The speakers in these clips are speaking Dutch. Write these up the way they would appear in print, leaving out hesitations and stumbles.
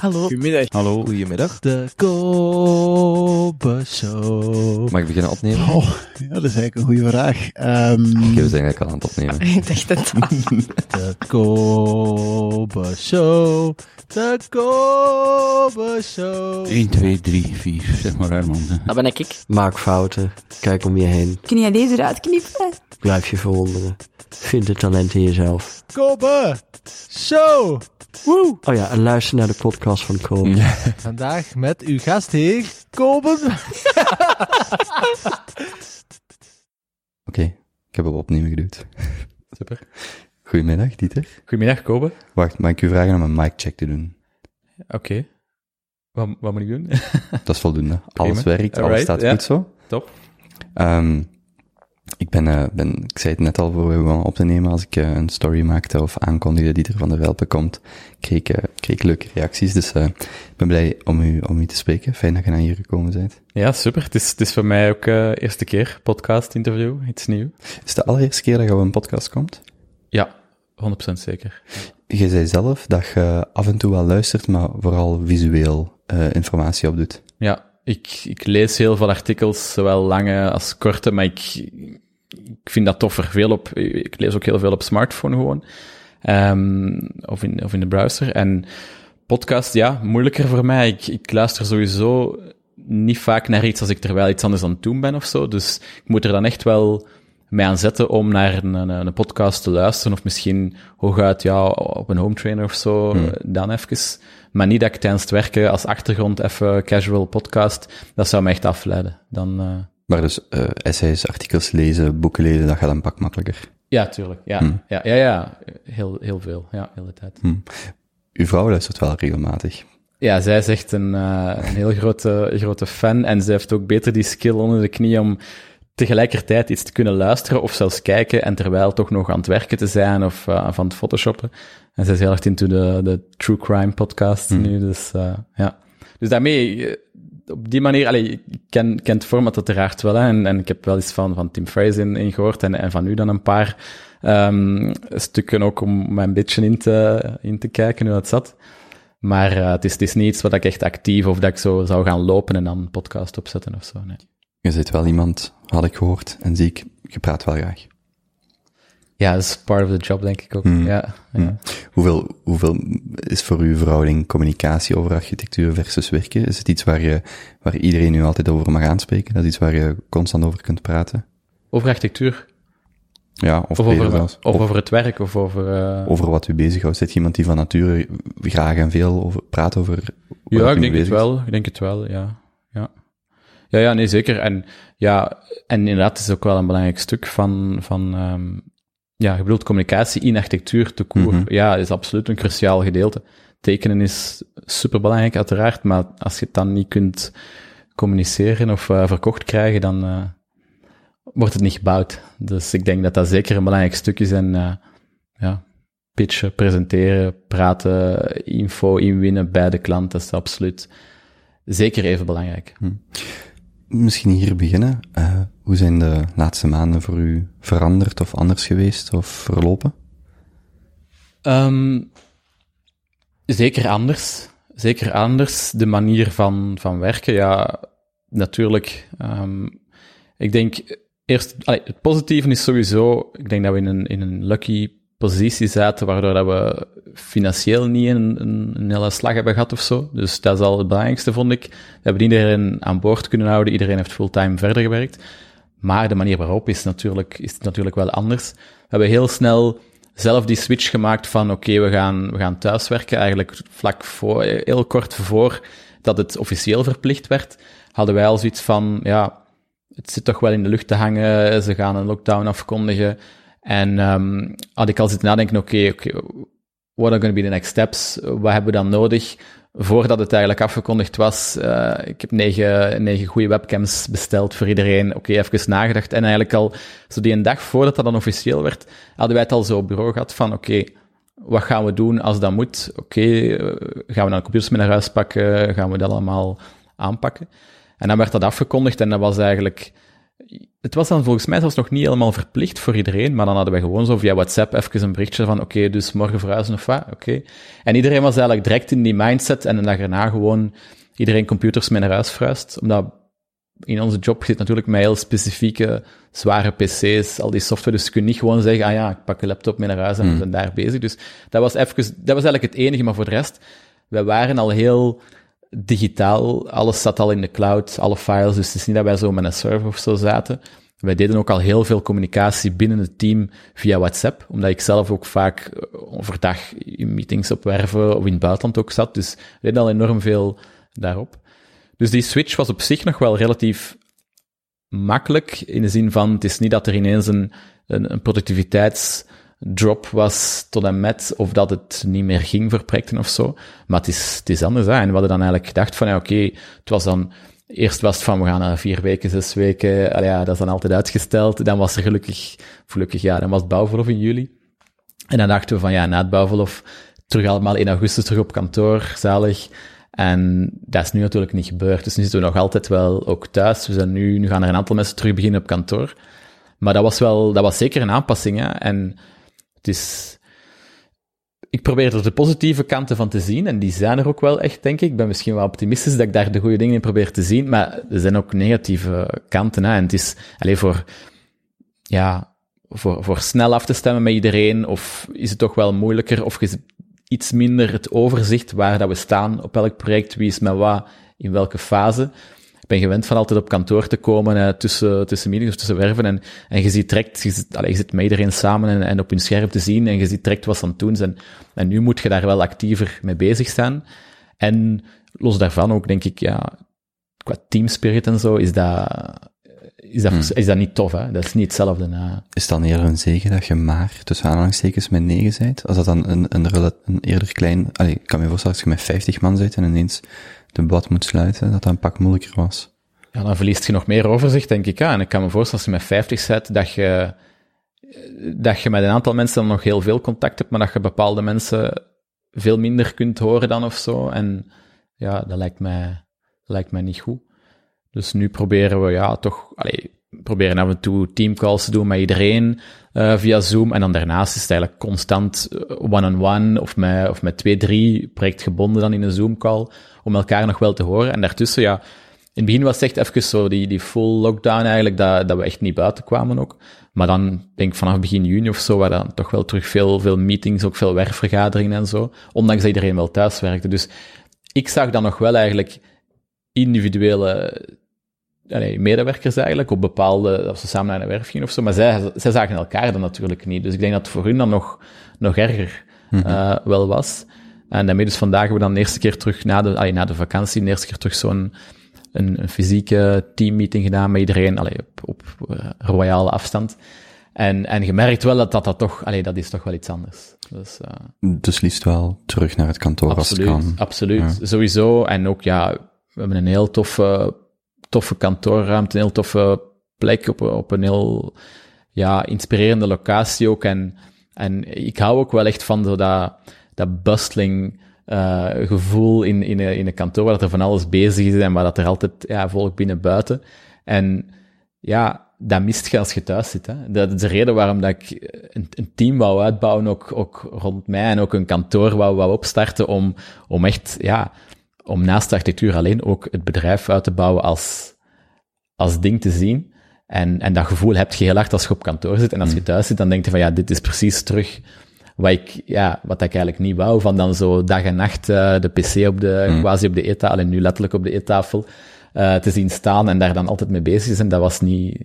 Hallo. Goedemiddag. Hallo. Goedemiddag. De Kobbe Show. Mag ik beginnen opnemen? Oh, ja, dat is eigenlijk een goede vraag. We zijn eigenlijk al aan het opnemen. Ik dacht het al. De Kobbe Show. De Kobbe Show. 1, 2, 3, 4. Zeg maar Herman. Dat ben ik. Maak fouten. Kijk om je heen. Kun jij deze eruit knippen? Blijf je verwonderen. Vind het talent in jezelf. Kobbe Show. Woe. Oh ja, en luister naar de podcast van Kobbe. Ja. Vandaag met uw gastheer, Kobbe. Oké, ik heb hem opnieuw geduwd. Super. Goedemiddag, Dieter. Goedemiddag, Kobbe. Wacht, mag ik u vragen om een mic-check te doen? Oké. Wat moet ik doen? Dat is voldoende. Prima. Alles werkt, alles staat goed zo. Top. Ik zei het net al voor we op te nemen, als ik een story maakte of aankondigde dat Dieter Vander Velpen komt, kreeg ik leuke reacties. Dus ik ben blij om u te spreken. Fijn dat je naar hier gekomen bent. Ja, super. Het is voor mij ook eerste keer podcast-interview, iets nieuws. Is het de allereerste keer dat je op een podcast komt? Ja, 100% zeker. Je zei zelf dat je af en toe wel luistert, maar vooral visueel informatie opdoet. Ja. Ik lees heel veel artikels, zowel lange als korte, maar ik vind dat toffer. Ik lees ook heel veel op smartphone gewoon, of in de browser. En podcast, ja, moeilijker voor mij. Ik luister sowieso niet vaak naar iets als ik terwijl iets anders aan het doen ben of zo. Dus ik moet er dan echt wel mee aan zetten om naar een podcast te luisteren, of misschien hooguit op een home trainer of zo, dan even. Maar niet dat ik tijdens het werken als achtergrond even casual podcast, dat zou me echt afleiden. Maar dus essays, artikels lezen, boeken lezen, dat gaat een pak makkelijker? Ja, tuurlijk. Ja, ja. Heel veel. Ja, heel de tijd. Uw vrouw luistert wel regelmatig. Ja, zij is echt een heel grote fan en zij heeft ook beter die skill onder de knie om tegelijkertijd iets te kunnen luisteren of zelfs kijken en terwijl toch nog aan het werken te zijn of van het photoshoppen. En zij is heel erg into de true crime podcast nu, dus ja. Dus daarmee, op die manier, ik ken het format uiteraard wel, hè, en ik heb wel eens van Tim Fraze in gehoord en van u dan een paar stukken ook om mij een beetje in te kijken hoe dat zat. Maar het is niet iets wat ik echt actief of dat ik zo zou gaan lopen en dan een podcast opzetten of zo, nee. Je zit wel iemand, had ik gehoord, en zie ik, je praat wel graag. Ja, dat is part of the job, denk ik ook. Ja. Hoeveel is voor uw verhouding communicatie over architectuur versus werken? Is het iets waar iedereen nu altijd over mag aanspreken? Dat is iets waar je constant over kunt praten? Over architectuur? Ja, of over het werk, of over... Over wat u bezighoudt. Zit iemand die van nature graag en veel praat over... Ja, ik denk het wel, ja. Ja, nee, zeker. En inderdaad, het is ook wel een belangrijk stuk van je bedoelt communicatie in architectuur, te koer. Mm-hmm. Ja, is absoluut een cruciaal gedeelte. Tekenen is superbelangrijk, uiteraard, maar als je het dan niet kunt communiceren of verkocht krijgen, dan wordt het niet gebouwd. Dus ik denk dat dat zeker een belangrijk stuk is en pitchen, presenteren, praten, info inwinnen bij de klant, dat is absoluut zeker even belangrijk. Misschien hier beginnen. Hoe zijn de laatste maanden voor u veranderd of anders geweest of verlopen? Zeker anders. Zeker anders. De manier van werken, ja, natuurlijk. Ik denk eerst... het positieve is sowieso... Ik denk dat we in een lucky positie zaten, waardoor dat we financieel niet een hele slag hebben gehad of zo. Dus dat is al het belangrijkste, vond ik. We hebben iedereen aan boord kunnen houden. Iedereen heeft fulltime verder gewerkt. Maar de manier waarop is natuurlijk wel anders. We hebben heel snel zelf die switch gemaakt van oké, we gaan thuiswerken. Eigenlijk heel kort voor dat het officieel verplicht werd, hadden wij al zoiets van, het zit toch wel in de lucht te hangen. Ze gaan een lockdown afkondigen. En had ik al zitten nadenken, oké, what are going to be the next steps? Wat hebben we dan nodig? Voordat het eigenlijk afgekondigd was, ik heb negen goede webcams besteld voor iedereen. Oké, even nagedacht. En eigenlijk al zo die een dag voordat dat dan officieel werd, hadden wij het al zo op bureau gehad van, oké, wat gaan we doen als dat moet? Oké, gaan we dan computers mee naar huis pakken? Gaan we dat allemaal aanpakken? En dan werd dat afgekondigd en dat was eigenlijk... Het was dan volgens mij zelfs nog niet helemaal verplicht voor iedereen, maar dan hadden wij gewoon zo via WhatsApp even een berichtje van oké, dus morgen verhuizen of wat, oké. En iedereen was eigenlijk direct in die mindset en een dag erna gewoon iedereen computers mee naar huis verhuist, omdat in onze job zit natuurlijk met heel specifieke, zware pc's, al die software, dus je kunt niet gewoon zeggen, ah ja, ik pak een laptop mee naar huis en we zijn daar bezig. Dus dat was eigenlijk het enige, maar voor de rest, wij waren al heel digitaal, alles zat al in de cloud, alle files, dus het is niet dat wij zo met een server of zo zaten. Wij deden ook al heel veel communicatie binnen het team via WhatsApp, omdat ik zelf ook vaak overdag in meetings op werven of in het buitenland ook zat, dus we deden al enorm veel daarop. Dus die switch was op zich nog wel relatief makkelijk, in de zin van, het is niet dat er ineens een productiviteitsdrop was tot en met, of dat het niet meer ging voor projecten of zo, maar het is anders. Hè? En we hadden dan eigenlijk gedacht van, ja, oké, het was dan, eerst was het van, we gaan naar 4 weken, 6 weken, ja, dat is dan altijd uitgesteld, dan was er gelukkig, ja, dan was het bouwverlof in juli. En dan dachten we van, ja, na het bouwverlof, terug allemaal in augustus terug op kantoor, zalig. En dat is nu natuurlijk niet gebeurd. Dus nu zitten we nog altijd wel ook thuis. We zijn nu gaan er een aantal mensen terug beginnen op kantoor. Maar dat was zeker een aanpassing. Hè? En het is... Ik probeer er de positieve kanten van te zien. En die zijn er ook wel echt, denk ik. Ik ben misschien wel optimistisch dat ik daar de goede dingen in probeer te zien. Maar er zijn ook negatieve kanten. Hè? En het is alleen voor snel af te stemmen met iedereen. Of is het toch wel moeilijker? Of iets minder het overzicht waar dat we staan op elk project, wie is met wat, in welke fase. Ik ben gewend van altijd op kantoor te komen tussen meetings of tussen werven en je ziet direct, je zit met iedereen samen en op hun scherm te zien en je ziet direct wat ze aan het doen zijn. En nu moet je daar wel actiever mee bezig zijn. En los daarvan ook, denk ik, ja, qua teamspirit en zo, is dat niet tof, hè? Dat is niet hetzelfde. Is het dan eerder een zegen dat je maar tussen aanhalingstekens met 9 bent? Als dat dan een eerder klein... Allee, ik kan me voorstellen als je met 50 man zit en ineens de bad moet sluiten, dat een pak moeilijker was. Ja, dan verliest je nog meer overzicht, denk ik. Ja. En ik kan me voorstellen als je met 50 bent, dat je met een aantal mensen dan nog heel veel contact hebt, maar dat je bepaalde mensen veel minder kunt horen dan of zo. En ja, dat lijkt mij niet goed. Dus nu proberen we proberen af en toe teamcalls te doen met iedereen via Zoom. En dan daarnaast is het eigenlijk constant one-on-one of met 2, 3 projectgebonden dan in een Zoom-call om elkaar nog wel te horen. En daartussen, ja, in het begin was het echt even zo die full lockdown eigenlijk, dat we echt niet buiten kwamen ook. Maar dan, denk ik, vanaf begin juni of zo, waren dan toch wel terug veel meetings, ook veel werkvergaderingen en zo. Ondanks dat iedereen wel thuis werkte. Dus ik zag dan nog wel eigenlijk individuele medewerkers eigenlijk, op bepaalde, als ze samen naar een werf gingen of zo, maar zij zagen elkaar dan natuurlijk niet. Dus ik denk dat het voor hun dan nog erger wel was. En daarmee dus vandaag hebben we dan de eerste keer terug, na de vakantie, de eerste keer terug zo'n een fysieke teammeeting gedaan met iedereen, op royale afstand. En je merkt wel dat toch, dat is toch wel iets anders. Dus liefst wel terug naar het kantoor, absoluut, als het kan. Absoluut, ja. Sowieso. En ook, ja, we hebben een heel toffe kantoorruimte, een heel toffe plek op een heel inspirerende locatie ook. En ik hou ook wel echt van zo dat bustling gevoel in een kantoor, waar dat er van alles bezig is en waar dat er altijd volk binnen buiten. En ja, dat mist je als je thuis zit. Hè. Dat is de reden waarom dat ik een team wou uitbouwen, ook rond mij, en ook een kantoor wou opstarten om echt... om naast de architectuur alleen ook het bedrijf uit te bouwen als ding te zien. En dat gevoel heb je heel hard als je op kantoor zit. En als je thuis zit, dan denk je van, ja, dit is precies terug wat ik eigenlijk niet wou. Van dan zo dag en nacht de pc quasi op de eettafel, en nu letterlijk op de eettafel, te zien staan en daar dan altijd mee bezig zijn. Dat was niet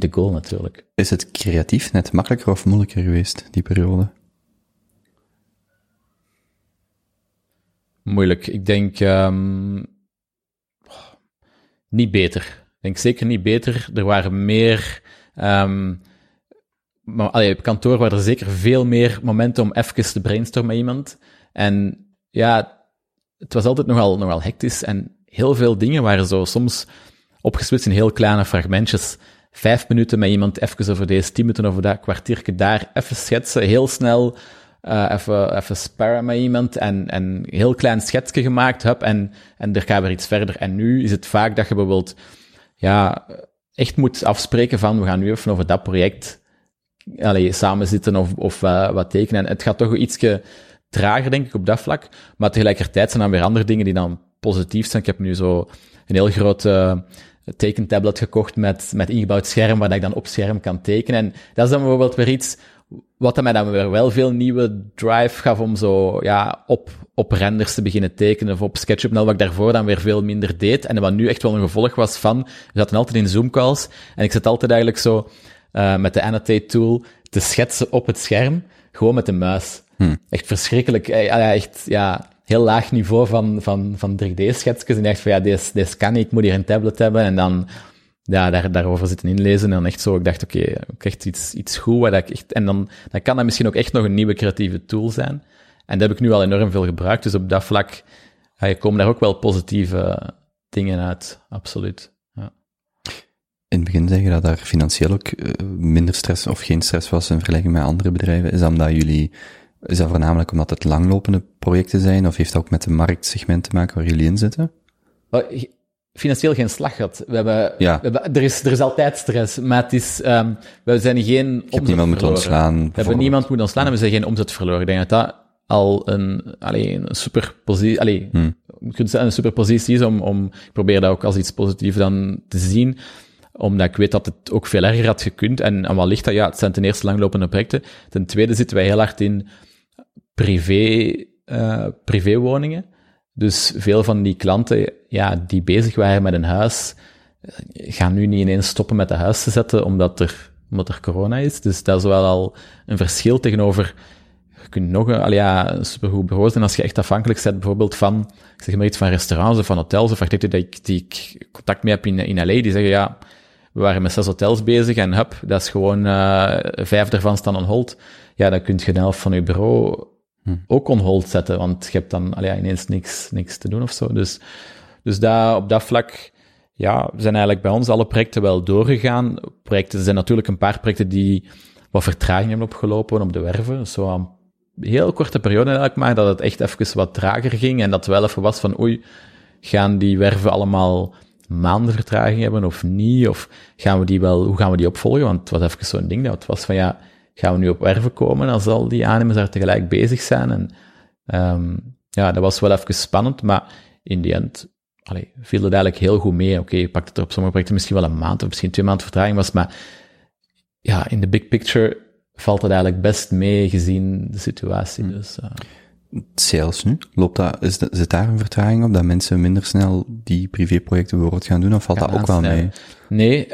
de goal natuurlijk. Is het creatief net makkelijker of moeilijker geweest, die periode? Moeilijk. Ik denk niet beter. Ik denk zeker niet beter. Er waren meer... op kantoor waren er zeker veel meer momenten om even te brainstormen met iemand. En ja, het was altijd nogal hectisch. En heel veel dingen waren zo soms opgesplitst in heel kleine fragmentjes. 5 minuten met iemand, even over deze, 10 minuten over dat, kwartiertje daar, even schetsen, heel snel... even sparren met iemand en een heel klein schetsje gemaakt heb en er gaat weer iets verder. En nu is het vaak dat je bijvoorbeeld echt moet afspreken van, we gaan nu even over dat project samen zitten of wat tekenen. En het gaat toch ietsje trager, denk ik, op dat vlak. Maar tegelijkertijd zijn dan weer andere dingen die dan positief zijn. Ik heb nu zo een heel groot tekentablet gekocht met ingebouwd scherm, waar ik dan op scherm kan tekenen. En dat is dan bijvoorbeeld weer iets wat mij dan weer wel veel nieuwe drive gaf om zo, ja, op renders te beginnen tekenen of op SketchUp, wat ik daarvoor dan weer veel minder deed. En wat nu echt wel een gevolg was van, we zaten altijd in Zoom-calls en ik zat altijd eigenlijk zo met de Annotate tool te schetsen op het scherm, gewoon met de muis. Echt verschrikkelijk. Echt, ja, heel laag niveau van 3D-schetsjes. En dacht van, ja, deze kan niet, ik moet hier een tablet hebben. En dan, ja, daarover zitten inlezen. En dan echt zo, ik dacht, oké, ik echt iets goed. Waar ik echt, en dan kan dat misschien ook echt nog een nieuwe creatieve tool zijn. En dat heb ik nu al enorm veel gebruikt. Dus op dat vlak komen daar ook wel positieve dingen uit. Absoluut. Ja. In het begin zeg je dat daar financieel ook minder stress of geen stress was in vergelijking met andere bedrijven. Is dat omdat jullie... Is dat voornamelijk omdat het langlopende projecten zijn, of heeft dat ook met de marktsegment te maken waar jullie in zitten? Financieel geen slag gehad. Er is altijd stress, maar het is, we zijn geen omzet verloren. Je hebt niemand moeten ontslaan. We hebben niemand moeten ontslaan en we zijn geen omzet verloren. Ik denk dat dat al een superpositie is om, ik probeer dat ook als iets positiefs dan te zien, omdat ik weet dat het ook veel erger had gekund. En wellicht dat, ja, het zijn ten eerste langlopende projecten. Ten tweede zitten wij heel hard in privéwoningen. Dus veel van die klanten, ja, die bezig waren met een huis, gaan nu niet ineens stoppen met het huis te zetten, omdat er corona is. Dus dat is wel al een verschil tegenover, je kunt nog een supergoed bureau zijn als je echt afhankelijk bent bijvoorbeeld van, ik zeg maar iets, van restaurants of van hotels, of die ik contact mee heb in LA, die zeggen, ja, we waren met 6 hotels bezig en hup, dat is gewoon 5 ervan staan on hold. Ja, dan kun je de helft van je bureau ook on hold zetten, want je hebt dan ineens niks te doen of zo. Dus op dat vlak, ja, zijn eigenlijk bij ons alle projecten wel doorgegaan. Er zijn natuurlijk een paar projecten die wat vertraging hebben opgelopen op de werven. Zo aan een heel korte periode eigenlijk, maar dat het echt even wat trager ging en dat wel even was van, oei, gaan die werven allemaal maanden vertraging hebben of niet? Of hoe gaan we die opvolgen? Want het was even zo'n ding dat het was van, ja, gaan we nu op werven komen als al die aannemers daar tegelijk bezig zijn? En ja, dat was wel even spannend, maar in de end viel het eigenlijk heel goed mee. Oké, je pakt het er op sommige projecten misschien wel een maand of misschien 2 maanden vertraging was, maar ja, in de big picture valt het eigenlijk best mee gezien de situatie. Dus, Sales nu? Zit daar een vertraging op, dat mensen minder snel die privéprojecten bijvoorbeeld gaan doen, of valt dat ook wel mee? Nee,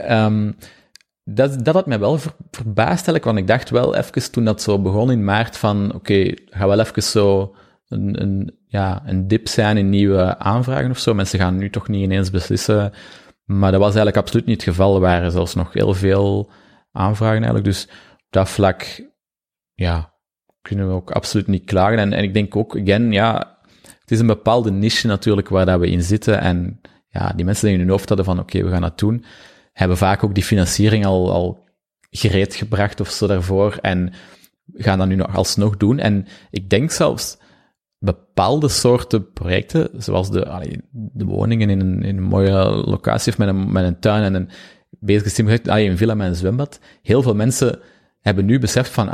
dat had mij wel verbaasd, want ik dacht wel even toen dat zo begon in maart van, oké, gaat wel even zo een dip zijn in nieuwe aanvragen of zo. Mensen gaan nu toch niet ineens beslissen, maar dat was eigenlijk absoluut niet het geval. Er waren zelfs nog heel veel aanvragen eigenlijk, dus op dat vlak, ja, kunnen we ook absoluut niet klagen. En ik denk ook, again, ja, het is een bepaalde niche natuurlijk waar dat we in zitten. En ja, die mensen die in hun hoofd hadden van, oké, we gaan dat doen, hebben vaak ook die financiering al gereed gebracht of zo daarvoor en gaan dat nu nog alsnog doen. En ik denk zelfs bepaalde soorten projecten, zoals de woningen in een mooie locatie of met een tuin en een bezig systeem, een villa met een zwembad. Heel veel mensen hebben nu beseft van,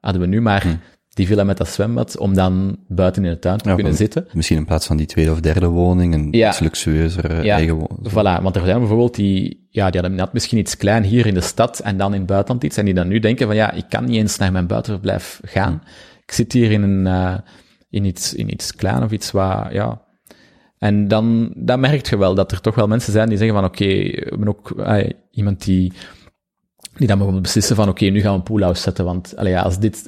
hadden we nu maar die villa met dat zwembad, om dan buiten in de tuin te kunnen zitten. Misschien in plaats van die tweede of derde woning, iets luxueuzer eigen woning. Voilà, want er zijn bijvoorbeeld die hadden net misschien iets klein hier in de stad en dan in het buitenland iets, en die dan nu denken van, ja, ik kan niet eens naar mijn buitenverblijf gaan. Ik zit hier in iets klein of iets waar, ja... En dan merk je wel dat er toch wel mensen zijn die zeggen van, oké, we hebben ook iemand die dan bijvoorbeeld beslissen van, oké, nu gaan we een poolhouse zetten, want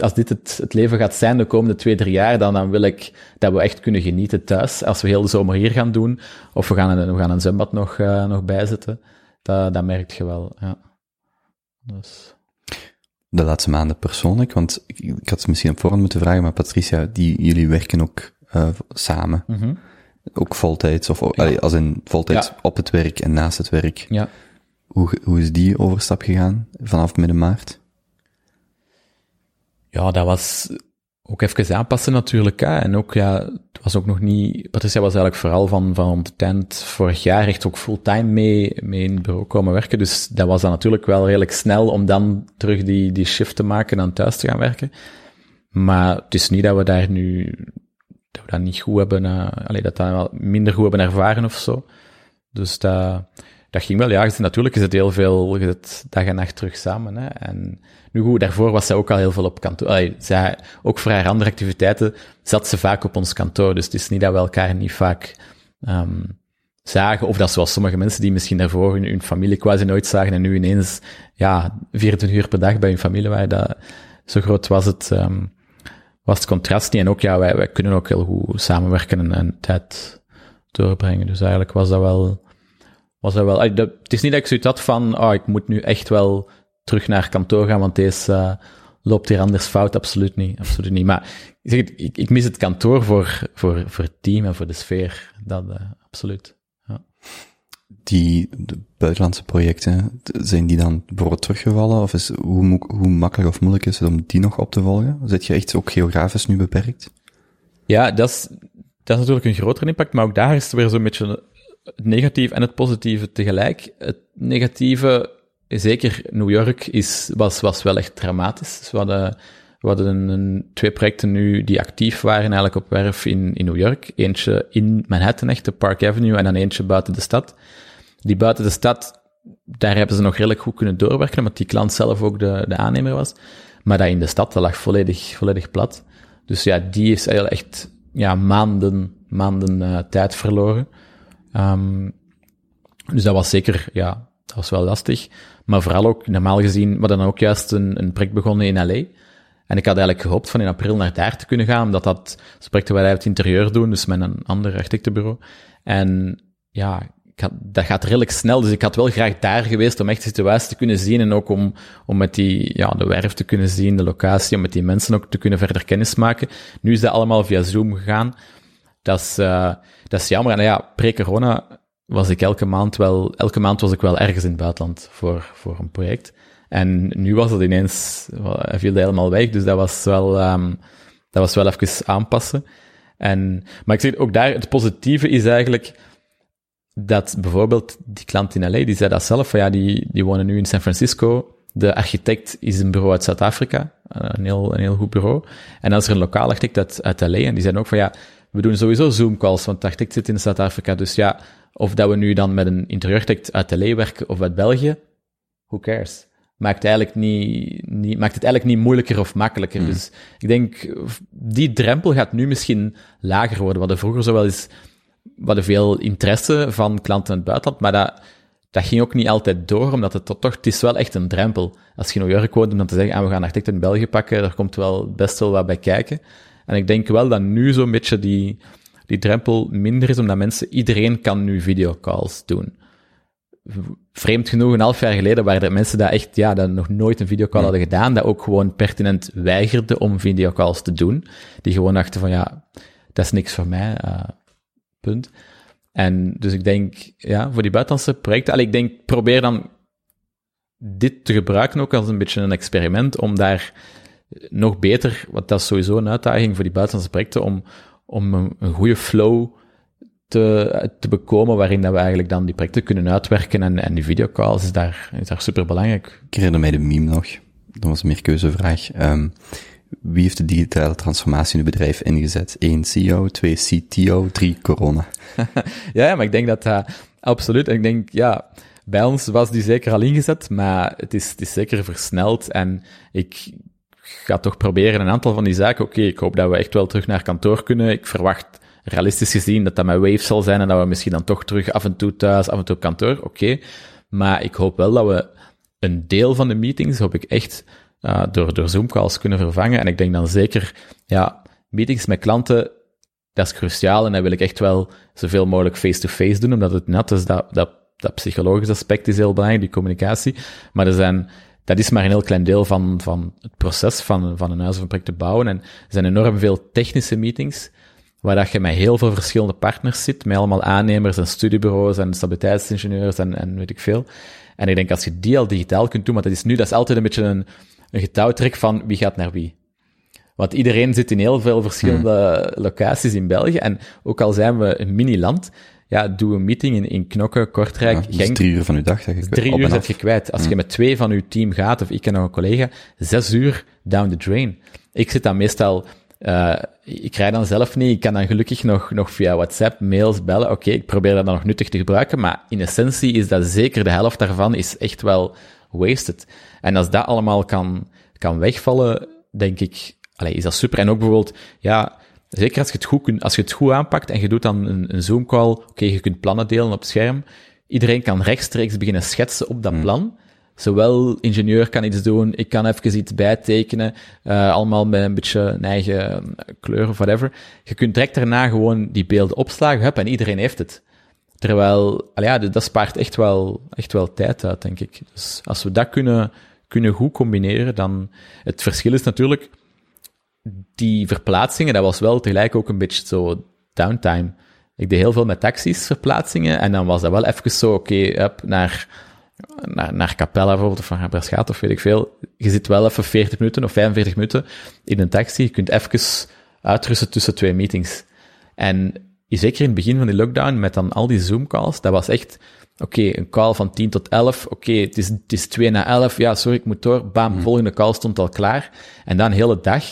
als dit het leven gaat zijn de komende 2-3 jaar, dan wil ik dat we echt kunnen genieten thuis, als we heel de zomer hier gaan doen, of we gaan een zwembad nog bijzetten. Dat merk je wel, ja. Dus... De laatste maanden persoonlijk, want ik had het misschien op voorhand moeten vragen, maar Patricia, jullie werken ook samen. Mm-hmm. Ook voltijds, of ja, als in voltijds, ja, op het werk en naast het werk. Ja. Hoe is die overstap gegaan vanaf midden maart? Ja, dat was ook even aanpassen natuurlijk. Hè. En ook, ja, het was ook nog niet... Patricia was eigenlijk vooral van het eind vorig jaar echt ook fulltime mee in het bureau komen werken. Dus dat was dan natuurlijk wel redelijk snel om dan terug die shift te maken en dan thuis te gaan werken. Maar het is niet dat we daar nu... Dat we dat niet goed hebben... dat we dat wel minder goed hebben ervaren of zo. Dus dat ging wel. Ja, natuurlijk is het heel veel... Je zit dag en nacht terug samen. Hè. En nu goed, daarvoor was zij ook al heel veel op kantoor. Zij, ook voor haar andere activiteiten zat ze vaak op ons kantoor. Dus het is niet dat we elkaar niet vaak zagen. Of dat zoals sommige mensen die misschien daarvoor hun familie quasi nooit zagen en nu ineens 24 uur per dag bij hun familie waren. Dat, zo groot was het contrast niet. En ook, wij kunnen ook heel goed samenwerken en tijd doorbrengen. Dus eigenlijk was dat wel het is niet dat ik zoiets had van, ik moet nu echt wel terug naar kantoor gaan, want deze loopt hier anders fout. Absoluut niet. Absoluut niet. Maar ik mis het kantoor voor het team en voor de sfeer. Dat, absoluut. Ja. De buitenlandse projecten, zijn die dan bijvoorbeeld teruggevallen? Of hoe makkelijk of moeilijk is het om die nog op te volgen? Zit je echt ook geografisch nu beperkt? Ja, dat is natuurlijk een grotere impact, maar ook daar is het weer zo'n beetje het negatieve en het positieve tegelijk. Het negatieve, zeker New York, was wel echt dramatisch. Dus we hadden twee projecten nu die actief waren eigenlijk op werf in New York. Eentje in Manhattan, echt de Park Avenue, en dan eentje buiten de stad. Die buiten de stad, daar hebben ze nog redelijk goed kunnen doorwerken, omdat die klant zelf ook de aannemer was. Maar dat in de stad, dat lag volledig plat. Dus ja, die is echt maanden tijd verloren. Dus dat was zeker, dat was wel lastig. Maar vooral ook, normaal gezien, we hadden ook juist een project begonnen in L.A. En ik had eigenlijk gehoopt van in april naar daar te kunnen gaan, omdat dat projecten waar wij het interieur doen, dus met een ander architectenbureau. En dat gaat redelijk snel, dus ik had wel graag daar geweest om echt de situatie te kunnen zien en ook om met de werf te kunnen zien, de locatie, om met die mensen ook te kunnen verder kennismaken. Nu is dat allemaal via Zoom gegaan. Dat is jammer. En pre-corona was ik elke maand ergens in het buitenland voor een project. En nu was dat ineens, viel dat helemaal weg, dus dat was wel even aanpassen. Maar ik zeg ook daar, het positieve is eigenlijk dat bijvoorbeeld die klant in L.A., die zei dat zelf, van die wonen nu in San Francisco. De architect is een bureau uit Zuid-Afrika, een heel goed bureau. En dan is er een lokaal architect uit L.A. en die zeiden ook van we doen sowieso Zoom-calls, want de architect zit in Zuid-Afrika. Dus of dat we nu dan met een interieurarchitect uit L.A. werken of uit België, who cares? Maakt het eigenlijk niet moeilijker of makkelijker. Dus ik denk, die drempel gaat nu misschien lager worden. Wat er vroeger zo wel is, wat er veel interesse van klanten in het buitenland, maar dat ging ook niet altijd door, omdat het toch, het is wel echt een drempel. Als je in New York woont, om dan te zeggen, we gaan een architect in België pakken, daar komt wel best wel wat bij kijken. En ik denk wel dat nu zo'n beetje die drempel minder is, omdat iedereen kan nu videocalls doen. Vreemd genoeg, een half jaar geleden waren er mensen die echt, dat nog nooit een videocall hadden gedaan, dat ook gewoon pertinent weigerden om videocalls te doen. Die gewoon dachten van, dat is niks voor mij, punt. En dus ik denk, voor die buitenlandse projecten, ik denk, probeer dan dit te gebruiken ook als een beetje een experiment, om daar nog beter, want dat is sowieso een uitdaging voor die buitenlandse projecten, om een goede flow te bekomen, waarin dat we eigenlijk dan die projecten kunnen uitwerken, en die videocalls is daar superbelangrijk. Ik herinner mij de meme nog, dat was een meerkeuzevraag. Wie heeft de digitale transformatie in het bedrijf ingezet? 1 CEO, 2 CTO, 3 corona. Maar ik denk dat absoluut. En ik denk, bij ons was die zeker al ingezet, maar het is zeker versneld. En ik ga toch proberen een aantal van die zaken. Oké, ik hoop dat we echt wel terug naar kantoor kunnen. Ik verwacht, realistisch gezien, dat mijn wave zal zijn en dat we misschien dan toch terug af en toe thuis, af en toe op kantoor. Oké. Maar ik hoop wel dat we een deel van de meetings, hoop ik echt... door Zoom-calls kunnen vervangen. En ik denk dan zeker, meetings met klanten, dat is cruciaal en dat wil ik echt wel zoveel mogelijk face-to-face doen, omdat het net is, dat psychologische aspect is heel belangrijk, die communicatie. Maar dat is maar een heel klein deel van het proces van een huis of een project te bouwen. En er zijn enorm veel technische meetings, waar dat je met heel veel verschillende partners zit, met allemaal aannemers en studiebureaus en stabiliteitsingenieurs en weet ik veel. En ik denk, als je die al digitaal kunt doen, want dat is altijd een beetje een getouwtrek van wie gaat naar wie. Want iedereen zit in heel veel verschillende locaties in België. En ook al zijn we een mini-land, ja, doe een meeting in Knokke, Kortrijk, Genk. Dat is 3 uur van uw dag. Dat je 3 uur zet je kwijt. Als je met 2 van uw team gaat, of ik en nog een collega, 6 uur down the drain. Ik zit dan meestal... ik rij dan zelf niet, ik kan dan gelukkig nog via WhatsApp, mails, bellen. Oké, ik probeer dat dan nog nuttig te gebruiken, maar in essentie is dat zeker de helft daarvan is echt wel wasted. En als dat allemaal kan wegvallen, denk ik, is dat super. En ook bijvoorbeeld, ja, zeker als je het goed aanpakt en je doet dan een Zoom-call, oké, je kunt plannen delen op het scherm. Iedereen kan rechtstreeks beginnen schetsen op dat plan. Zowel ingenieur kan iets doen, ik kan even iets bijtekenen, allemaal met een beetje een eigen kleur of whatever. Je kunt direct daarna gewoon die beelden opslagen, en iedereen heeft het. Terwijl, dat spaart echt wel tijd uit, denk ik. Dus als we dat kunnen goed combineren, dan... Het verschil is natuurlijk, die verplaatsingen, dat was wel tegelijk ook een beetje zo downtime. Ik deed heel veel met taxis, verplaatsingen, en dan was dat wel even zo, up naar Capella bijvoorbeeld, of naar Brasschaat, of weet ik veel. Je zit wel even 40 minuten of 45 minuten in een taxi. Je kunt even uitrusten tussen 2 meetings. En zeker in het begin van die lockdown, met dan al die Zoom-calls, dat was echt, een call van 10 tot 11, het is 11:02, ja, sorry, ik moet door, bam, volgende call stond al klaar. En dan de hele dag,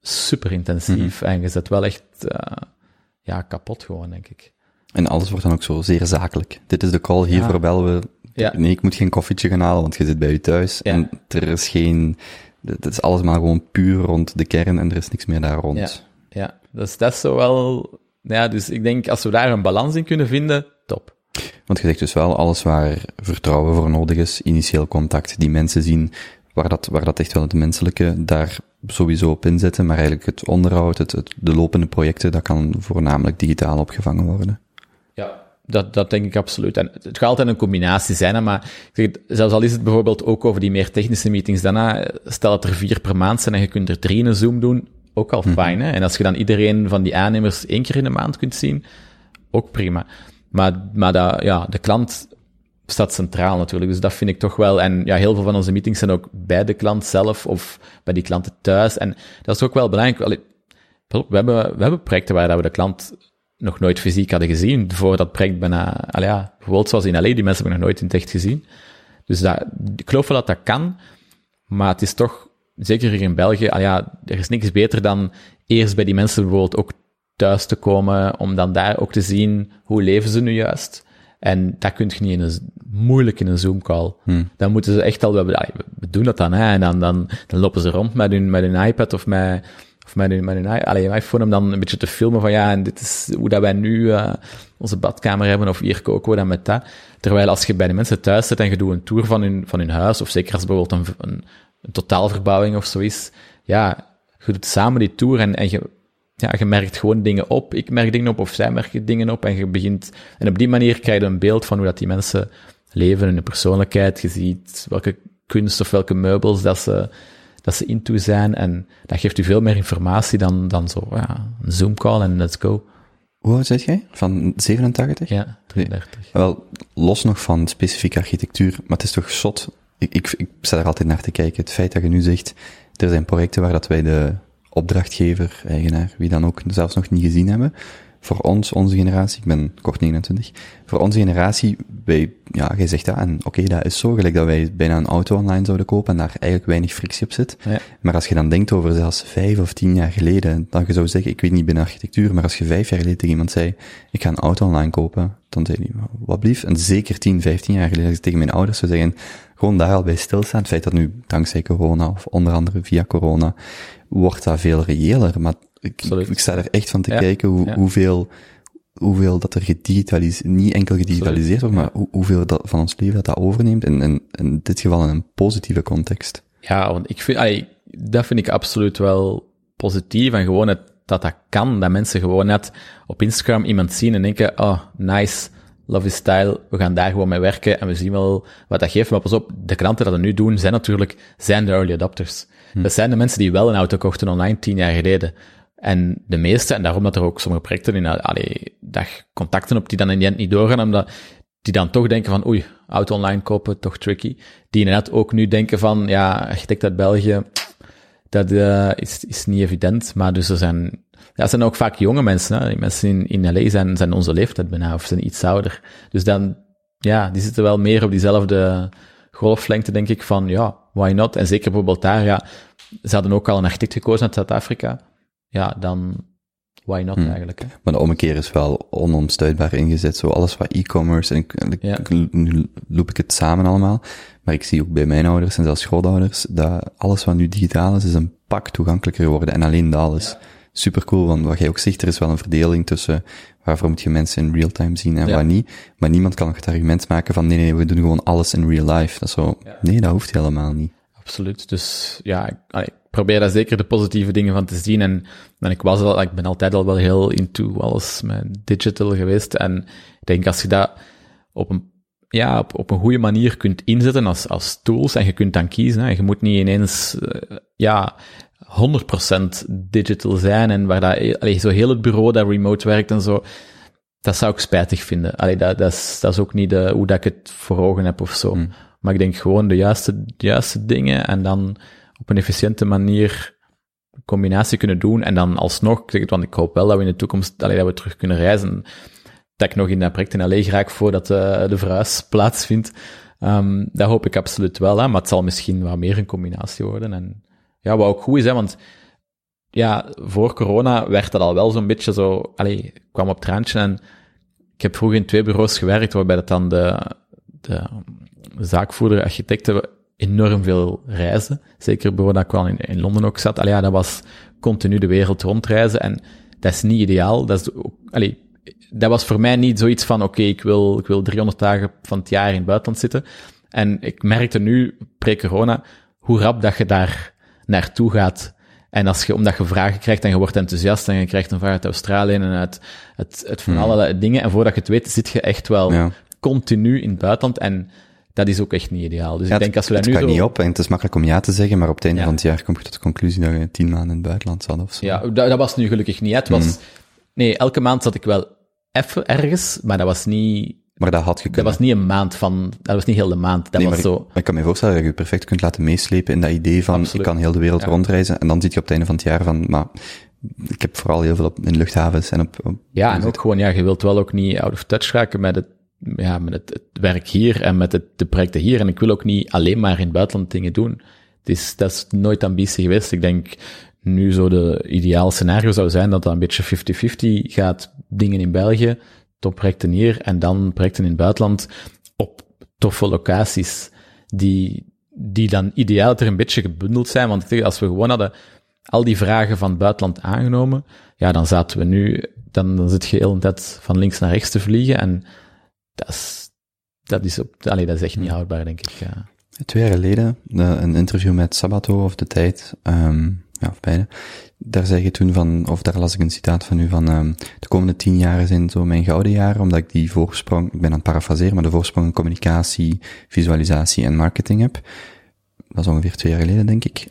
super intensief. En je zit wel echt kapot gewoon, denk ik. En alles wordt dan ook zo zeer zakelijk. Dit is de call, hiervoor bellen we. Ja. Nee, ik moet geen koffietje gaan halen, want je zit bij je thuis. Ja. En er is het is alles maar gewoon puur rond de kern en er is niks meer daar rond. Ja. Dus dat is zo wel... Ja, dus ik denk, als we daar een balans in kunnen vinden, top. Want je zegt dus wel, alles waar vertrouwen voor nodig is, initieel contact, die mensen zien, waar dat echt wel het menselijke daar sowieso op inzetten, maar eigenlijk het onderhoud, de lopende projecten, dat kan voornamelijk digitaal opgevangen worden. Ja. Dat denk ik absoluut. En het gaat altijd een combinatie zijn, maar zelfs al is het bijvoorbeeld ook over die meer technische meetings daarna, stel dat er 4 per maand zijn en je kunt er 3 in een Zoom doen, ook al fijn. Hè? En als je dan iedereen van die aannemers 1 keer in de maand kunt zien, ook prima. Maar de klant staat centraal natuurlijk, dus dat vind ik toch wel. En ja, heel veel van onze meetings zijn ook bij de klant zelf of bij die klanten thuis. En dat is ook wel belangrijk. We hebben projecten waar we de klant... nog nooit fysiek hadden gezien, voor dat project bijna... bijvoorbeeld zoals in LA, die mensen hebben nog nooit in het echt gezien. Dus ik geloof wel dat dat kan, maar het is toch, zeker hier in België, er is niks beter dan eerst bij die mensen bijvoorbeeld ook thuis te komen, om dan daar ook te zien, hoe leven ze nu juist? En dat kun je niet moeilijk in een Zoom-call. Dan moeten ze echt al... We doen dat dan, hè, en dan lopen ze rond met hun iPad of met mijn iPhone, om dan een beetje te filmen van en dit is hoe dat wij nu onze badkamer hebben, of hier koken we dan met dat. Terwijl als je bij de mensen thuis zit en je doet een tour van hun huis, of zeker als bijvoorbeeld een totaalverbouwing of zo is, je doet samen die tour en je merkt gewoon dingen op. Ik merk dingen op, of zij merken dingen op, en je begint... En op die manier krijg je een beeld van hoe dat die mensen leven, hun persoonlijkheid. Je ziet welke kunst of welke meubels dat ze into zijn, en dat geeft u veel meer informatie dan zo, een Zoom-call en let's go. Hoe oud zit jij? Van 87? Ja, 33. Nee. Wel, los nog van specifieke architectuur, maar het is toch zot. Ik sta daar altijd naar te kijken. Het feit dat je nu zegt, er zijn projecten waar dat wij de opdrachtgever, eigenaar, wie dan ook, zelfs nog niet gezien hebben. Voor ons, onze generatie, ik ben kort 29, voor onze generatie, jij zegt dat, en oké, dat is zo, gelijk dat wij bijna een auto online zouden kopen en daar eigenlijk weinig frictie op zit. Ja. Maar als je dan denkt over zelfs 5 of 10 jaar geleden, dan je zou zeggen, ik weet niet binnen architectuur, maar als je 5 jaar geleden tegen iemand zei, ik ga een auto online kopen, dan zei hij, wat blieft? En zeker 10, 15 jaar geleden, als ik tegen mijn ouders zou zeggen, gewoon daar al bij stilstaan, het feit dat nu, dankzij corona, of onder andere via corona, wordt dat veel reëler, maar ik sta er echt van te kijken hoeveel dat er gedigitaliseerd, niet enkel gedigitaliseerd wordt, maar hoeveel dat van ons leven dat overneemt, en in dit geval in een positieve context. Ja, want dat vind ik absoluut wel positief, en gewoon dat kan, dat mensen gewoon net op Instagram iemand zien en denken, oh, nice, love is style, we gaan daar gewoon mee werken en we zien wel wat dat geeft, maar pas op, de klanten dat nu doen, zijn de early adopters. Dat zijn de mensen die wel een auto kochten online 10 jaar geleden. En de meeste, en daarom dat er ook sommige projecten in dag contacten op die dan in die end niet doorgaan, omdat die dan toch denken van, oei, auto online kopen, toch tricky. Die inderdaad ook nu denken van, architect uit België, Dat is niet evident, maar dus er zijn... Ja, het zijn ook vaak jonge mensen. Hè? Die mensen in LA zijn onze leeftijd bijna, of zijn iets ouder. Dus dan, ja, die zitten wel meer op diezelfde golflengte, denk ik, van ja, why not? En zeker bijvoorbeeld daar, ja, ze hadden ook al een architect gekozen uit Zuid-Afrika. Ja, dan why not eigenlijk. Hè? Maar de ommekeer is wel onomstuitbaar ingezet. Zo alles wat e-commerce, en ja. Nu loop ik het samen allemaal. Maar ik zie ook bij mijn ouders en zelfs grootouders, dat alles wat nu digitaal is een pak toegankelijker geworden. En alleen dat is... Ja. Super cool, want wat jij ook zegt, er is wel een verdeling tussen waarvoor moet je mensen in real-time zien en waar niet. Maar niemand kan nog het argument maken van nee, we doen gewoon alles in real life. Dat is zo, nee, dat hoeft helemaal niet. Absoluut, dus ja, ik probeer daar zeker de positieve dingen van te zien. En ik ben altijd al wel heel into alles met digital geweest. En ik denk, als je dat op een goede manier kunt inzetten als tools, en je kunt dan kiezen, hè, je moet niet ineens 100% digital zijn en waar dat, zo heel het bureau dat remote werkt en zo, dat zou ik spijtig vinden. Dat is ook niet hoe dat ik het voor ogen heb of zo. Mm. Maar ik denk gewoon de juiste dingen en dan op een efficiënte manier een combinatie kunnen doen en dan alsnog, want ik hoop wel dat we in de toekomst, dat we terug kunnen reizen, dat ik nog in dat project in LA raak voordat de verhuis plaatsvindt. Dat hoop ik absoluut wel, hè, maar het zal misschien wat meer een combinatie worden en ja, wat ook goed is, hè, want ja, voor corona werd dat al wel zo'n beetje zo... ik kwam op het randje en ik heb vroeger in 2 bureaus gewerkt, waarbij dat dan de zaakvoerder, architecten enorm veel reizen. Zeker het bureau dat ik wel in Londen ook zat. Dat was continu de wereld rondreizen en dat is niet ideaal. Dat was voor mij niet zoiets van, oké, ik wil 300 dagen van het jaar in het buitenland zitten. En ik merkte nu, pre-corona, hoe rap dat je daar... naartoe gaat. En omdat je vragen krijgt en je wordt enthousiast en je krijgt een vraag uit Australië en uit het van alle dingen. En voordat je het weet, zit je echt wel continu in het buitenland. En dat is ook echt niet ideaal. Dus ik denk als we daar nu... Het kan niet op en het is makkelijk om ja te zeggen, maar op het einde van het jaar kom je tot de conclusie dat je 10 maanden in het buitenland zat of zo. Ja, dat was nu gelukkig niet. Het was... Nee, elke maand zat ik wel even ergens, maar dat was niet... Maar dat had gekund. Dat was niet een maand van... Dat was niet heel de maand. Dat was zo... Maar ik kan me voorstellen dat je het perfect kunt laten meeslepen in dat idee van... Absoluut. Ik kan heel de wereld rondreizen. En dan zit je op het einde van het jaar van... Maar ik heb vooral heel veel in luchthavens en op ja, en ook gewoon... Ja, je wilt wel ook niet out of touch raken met het werk hier en met de projecten hier. En ik wil ook niet alleen maar in het buitenland dingen doen. Dat is nooit ambitie geweest. Ik denk... Nu zo de ideaal scenario zou zijn dat een beetje 50-50 gaat. Dingen in België... projecten hier en dan projecten in het buitenland op toffe locaties die dan ideaal er een beetje gebundeld zijn, want als we gewoon hadden al die vragen van het buitenland aangenomen, ja, dan zaten we nu, dan zit je heel de tijd van links naar rechts te vliegen en dat is echt niet houdbaar, denk ik. Ja. 2 jaar geleden, een interview met Sabato of De Tijd, of beide. Daar zei je toen van, of daar las ik een citaat van u van, de komende 10 jaar zijn zo mijn gouden jaren, omdat ik die voorsprong, ik ben aan het parafraseren, maar de voorsprong in communicatie, visualisatie en marketing heb. Dat is ongeveer 2 jaar geleden, denk ik.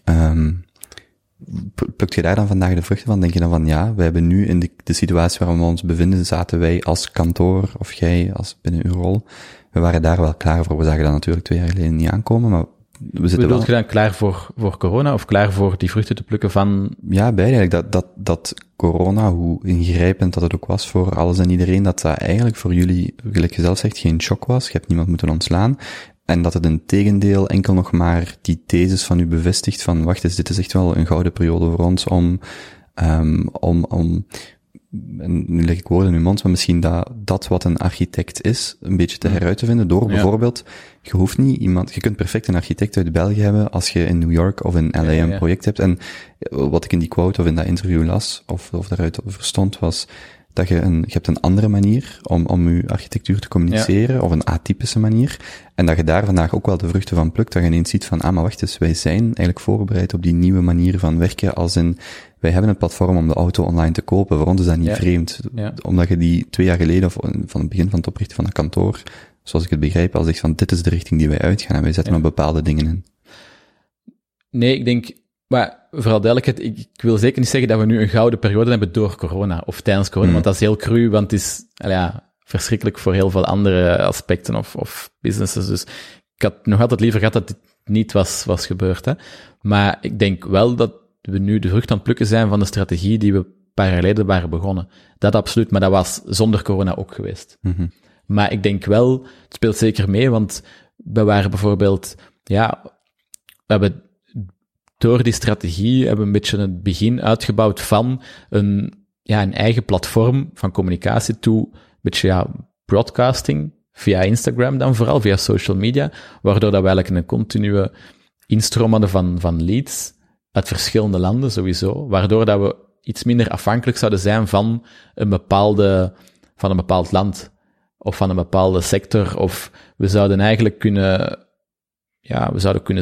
Plukt je daar dan vandaag de vruchten van? Denk je dan van, ja, we hebben nu in de situatie waar we ons bevinden, zaten wij als kantoor, of jij als binnen uw rol, we waren daar wel klaar voor. We zagen dat natuurlijk 2 jaar geleden niet aankomen, maar bedoelt je dan klaar voor corona of klaar voor die vruchten te plukken van... Ja, beide eigenlijk. Dat corona, hoe ingrijpend dat het ook was voor alles en iedereen, dat eigenlijk voor jullie, gelijk je zelf zegt, geen shock was. Je hebt niemand moeten ontslaan. En dat het in tegendeel enkel nog maar die thesis van u bevestigt van, wacht eens, dit is echt wel een gouden periode voor ons om en nu leg ik woorden in uw mond, maar misschien dat wat een architect is, een beetje te heruit te vinden door bijvoorbeeld, je hoeft niet iemand, je kunt perfect een architect uit België hebben als je in New York of in LA een project hebt. En wat ik in die quote of in dat interview las, of daaruit verstond, was dat je hebt een andere manier om je architectuur te communiceren, of een atypische manier. En dat je daar vandaag ook wel de vruchten van plukt, dat je ineens ziet van, maar wacht eens, wij zijn eigenlijk voorbereid op die nieuwe manier van werken, als in, wij hebben een platform om de auto online te kopen. Voor ons is dat niet vreemd. Ja. Omdat je die 2 jaar geleden, of van het begin van het oprichten van een kantoor, zoals ik het begrijp, al zegt van, dit is de richting die wij uitgaan, en wij zetten op bepaalde dingen in. Nee, ik denk... Maar vooral duidelijkheid, ik wil zeker niet zeggen dat we nu een gouden periode hebben door corona, of tijdens corona, want dat is heel cru, want het is verschrikkelijk voor heel veel andere aspecten of businesses. Dus ik had nog altijd liever gehad dat dit niet was gebeurd. Hè. Maar ik denk wel dat we nu de vrucht aan het plukken zijn van de strategie die we een paar jaar geleden waren begonnen. Dat absoluut, maar dat was zonder corona ook geweest. Mm-hmm. Maar ik denk wel, het speelt zeker mee, want we waren bijvoorbeeld, ja, we hebben door die strategie hebben we een beetje het begin uitgebouwd van een eigen platform van communicatie toe, een beetje broadcasting, via Instagram dan vooral, via social media, waardoor dat we eigenlijk een continue instroom hadden van leads uit verschillende landen sowieso, waardoor dat we iets minder afhankelijk zouden zijn van een bepaald land of van een bepaalde sector, of we zouden eigenlijk kunnen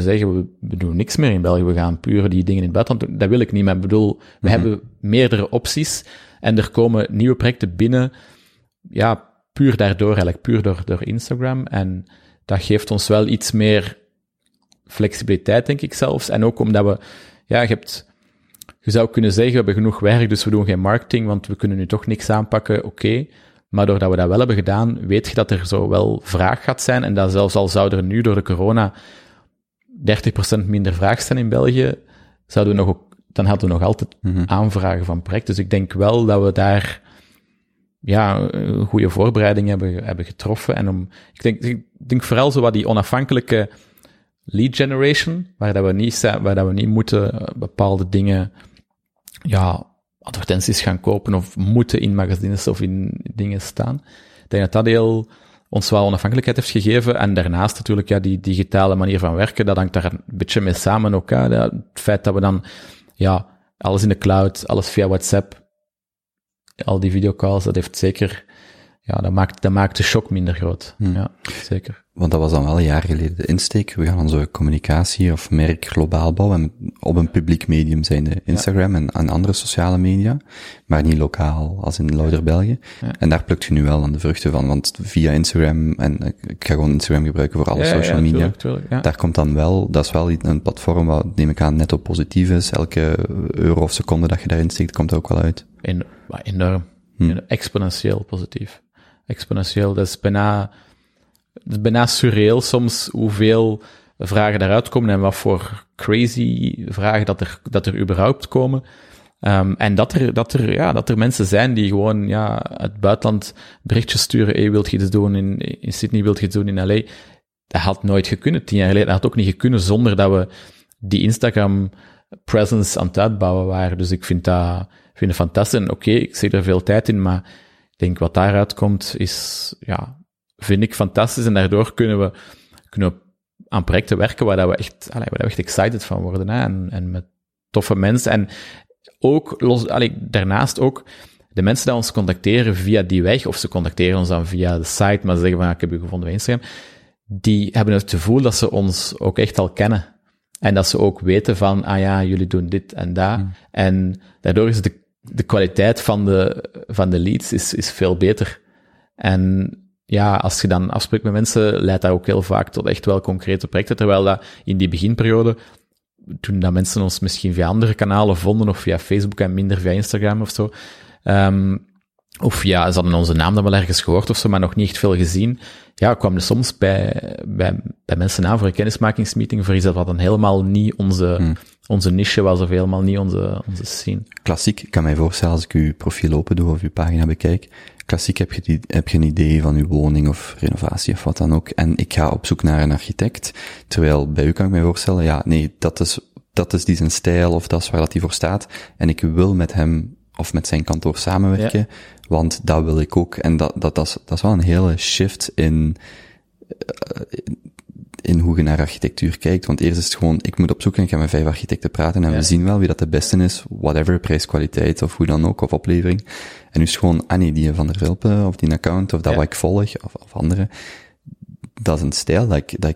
zeggen, we doen niks meer in België, we gaan puur die dingen in het buitenland doen. Dat wil ik niet, maar ik bedoel, we hebben meerdere opties en er komen nieuwe projecten binnen, puur daardoor eigenlijk, puur door Instagram. En dat geeft ons wel iets meer flexibiliteit, denk ik zelfs. En ook omdat we, je zou kunnen zeggen, we hebben genoeg werk, dus we doen geen marketing, want we kunnen nu toch niks aanpakken, oké. Maar doordat we dat wel hebben gedaan, weet je dat er zo wel vraag gaat zijn. En dat zelfs al zou er nu door de corona 30% minder vraag zijn in België, dan hadden we nog altijd aanvragen van projecten. Dus ik denk wel dat we daar een goede voorbereiding hebben getroffen. En ik denk vooral zo wat die onafhankelijke lead generation, waar dat we niet moeten bepaalde dingen, advertenties gaan kopen of moeten in magazines of in dingen staan. Ik denk dat dat deel ons wel onafhankelijkheid heeft gegeven. En daarnaast natuurlijk die digitale manier van werken, dat hangt daar een beetje mee samen ook. Hè. Het feit dat we dan alles in de cloud, alles via WhatsApp, al die videocalls, dat heeft zeker, dat maakt de shock minder groot. Hmm. Ja, zeker. Want dat was dan wel een jaar geleden de insteek. We gaan onze communicatie of merk globaal bouwen op een publiek medium, zijnde Instagram en andere sociale media, maar niet lokaal, als in louter België. Ja. En daar plukt je nu wel aan de vruchten van, want via Instagram, en ik ga gewoon Instagram gebruiken voor alle social media, tuurlijk, daar komt dan wel, dat is wel een platform wat, neem ik aan, netto positief is. Elke euro of seconde dat je daarin steekt, komt er ook wel uit. Enorm. Exponentieel positief. Exponentieel, dat is bijna surreëel soms hoeveel vragen daaruit komen en wat voor crazy vragen dat er überhaupt komen. En dat er mensen zijn die gewoon het buitenland berichtjes sturen. Wilt je iets doen in Sydney, wilt je iets doen in LA? Dat had nooit gekund. 10 jaar geleden had het ook niet gekund zonder dat we die Instagram presence aan het uitbouwen waren. Dus ik vind dat fantastisch. En oké, ik zit er veel tijd in, maar ik denk wat daaruit komt is, vind ik fantastisch. En daardoor kunnen we aan projecten werken waar we echt excited van worden. Hè? En met toffe mensen. En ook daarnaast ook de mensen die ons contacteren via die weg, of ze contacteren ons dan via de site, maar ze zeggen van, ik heb u gevonden bij Instagram. Die hebben het gevoel dat ze ons ook echt al kennen. En dat ze ook weten van, jullie doen dit en dat. Mm. En daardoor is de kwaliteit van de leads is veel beter. En als je dan afspreekt met mensen, leidt dat ook heel vaak tot echt wel concrete projecten. Terwijl dat in die beginperiode, toen dat mensen ons misschien via andere kanalen vonden, of via Facebook en minder via Instagram of zo. Ze hadden onze naam dan wel ergens gehoord of zo, maar nog niet echt veel gezien. Kwamen we soms bij mensen aan voor een kennismakingsmeeting, voor iets dat dan helemaal niet onze niche was, of helemaal niet onze scene. Klassiek, ik kan mij voorstellen als ik uw profiel open doe of uw pagina bekijk, klassiek heb je een idee van uw woning of renovatie of wat dan ook, en ik ga op zoek naar een architect, terwijl bij u kan ik mij voorstellen, dat is die zijn stijl, of dat is waar dat hij voor staat, en ik wil met hem of met zijn kantoor samenwerken, want dat wil ik ook. En dat is wel een hele shift in hoe je naar architectuur kijkt. Want eerst is het gewoon, ik moet op zoek en ik ga met 5 architecten praten en we zien wel wie dat de beste is, whatever, prijs, kwaliteit of hoe dan ook, of oplevering. En nu is het gewoon, die Van der Velpen, of die account, of dat wat ik volg, of andere. Dat is een stijl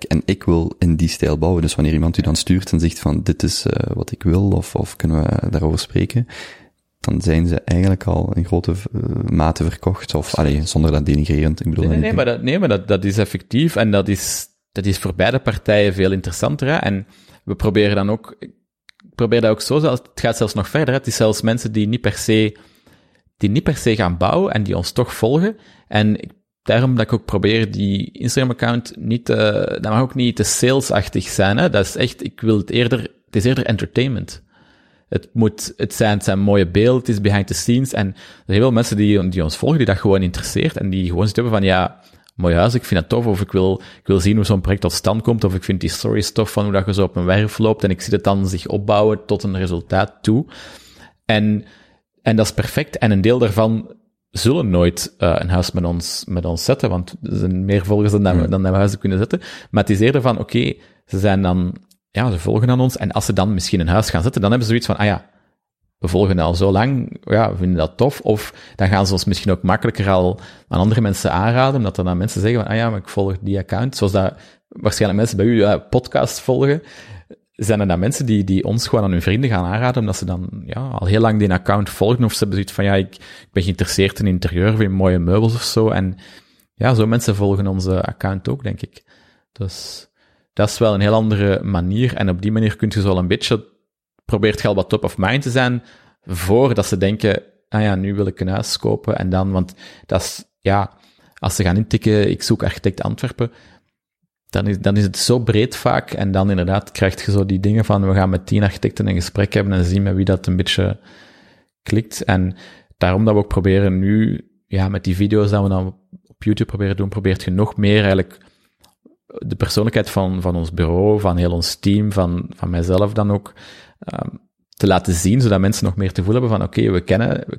en ik wil in die stijl bouwen. Dus wanneer iemand u dan stuurt en zegt van, dit is wat ik wil, of kunnen we daarover spreken, dan zijn ze eigenlijk al in grote mate verkocht, of zonder dat denigrerend. Ik bedoel, maar dat is effectief en dat is voor beide partijen veel interessanter. Hè? En we proberen dan ook, zo, het gaat zelfs nog verder. Hè? Het is zelfs mensen die niet per se gaan bouwen en die ons toch volgen. En daarom dat ik ook probeer die Instagram-account dat mag ook niet te salesachtig zijn. Hè? Dat is echt, het is eerder entertainment. Het zijn mooie beelden, het is behind the scenes. En er zijn wel mensen die ons volgen, die dat gewoon interesseert en die gewoon zitten van, ja, mooi huis, ik vind dat tof, of ik wil zien hoe zo'n project tot stand komt, of ik vind die stories tof van hoe dat je zo op een werf loopt en ik zie het dan zich opbouwen tot een resultaat toe. En dat is perfect. En een deel daarvan zullen nooit een huis met ons zetten, want er zijn meer volgers dan dat we huizen kunnen zetten. Maar het is eerder van, oké, ze zijn dan... Ja, ze volgen aan ons. En als ze dan misschien een huis gaan zetten, dan hebben ze zoiets van, we volgen al zo lang, ja, we vinden dat tof. Of dan gaan ze ons misschien ook makkelijker al aan andere mensen aanraden, omdat er dan mensen zeggen van, maar ik volg die account. Zoals dat waarschijnlijk mensen bij u podcast volgen, zijn er dan mensen die ons gewoon aan hun vrienden gaan aanraden, omdat ze dan al heel lang die account volgen. Of ze hebben zoiets van, ik ben geïnteresseerd in interieur, of in mooie meubels of zo. En ja, zo mensen volgen onze account ook, denk ik. Dus... dat is wel een heel andere manier. En op die manier kun je zo al een beetje... probeert je al wat top of mind te zijn... voordat ze denken... nu wil ik een huis kopen. En dan, want dat is... ja, als ze gaan intikken... ik zoek architect Antwerpen... Dan is het zo breed vaak. En dan inderdaad krijg je zo die dingen van... we gaan met 10 architecten een gesprek hebben... en zien met wie dat een beetje klikt. En daarom dat we ook proberen nu... ja, met die video's dat we dan op YouTube proberen doen... probeert je nog meer eigenlijk... de persoonlijkheid van ons bureau, van heel ons team, van mijzelf dan ook, te laten zien, zodat mensen nog meer te voelen hebben van, oké, we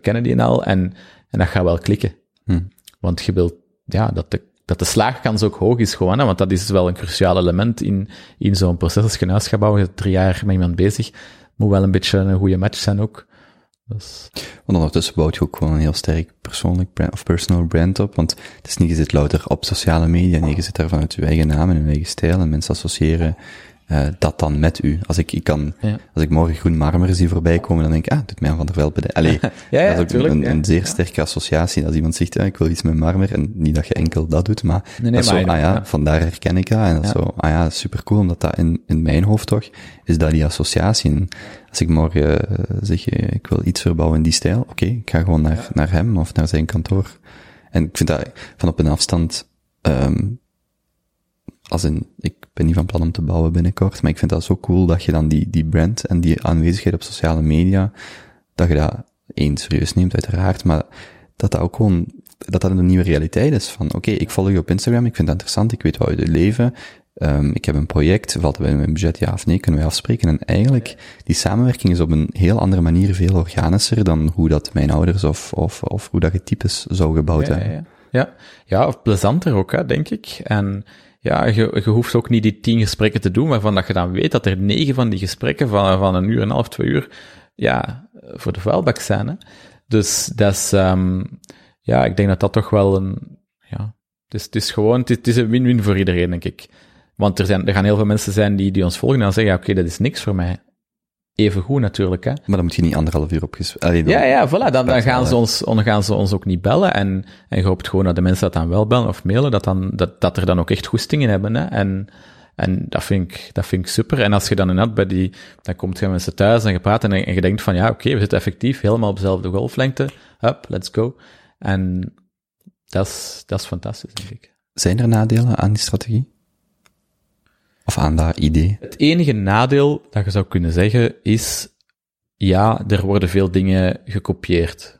kennen die al, en dat gaat wel klikken. Want je wilt, dat de slaagkans ook hoog is gewoon, hè, want dat is wel een cruciaal element in zo'n proces. Als je een huis gaat bouwen, je bent 3 jaar met iemand bezig, moet wel een beetje een goede match zijn ook. Dus. Want ondertussen bouwt je ook gewoon een heel sterk persoonlijk brand, of personal brand op, want het is niet, je zit louter op sociale media, nee, je zit daar vanuit je eigen naam en je eigen stijl, en mensen associëren dat dan met u. Als ik morgen Groen Marmer zie voorbij komen, dan denk ik, doet mij aan Van der Velpen. Allee, ja, dat is ook een zeer sterke associatie, als iemand zegt, ik wil iets met marmer, en niet dat je enkel dat doet, maar nee, dat is zo, vandaar herken ik dat, en dat is zo, supercool, omdat dat in mijn hoofd toch, is dat die associatie. En als ik morgen zeg, ik wil iets verbouwen in die stijl, oké, ik ga gewoon naar hem of naar zijn kantoor. En ik vind dat, van op een afstand, als in, ik ben niet van plan om te bouwen binnenkort, maar ik vind dat zo cool dat je dan die brand en die aanwezigheid op sociale media, dat je dat eens serieus neemt, uiteraard, maar dat ook gewoon, dat een nieuwe realiteit is van, oké, ik volg je op Instagram, ik vind dat interessant, ik weet wat uit je leven, ik heb een project, valt dat binnen mijn budget, ja of nee, kunnen wij afspreken. En eigenlijk, die samenwerking is op een heel andere manier veel organischer dan hoe dat mijn ouders of hoe dat je types zou gebouwd hebben. Ja, of plezanter ook, hè, denk ik. En ja, je hoeft ook niet die 10 gesprekken te doen, waarvan dat je dan weet dat er 9 van die gesprekken van 1,5 uur, 2 uur, voor de vuilbak zijn. Hè. Dus dat is, ik denk dat toch wel een, het is gewoon, het is een win-win voor iedereen, denk ik. Want er gaan heel veel mensen zijn die ons volgen en dan zeggen, oké, dat is niks voor mij. Even goed natuurlijk, hè. Maar dan moet je niet 1,5 uur op gesprek. Ja, voilà, dan gaan ze ons ook niet bellen en je hoopt gewoon dat de mensen dat dan wel bellen of mailen, dat er dan ook echt goesting in hebben, hè. En dat vind ik super. En als je dan inderdaad dan komt je mensen thuis en je praat en je denkt van, we zitten effectief helemaal op dezelfde golflengte. Hup, let's go. En dat is fantastisch, denk ik. Zijn er nadelen aan die strategie? Of aan dat idee? Het enige nadeel dat je zou kunnen zeggen is, er worden veel dingen gekopieerd.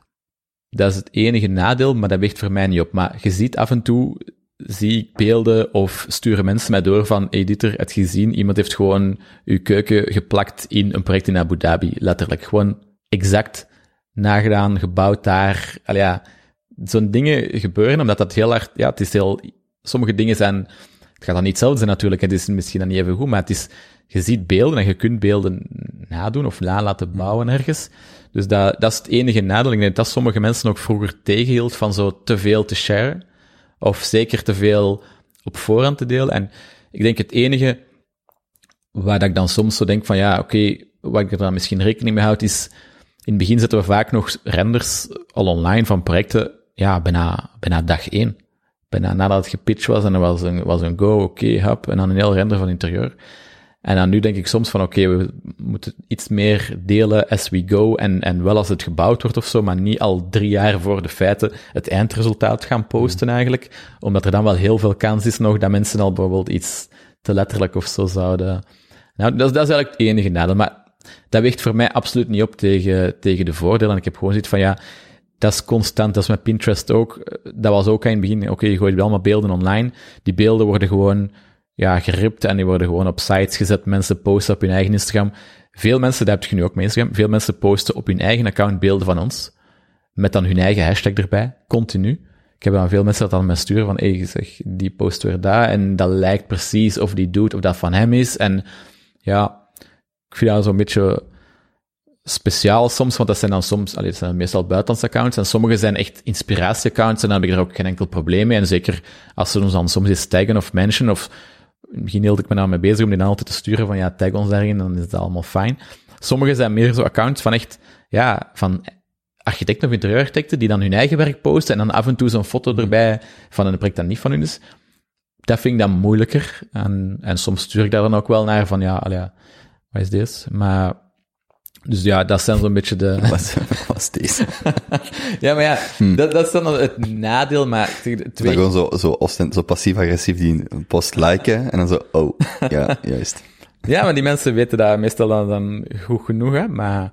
Dat is het enige nadeel, maar dat weegt voor mij niet op. Maar je ziet af en toe, zie ik beelden of sturen mensen mij door van, hey Dieter, heb je gezien, iemand heeft gewoon uw keuken geplakt in een project in Abu Dhabi. Letterlijk, gewoon exact nagedaan, gebouwd daar. Zo'n dingen gebeuren, omdat dat heel hard, sommige dingen zijn... Het gaat dan niet hetzelfde zijn natuurlijk, het is misschien dan niet even goed, maar het is, je ziet beelden en je kunt beelden nadoen of laten bouwen ergens. Dus dat is het enige nadeel. Ik denk dat sommige mensen ook vroeger tegenhield van zo te veel te sharen, of zeker te veel op voorhand te delen. En ik denk het enige waar dat ik dan soms zo denk van, wat ik er dan misschien rekening mee houd, is, in het begin zetten we vaak nog renders al online van projecten, bijna dag 1. Bijna nadat het gepitcht was en er was een go, hap, en dan een heel render van interieur. En dan nu denk ik soms van, we moeten iets meer delen as we go en wel als het gebouwd wordt of zo, maar niet al 3 jaar voor de feiten het eindresultaat gaan posten eigenlijk, omdat er dan wel heel veel kans is nog dat mensen al bijvoorbeeld iets te letterlijk of zo zouden... Nou, dat is eigenlijk het enige nadeel, maar dat weegt voor mij absoluut niet op tegen de voordelen. En ik heb gewoon zoiets van, ja, dat is constant, dat is met Pinterest ook. Dat was ook in het begin, oké, je gooit wel maar beelden online. Die beelden worden gewoon geript en die worden gewoon op sites gezet. Mensen posten op hun eigen Instagram. Veel mensen, dat heb je nu ook met Instagram, veel mensen posten op hun eigen account beelden van ons. Met dan hun eigen hashtag erbij, continu. Ik heb dan veel mensen dat dan mij sturen van, hey, zeg, die post weer daar en dat lijkt precies of die doet of dat van hem is. En ja, ik vind dat zo'n beetje speciaal soms, want dat zijn dan soms, dat zijn meestal buitenlandse accounts en sommige zijn echt inspiratieaccounts en dan heb ik er ook geen enkel probleem mee. En zeker als ze ons dan soms eens taggen of mentionen of misschien hield ik me daarmee bezig om die dan altijd te sturen van ja, tag ons daarin, dan is dat allemaal fijn. Sommige zijn meer zo accounts van echt, ja, van architecten of interieurarchitecten die dan hun eigen werk posten en dan af en toe zo'n foto erbij van een project dat niet van hun is. Dat vind ik dan moeilijker. En soms stuur ik daar dan ook wel naar van ja, allee, wat is dit? Maar dus ja, dat zijn zo'n beetje de... Wat is deze? Ja, maar ja, dat is dan het nadeel, maar... Twee... Dat gewoon zo passief-agressief die een post liken en dan zo, oh, ja, juist. Ja, maar die mensen weten dat meestal dan goed genoeg, hè, maar...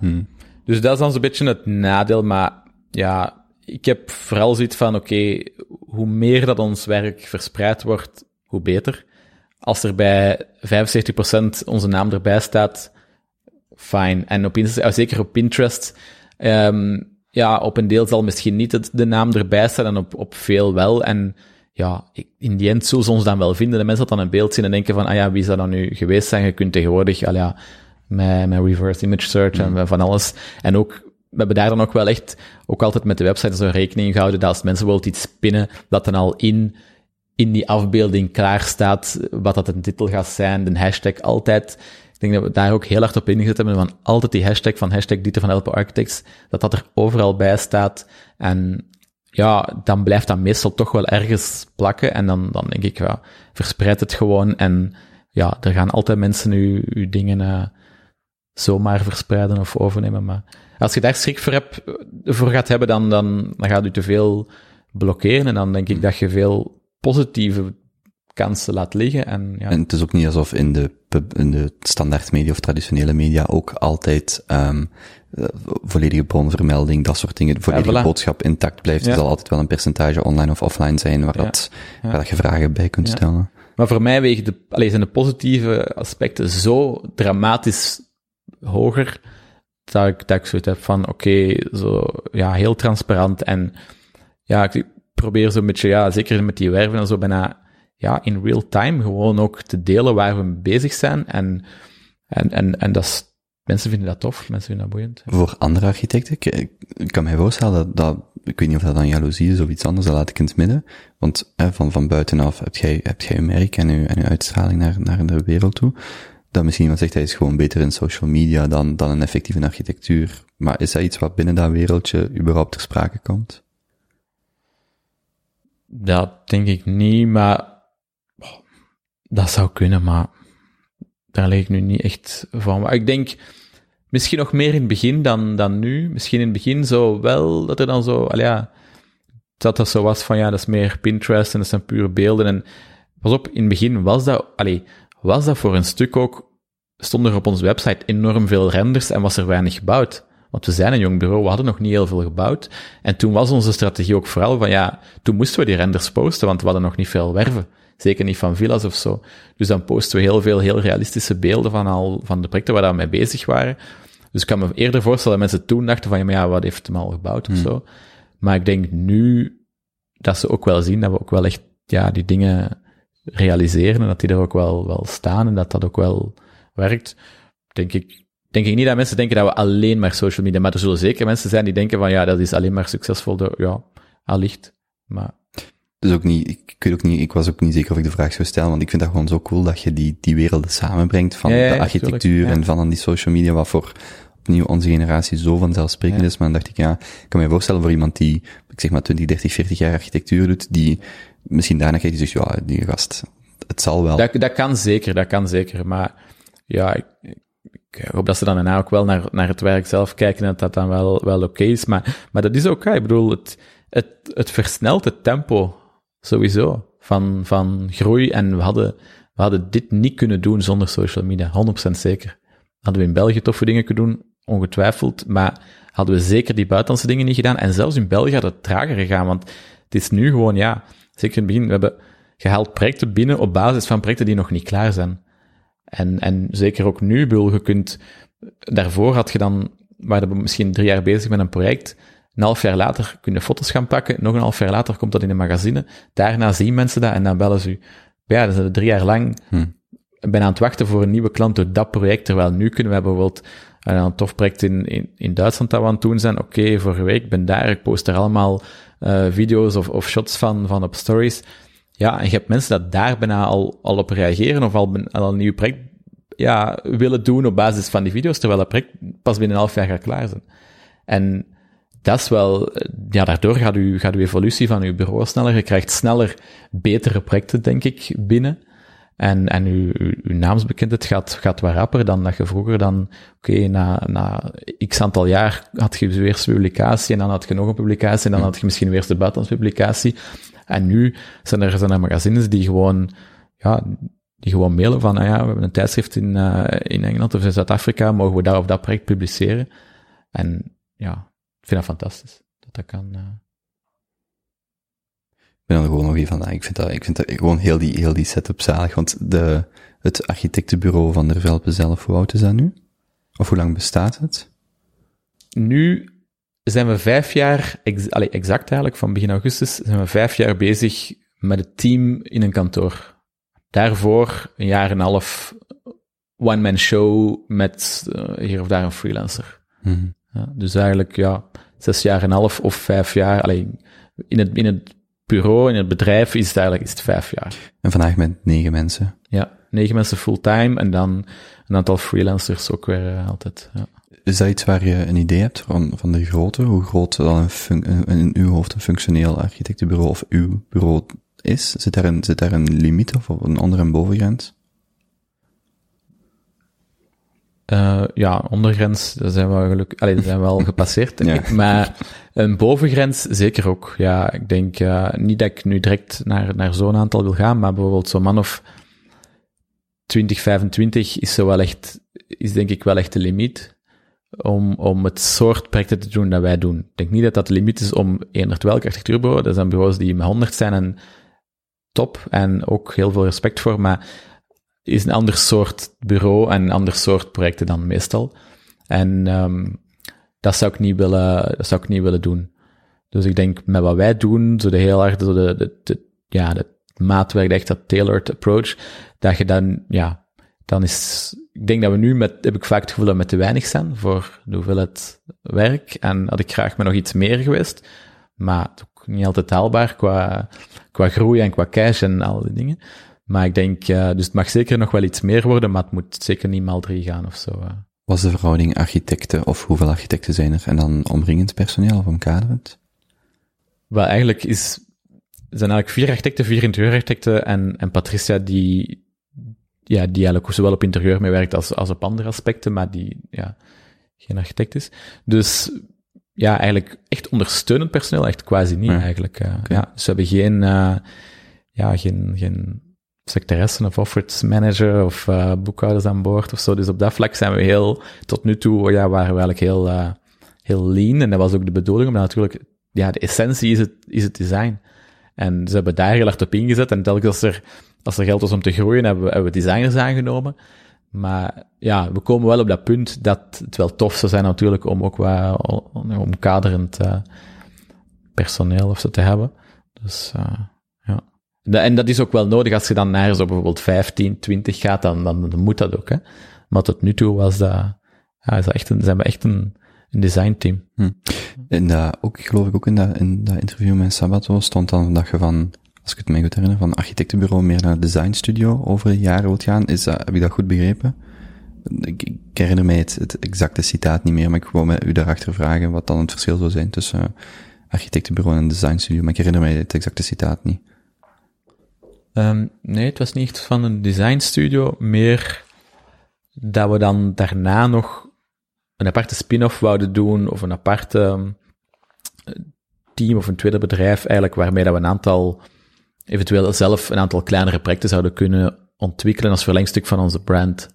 Dus dat is dan zo'n beetje het nadeel, maar ja, ik heb vooral zoiets van, oké, hoe meer dat ons werk verspreid wordt, hoe beter. Als er bij 75% onze naam erbij staat, fijn. En zeker op Pinterest, op een deel zal misschien niet de naam erbij staan en op veel wel. En ja, in die end zullen ze ons dan wel vinden. De mensen dat dan een beeld zien en denken van, ah ja, wie zou dat nu geweest zijn? Je kunt tegenwoordig, met reverse image search en van alles. En ook, we hebben daar dan ook wel echt, ook altijd met de website zo rekening gehouden, dat als mensen bijvoorbeeld iets spinnen, dat dan al in die afbeelding klaar staat, wat dat een titel gaat zijn, de hashtag altijd. Ik denk dat we daar ook heel hard op ingezet hebben, van altijd die hashtag van Dieter Van Elpen Architects, dat er overal bij staat. En ja, dan blijft dat meestal toch wel ergens plakken. En dan denk ik, ja, verspreid het gewoon. En ja, er gaan altijd mensen uw dingen... zomaar verspreiden of overnemen, maar als je daar schrik voor gaat hebben, dan gaat u te veel blokkeren en dan denk ik dat je veel positieve kansen laat liggen. En het is ook niet alsof in de standaard media of traditionele media ook altijd volledige bronvermelding, dat soort dingen, volledige boodschap intact blijft. Ja. Er zal altijd wel een percentage online of offline zijn waar dat je vragen bij kunt stellen. Maar voor mij zijn de positieve aspecten zo dramatisch hoger, dat ik zoiets heb van, heel transparant en ja, ik probeer zo'n beetje, ja, zeker met die werven en zo bijna, ja, in real time gewoon ook te delen waar we mee bezig zijn en dat is, mensen vinden dat tof, mensen vinden dat boeiend. Ja. Voor andere architecten, ik kan mij voorstellen dat ik weet niet of dat dan jaloezie is of iets anders, dat laat ik in het midden, want van buitenaf heb jij je merk en je uitstraling naar de wereld toe. Dat misschien iemand zegt, hij is gewoon beter in social media dan een effectieve architectuur. Maar is dat iets wat binnen dat wereldje überhaupt ter sprake komt? Dat denk ik niet, maar... Oh, dat zou kunnen, maar daar leg ik nu niet echt van. Maar ik denk, misschien nog meer in het begin dan nu. Misschien in het begin zo wel, dat er dan zo... Dat zo was van, dat is meer Pinterest en dat zijn pure beelden. En pas op, in het begin was dat... was dat voor een stuk ook, stonden er op onze website enorm veel renders en was er weinig gebouwd. Want we zijn een jong bureau, we hadden nog niet heel veel gebouwd. En toen was onze strategie ook vooral van, toen moesten we die renders posten, want we hadden nog niet veel werven. Zeker niet van villa's of zo. Dus dan posten we heel veel, heel realistische beelden van de projecten waar we mee bezig waren. Dus ik kan me eerder voorstellen dat mensen toen dachten van, wat heeft hem al gebouwd of zo. Maar ik denk nu dat ze ook wel zien, dat we ook wel echt, die dingen... realiseren en dat die er ook wel staan en dat ook wel werkt, denk ik niet dat mensen denken dat we alleen maar social media, maar er zullen zeker mensen zijn die denken van, dat is alleen maar succesvol door, allicht, maar... Dus ook niet, ik was ook niet zeker of ik de vraag zou stellen, want ik vind dat gewoon zo cool dat je die werelden samenbrengt van de architectuur en van die social media, wat voor opnieuw onze generatie zo vanzelfsprekend is, maar dan dacht ik, ik kan me voorstellen voor iemand die, ik zeg maar 20, 30, 40 jaar architectuur doet, die misschien daarna kijkt die zegt, die gast, het zal wel. Dat kan zeker, maar ik hoop dat ze dan daarna ook wel naar het werk zelf kijken en dat dat dan wel oké is, maar dat is ook, ik bedoel, het versnelt het tempo sowieso van groei en we hadden dit niet kunnen doen zonder social media, 100% zeker. hadden we in België toffe dingen kunnen doen, ongetwijfeld, maar hadden we zeker die buitenlandse dingen niet gedaan. En zelfs in België had het trager gegaan, want het is nu gewoon, ja, zeker in het begin, we hebben gehaald projecten binnen op basis van projecten die nog niet klaar zijn. En zeker ook nu, je kunt, daarvoor had je dan, waar je misschien 3 jaar bezig met een project, een half jaar later kun je foto's gaan pakken, nog een half jaar later komt dat in een magazine, daarna zien mensen dat en dan bellen ze u. Ja, dan zijn we 3 jaar lang ben aan het wachten voor een nieuwe klant door dat project, terwijl nu kunnen we bijvoorbeeld een tof project in Duitsland dat we aan het doen zijn. Oké, vorige week ben daar, ik post er allemaal video's of shots van op stories. Ja, en je hebt mensen dat daar bijna al op reageren of al een nieuw project willen doen op basis van die video's, terwijl dat project pas binnen een half jaar gaat klaar zijn. En dat is wel... Ja, daardoor gaat uw evolutie van uw bureau sneller. Je krijgt sneller betere projecten, denk ik, binnen. En uw naamsbekendheid gaat wat rapper dan dat je vroeger dan... Oké, na x aantal jaar had je weer zo'n publicatie en dan had je nog een publicatie en dan had je misschien weer de buitenlandse publicatie. En nu zijn er magazines die gewoon... Ja, die gewoon mailen van... Nou ja, we hebben een tijdschrift in Engeland of in Zuid-Afrika. Mogen we daar of dat project publiceren? En ja... Ik vind dat fantastisch, dat kan. Ik ben er gewoon nog even aan. Ik vind dat gewoon heel die setup zalig, want het architectenbureau van der Velpen zelf, hoe oud is dat nu? Of hoe lang bestaat het? Nu zijn we 5 jaar, exact eigenlijk, van begin augustus, zijn we 5 jaar bezig met het team in een kantoor. Daarvoor 1,5 jaar one-man show met hier of daar een freelancer. Mm-hmm. Ja, dus eigenlijk, 6,5 jaar of 5 jaar. Alleen in het bureau, in het bedrijf, is het 5 jaar. En vandaag met 9 mensen. Ja, 9 mensen fulltime en dan een aantal freelancers ook weer altijd. Ja. Is dat iets waar je een idee hebt van de grootte? Hoe groot dan in uw hoofd een functioneel architectenbureau of uw bureau is? Zit daar een limiet of een onder- en bovengrens? Ondergrens, daar zijn we gelukkig... Daar zijn we al gepasseerd, denk ik. Maar een bovengrens zeker ook. Ja, ik denk niet dat ik nu direct naar zo'n aantal wil gaan, maar bijvoorbeeld zo'n man of 20, 25 is denk ik wel echt de limiet om het soort projecten te doen dat wij doen. Ik denk niet dat dat de limiet is om eender welk architectuurbureau. Dat zijn bureaus die met 100 zijn en top en ook heel veel respect voor, maar... is een ander soort bureau en een ander soort projecten dan meestal. En dat zou ik niet willen doen. Dus ik denk, met wat wij doen, zo de heel hard, zo de maatwerk, echt dat tailored approach, dat je dan, dan is... Ik denk dat we nu heb ik vaak het gevoel dat we te weinig zijn voor de hoeveelheid werk. En had ik graag met nog iets meer geweest, maar het is ook niet altijd haalbaar qua groei en qua cash en al die dingen. Maar ik denk, dus het mag zeker nog wel iets meer worden, maar het moet zeker niet 3x gaan of zo. Was de verhouding architecten, of hoeveel architecten zijn er, en dan omringend personeel of omkaderend? Wel, eigenlijk zijn eigenlijk 4 architecten, 4 interieurarchitecten en Patricia die eigenlijk zowel op interieur mee werkt als op andere aspecten, maar die geen architect is. Dus eigenlijk echt ondersteunend personeel, echt quasi niet eigenlijk. Okay. Ja, dus we hebben geen secretaressen of office manager of boekhouders aan boord of zo. Dus op dat vlak zijn we tot nu toe, waren we eigenlijk heel lean. En dat was ook de bedoeling, omdat natuurlijk, de essentie is het design. En ze hebben daar heel hard op ingezet. En telkens als er geld was om te groeien, hebben we designers aangenomen. Maar we komen wel op dat punt dat het wel tof zou zijn natuurlijk om ook wat omkaderend personeel of zo te hebben. Dus... En dat is ook wel nodig als je dan naar zo bijvoorbeeld 15, 20 gaat, dan moet dat ook. Hè? Maar tot nu toe zijn we echt een designteam. En ook, geloof ik, ook in dat interview met Sabato stond dan dat je van, als ik het mij goed herinner, van architectenbureau meer naar designstudio over de jaren wilt gaan. Heb ik dat goed begrepen? Ik herinner mij het exacte citaat niet meer, maar ik wil met u daarachter vragen wat dan het verschil zou zijn tussen architectenbureau en designstudio. Maar ik herinner mij het exacte citaat niet. Nee, het was niet echt van een designstudio, meer dat we dan daarna nog een aparte spin-off wouden doen, of een aparte team of een tweede bedrijf, eigenlijk waarmee dat we eventueel zelf een aantal kleinere projecten zouden kunnen ontwikkelen als verlengstuk van onze brand.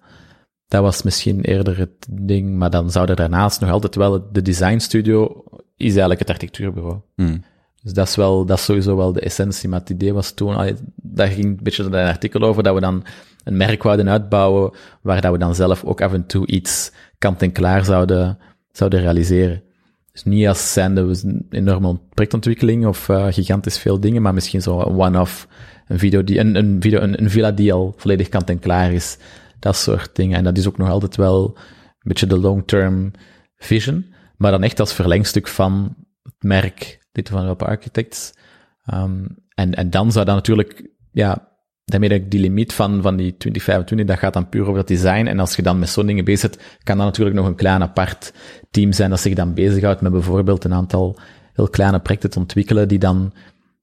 Dat was misschien eerder het ding, maar dan zouden daarnaast nog altijd wel... De designstudio is eigenlijk het architectuurbureau. Mm. Dus dat is sowieso wel de essentie. Maar het idee was toen... Daar ging een beetje een artikel over, dat we dan een merk wouden uitbouwen, waar dat we dan zelf ook af en toe iets kant-en-klaar zouden realiseren. Dus niet als zijnde een enorme projectontwikkeling of gigantisch veel dingen, maar misschien zo'n one-off, een villa die al volledig kant-en-klaar is. Dat soort dingen. En dat is ook nog altijd wel een beetje de long-term vision, maar dan echt als verlengstuk van het merk Dieter Vander Velpen Architects. En dan zou dat natuurlijk, ja, daarmee dat ik die limiet van die 2025, dat gaat dan puur over dat design. En als je dan met zo'n dingen bezig bent, kan dat natuurlijk nog een klein apart team zijn dat zich dan bezighoudt met bijvoorbeeld een aantal heel kleine projecten te ontwikkelen die dan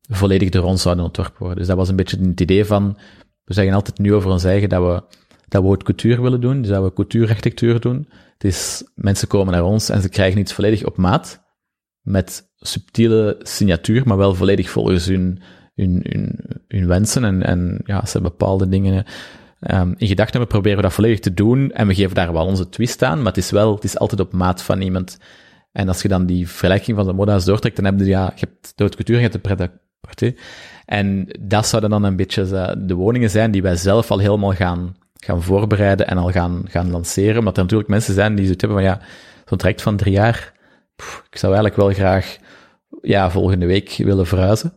volledig door ons zouden ontworpen worden. Dus dat was een beetje het idee van, we zeggen altijd nu over ons eigen dat we haute couture willen doen, dus dat we couture-architectuur doen. Het is, mensen komen naar ons en ze krijgen iets volledig op maat, met subtiele signatuur, maar wel volledig volgens hun wensen en ja, ze hebben bepaalde dingen in gedachten. We proberen dat volledig te doen en we geven daar wel onze twist aan, maar het is altijd op maat van iemand. En als je dan die vergelijking van de moda's doortrekt, dan heb je, ja, je hebt de haute couture, je hebt de prêt-à-porter. En dat zouden dan een beetje de woningen zijn die wij zelf al helemaal gaan voorbereiden en al gaan lanceren, omdat er natuurlijk mensen zijn die zoiets hebben van, ja, zo'n traject van 3 jaar, ik zou eigenlijk wel graag, ja, volgende week willen verhuizen.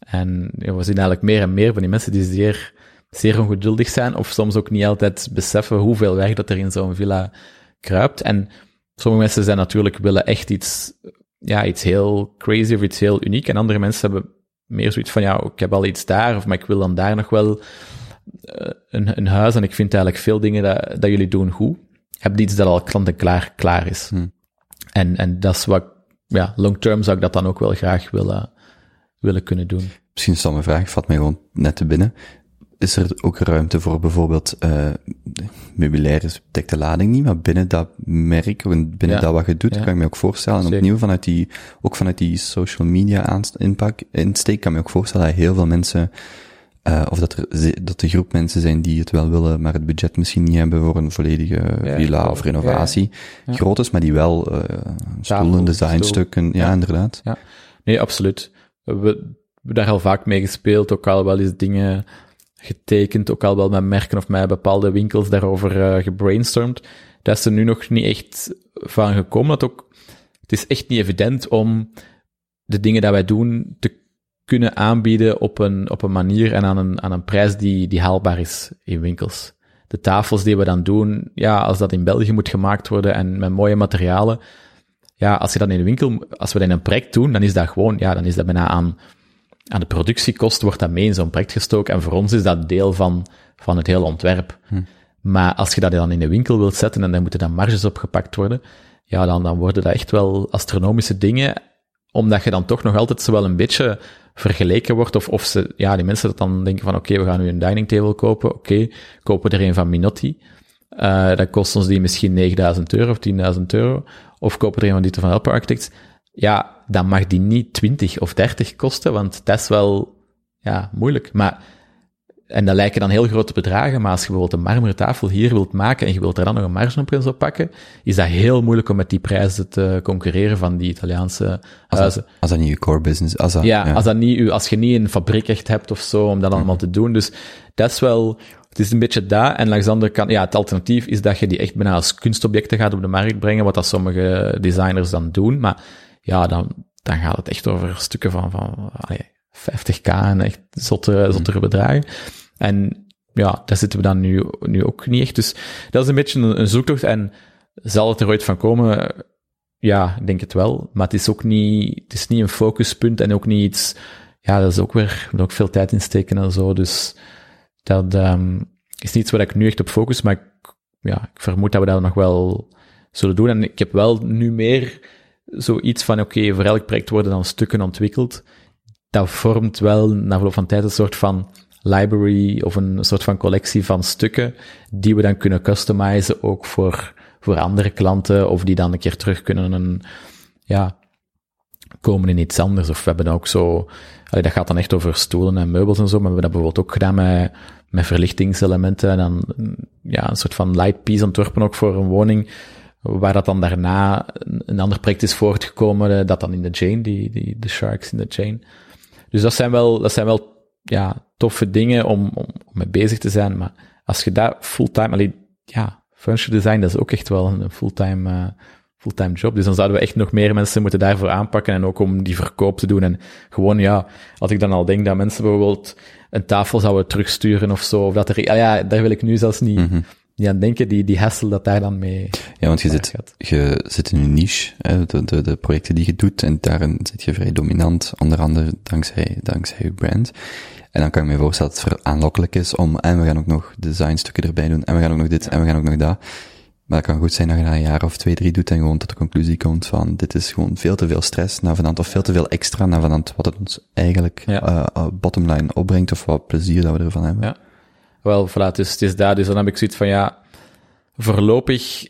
En ja, we zien eigenlijk meer en meer van die mensen die zeer, zeer ongeduldig zijn, of soms ook niet altijd beseffen hoeveel werk dat er in zo'n villa kruipt. En sommige mensen zijn natuurlijk, willen echt iets, ja, iets heel crazy of iets heel uniek, en andere mensen hebben meer zoiets van, ja, ik heb al iets daar, of maar ik wil dan daar nog wel een huis, en ik vind eigenlijk veel dingen dat jullie doen goed. Ik heb iets dat al kant-en-klaar is. Hmm. En dat is wat, ja, long-term zou ik dat dan ook wel graag willen kunnen doen. Misschien is dat mijn vraag, vat mij gewoon net te binnen. Is er ook ruimte voor bijvoorbeeld, meubilair is dekt de lading niet, maar binnen dat merk, binnen dat wat je doet, kan ik me ook voorstellen. Zeker. En opnieuw vanuit die social media insteek, kan ik me ook voorstellen dat heel veel mensen, of dat de groep mensen zijn die het wel willen, maar het budget misschien niet hebben voor een volledige villa of renovatie. Ja. Groot is, maar die wel stoelen, designstukken. Ja, inderdaad. Ja. Nee, absoluut. We hebben daar al vaak mee gespeeld, ook al wel eens dingen getekend, ook al wel met merken of met bepaalde winkels daarover gebrainstormd. Daar is er nu nog niet echt van gekomen. Het is echt niet evident om de dingen dat wij doen te kunnen aanbieden op een manier en aan een prijs die haalbaar is in winkels. De tafels die we dan doen, ja, als dat in België moet gemaakt worden en met mooie materialen, ja, als je dat in de winkel, als we dat in een project doen, dan is dat gewoon, ja, dan is dat bijna aan de productiekost, wordt dat mee in zo'n project gestoken en voor ons is dat deel van het hele ontwerp. Hm. Maar als je dat dan in de winkel wilt zetten en daar moeten dan marges op gepakt worden, ja, dan worden dat echt wel astronomische dingen, omdat je dan toch nog altijd zo wel een beetje vergeleken wordt, of ze, ja, die mensen dat dan denken van, oké, we gaan nu een dining table kopen, oké, kopen er een van Minotti, dat kost ons die misschien €9.000 of €10.000, of kopen er een van Dieter Vander Velpen Architects, ja, dan mag die niet 20 of 30 kosten, want dat is wel, ja, moeilijk. Maar, en dat lijken dan heel grote bedragen, maar als je bijvoorbeeld een marmeren tafel hier wilt maken en je wilt er dan nog een marge op pakken, is dat heel moeilijk om met die prijzen te concurreren van die Italiaanse huizen. Als dat niet je core business is. Als je niet een fabriek echt hebt of zo, om dat allemaal te doen. Dus dat is wel, het is een beetje daar. En langs de andere kant, ja, het alternatief is dat je die echt bijna als kunstobjecten gaat op de markt brengen, wat dat sommige designers dan doen. Maar ja, dan gaat het echt over stukken van 50.000 en echt zottere bedragen. En ja, daar zitten we dan nu ook niet echt. Dus dat is een beetje een zoektocht. En zal het er ooit van komen? Ja, ik denk het wel. Maar het is niet een focuspunt en ook niet iets... Ja, dat is ook weer... Ik moet ook veel tijd insteken en zo. Dus dat is niet iets waar ik nu echt op focus. Maar ik vermoed dat we dat nog wel zullen doen. En ik heb wel nu meer zoiets van... Oké, voor elk project worden dan stukken ontwikkeld. Dat vormt wel na verloop van tijd een soort van... library of een soort van collectie van stukken die we dan kunnen customizen ook voor andere klanten of die dan een keer terug kunnen komen in iets anders. Of we hebben ook zo, dat gaat dan echt over stoelen en meubels en zo, maar we hebben dat bijvoorbeeld ook gedaan met verlichtingselementen en dan ja, een soort van light piece ontworpen ook voor een woning, waar dat dan daarna een ander project is voortgekomen, dat dan in de chain, de Sharks in de chain. Dus dat zijn wel ja, toffe dingen om mee bezig te zijn, maar als je daar fulltime, furniture design, dat is ook echt wel een fulltime job. Dus dan zouden we echt nog meer mensen moeten daarvoor aanpakken en ook om die verkoop te doen. En gewoon, ja, als ik dan al denk dat mensen bijvoorbeeld een tafel zouden terugsturen of zo, of dat er, daar wil ik nu zelfs niet... Mm-hmm. Ja, denken die hassle dat daar dan mee... Ja, want je zit in een niche, hè, de projecten die je doet, en daarin zit je vrij dominant, onder andere dankzij je brand. En dan kan ik me voorstellen dat het aanlokkelijk is om, en we gaan ook nog designstukken erbij doen, en we gaan ook nog dit, en we gaan ook nog dat. Maar het kan goed zijn dat je na een jaar of 2, 3 doet en gewoon tot de conclusie komt van, dit is gewoon veel te veel stress, navenant, of veel te veel extra, navenant wat het ons eigenlijk bottomline opbrengt, of wat plezier dat we ervan hebben. Ja. Wel, voilà, dus het is daar. Dus dan heb ik zoiets van, voorlopig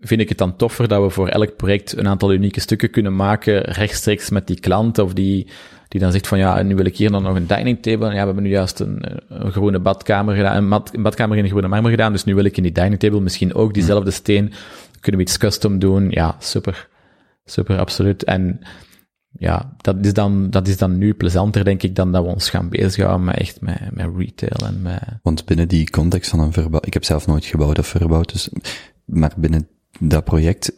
vind ik het dan toffer dat we voor elk project een aantal unieke stukken kunnen maken, rechtstreeks met die klant, of die dan zegt van, nu wil ik hier dan nog een dining table. En we hebben nu juist een groene badkamer gedaan, een badkamer in een groene marmer gedaan, dus nu wil ik in die dining table misschien ook diezelfde steen. Kunnen we iets custom doen? Ja, super. Super, absoluut. En ja, dat is dan nu plezanter, denk ik, dan dat we ons gaan bezighouden met echt met retail en met... Want binnen die context van een verbouw... Ik heb zelf nooit gebouwd of verbouwd, dus... Maar binnen dat project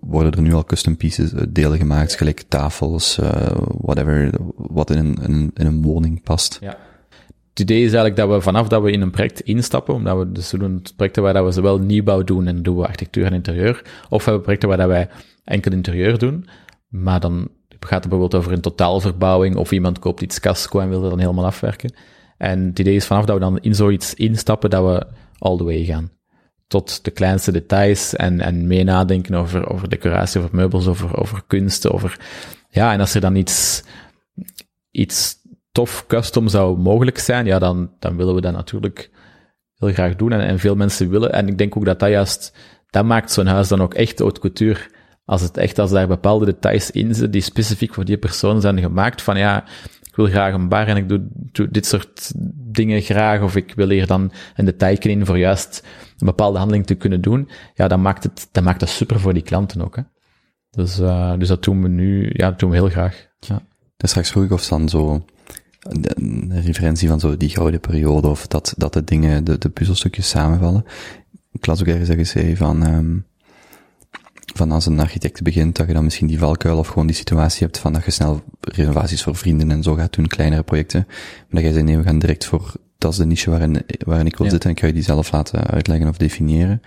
worden er nu al custom pieces, delen gemaakt, gelijk tafels, whatever, wat in een woning past. Ja. Het idee is eigenlijk dat we vanaf dat we in een project instappen, omdat we dus doen projecten waar we zowel nieuwbouw doen, en doen we architectuur en interieur, of we hebben projecten waar wij enkel interieur doen... Maar dan gaat het bijvoorbeeld over een totaalverbouwing, of iemand koopt iets casco en wil dat dan helemaal afwerken. En het idee is vanaf dat we dan in zoiets instappen, dat we all the way gaan. Tot de kleinste details en mee nadenken over decoratie, over meubels, over kunsten, over... Ja, en als er dan iets tof custom zou mogelijk zijn, dan willen we dat natuurlijk heel graag doen. En veel mensen willen. En ik denk ook dat juist... Dat maakt zo'n huis dan ook echt haute couture... Als daar bepaalde details in zitten die specifiek voor die persoon zijn gemaakt, van ik wil graag een bar en ik doe dit soort dingen graag, of ik wil hier dan een detailje in voor juist een bepaalde handeling te kunnen doen, dat maakt het super voor die klanten ook, hè. Dus dat doen we nu, dat doen we heel graag. Ja. Dus straks vroeg ik of dan zo een referentie van zo die gouden periode, of dat de dingen, de puzzelstukjes samenvallen. Ik las ook ergens dat je zei van als een architect begint, dat je dan misschien die valkuil of gewoon die situatie hebt van dat je snel renovaties voor vrienden en zo gaat doen, kleinere projecten. Maar dat jij zei, nee, we gaan direct voor, dat is de niche waarin ik wil zitten, en kan je die zelf laten uitleggen of definiëren.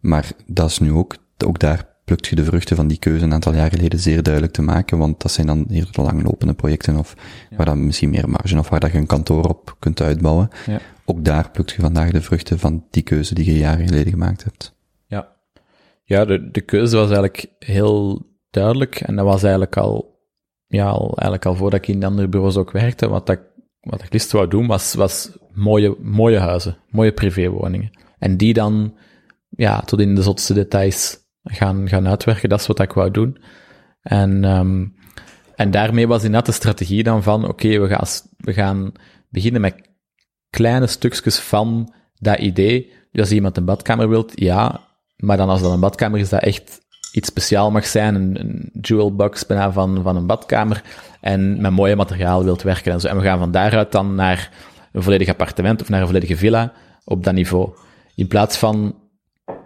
Maar dat is nu ook daar plukt je de vruchten van die keuze een aantal jaar geleden zeer duidelijk te maken, want dat zijn dan heel langlopende projecten of waar dan misschien meer marge, of waar dat je een kantoor op kunt uitbouwen. Ja. Ook daar plukt je vandaag de vruchten van die keuze die je jaren geleden gemaakt hebt. Ja, de keuze was eigenlijk heel duidelijk. En dat was eigenlijk al voordat ik in andere bureaus ook werkte. Wat ik liefst wou doen, was mooie huizen, mooie privéwoningen. En die dan, tot in de zotste details gaan uitwerken. Dat is wat ik wou doen. En daarmee was inderdaad de strategie dan van, we gaan beginnen met kleine stukjes van dat idee. Dus als iemand een badkamer wilt, maar dan als dat een badkamer is, dat echt iets speciaal mag zijn, een jewel box bijna van een badkamer, en met mooie materiaal wilt werken en zo. En we gaan van daaruit dan naar een volledig appartement of naar een volledige villa op dat niveau. In plaats van,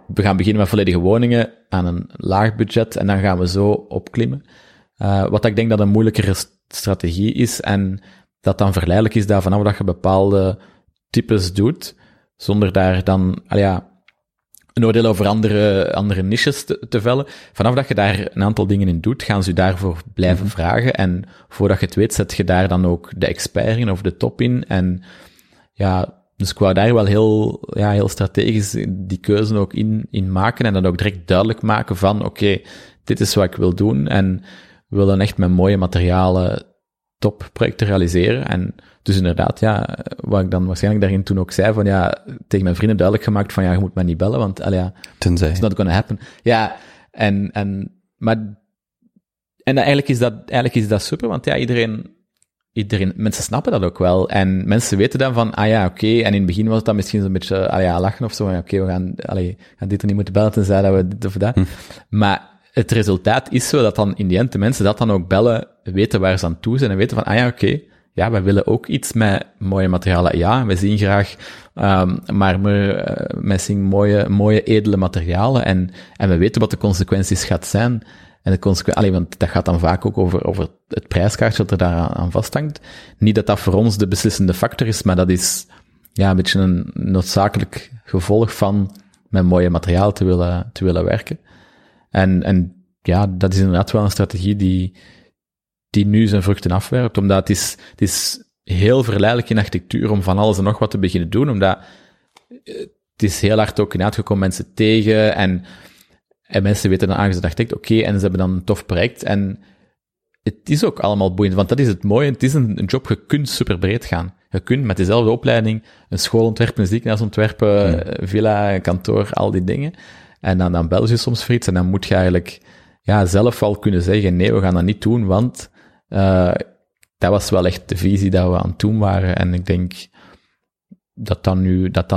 we gaan beginnen met volledige woningen aan een laag budget en dan gaan we zo opklimmen. Wat ik denk dat een moeilijkere strategie is en dat dan verleidelijk is, dat vanaf dat je bepaalde types doet, zonder daar dan, een oordeel over andere niches te vellen. Vanaf dat je daar een aantal dingen in doet, gaan ze je daarvoor blijven vragen. En voordat je het weet, zet je daar dan ook de expert in of de top in. En dus ik wou daar wel heel strategisch die keuze ook in maken. En dat ook direct duidelijk maken van, dit is wat ik wil doen. En we willen echt met mooie materialen topprojecten realiseren. En dus inderdaad, wat ik dan waarschijnlijk daarin toen ook zei, van tegen mijn vrienden duidelijk gemaakt van, je moet mij niet bellen, want tenzij. It's not gonna happen. Ja, en eigenlijk is dat super, want iedereen iedereen, mensen snappen dat ook wel. En mensen weten dan van, ah ja, oké. En in het begin was het dan misschien zo'n beetje, ah ja, lachen of zo. Oké, we gaan dit er niet moeten bellen, tenzij dat we dit of dat. Maar het resultaat is zo dat dan in die end de mensen dat dan ook bellen, weten waar ze aan toe zijn en weten van, ah ja, oké. Ja, wij willen ook iets met mooie materialen. Ja, wij zien graag, wij zien mooie, edele materialen. En we weten wat de consequenties gaat zijn. En de want dat gaat dan vaak ook over het prijskaartje dat er daaraan vasthangt. Niet dat dat voor ons de beslissende factor is, maar dat is, ja, een beetje een noodzakelijk gevolg van met mooie materiaal te willen werken. En ja, dat is inderdaad wel een strategie die nu zijn vruchten afwerpt, omdat het is heel verleidelijk in architectuur om van alles en nog wat te beginnen doen, omdat het is heel hard ook inderdaad gekomen mensen tegen, en mensen weten dan aangezet architect, oké, en ze hebben dan een tof project, en het is ook allemaal boeiend, want dat is het mooie, het is een job, je kunt superbreed gaan. Je kunt met dezelfde opleiding een school ontwerpen, een ziekenhuis ontwerpen, villa, kantoor, al die dingen, en dan bel je soms voor iets, en dan moet je eigenlijk ja, zelf al kunnen zeggen, nee, we gaan dat niet doen, want dat was wel echt de visie dat we aan het doen waren. En ik denk dat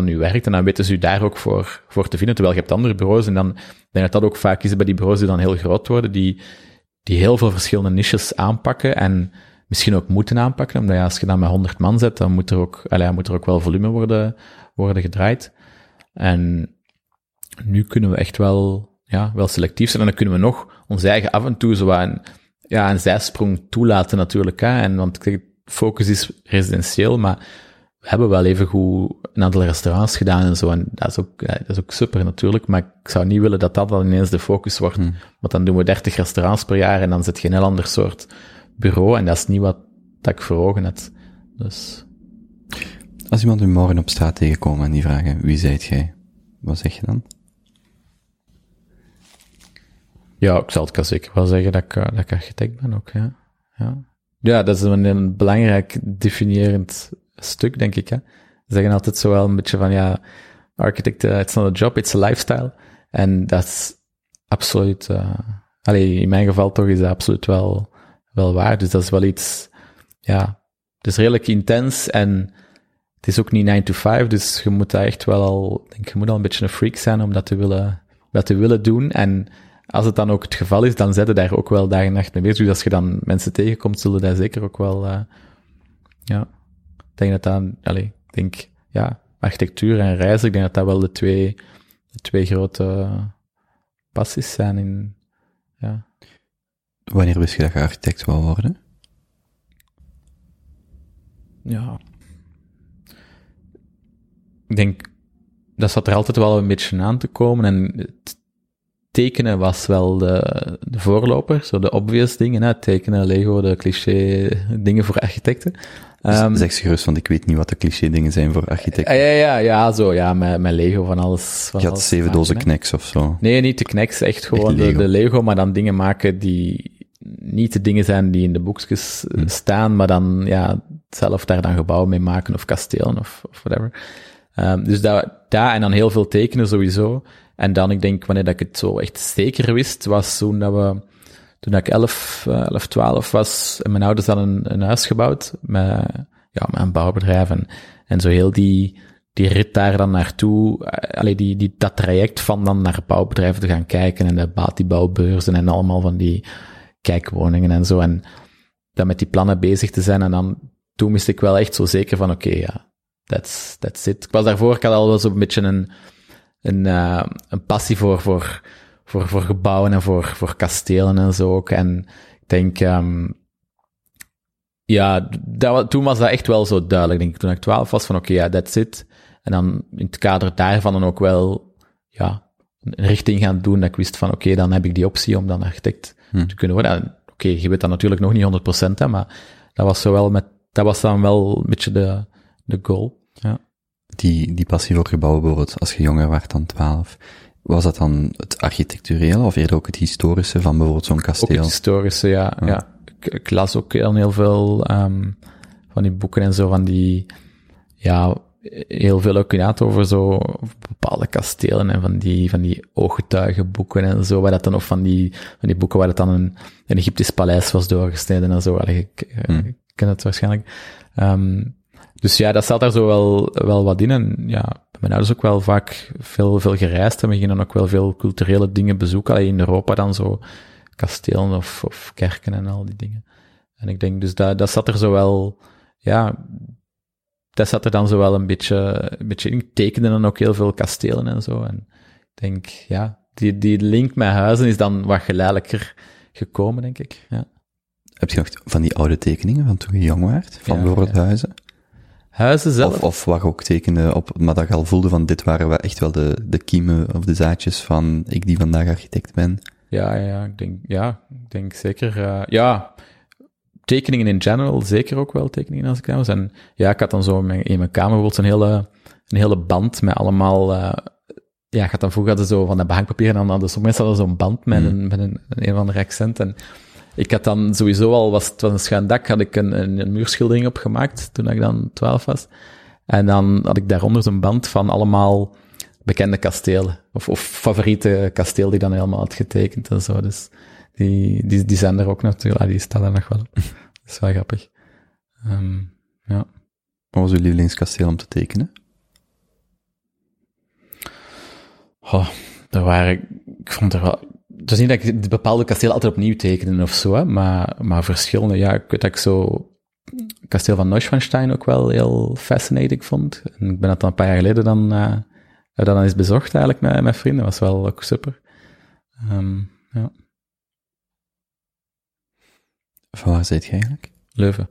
nu werkt. En dan weten ze u daar ook voor te vinden. Terwijl je hebt andere bureaus. En dan denk ik dat ook vaak is bij die bureaus die dan heel groot worden. Die heel veel verschillende niches aanpakken. En misschien ook moeten aanpakken. Omdat ja, als je dan met 100 man zet, dan moet er ook wel volume worden gedraaid. En nu kunnen we echt wel selectief zijn. En dan kunnen we nog ons eigen af en toe zo aan... Ja, een zijsprong toelaten natuurlijk, hè. En, want focus is residentieel, maar we hebben wel even goed een aantal restaurants gedaan en zo. En dat is ook super natuurlijk, maar ik zou niet willen dat dat dan ineens de focus wordt. Want dan doen we 30 restaurants per jaar en dan zit je een heel ander soort bureau. En dat is niet wat ik voor ogen had. Dus. Als iemand u morgen op straat tegenkomt en die vragen, wie zijt jij? Wat zeg je dan? Ja, ik zal het zeker wel zeggen dat ik architect ben ook, ja. Ja, dat is een belangrijk definiërend stuk, denk ik, hè. Ze zeggen altijd zo wel een beetje van, ja, architect, it's not a job, it's a lifestyle. En dat is absoluut, in mijn geval toch is dat absoluut wel waar. Dus dat is wel iets, ja, het is redelijk intens en het is ook niet 9 to 5, dus je moet daar echt wel je moet al een beetje een freak zijn om dat te willen doen. En als het dan ook het geval is, dan zetten daar ook wel dag en nacht mee bezig. Dus als je dan mensen tegenkomt, zullen daar zeker ook wel, architectuur en reizen, ik denk dat dat wel de twee grote passies zijn in, ja. Wanneer wist je dat je architect wil worden? Ja. Ik denk, dat zat er altijd wel een beetje aan te komen en tekenen was wel de voorloper, zo de obvious dingen, hè? Tekenen, Lego, de cliché dingen voor architecten. Zeg ze gerust, want ik weet niet wat de cliché dingen zijn voor architecten. Ja, met Lego van alles. Je had 7 dozen Kneks of zo. Nee, niet de Kneks, echt gewoon echt Lego. De Lego, maar dan dingen maken die niet de dingen zijn die in de boekjes staan, maar dan ja zelf daar dan gebouwen mee maken of kastelen of whatever. Dus daar en dan heel veel tekenen sowieso. En dan, ik denk, wanneer dat ik het zo echt zeker wist, was toen ik 11, 12 was, en mijn ouders hadden een huis gebouwd met een bouwbedrijf. En zo heel die rit daar dan naartoe, dat traject van dan naar bouwbedrijven te gaan kijken en die bouwbeurzen en allemaal van die kijkwoningen en zo. En dan met die plannen bezig te zijn. En dan, toen wist ik wel echt zo zeker van, oké, that's it. Ik was daarvoor, ik had al wel zo'n beetje een passie voor gebouwen en voor kastelen en zo ook. En ik denk, toen was dat echt wel zo duidelijk, denk ik. Toen ik 12 was, van oké, that's it. En dan in het kader daarvan dan ook wel, ja, een richting gaan doen dat ik wist van oké, dan heb ik die optie om dan architect te kunnen worden. Oké, je weet dat natuurlijk nog niet 100%, hè, maar dat was dan wel een beetje de goal, ja. Die passie voor gebouwen bijvoorbeeld, als je jonger werd dan 12, was dat dan het architecturele of eerder ook het historische van bijvoorbeeld zo'n kasteel? Ook het historische, ja. Ik las ook heel veel van die boeken en zo, van die, ja, heel veel ook inderdaad over zo bepaalde kastelen en van die ooggetuigenboeken en zo, waar dat dan, of van die boeken waar dat dan een Egyptisch paleis was doorgesneden en zo. ken het waarschijnlijk. Dus ja, dat staat daar zo wel wat in. En ja, mijn ouders ook wel vaak veel gereisd. En we gingen dan ook wel veel culturele dingen bezoeken. Alleen in Europa dan zo kastelen of kerken en al die dingen. En ik denk, dus dat zat er zo wel... Ja, dat zat er dan zo wel een beetje in. Ik tekende dan ook heel veel kastelen en zo. En ik denk, ja, die link met huizen is dan wat geleidelijker gekomen, denk ik. Ja. Heb je nog van die oude tekeningen van toen je jong waart? Van bijvoorbeeld huizen? Huizen zelf? Of wat ook tekende op, maar dat je al voelde van dit waren wel echt wel de kiemen of de zaadjes van ik die vandaag architect ben. Ja, ik denk zeker. Tekeningen in general, zeker ook wel tekeningen als ik daar was. En ja, ik had dan zo in mijn kamer bijvoorbeeld een hele band met allemaal... ik had dan vroeger zo van dat behangpapier en dan hadden sommige mensen zo'n band met een of andere accent. En ik had dan sowieso al, het was een schuin dak, had ik een muurschildering opgemaakt toen ik dan 12 was. En dan had ik daaronder zo'n band van allemaal bekende kastelen. Of favoriete kasteel die dan helemaal had getekend en zo. Dus die zijn er ook natuurlijk. Die staan er nog wel op. Dat is wel grappig. Ja. Wat was uw lievelingskasteel om te tekenen? Oh, ik vond er wel... Het is niet dat ik de bepaalde kasteel altijd opnieuw tekende of zo, hè, maar verschillende. Ja, ik weet dat ik zo kasteel van Neuschwanstein ook wel heel fascinating vond. En ik ben dat dan een paar jaar geleden dan eens bezocht eigenlijk met mijn vrienden. Dat was wel ook super. Ja. Van waar zit je eigenlijk? Leuven.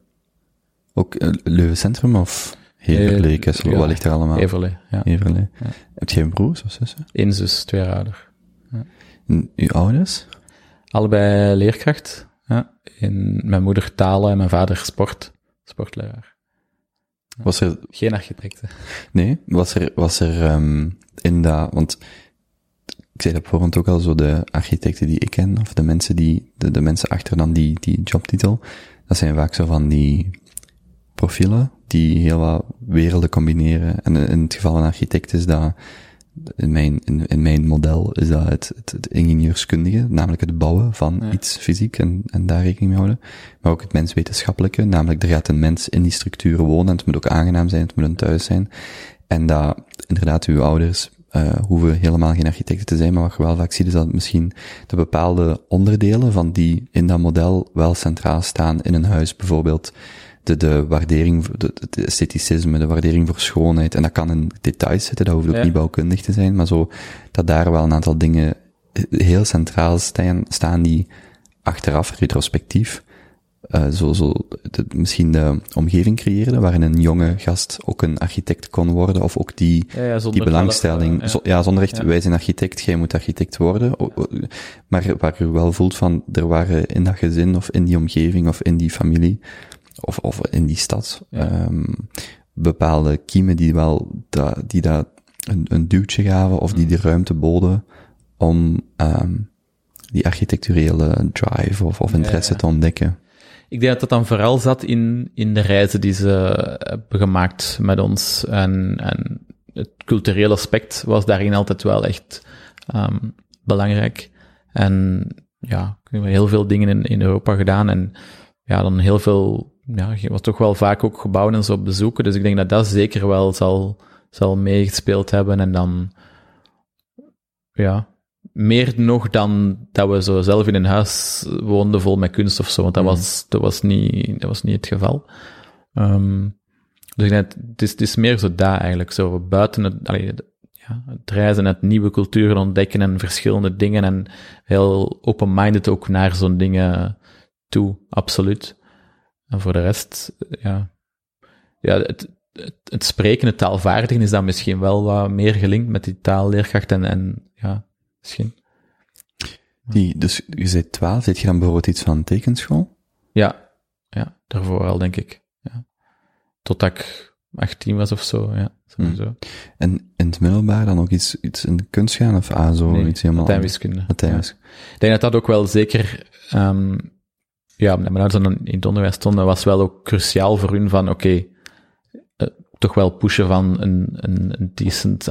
Ook Leuven Centrum of Heverlee? Ja, wat ligt er allemaal? Heverlee, ja. Heverlee. Ja. Heb je een broers of zussen? 1 zus, 2 jaar ouder. Ja. Uw ouders? Allebei leerkracht. Ja. In mijn moeder talen en mijn vader sportleraar. Ja. Was er... Geen architecten. Nee, was er in dat... Want ik zei dat voorhand ook al, zo de architecten die ik ken, of de mensen de mensen achter dan die jobtitel, dat zijn vaak zo van die profielen die heel wat werelden combineren. En in het geval van architect is dat... In mijn model is dat het ingenieurskundige, namelijk het bouwen van iets fysiek en daar rekening mee houden. Maar ook het menswetenschappelijke, namelijk er gaat een mens in die structuren wonen en het moet ook aangenaam zijn, het moet een thuis zijn. En dat inderdaad uw ouders hoeven helemaal geen architecten te zijn, maar wat je wel vaak ziet is dat misschien de bepaalde onderdelen van die in dat model wel centraal staan in een huis, bijvoorbeeld. De waardering, het estheticisme, de waardering voor schoonheid. En dat kan in details zitten, dat hoeft ook niet bouwkundig te zijn, maar zo dat daar wel een aantal dingen heel centraal staan die achteraf, retrospectief, misschien de omgeving creëerden, waarin een jonge gast ook een architect kon worden, of ook die belangstelling. Zonder echt, wij zijn architect, jij moet architect worden. Maar waar je wel voelt van, er waren in dat gezin, of in die omgeving, of in die familie, of in die stad, bepaalde kiemen die een duwtje gaven, of die de ruimte boden om die architecturele drive of interesse te ontdekken. Ik denk dat dan vooral zat in de reizen die ze hebben gemaakt met ons. En het culturele aspect was daarin altijd wel echt belangrijk. En ja, we hebben heel veel dingen in Europa gedaan en ja, dan heel veel... Ja, je was toch wel vaak ook gebouwen en zo bezoeken. Dus ik denk dat dat zeker wel zal meegespeeld hebben. En dan... Ja, meer nog dan dat we zo zelf in een huis woonden vol met kunst of zo. Want dat was niet het geval. Dus ik denk, het is meer zo daar eigenlijk. Zo buiten het reizen, het nieuwe culturen ontdekken en verschillende dingen. En heel open-minded ook naar zo'n dingen... toe, absoluut. En voor de rest, het spreken, het taalvaardigen is dan misschien wel wat meer gelinkt met die taalleerkracht en misschien. Dus je zei 12, zit je dan bijvoorbeeld iets van tekenschool? Ja, daarvoor wel, denk ik. Ja. Totdat ik 18 was of zo, ja. Sowieso. En in het middelbaar dan ook iets in de kunst gaan of ASO? Nee, iets helemaal Latijnwiskunde. Ja. Ik denk dat ook wel zeker... mijn ouders dan in het onderwijs stonden, was wel ook cruciaal voor hun van, oké, toch wel pushen van een decent,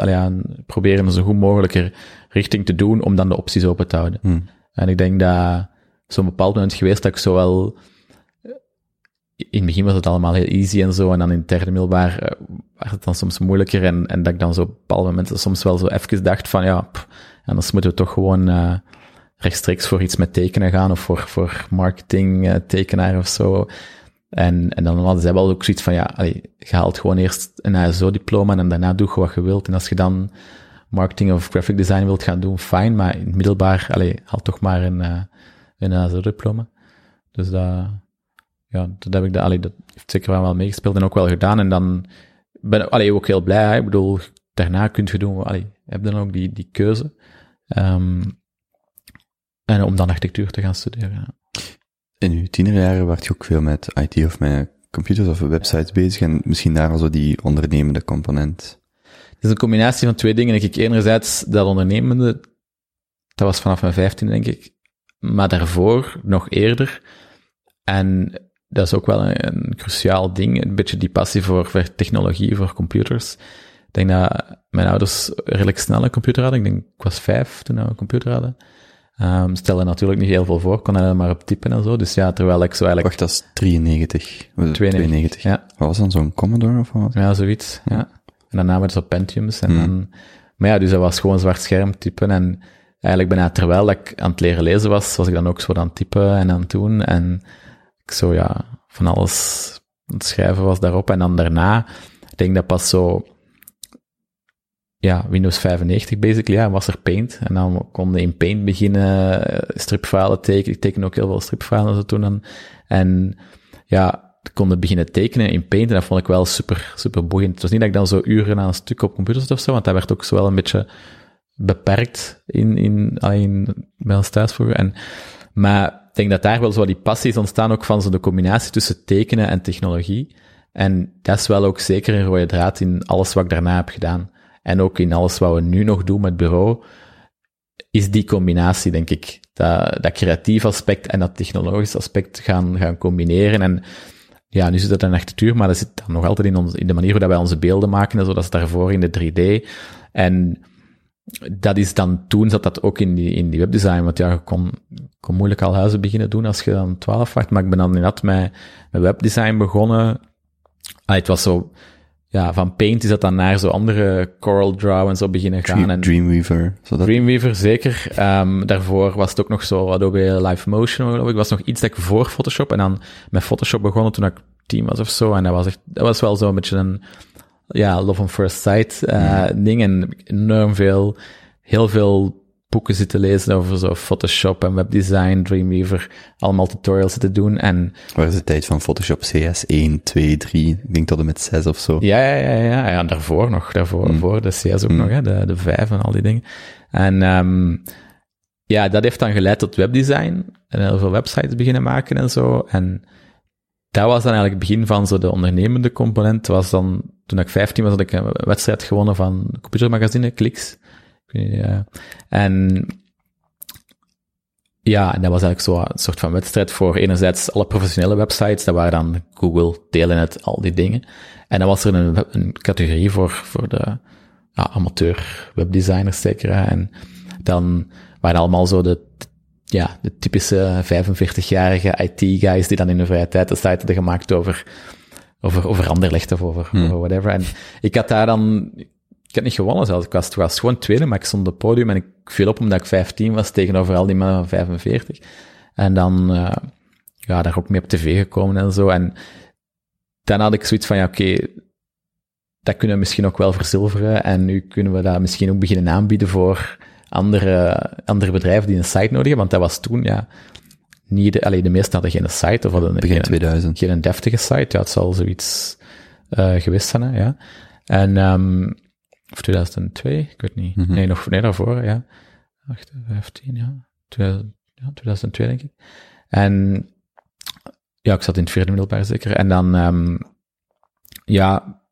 proberen een zo goed mogelijke richting te doen, om dan de opties open te houden. En ik denk dat zo'n bepaald moment geweest dat ik zo wel in het begin was het allemaal heel easy en zo, en dan in het derde middelbaar werd het dan soms moeilijker, en dat ik dan zo op bepaalde momenten soms wel zo even dacht van, ja, anders moeten we toch gewoon rechtstreeks voor iets met tekenen gaan, of voor marketing, tekenaar of zo. En dan hadden zij wel ook zoiets van, ja, allee, je haalt gewoon eerst een HSO-diploma en daarna doe je wat je wilt. En als je dan marketing of graphic design wilt gaan doen, fijn, maar in het middelbaar, allee, haal toch maar een HSO-diploma. Dus dat heb ik, allee, dat heeft zeker wel meegespeeld en ook wel gedaan. En dan ben ik ook heel blij. Hè? Ik bedoel, daarna kun je doen, heb dan ook die keuze. En om dan architectuur te gaan studeren, ja. In uw tienerjaren werd je ook veel met IT of met computers of websites bezig en misschien daar al zo die ondernemende component. Het is een combinatie van twee dingen. Ik enerzijds dat ondernemende, dat was vanaf mijn 15 denk ik, maar daarvoor nog eerder. En dat is ook wel een cruciaal ding, een beetje die passie voor technologie, voor computers. Ik denk dat mijn ouders redelijk snel een computer hadden. Ik denk, ik was 5 toen we een computer hadden. Stelde natuurlijk niet heel veel voor, kon alleen maar op typen en zo, dus ja, terwijl ik zo eigenlijk... Wacht, dat is 92. Ja. Wat was dan, zo'n Commodore of wat? Ja, zoiets, ja. En daarna werd het op Pentiums en dan... Maar ja, dus dat was gewoon zwart scherm typen en eigenlijk bijna terwijl ik aan het leren lezen was, was ik dan ook zo aan het typen en aan het doen en ik zo, ja, van alles aan het schrijven was daarop en dan daarna, ik denk dat pas zo... Ja, Windows 95 basically, ja, was er Paint. En dan konden in Paint beginnen, stripverhalen tekenen. Ik teken ook heel veel stripverhalen zo toen dan. En ja, konden beginnen tekenen in Paint en dat vond ik wel super, super boeiend. Het was niet dat ik dan zo uren aan een stuk op computer zat of zo, want dat werd ook zo wel een beetje beperkt in bij ons thuis vroeger. Maar ik denk dat daar wel zo die passies ontstaan, ook van zo de combinatie tussen tekenen en technologie. En dat is wel ook zeker een rode draad in alles wat ik daarna heb gedaan. En ook in alles wat we nu nog doen met het bureau, is die combinatie, denk ik. Dat creatief aspect en dat technologisch aspect gaan combineren. En ja, nu zit dat in architectuur, maar dat zit dan nog altijd in de manier hoe dat wij onze beelden maken, zodat is daarvoor in de 3D. En dat is dan, toen zat dat ook in die webdesign, want ja, je kon moeilijk al huizen beginnen doen als je dan 12 was. Maar ik ben dan inderdaad met webdesign begonnen. Het was zo... Ja, van Paint is dat dan naar zo andere Coral Draw en zo beginnen gaan. Dreamweaver, zeker. Daarvoor was het ook nog zo Adobe Live Motion, geloof ik. Was nog iets dat ik voor Photoshop en dan met Photoshop begonnen toen ik 10 was of zo. En dat was wel zo een beetje een, ja, love on first sight ding. En enorm veel, heel veel boeken zitten lezen over zo Photoshop en webdesign, Dreamweaver, allemaal tutorials zitten doen en... Waar is de tijd van Photoshop CS 1, 2, 3, ik denk tot en met 6 of zo. Ja, en daarvoor voor de CS ook nog, hè, de 5 en al die dingen. En ja, dat heeft dan geleid tot webdesign en heel veel websites beginnen maken en zo. En dat was dan eigenlijk het begin van zo de ondernemende component. Was dan, toen ik 15 was, had ik een wedstrijd gewonnen van computermagazine, Kliks. Ja. En ja, en dat was eigenlijk zo een soort van wedstrijd voor enerzijds alle professionele websites, dat waren dan Google, Telenet, al die dingen. En dan was er een categorie voor de amateur webdesigners zeker. En dan waren allemaal zo de typische 45-jarige IT-guys die dan in hun vrije tijd de site hadden gemaakt over Anderlecht of over whatever. En ik had daar dan... Ik had niet gewonnen zelfs, ik was gewoon tweede, maar ik stond op het podium en ik viel op omdat ik 15 was tegenover al die mannen van 45. En dan, daar ook mee op tv gekomen en zo. En dan had ik zoiets van, ja, oké, dat kunnen we misschien ook wel verzilveren en nu kunnen we dat misschien ook beginnen aanbieden voor andere bedrijven die een site nodig hebben, want dat was toen, ja... De meesten hadden geen site of hadden begin 2000. Geen deftige site, ja, het zal zoiets geweest zijn, hè, ja. En... Of 2002, ik weet niet. Nee, daarvoor, ja. 2015, ja. 2002, denk ik. En ja, ik zat in het vierde middelbaar zeker. En dan,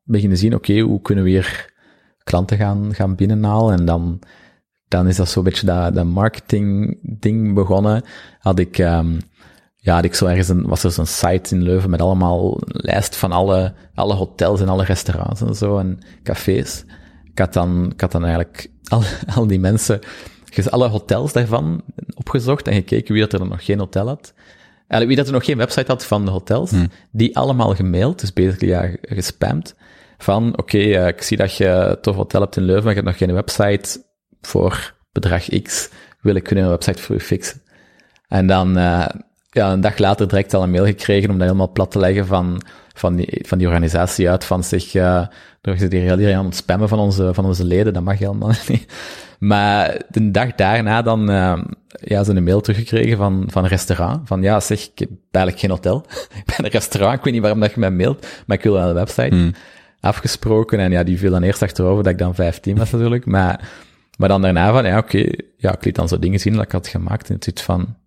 beginnen zien, oké, hoe kunnen we hier klanten gaan binnenhalen? En dan is dat zo'n beetje dat marketing ding begonnen. Had ik zo ergens was er zo'n site in Leuven met allemaal een lijst van alle hotels en alle restaurants en zo en cafés. Ik had dan eigenlijk al die mensen, dus alle hotels daarvan opgezocht en gekeken wie dat er dan nog geen hotel had. Wie dat er nog geen website had van de hotels, die allemaal gemaild, dus basically gespamd, van oké, ik zie dat je een tof hotel hebt in Leuven, maar je hebt nog geen website voor bedrag X, wil ik kunnen een website voor je fixen. En dan een dag later direct al een mail gekregen om dat helemaal plat te leggen van die organisatie uit, van zich door ze hier aan het spammen van onze leden, dat mag helemaal niet. Maar de dag daarna dan ze een mail teruggekregen van een restaurant, van ja zeg, ik heb eigenlijk geen hotel, ik ben een restaurant, ik weet niet waarom dat je mij mailt, maar ik wil aan de website. Afgesproken, en ja, die viel dan eerst achterover dat ik dan 15 was natuurlijk, maar dan daarna van, ik liet dan zo dingen zien dat ik had gemaakt, en het zit van,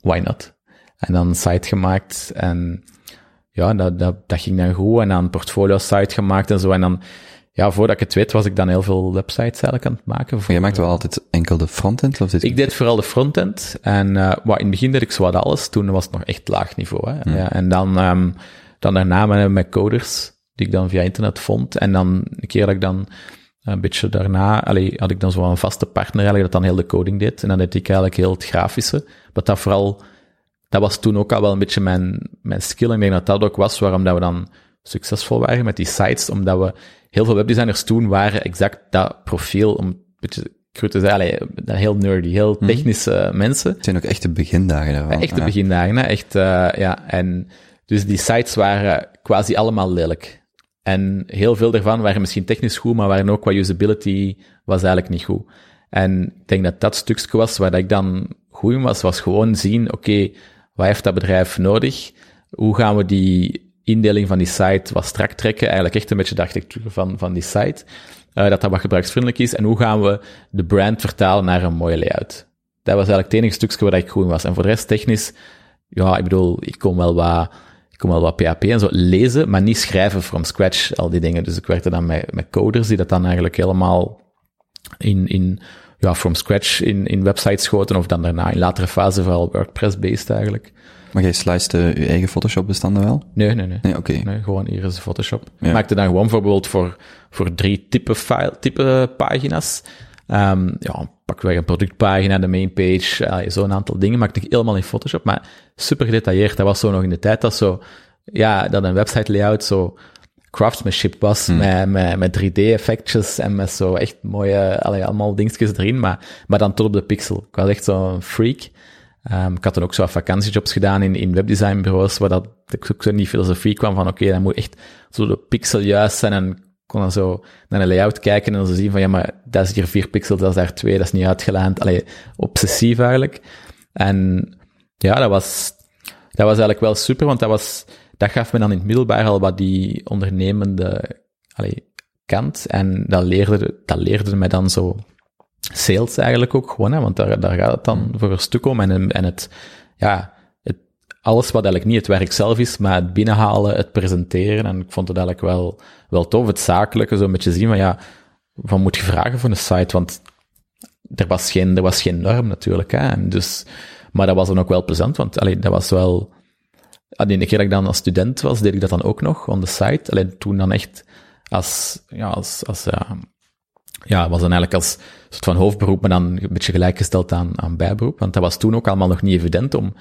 why not? En dan een site gemaakt, en ja, dat ging dan goed, en dan een portfolio-site gemaakt en zo, en dan, voordat ik het weet, was ik dan heel veel websites eigenlijk aan het maken. Maar jij maakte wel altijd enkel de frontend? Ik deed vooral de frontend, en in het begin deed ik zo wat alles, toen was het nog echt laag niveau, hè. Mm. Ja, en dan daarna met coders, die ik dan via internet vond, en dan een keer dat ik dan een beetje daarna, had ik dan zo een vaste partner eigenlijk, dat dan heel de coding deed, en dan deed ik eigenlijk heel het grafische, wat dat vooral, dat was toen ook al wel een beetje mijn skill, en ik denk dat dat ook was waarom dat we dan succesvol waren met die sites, omdat we, heel veel webdesigners toen waren exact dat profiel, om een beetje cru te zijn, heel nerdy, heel technische mensen. Het zijn ook echt de begindagen daarvan. Echt de begindagen, hè? Echt, en dus die sites waren quasi allemaal lelijk. En heel veel daarvan waren misschien technisch goed, maar waren ook qua usability was eigenlijk niet goed. En ik denk dat dat stukje was waar ik dan goed in was gewoon zien, oké, wat heeft dat bedrijf nodig? Hoe gaan we die indeling van die site wat strak trekken? Eigenlijk echt een beetje de architectuur van die site. Dat wat gebruiksvriendelijk is. En hoe gaan we de brand vertalen naar een mooie layout? Dat was eigenlijk het enige stukje waar ik goed in was. En voor de rest technisch, ik kon wel wat... Ik kon wel wat PHP en zo lezen, maar niet schrijven from scratch, al die dingen. Dus ik werkte dan met coders die dat dan eigenlijk helemaal from scratch in websites schoten, of dan daarna in latere fase vooral WordPress-based eigenlijk. Maar jij sliced je eigen Photoshop-bestanden wel? Nee, oké. Nee, gewoon hier is Photoshop. Ja. Maakte dan gewoon bijvoorbeeld voor 3 type pagina's. Pakweg een productpagina, de mainpage, zo'n aantal dingen maakte ik helemaal in Photoshop, maar super gedetailleerd. Dat was zo nog in de tijd dat een website layout zo craftsmanship was, met 3D-effectjes en met zo echt mooie, allemaal dingetjes erin, maar dan tot op de pixel. Ik was echt zo'n freak. Ik had dan ook zo vakantiejobs gedaan in webdesignbureaus, waar dat ook zo in die filosofie kwam van oké, dan moet echt zo de pixel juist zijn, en kon dan zo naar een layout kijken en dan zo zien van, maar dat is hier 4 pixels, dat is daar 2, dat is niet uitgelaand. Obsessief eigenlijk. En ja, dat was eigenlijk wel super, want dat gaf me dan in het middelbaar al wat die ondernemende kant. En dat leerde mij dan zo sales eigenlijk ook gewoon, hè, want daar gaat het dan voor een stuk om. En het alles wat eigenlijk niet het werk zelf is, maar het binnenhalen, het presenteren. En ik vond het eigenlijk wel tof, het zakelijke, zo een beetje zien van, wat moet je vragen voor een site? Want er was geen norm natuurlijk, hè. En dus, maar dat was dan ook wel plezant, want dat was wel... De ene keer dat ik dan als student was, deed ik dat dan ook nog, on the site. Alleen toen dan echt was dan eigenlijk als soort van hoofdberoep, maar dan een beetje gelijkgesteld aan bijberoep. Want dat was toen ook allemaal nog niet evident om...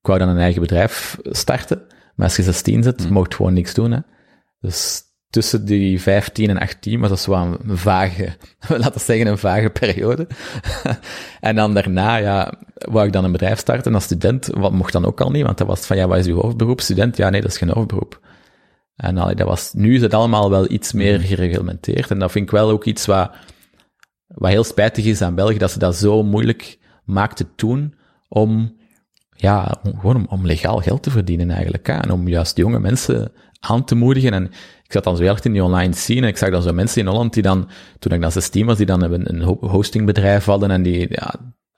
Ik wou dan een eigen bedrijf starten, maar als je 16 zit, mocht gewoon niks doen, hè. Dus tussen die 15 en 18 was dat zo een vage, laten we zeggen een vage periode. En dan daarna, wou ik dan een bedrijf starten als student, wat mocht dan ook al niet, want dat was van, wat is uw hoofdberoep? Student? Nee, dat is geen hoofdberoep. En nu is het allemaal wel iets meer gereglementeerd, en dat vind ik wel ook iets wat heel spijtig is aan België, dat ze dat zo moeilijk maakte toen om legaal geld te verdienen eigenlijk, hè? En om juist jonge mensen aan te moedigen. En ik zat dan zo heel erg in die online scene en ik zag dan zo mensen in Holland die dan, toen ik dan 16 was, die dan een hostingbedrijf hadden en die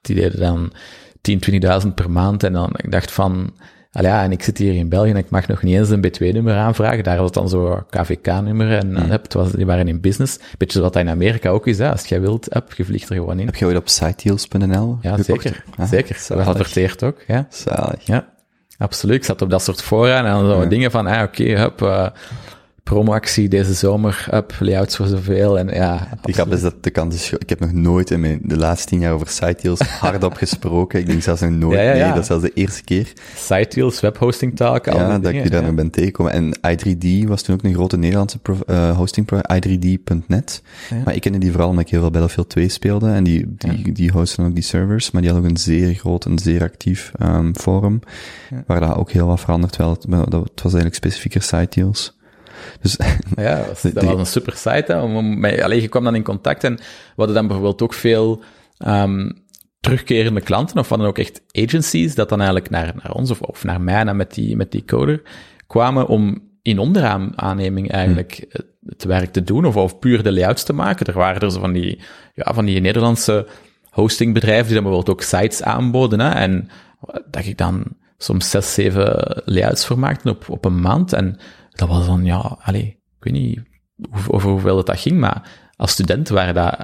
deden dan 10.000, 20.000 per maand. En dan ik dacht van, en ik zit hier in België en ik mag nog niet eens een B2-nummer aanvragen. Daar was het dan zo KVK-nummer en die waren in business. Beetje wat dat in Amerika ook is, hè? Als jij wilt, je vliegt er gewoon in. Heb je ooit op sitedeals.nl? Ja, zeker. Dat was adverteerd ook, ja. Zalig. Ja, absoluut. Ik zat op dat soort fora en dan zo dingen van, oké, promoactie deze zomer, up, layouts voor zoveel. En ja, die grap is dat de kant is... Ik heb nog nooit in de laatste 10 jaar over sitedeals hardop gesproken. Ik denk zelfs nog nooit. Ja. Nee, dat is zelfs de eerste keer. Sitedeals, webhostingtaken, ja, dat ik je daar nog ben tegenkomen. En i3D was toen ook een grote Nederlandse hostingprovider, i3D.net. Ja. Maar ik kende die vooral omdat ik heel veel Battlefield 2 speelde. En die hosten ook die servers. Maar die hadden ook een zeer groot en zeer actief forum. Ja. Waar daar ook heel wat veranderd werd. Het was eigenlijk specifieker sitedeals. Dus, ja, dat was een super site. Hè, je kwam dan in contact en we hadden dan bijvoorbeeld ook veel terugkerende klanten, of hadden ook echt agencies, dat dan eigenlijk naar ons of naar mij, en met die coder, kwamen om in onderaanneming eigenlijk het werk te doen of puur de layouts te maken. Er waren er zo van die Nederlandse hostingbedrijven die dan bijvoorbeeld ook sites aanboden. Hè, en dat ik dan soms 6, 7 layouts voor maakte op een maand. En dat was dan, ik weet niet over hoeveel dat ging, maar als student waren dat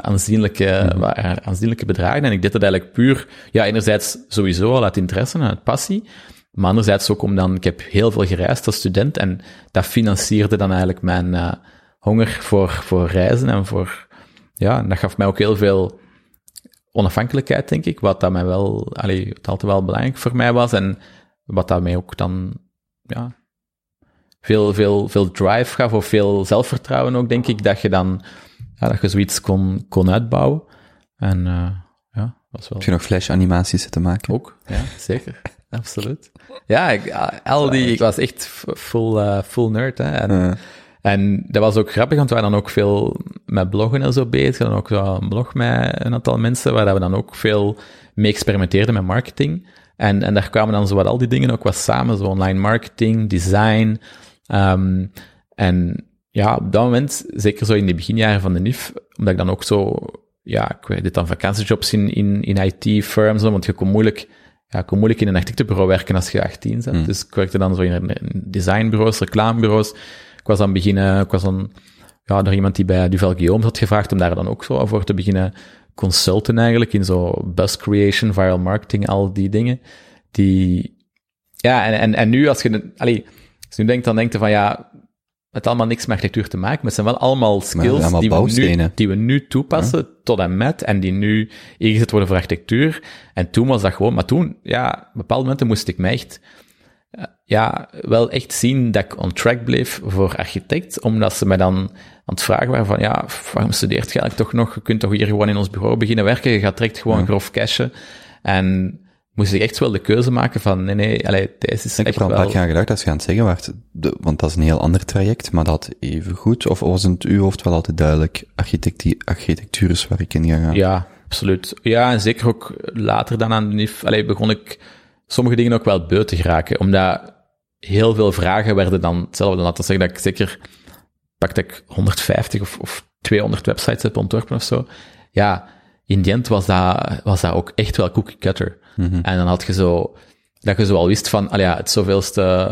aanzienlijke bedragen. En ik deed dat eigenlijk puur, enerzijds sowieso al uit interesse en uit passie, maar anderzijds ook ik heb heel veel gereisd als student en dat financierde dan eigenlijk mijn honger voor reizen en en dat gaf mij ook heel veel onafhankelijkheid, denk ik, wat dat mij wel, wat altijd wel belangrijk voor mij was en wat dat mij ook dan, veel drive gaf of veel zelfvertrouwen ook, denk ik, dat je dan dat je zoiets kon uitbouwen. En was wel... Heb je nog flash-animaties zitten maken? Ook, ja, zeker. Absoluut. Ja, ik was echt full nerd, hè. En dat was ook grappig, want we waren dan ook veel met bloggen en zo bezig. We hadden ook zo een blog met een aantal mensen, waar we dan ook veel mee experimenteerden met marketing. En daar kwamen dan zo wat al die dingen ook wat samen, zo online marketing, design... En ja, op dat moment, zeker zo in de beginjaren van de NIF, omdat ik dan ook zo, ik deed dan vakantiejobs in IT-firms, want je kon moeilijk in een architectenbureau werken als je 18 bent. Dus ik werkte dan zo in designbureaus, reclamebureaus. Ik was dan door iemand die bij Duvel Guillaume had gevraagd om daar dan ook zo voor te beginnen consulten eigenlijk, in zo buzz creation, viral marketing, al die dingen. En nu als je... Dus nu denk je van het allemaal niks met architectuur te maken, maar het zijn wel allemaal skills die we nu toepassen tot en met, en die nu ingezet worden voor architectuur. En toen was dat gewoon, maar toen, op bepaalde momenten moest ik me echt, wel echt zien dat ik on track bleef voor architect, omdat ze me dan aan het vragen waren van, waarom studeert je eigenlijk toch nog? Je kunt toch hier gewoon in ons bureau beginnen werken, je gaat direct gewoon grof cashen. En... moest ik echt wel de keuze maken van, deze is echt wel... Ik heb er al een paar jaar gedacht, als je aan het zeggen waart, want dat is een heel ander traject, maar dat even goed, of was in het uw hoofd wel altijd duidelijk, architectuur is waar ik in ga gaan? Ja, absoluut. Ja, en zeker ook later dan aan de NIF, begon ik sommige dingen ook wel beu te geraken, omdat heel veel vragen werden dan hetzelfde. Laten we zeggen dat ik zeker, pakte ik 150 of 200 websites heb ontworpen of zo. Ja, in die end was dat ook echt wel cookie cutter. Mm-hmm. En dan had je zo, dat je zo al wist van, het zoveelste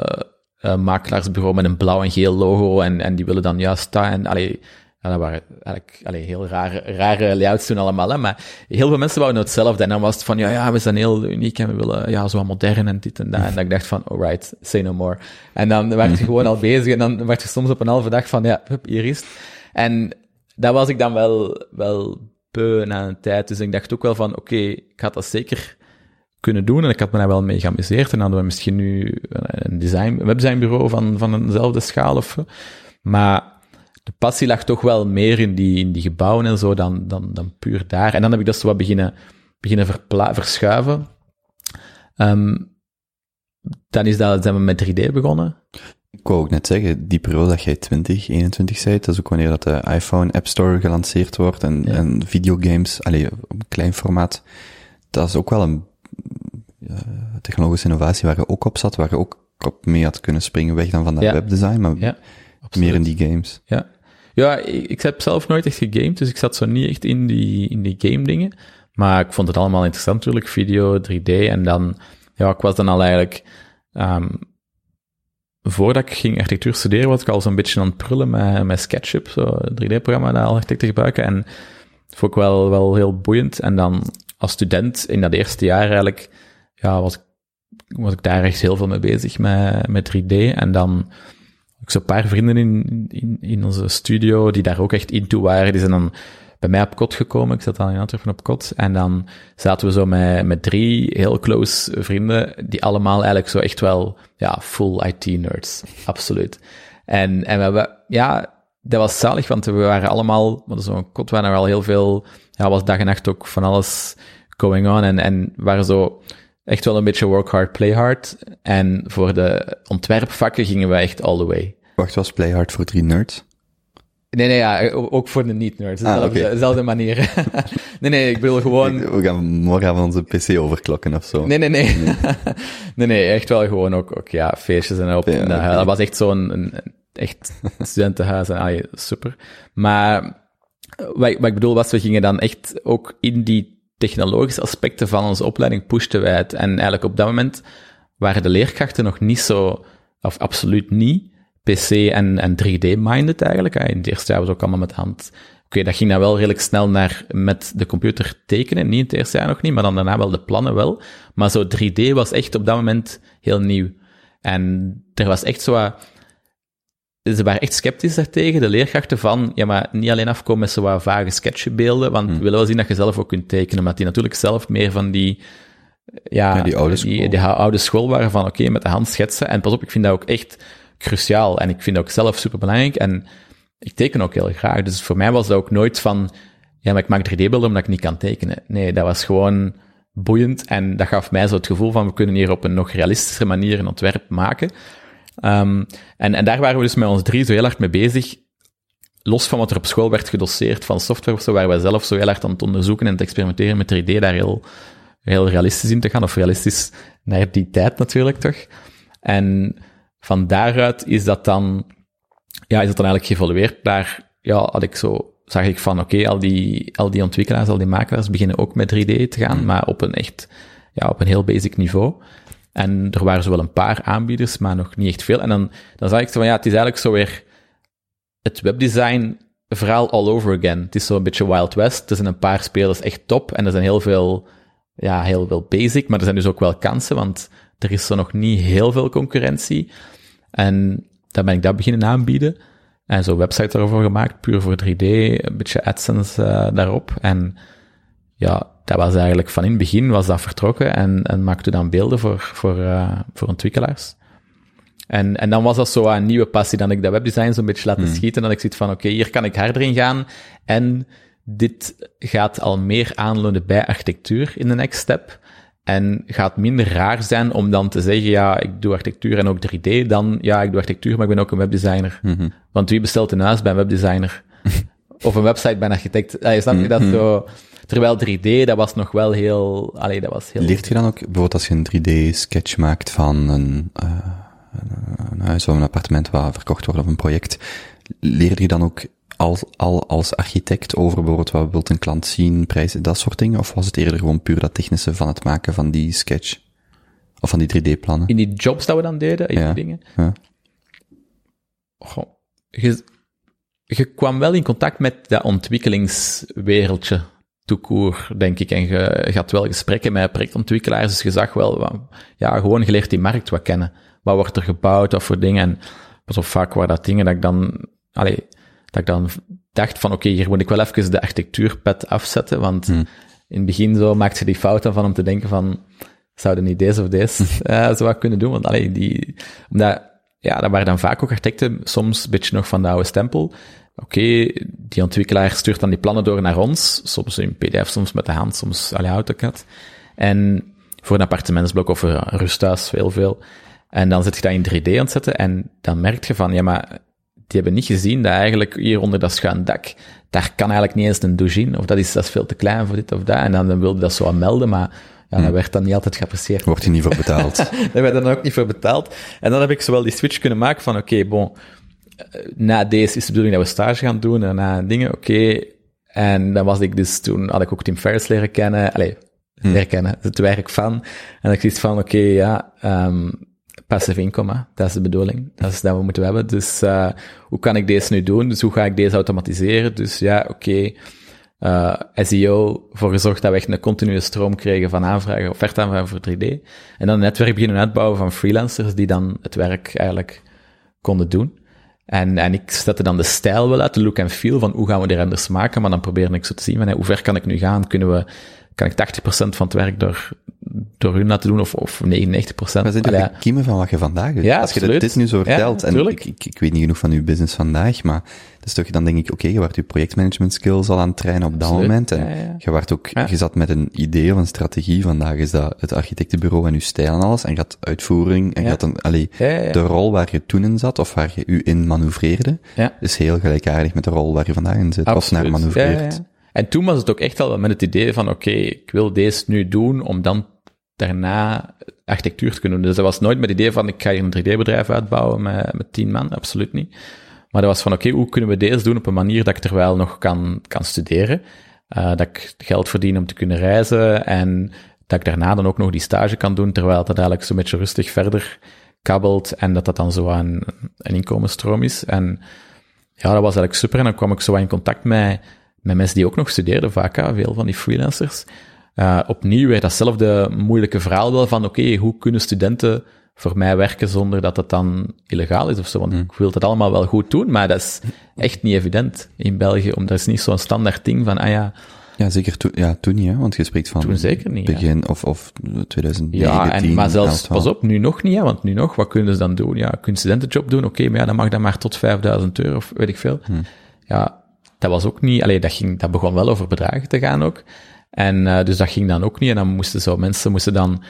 makelaarsbureau met een blauw en geel logo en die willen dan juist dat. En dat waren eigenlijk heel rare layouts toen allemaal, hè, maar heel veel mensen wouden hetzelfde. En dan was het van, we zijn heel uniek en we willen, zo modern en dit en dat. En dan dacht ik van, alright, say no more. En dan werd je gewoon al bezig en dan werd je soms op een halve dag van, hier is het. En daar was ik dan wel beu na een tijd. Dus ik dacht ook wel van, ik ga dat zeker... kunnen doen, en ik had me daar wel mee geamuseerd, en hadden we misschien nu een webdesignbureau van eenzelfde schaal, maar de passie lag toch wel meer in die gebouwen en zo, dan puur daar. En dan heb ik dat zo wat beginnen verschuiven. Dan zijn we met 3D begonnen. Ik wou ook net zeggen, die periode dat jij 2021 zei, dat is ook wanneer dat de iPhone App Store gelanceerd wordt, en videogames, op klein formaat, dat is ook wel een technologische innovatie waar je ook op zat, waar je ook op mee had kunnen springen, weg dan van dat webdesign, maar meer in die games. Ja, ik heb zelf nooit echt gegamed, dus ik zat zo niet echt in die game dingen, maar ik vond het allemaal interessant natuurlijk, video, 3D, en dan, ik was dan al eigenlijk, voordat ik ging architectuur studeren, was ik al zo'n beetje aan het prullen met SketchUp, zo'n 3D-programma dat al architecten gebruiken, en dat vond ik wel heel boeiend, en dan als student in dat eerste jaar eigenlijk, was ik daar echt heel veel mee bezig met 3D. En dan ook zo'n paar vrienden in onze studio die daar ook echt into waren. Die zijn dan bij mij op kot gekomen. Ik zat dan in Antwerpen op kot. En dan zaten we zo met drie heel close vrienden die allemaal eigenlijk zo echt wel, ja, full IT-nerds. Absoluut. En we, ja, dat was zalig, want we waren allemaal, want zo'n kot waren er al heel veel, ja, was dag en nacht ook van alles going on en waren zo echt wel een beetje work hard, play hard. En voor de ontwerpvakken gingen we echt all the way. Wacht, was play hard voor drie nerds? Nee, ja, ook voor de niet-nerds. Dezelfde manier. nee, ik bedoel gewoon... We gaan morgen onze pc overklokken of zo. Nee. nee, echt wel gewoon ook ja, feestjes en op. Ja, en dat was echt zo'n echt studentenhuis en allee, super. Maar wat ik bedoel was, we gingen dan echt ook in die technologische aspecten van onze opleiding pushten wij het. En eigenlijk op dat moment waren de leerkrachten nog niet zo, of absoluut niet, PC en 3D-minded eigenlijk. In het eerste jaar was ook allemaal met de hand. Oké, dat ging dan wel redelijk snel naar met de computer tekenen. Niet in het eerste jaar nog niet, maar dan daarna wel de plannen wel. Maar zo 3D was echt op dat moment heel nieuw. En er was echt zo... Ze waren echt sceptisch daartegen, de leerkrachten van... Ja, maar niet alleen afkomen met zo wat vage sketchbeelden, want we willen wel zien dat je zelf ook kunt tekenen, omdat die natuurlijk zelf meer van die... Ja, die oude school waren van oké, met de hand schetsen. En pas op, ik vind dat ook echt... cruciaal. En ik vind dat ook zelf superbelangrijk. En ik teken ook heel graag. Dus voor mij was dat ook nooit van... Ja, maar ik maak 3D-beelden omdat ik niet kan tekenen. Nee, dat was gewoon boeiend. En dat gaf mij zo het gevoel van... We kunnen hier op een nog realistische manier een ontwerp maken. En daar waren we dus met ons drie zo heel hard mee bezig. Los van wat er op school werd gedoseerd van software of zo... Waren wij zelf zo heel hard aan het onderzoeken en te experimenteren met 3D. Daar heel realistisch in te gaan. Of realistisch naar die tijd natuurlijk, toch? En... Van daaruit is dat dan eigenlijk geëvolueerd. Daar zag ik van al die ontwikkelaars, al die makelaars beginnen ook met 3D te gaan, maar op een heel basic niveau. En er waren zo wel een paar aanbieders, maar nog niet echt veel. En dan zag ik zo van het is eigenlijk zo weer het webdesign verhaal all over again. Het is zo een beetje Wild West. Er zijn een paar spelers echt top en er zijn heel veel basic, maar er zijn dus ook wel kansen, want er is zo nog niet heel veel concurrentie. En dan ben ik dat beginnen aanbieden. En zo'n website daarover gemaakt, puur voor 3D, een beetje AdSense daarop. En ja, dat was eigenlijk van in het begin was dat vertrokken en maakte dan beelden voor ontwikkelaars. En dan was dat zo een nieuwe passie, dat ik dat webdesign zo'n beetje laten schieten. En dat ik zit van, oké, hier kan ik harder in gaan. En dit gaat al meer aanleunen bij architectuur in de next step. En gaat minder raar zijn om dan te zeggen, ja, ik doe architectuur en ook 3D, dan, ja, ik doe architectuur, maar ik ben ook een webdesigner. Mm-hmm. Want wie bestelt een huis bij een webdesigner? Of een website bij een architect? Snap je dat zo? Terwijl 3D, dat was nog wel heel... dat was heel... Leert je dan ook, bijvoorbeeld als je een 3D-sketch maakt van een huis of een appartement waar verkocht wordt of een project, leer je dan ook als architect over bijvoorbeeld wat wilt een klant zien, prijzen, dat soort dingen? Of was het eerder gewoon puur dat technische van het maken van die sketch? Of van die 3D-plannen? In die jobs dat we dan deden, die dingen? Ja. Goh, je kwam wel in contact met dat ontwikkelingswereldje, tout court, denk ik. En je had wel gesprekken met projectontwikkelaars, dus je zag wel, ja, gewoon geleerd die markt wat kennen. Wat wordt er gebouwd, wat voor dingen? En pas op, vaak waren dat dingen dat ik dan... Dat ik dan dacht van, oké, hier moet ik wel even de architectuurpet afzetten, want in het begin zo maakt je die fouten van om te denken van, zouden niet deze of deze zo wat kunnen doen? Want dat waren dan vaak ook architecten, soms een beetje nog van de oude stempel. Die ontwikkelaar stuurt dan die plannen door naar ons, soms in pdf, soms met de hand, soms AutoCAD. En voor een appartementsblok of een rusthuis, heel veel. En dan zit je dat in 3D aan het zetten en dan merk je van, ja, maar... Die hebben niet gezien dat eigenlijk hier onder dat schuin dak, daar kan eigenlijk niet eens een douche in. Of dat is veel te klein voor dit of dat. En dan wilde dat zo aan melden, maar ja, dat werd dan niet altijd geapprecieerd. Wordt je niet voor betaald. Daar werd dan ook niet voor betaald. En dan heb ik zowel die switch kunnen maken van, na deze is de bedoeling dat we stage gaan doen, daarna dingen, En dan was ik dus, toen had ik ook Tim Fraze leren kennen. Het werk van. En ik zoiets van, passief inkomen, dat is de bedoeling. Dat is dat we moeten hebben. Dus hoe kan ik deze nu doen? Dus hoe ga ik deze automatiseren? Dus ja, SEO, voor gezorgd dat we echt een continue stroom kregen van aanvragen, offertaanvragen voor 3D. En dan een netwerk beginnen uitbouwen van freelancers die dan het werk eigenlijk konden doen. En ik zette dan de stijl wel uit, de look en feel, van hoe gaan we de renders maken, maar dan probeerde ik zo te zien van, hoe ver kan ik nu gaan? Kan ik 80% van het werk door hun laten doen, of 99%? Maar zijn toch de kiemen van wat je vandaag doet? Ja, als je dit nu zo vertelt, ja, en ik weet niet genoeg van uw business vandaag, maar dat is toch, dan denk ik, oké, je werd je projectmanagement skills al aan het trainen op dat moment, en je werd ook, je zat met een idee of een strategie, vandaag is dat het architectenbureau en uw stijl en alles, en je had uitvoering, en je had dan, de rol waar je toen in zat, of waar je u in manoeuvreerde, is heel gelijkaardig met de rol waar je vandaag in zit, of naar manoeuvreert. Ja. En toen was het ook echt al met het idee van, oké, ik wil deze nu doen om dan daarna architectuur te kunnen doen. Dus dat was nooit met het idee van, ik ga hier een 3D-bedrijf uitbouwen met 10 man, absoluut niet. Maar dat was van, oké, hoe kunnen we deze doen op een manier dat ik er wel nog kan studeren, dat ik geld verdien om te kunnen reizen en dat ik daarna dan ook nog die stage kan doen, terwijl dat eigenlijk zo'n beetje rustig verder kabbelt en dat dan zo een inkomensstroom is. En ja, dat was eigenlijk super. En dan kwam ik zo in contact met mensen die ook nog studeerden, vaak, veel van die freelancers. Opnieuw weer datzelfde moeilijke verhaal wel van, oké, hoe kunnen studenten voor mij werken zonder dat dat dan illegaal is of zo? Want ik wil dat allemaal wel goed doen, maar dat is echt niet evident in België, omdat er is niet zo'n standaard ding van, Ja, zeker toen niet, hè? Want je spreekt van toen zeker niet, begin of 2019. Ja, maar zelfs, pas op, nu nog niet, hè? Want nu nog, wat kunnen ze dan doen? Ja, kun je een studentenjob doen? Oké, maar ja, dan mag dat maar tot €5.000 of weet ik veel. Ja, dat was ook niet... dat begon wel over bedragen te gaan ook. En dus dat ging dan ook niet. En dan moesten mensen dan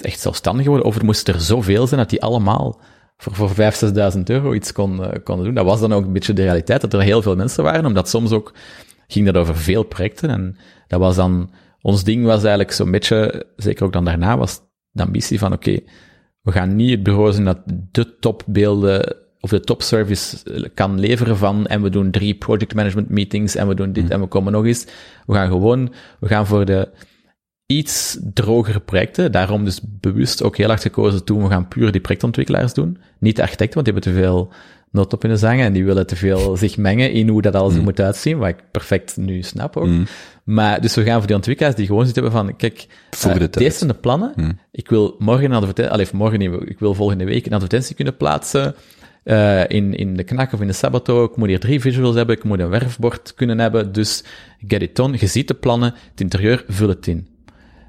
echt zelfstandig worden. Of er moesten er zoveel zijn dat die allemaal voor €5.000-6.000 iets konden doen. Dat was dan ook een beetje de realiteit, dat er heel veel mensen waren. Omdat soms ook ging dat over veel projecten. En dat was dan... Ons ding was eigenlijk zo'n beetje... Zeker ook dan daarna was de ambitie van... Oké, we gaan niet het bureau zijn dat de topbeelden... of de topservice kan leveren van, en we doen 3 project management meetings, en we doen dit, en we komen nog eens. We gaan voor de iets drogere projecten, daarom dus bewust ook heel hard gekozen toen, we gaan puur die projectontwikkelaars doen, niet de architecten, want die hebben te veel nood op in de zangen, en die willen te veel zich mengen in hoe dat alles moet uitzien, wat ik perfect nu snap ook. Maar, dus we gaan voor die ontwikkelaars die gewoon zitten van, kijk, deze zijn de plannen, ik wil morgen een advertentie, ik wil volgende week een advertentie kunnen plaatsen, in de Knak of in de Sabato, ik moet hier 3 visuals hebben, ik moet een werfbord kunnen hebben, dus get it done, je ziet de plannen, het interieur, vul het in.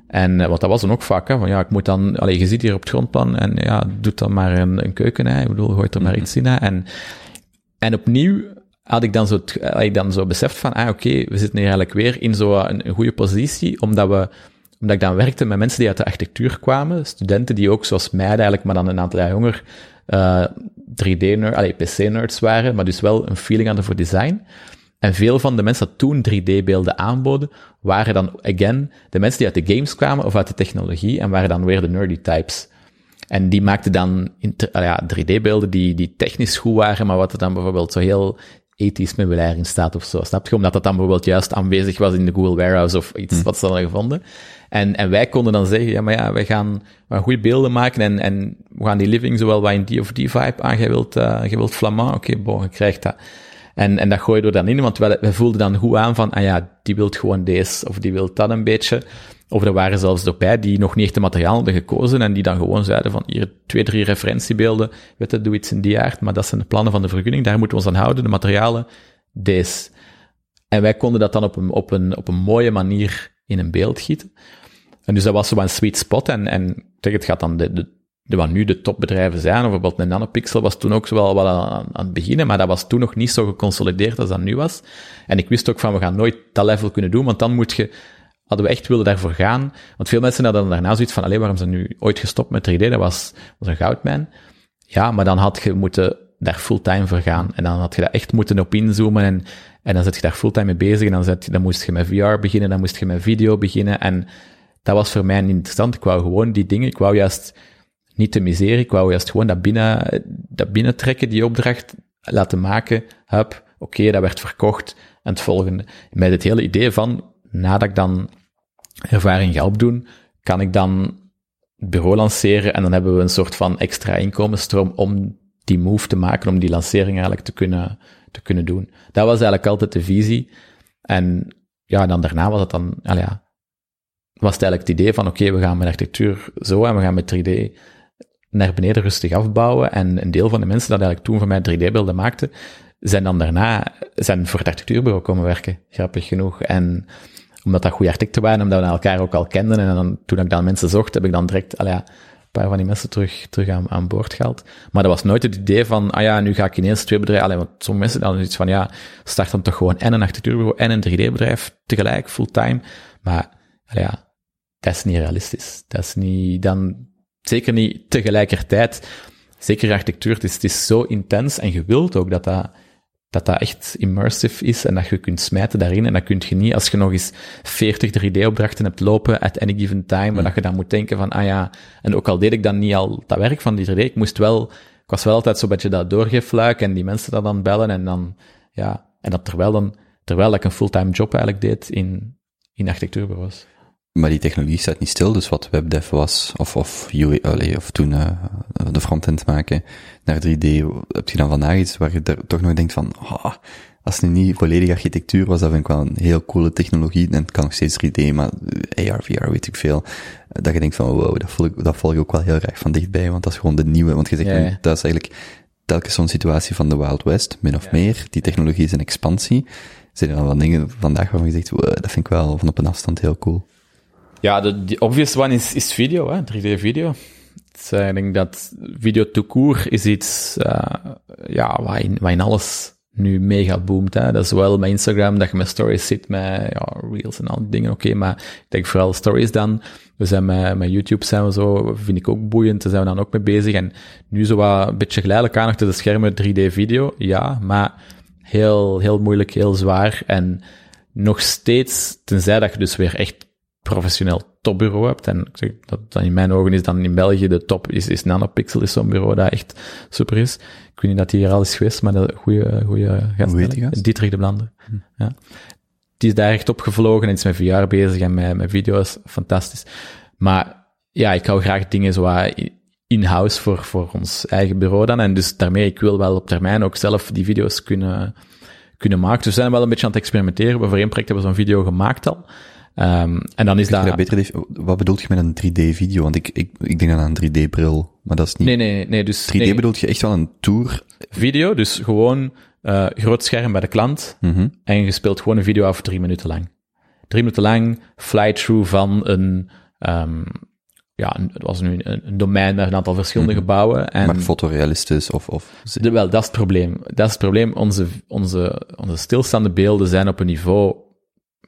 En, want dat was dan ook vaak, hè, van ja, ik moet dan, je ziet hier op het grondplan, en ja, doet dan maar een keuken, hè, ik bedoel, gooit er maar iets in, hè, en opnieuw had ik dan zo beseft van, oké, we zitten hier eigenlijk weer in zo'n goede positie, omdat ik dan werkte met mensen die uit de architectuur kwamen, studenten die ook, zoals mij eigenlijk, maar dan een aantal jaar jonger, 3D-nerds, PC-nerds waren, maar dus wel een feeling hadden voor design. En veel van de mensen dat toen 3D-beelden aanboden, waren dan, again, de mensen die uit de games kwamen of uit de technologie en waren dan weer de nerdy types. En die maakten dan 3D-beelden die technisch goed waren, maar wat er dan bijvoorbeeld zo heel ethisch meubilair in staat of zo, snap je? Omdat dat dan bijvoorbeeld juist aanwezig was in de Google Warehouse of iets wat ze hadden gevonden. En wij konden dan zeggen, wij gaan goede beelden maken en we gaan die living zowel wat in die of die vibe aan. Jij wilt flamand, bon, je krijgt dat. En dat gooien we dan in, want wij voelden dan goed aan van, die wilt gewoon deze, of die wilt dat een beetje. Of er waren zelfs erbij die nog niet echt de materiaal hadden gekozen en die dan gewoon zeiden van, hier 2-3 referentiebeelden, weet je, doe iets in die aard, maar dat zijn de plannen van de vergunning, daar moeten we ons aan houden, de materialen, deze. En wij konden dat dan op een mooie manier in een beeld gieten. En dus dat was zo een sweet spot en het gaat dan de wat nu de topbedrijven zijn, bijvoorbeeld een Nanopixel was toen ook wel aan het beginnen, maar dat was toen nog niet zo geconsolideerd als dat nu was. En ik wist ook van, we gaan nooit dat level kunnen doen, want dan hadden we echt willen daarvoor gaan, want veel mensen hadden daarna zoiets van, waarom zijn ze nu ooit gestopt met 3D? Dat was een goudmijn. Ja, maar dan had je moeten daar fulltime voor gaan. En dan had je daar echt moeten op inzoomen en dan zat je daar fulltime mee bezig en dan moest je met VR beginnen, dan moest je met video beginnen en dat was voor mij niet interessant. Ik wou gewoon die dingen, ik wou juist niet te miseren, ik wou juist gewoon dat binnen trekken, die opdracht laten maken. Oké, dat werd verkocht en het volgende. Met het hele idee van, nadat ik dan ervaring ga opdoen, kan ik dan het bureau lanceren en dan hebben we een soort van extra inkomensstroom om die move te maken, om die lancering eigenlijk te kunnen doen. Dat was eigenlijk altijd de visie. En ja, dan daarna was het dan, was het eigenlijk het idee van, oké, we gaan met architectuur zo en we gaan met 3D naar beneden rustig afbouwen. En een deel van de mensen dat eigenlijk toen voor mij 3D-beelden maakten, zijn dan daarna voor het architectuurbureau komen werken, grappig genoeg. En omdat dat goede architecten waren, omdat we elkaar ook al kenden. En dan, toen ik dan mensen zocht, heb ik dan direct een paar van die mensen terug aan boord gehaald. Maar dat was nooit het idee van, nu ga ik ineens twee bedrijven... Want sommige mensen hadden iets van, start dan toch gewoon en een architectuurbureau en een 3D-bedrijf tegelijk, fulltime. Maar dat is niet realistisch. Dat is niet... Dan zeker niet tegelijkertijd. Zeker architectuur, het is zo intens en je wilt ook dat echt immersive is en dat je kunt smijten daarin. En dat kun je niet als je nog eens 40 3D-opdrachten hebt lopen at any given time, maar dat je dan moet denken van, en ook al deed ik dan niet al dat werk van die 3D, ik was wel altijd zo'n beetje dat doorgeefluik en die mensen dat dan bellen en dan, en dat terwijl ik een fulltime job eigenlijk deed in architectuurbureaus. Maar die technologie staat niet stil, dus wat webdev was, of toen de frontend maken naar 3D, heb je dan vandaag iets waar je er toch nog denkt van, als het nu niet volledige architectuur was, dat vind ik wel een heel coole technologie, en het kan nog steeds 3D, maar AR, VR, weet ik veel, dat je denkt van, wow, dat volg ik ook wel heel graag van dichtbij, want dat is gewoon de nieuwe, want je zegt, dat is eigenlijk telkens zo'n situatie van de Wild West, min of meer, die technologie is in expansie, zijn er dan wel dingen vandaag waarvan je zegt, wow, dat vind ik wel van op een afstand heel cool. Ja, de obvious one is video, 3D-video. Ik denk dat video tout court is iets waarin alles nu mega boomt. Hè. Dat is wel met Instagram, dat je met stories zit, met reels en al die dingen. Oké, maar ik denk vooral stories dan. We zijn met YouTube zijn we zo, vind ik ook boeiend, daar zijn we dan ook mee bezig. En nu zo wat een beetje geleidelijk aan achter de schermen 3D-video, maar heel, heel moeilijk, heel zwaar. En nog steeds, tenzij dat je dus weer echt professioneel topbureau hebt. En ik zeg dat in mijn ogen is dan in België de top is Nanopixel, is zo'n bureau dat echt super is. Ik weet niet dat die hier al is geweest, maar een goede gast. Dietrich de Blander. Ja. Die is daar echt opgevlogen en is met VR bezig en met video's. Fantastisch. Maar ik hou graag dingen zo in-house voor ons eigen bureau dan. En dus daarmee, ik wil wel op termijn ook zelf die video's kunnen maken. Dus we zijn wel een beetje aan het experimenteren. Voor één project hebben we zo'n video gemaakt al. En dan is wat bedoel je met een 3D-video? Want ik denk aan een 3D-bril, maar dat is niet... Nee, dus... 3D bedoel je echt wel een tour... Video, dus gewoon groot scherm bij de klant, en je speelt gewoon een video af 3 minuten lang. 3 minuten lang, fly-through van het was nu een domein met een aantal verschillende gebouwen. En maar fotorealistisch of... Wel, dat is het probleem. Onze stilstaande beelden zijn op een niveau...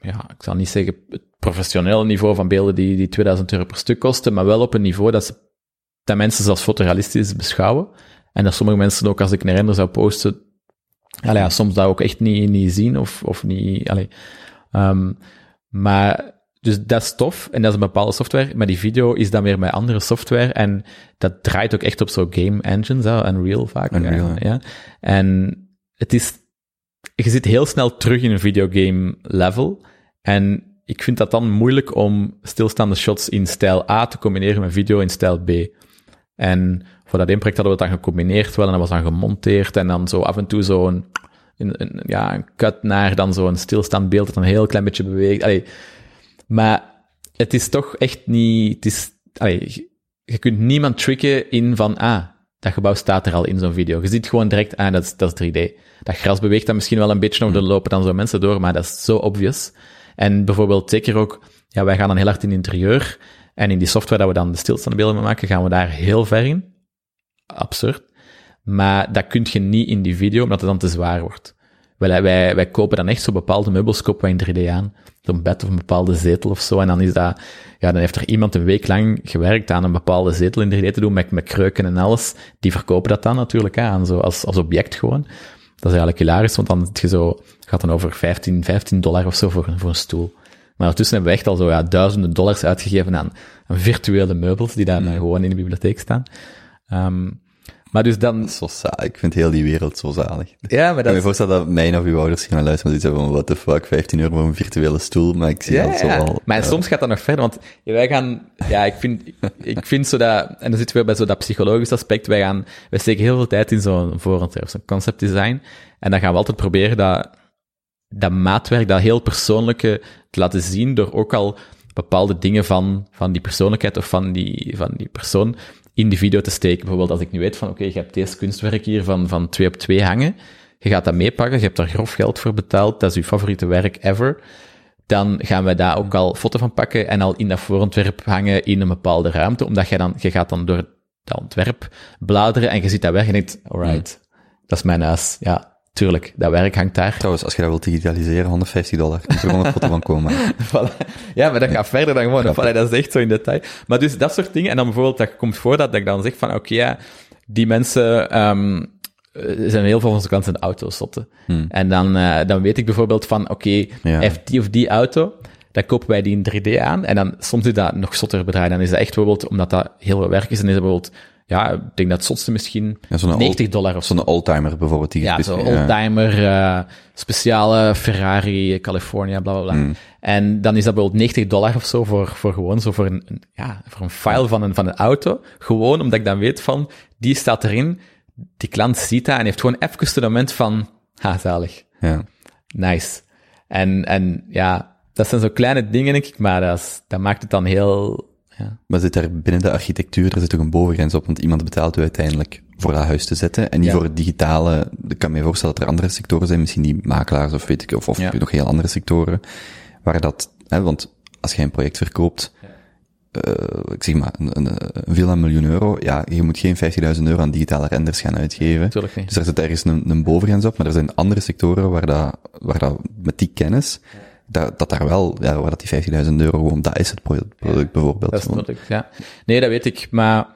ik zal niet zeggen het professionele niveau van beelden die €2000 per stuk kosten, maar wel op een niveau dat mensen zelfs fotorealistisch beschouwen. En dat sommige mensen ook, als ik een render zou posten, soms dat ook echt niet zien of niet... maar, dus dat is tof, en dat is een bepaalde software, maar die video is dan weer met andere software, en dat draait ook echt op zo'n game engines, Unreal vaak. Unreal, ja. En het is... Je zit heel snel terug in een videogame level. En ik vind dat dan moeilijk om stilstaande shots in stijl A te combineren met video in stijl B. En voor dat één project hadden we dat dan gecombineerd wel, en dat was dan gemonteerd. En dan zo af en toe zo'n een cut naar dan zo'n stilstaand beeld dat een heel klein beetje beweegt. Maar het is toch echt niet... Je kunt niemand tricken in van... Dat gebouw staat er al in zo'n video. Je ziet gewoon direct, dat is 3D. Dat gras beweegt dan misschien wel een beetje, of er lopen dan zo mensen door, maar dat is zo obvious. En bijvoorbeeld zeker ook, wij gaan dan heel hard in interieur, en in die software dat we dan de stilstaande beelden mee maken, gaan we daar heel ver in. Absurd. Maar dat kun je niet in die video, omdat het dan te zwaar wordt. Wij kopen dan echt zo bepaalde meubels, kopen wij in 3D aan. Zo'n bed of een bepaalde zetel of zo. En dan is dat, dan heeft er iemand een week lang gewerkt aan een bepaalde zetel in 3D te doen, met kreuken en alles. Die verkopen dat dan natuurlijk aan, zo als object gewoon. Dat is eigenlijk hilarisch, want dan gaat dan over $15 of zo voor een stoel. Maar daartussen hebben we echt al zo duizenden dollars uitgegeven aan virtuele meubels, die daar dan gewoon in de bibliotheek staan. Maar dus dan... Zo zalig. Ik vind heel die wereld zo zalig. Ja, maar dat... Ik kan me voorstellen dat mijn of uw ouders gaan luisteren en zoiets van, what the fuck, €15 voor een virtuele stoel, maar ik zie dat zo al... Maar soms gaat dat nog verder, want wij gaan... ik vind zo dat... En dan zitten we bij zo dat psychologisch aspect. Wij steken heel veel tijd in zo'n voorontwerp, zo'n concept design. En dan gaan we altijd proberen dat maatwerk, dat heel persoonlijke te laten zien, door ook al bepaalde dingen van die persoonlijkheid of van die persoon in die video te steken. Bijvoorbeeld als ik nu weet van oké, je hebt deze kunstwerk hier van 2x2 hangen, je gaat dat meepakken, je hebt daar grof geld voor betaald, dat is je favoriete werk ever, dan gaan wij daar ook al foto van pakken en al in dat voorontwerp hangen in een bepaalde ruimte, omdat je gaat dan door dat ontwerp bladeren en je ziet dat werk en je denkt, alright, dat is mijn huis, ja. Tuurlijk, dat werk hangt daar. Trouwens, als je dat wilt digitaliseren, $150. Er moet er gewoon een foto van komen. Voilà. Ja, maar dat gaat verder dan gewoon. Voilà, dat is echt zo in detail. Maar dus dat soort dingen. En dan bijvoorbeeld, dat komt voor dat ik dan zeg van, oké, ja, die mensen zijn heel veel van onze kant zijn auto's zotten. En dan weet ik bijvoorbeeld van, oké, ja. Heeft die of die auto, dan kopen wij die in 3D aan. En dan soms is dat nog zotter bedrag. Dan is dat echt bijvoorbeeld, omdat dat heel veel werk is, en is dat bijvoorbeeld... Ja, ik denk dat het zotste misschien $90 of zo. Zo'n oldtimer bijvoorbeeld. Ja, zo'n oldtimer, speciale Ferrari, California, bla bla bla. En dan is dat bijvoorbeeld $90 of zo voor gewoon zo voor een file van een auto. Gewoon omdat ik dan weet van, die staat erin, die klant ziet dat en heeft gewoon even het moment van, ha, zalig. Ja. Nice. En ja, dat zijn zo kleine dingen, denk ik, maar dat maakt het dan heel... Ja. Maar zit daar binnen de architectuur, er zit ook een bovengrens op, want iemand betaalt u uiteindelijk voor dat huis te zetten, en niet voor het digitale. Ik kan me voorstellen dat er andere sectoren zijn, misschien die makelaars of weet ik, of nog heel andere sectoren, waar dat, hè, want als jij een project verkoopt, ik zeg maar, een villa €1 miljoen, ja, je moet geen €50.000 aan digitale renders gaan uitgeven. Tuurlijk niet. Dus daar zit ergens een bovengrens op, maar er zijn andere sectoren waar dat met die kennis... Dat daar wel, ja, waar dat die €15.000 gewoon, dat is het product bijvoorbeeld. Dat is het product, ja. Nee, dat weet ik, maar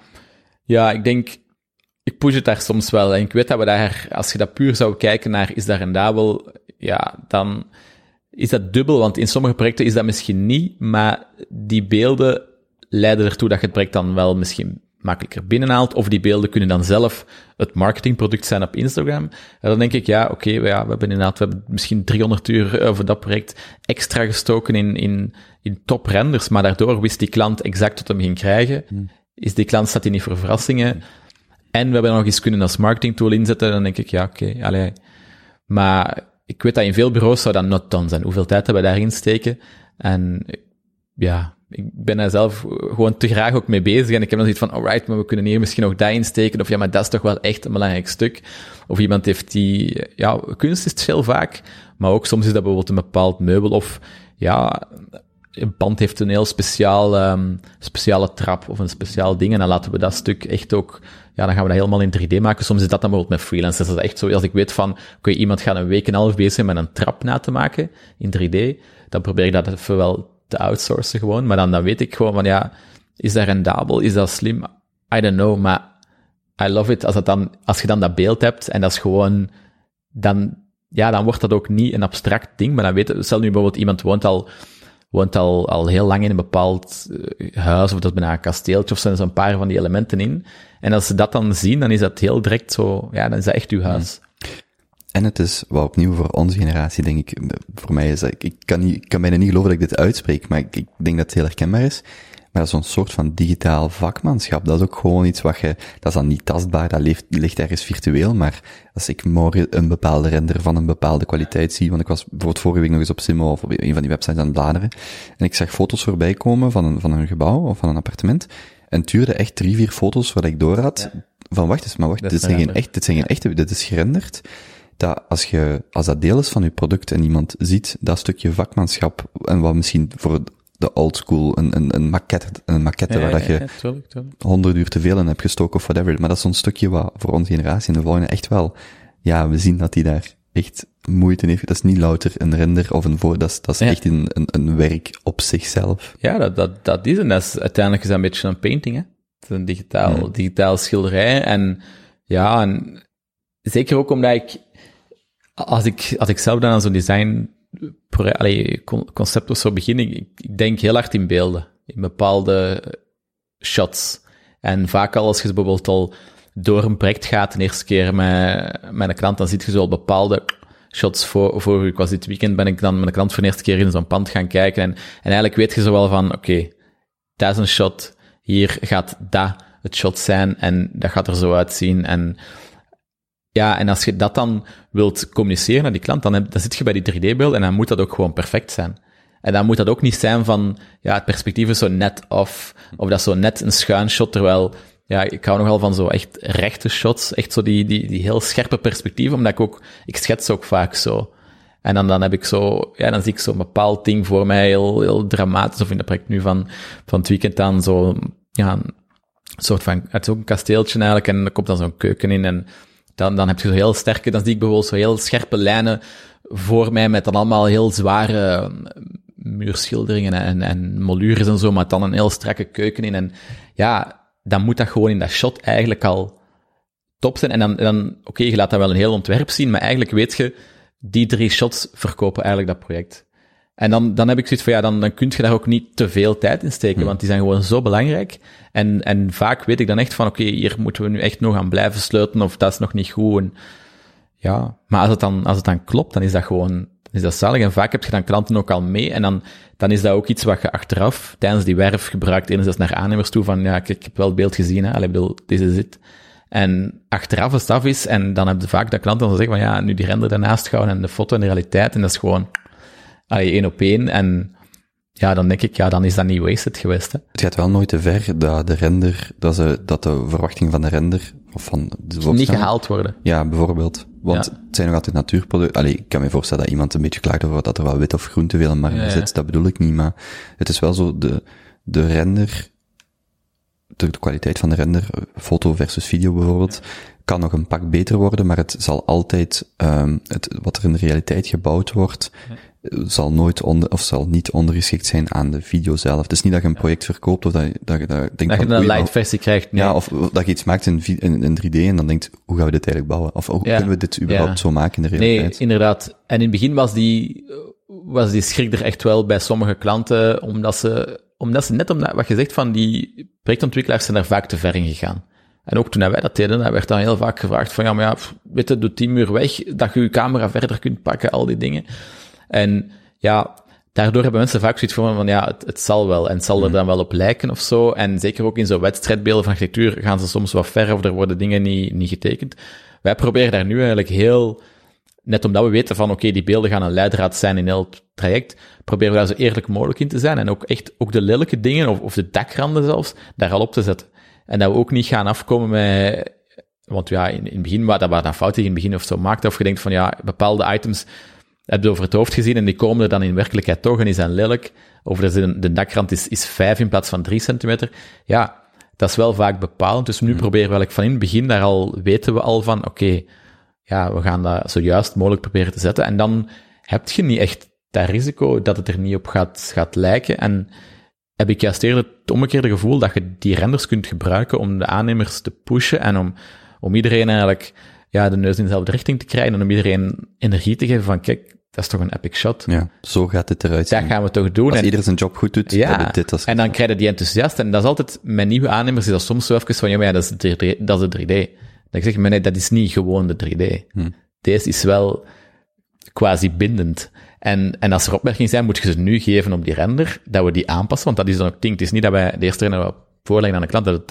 ja, ik denk, ik push het daar soms wel. En ik weet dat we daar, als je dat puur zou kijken naar, is dat rendabel, ja, dan is dat dubbel, want in sommige projecten is dat misschien niet, maar die beelden leiden ertoe dat je het project dan wel misschien makkelijker binnenhaalt, of die beelden kunnen dan zelf het marketingproduct zijn op Instagram. En dan denk ik, ja, oké, we hebben misschien 300 uur over dat project extra gestoken in top renders, maar daardoor wist die klant exact wat hem ging krijgen. Is die klant, staat hij niet voor verrassingen? En we hebben nog eens kunnen als marketingtool inzetten, dan denk ik, ja, oké. Maar ik weet dat in veel bureaus zou dat not done zijn. Hoeveel tijd hebben we daarin steken? En ja... Ik ben daar zelf gewoon te graag ook mee bezig. En ik heb dan zoiets van, alright, maar we kunnen hier misschien nog dat insteken. Of ja, maar dat is toch wel echt een belangrijk stuk. Of iemand heeft die... Ja, kunst is het heel vaak. Maar ook soms is dat bijvoorbeeld een bepaald meubel. Of ja, een pand heeft een heel speciale trap of een speciaal ding. En dan laten we dat stuk echt ook... Ja, dan gaan we dat helemaal in 3D maken. Soms is dat dan bijvoorbeeld met freelancers. Dat is echt zo, als ik weet van... Oké, iemand gaat een week en een half bezig zijn met een trap na te maken in 3D. Dan probeer ik dat even wel... te outsourcen gewoon, maar dan weet ik gewoon van ja, is dat rendabel, is dat slim? I don't know, maar I love it. Als je dan dat beeld hebt en dat is gewoon, dan wordt dat ook niet een abstract ding, maar dan weet je, stel nu bijvoorbeeld iemand woont al heel lang in een bepaald huis, of dat bijna een kasteeltje, of zijn er een paar van die elementen in, en als ze dat dan zien, dan is dat heel direct zo, ja, dan is dat echt uw huis. En het is wel opnieuw voor onze generatie, denk ik, voor mij is dat, ik kan bijna niet geloven dat ik dit uitspreek, maar ik denk dat het heel herkenbaar is. Maar dat is een soort van digitaal vakmanschap. Dat is ook gewoon iets wat je, dat is dan niet tastbaar, dat ligt ergens virtueel, maar als ik morgen een bepaalde render van een bepaalde kwaliteit zie, want ik was bijvoorbeeld vorige week nog eens op Simmo of op een van die websites aan het bladeren, en ik zag foto's voorbij komen van een gebouw of van een appartement, en het duurde echt 3-4 foto's wat ik door had, van wacht, dit zijn geen echte, dit is gerenderd. Dat als dat deel is van je product en iemand ziet dat stukje vakmanschap en wat misschien voor de oldschool een maquette waar je 100 uur te veel in hebt gestoken of whatever, maar dat is zo'n stukje wat voor onze generatie en de volgende echt wel, ja, we zien dat die daar echt moeite in heeft. Dat is niet louter een render of dat is echt een werk op zichzelf. Ja, dat is en dat is uiteindelijk is dat een beetje een painting, hè. Het is een digitaal schilderij en ja, en zeker ook omdat ik Als ik zelf dan aan zo'n design concept of zo begin, ik denk heel hard in beelden, in bepaalde shots. En vaak al, als je bijvoorbeeld al door een project gaat, de eerste keer met een klant, dan zie je zo al bepaalde shots voor. Ik was dit weekend, ben ik dan met een klant voor de eerste keer in zo'n pand gaan kijken. En eigenlijk weet je zo wel van, oké, dat is een shot, hier gaat dat het shot zijn en dat gaat er zo uitzien en... Ja, en als je dat dan wilt communiceren naar die klant, dan zit je bij die 3D-beelden en dan moet dat ook gewoon perfect zijn. En dan moet dat ook niet zijn van, ja, het perspectief is zo net af, of dat is zo net een schuinshot, terwijl Ja, ik hou nogal van zo echt rechte shots, echt zo die heel scherpe perspectieven, omdat ik schets ook vaak zo. En dan heb ik zo, ja, dan zie ik zo'n bepaald ding voor mij, heel, heel dramatisch, of in dat project nu van het weekend aan zo, ja, een soort van, het is ook een kasteeltje eigenlijk, en er komt dan zo'n keuken in, en dan heb je zo heel sterke, dan zie ik bijvoorbeeld zo heel scherpe lijnen voor mij, met dan allemaal heel zware muurschilderingen en molures en zo, maar dan een heel strakke keuken in, en ja, dan moet dat gewoon in dat shot eigenlijk al top zijn. En dan oké, je laat dat wel een heel ontwerp zien, maar eigenlijk weet je, die 3 shots verkopen eigenlijk dat project. En dan heb ik zoiets van, ja, dan kun je daar ook niet te veel tijd in steken, want die zijn gewoon zo belangrijk. En vaak weet ik dan echt van, oké, hier moeten we nu echt nog aan blijven sleutelen, of dat is nog niet goed. En, ja, maar als het dan klopt, dan is dat gewoon, is dat zalig. En vaak heb je dan klanten ook al mee, en dan is dat ook iets wat je achteraf tijdens die werf gebruikt, enerzijds naar aannemers toe, van ja, kijk, ik heb wel het beeld gezien, hè. Allee, ik bedoel, deze zit. En achteraf als het af is, en dan heb je vaak dat klanten dan zeggen van ja, nu die render daarnaast houden en de foto en de realiteit, en dat is gewoon, allee, 1 op 1, en ja, dan denk ik, ja, dan is dat niet wasted geweest, hè. Het gaat wel nooit te ver dat de render, dat de verwachting van de render, of van de niet gehaald worden. Ja, bijvoorbeeld. Want ja, het zijn nog altijd natuurproducten. Allee, ik kan me voorstellen dat iemand een beetje klaagt over dat er wel wit of groen te veel in marmer zit. Dat bedoel ik niet, maar het is wel zo, de render, de kwaliteit van de render, foto versus video bijvoorbeeld, kan nog een pak beter worden, maar het zal altijd, wat er in de realiteit gebouwd wordt, zal nooit niet ondergeschikt zijn aan de video zelf. Het is niet dat je een project verkoopt, of dat je een light versie krijgt. Nee. Ja, of dat je iets maakt in 3D en dan denkt, hoe gaan we dit eigenlijk bouwen? Of hoe kunnen we dit überhaupt zo maken in de realiteit? Nee, inderdaad. En in het begin was die schrik er echt wel bij sommige klanten, omdat wat je zegt, van die projectontwikkelaars zijn daar vaak te ver in gegaan. En ook toen wij dat deden, dan werd dan heel vaak gevraagd van, ja, maar ja, weet je, doe 10 uur weg, dat je je camera verder kunt pakken, al die dingen. En ja, daardoor hebben mensen vaak zoiets van, ja, het zal wel. En het zal er dan wel op lijken of zo. En zeker ook in zo'n wedstrijdbeelden van architectuur gaan ze soms wat ver, of er worden dingen niet getekend. Wij proberen daar nu eigenlijk heel, net omdat we weten van, oké, die beelden gaan een leidraad zijn in heel het traject, proberen we daar zo eerlijk mogelijk in te zijn. En ook echt, ook de lelijke dingen, of de dakranden zelfs, daar al op te zetten. En dat we ook niet gaan afkomen met, want ja, in het begin, dat waren dan fouten in het begin of zo maakt, of je denkt van, ja, bepaalde items heb je over het hoofd gezien en die komen er dan in werkelijkheid toch en is dan lelijk. Of de dakrand is 5 in plaats van 3 centimeter. Ja, dat is wel vaak bepalend. Dus nu proberen we eigenlijk van in het begin daar al, weten we al van, oké, ja, we gaan dat zo juist mogelijk proberen te zetten. En dan heb je niet echt dat risico dat het er niet op gaat lijken. En heb ik juist eerder het omgekeerde gevoel dat je die renders kunt gebruiken om de aannemers te pushen en om iedereen eigenlijk, ja, de neus in dezelfde richting te krijgen en om iedereen energie te geven van, kijk, dat is toch een epic shot. Ja, zo gaat het eruit zien. Dat gaan we toch doen. Als ieder zijn job goed doet, ja, dit als... en dan krijg je die enthousiast. En dat is altijd, mijn nieuwe aannemers is dat soms zo even van, ja, maar ja, dat is de 3D. Dan zeg ik, maar nee, dat is niet gewoon de 3D. Deze is wel quasi bindend. En als er opmerkingen zijn, moet je ze nu geven op die render, dat we die aanpassen, want dat is dan ook ding. Het is niet dat wij de eerste render voorleggen aan de klant,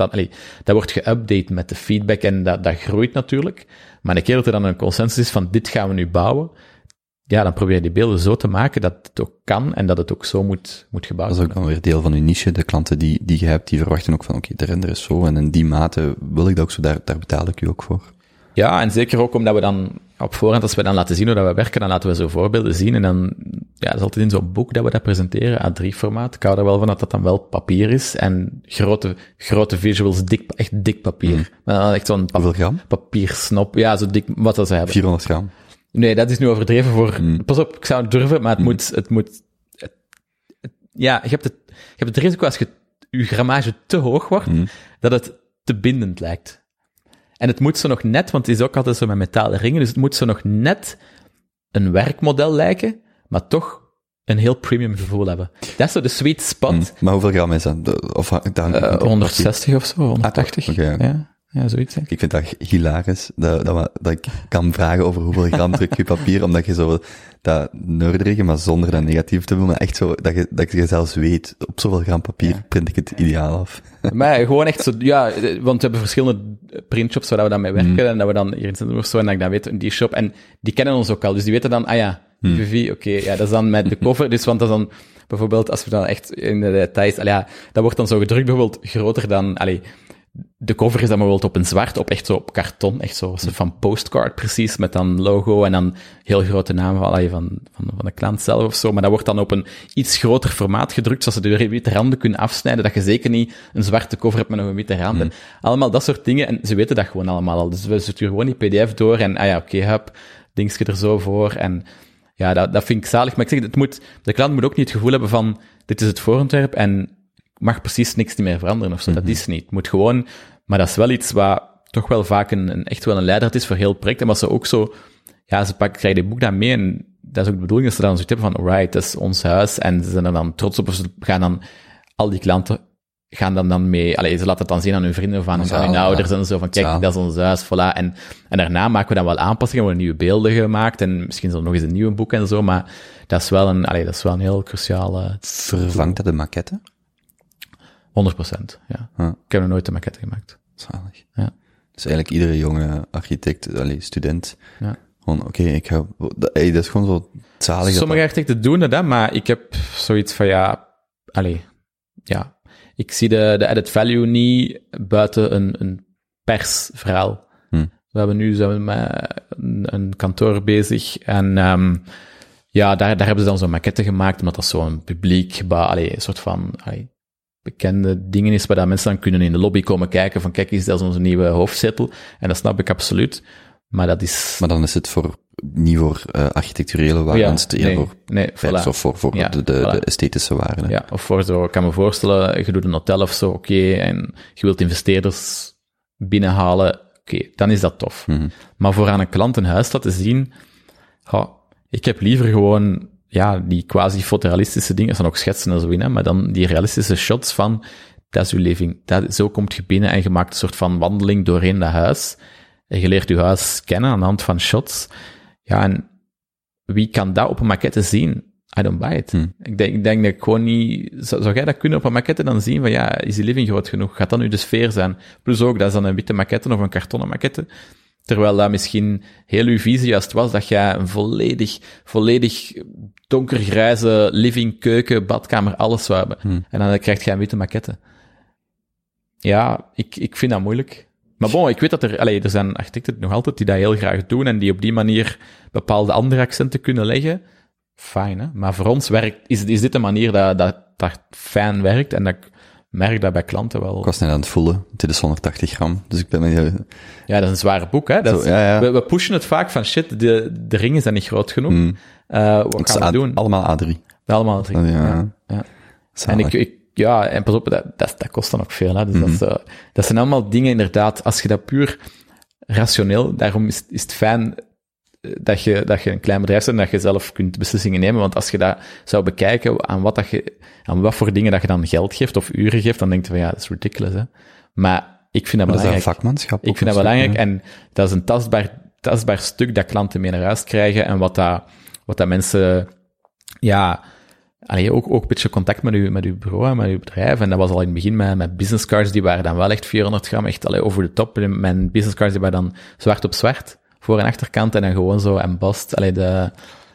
dat wordt geüpdate met de feedback en dat groeit natuurlijk. Maar een keer dat er dan een consensus is van, dit gaan we nu bouwen, ja, dan probeer je die beelden zo te maken dat het ook kan en dat het ook zo moet gebouwd worden. Dat is ook dan weer deel van je niche. De klanten die je hebt, die verwachten ook van, oké, de render is zo, en in die mate wil ik dat ook zo, daar betaal ik u ook voor. Ja, en zeker ook omdat we dan op voorhand, als we dan laten zien hoe dat we werken, dan laten we zo voorbeelden zien en dan, ja, dat is altijd in zo'n boek dat we dat presenteren, A3-formaat. Ik hou er wel van dat dat dan wel papier is en grote visuals, echt dik papier. Maar dan echt zo'n papiersnop, ja, zo dik, wat dat ze hebben. 400 gram. Nee, dat is nu overdreven voor... Pas op, ik zou het durven, maar het moet ja, je hebt het risico als je grammage te hoog wordt, dat het te bindend lijkt. En het moet zo nog net, want het is ook altijd zo met metalen ringen, dus het moet zo nog net een werkmodel lijken, maar toch een heel premium gevoel hebben. Dat is zo de sweet spot. Maar hoeveel gram is dat? Of, dan, 160 of zo, 180. Ja. Ja, zoiets, hè? Ik vind dat hilarisch, dat ik kan vragen over hoeveel gram druk je papier, omdat je zo dat nerdige, maar zonder dat negatief te doen, maar echt zo, dat je zelfs weet, op zoveel gram papier print ik het ideaal af. Maar gewoon echt zo, ja, want we hebben verschillende printshops waar we dan mee werken, en dat we dan hier in Zendem of zo, en dat ik dan weet, die shop, en die kennen ons ook al, dus die weten dan, ah ja, Vivi, oké, ja, dat is dan met de cover, dus want dat is dan, bijvoorbeeld, als we dan echt in de details, ja, dat wordt dan zo gedrukt, bijvoorbeeld, groter dan, De cover is dan bijvoorbeeld op een zwart, op echt zo op karton, echt zo van postcard precies, met dan logo en dan heel grote naam van de klant zelf of zo. Maar dat wordt dan op een iets groter formaat gedrukt, zodat ze de witte randen kunnen afsnijden, dat je zeker niet een zwarte cover hebt met nog een witte randen. Mm. Allemaal dat soort dingen, en ze weten dat gewoon allemaal al. Dus we sturen gewoon die pdf door en, ah ja, oké, hup, dingetje er zo voor. En ja, dat vind ik zalig. Maar ik zeg, de klant moet ook niet het gevoel hebben van, dit is het voorontwerp en mag precies niks meer veranderen of zo. Mm-hmm. Dat is niet. Het moet gewoon, maar dat is wel iets wat toch wel vaak echt wel een leidraad is voor heel het project. En wat ze ook zo, ja, ze krijgen dit boek dan mee en dat is ook de bedoeling dat ze dan zoiets hebben van, alright, dat is ons huis. En ze zijn er dan trots op, of ze gaan dan, al die klanten gaan dan mee, ze laten het dan zien aan hun vrienden of aan hun ouders en zo, van kijk, dat is ons huis, voilà. En daarna maken we dan wel aanpassingen, worden nieuwe beelden gemaakt en misschien zo nog eens een nieuw boek en zo, maar dat is wel een heel cruciaal... Vervangt dat de maquette? 100%, ja. Huh. Ik heb nog nooit een maquette gemaakt. Zalig. Ja. Dus eigenlijk iedere jonge architect, student, ja. Gewoon, ik heb... dat is gewoon zo zalig. Sommige architecten doen dat, maar ik heb zoiets van, ik zie de added value niet buiten een persverhaal. We hebben nu een kantoor bezig en... daar hebben ze dan zo'n maquette gemaakt, omdat dat zo'n publiek, een soort van... bekende dingen is waar dat mensen dan kunnen in de lobby komen kijken van kijk, is dat onze nieuwe hoofdzetel? En dat snap ik absoluut, maar dat is... Maar dan is het niet voor architecturele waarden, de esthetische waarden. Ja, of voor zo, ik kan me voorstellen, je doet een hotel of zo, en je wilt investeerders binnenhalen, dan is dat tof. Mm-hmm. Maar voor aan een klant een huis laten zien, ik heb liever gewoon... Ja, die quasi-fotorealistische dingen, dat zijn ook schetsen en zo in, maar dan die realistische shots van, dat is uw living. Zo komt je binnen en je maakt een soort van wandeling doorheen dat huis. En je leert je huis kennen aan de hand van shots. Ja, en wie kan dat op een maquette zien? I don't buy it. Ik denk dat ik gewoon niet... Zou jij dat kunnen op een maquette dan zien? Van ja, is die living groot genoeg? Gaat dat nu de sfeer zijn? Plus ook, dat is dan een witte maquette of een kartonnen maquette. Terwijl dat misschien heel uw visie juist was, dat jij een volledig donkergrijze living, keuken, badkamer, alles zou hebben. En dan krijg je een witte maquette. Ja, ik vind dat moeilijk. Maar bon, ik weet dat er zijn architecten nog altijd die dat heel graag doen en die op die manier bepaalde andere accenten kunnen leggen. Fijn, hè? Maar voor ons is dit een manier dat fijn werkt en dat... merk dat bij klanten wel. Ik was net aan het voelen. Dit is 180 gram, dus ik ben... Ja, dat is een zware boek, hè. Dat We pushen het vaak van, shit, de ringen zijn niet groot genoeg. Wat gaan we doen? Allemaal A3. Allemaal A3, ja. En en pas op, dat kost dan ook veel, hè. Dus dat zijn allemaal dingen, inderdaad, als je dat puur rationeel... Daarom is het fijn dat je een klein bedrijf bent en dat je zelf kunt beslissingen nemen, want als je dat zou bekijken aan wat voor dingen dat je dan geld geeft of uren geeft, dan denk je van ja, dat is ridiculous, hè. Maar ik vind dat belangrijk. Dat is een vakmanschap. Ik vind dat belangrijk, ja. En dat is een tastbaar stuk dat klanten mee naar huis krijgen en wat dat mensen, ja, ook een beetje contact met uw bureau en met uw bedrijf. En dat was al in het begin met business cards, die waren dan wel echt 400 gram, echt over de top. Mijn business cards, die waren dan zwart op zwart. Voor- en achterkant, en dan gewoon zo embossed, de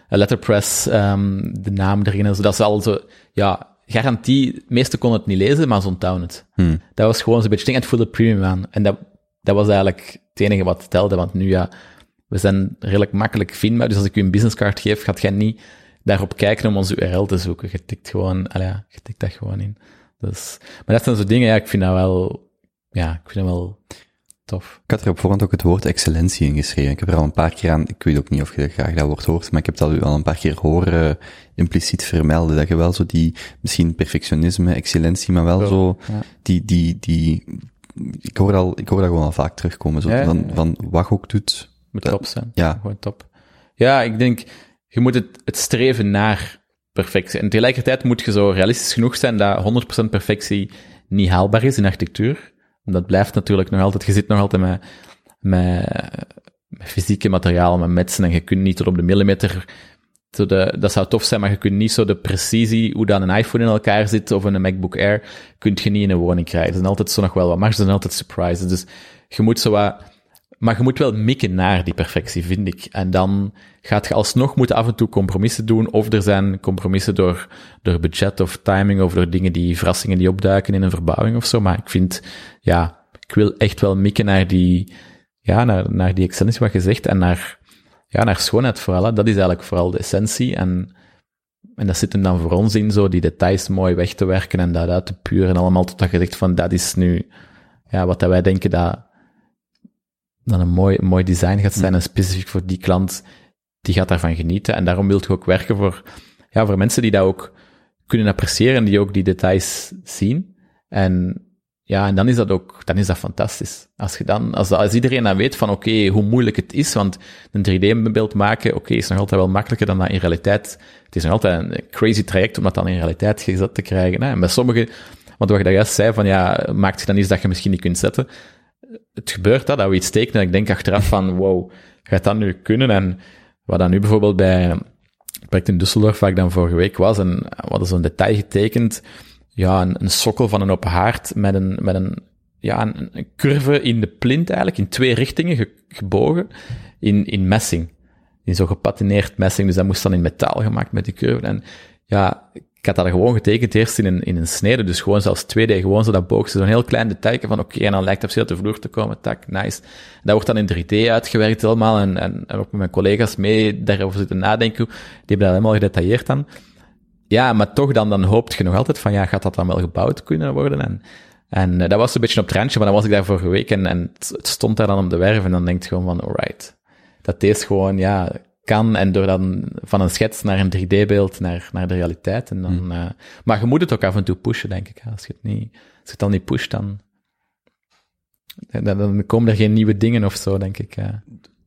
letterpress, de naam erin en zo. Dat is al zo, ja, garantie, de meesten konden het niet lezen, maar ze onthouden het. Dat was gewoon zo'n beetje ding, en het voelde premium aan. En dat was eigenlijk het enige wat telde, want nu, ja, we zijn redelijk makkelijk vindbaar, dus als ik u een businesscard geef, gaat jij niet daarop kijken om onze URL te zoeken. Je tikt gewoon, je tikt dat gewoon in. Dus, maar dat zijn zo dingen, ja, ik vind dat wel tof. Ik had er op voorhand ook het woord excellentie in geschreven. Ik heb er al een paar keer aan, ik weet ook niet of je graag dat woord hoort, maar ik heb dat al een paar keer horen impliciet vermelden, dat je wel zo die, misschien perfectionisme, excellentie, maar wel die ik hoor dat gewoon al vaak terugkomen, zo van wat je ook doet. Moet top zijn. Ja. Gewoon top. Ja, ik denk, je moet het streven naar perfectie. En tegelijkertijd moet je zo realistisch genoeg zijn dat 100% perfectie niet haalbaar is in architectuur. Dat blijft natuurlijk nog altijd, je zit nog altijd met fysieke materialen, met metsen, en je kunt niet tot op de millimeter, dat zou tof zijn, maar je kunt niet zo de precisie, hoe dan een iPhone in elkaar zit, of een MacBook Air, kun je niet in een woning krijgen. Er zijn altijd zo nog wel wat marges, er zijn altijd surprises. Dus je moet maar je moet wel mikken naar die perfectie, vind ik. En dan gaat je alsnog moeten af en toe compromissen doen, of er zijn compromissen door budget of timing, of door dingen die verrassingen die opduiken in een verbouwing of zo. Maar ik vind, ja, ik wil echt wel mikken naar die, ja, naar die essentie wat je zegt en naar schoonheid vooral. Hè. Dat is eigenlijk vooral de essentie en dat zit hem dan voor ons in, zo die details mooi weg te werken en dat uit te puren en allemaal totdat je zegt van dat is nu, ja, wat dat wij denken dat dan een mooi design gaat zijn en specifiek voor die klant, die gaat daarvan genieten. En daarom wil je ook werken voor mensen die dat ook kunnen appreciëren, die ook die details zien. En ja, en dan is dat fantastisch. Als iedereen dan weet van oké, hoe moeilijk het is, want een 3D-beeld maken, oké, is nog altijd wel makkelijker dan dat in realiteit. Het is nog altijd een crazy traject om dat dan in realiteit gezet te krijgen. Hè? En bij sommigen, want wat je daar juist zei van ja, maakt je dan iets dat je misschien niet kunt zetten. Het gebeurt dat we iets tekenen en ik denk achteraf van wow, gaat dat nu kunnen? En wat dan nu bijvoorbeeld bij het project in Düsseldorf, waar ik dan vorige week was, en we hadden zo'n detail getekend, ja, een sokkel van een open haard met een curve in de plint eigenlijk, in twee richtingen gebogen, in messing. In zo'n gepatineerd messing, dus dat moest dan in metaal gemaakt met die curve. En ja, ik had dat gewoon getekend eerst in een snede, dus gewoon zelfs 2D, gewoon zo dat boogste, zo'n heel klein detail van oké, en dan lijkt het op zich uit de vloer te komen, tak, nice. Dat wordt dan in 3D uitgewerkt helemaal, en ook met mijn collega's mee daarover zitten nadenken, die hebben dat helemaal gedetailleerd dan. Ja, maar toch dan hoopt je nog altijd van, ja, gaat dat dan wel gebouwd kunnen worden? En dat was een beetje op het randje, maar dan was ik daar vorige week en het stond daar dan om de werf en dan denk je gewoon van, alright, dat deze gewoon, ja, kan en door dan van een schets naar een 3D-beeld, naar de realiteit. En dan, maar je moet het ook af en toe pushen, denk ik. Als je het dan niet pusht, dan komen er geen nieuwe dingen of zo, denk ik.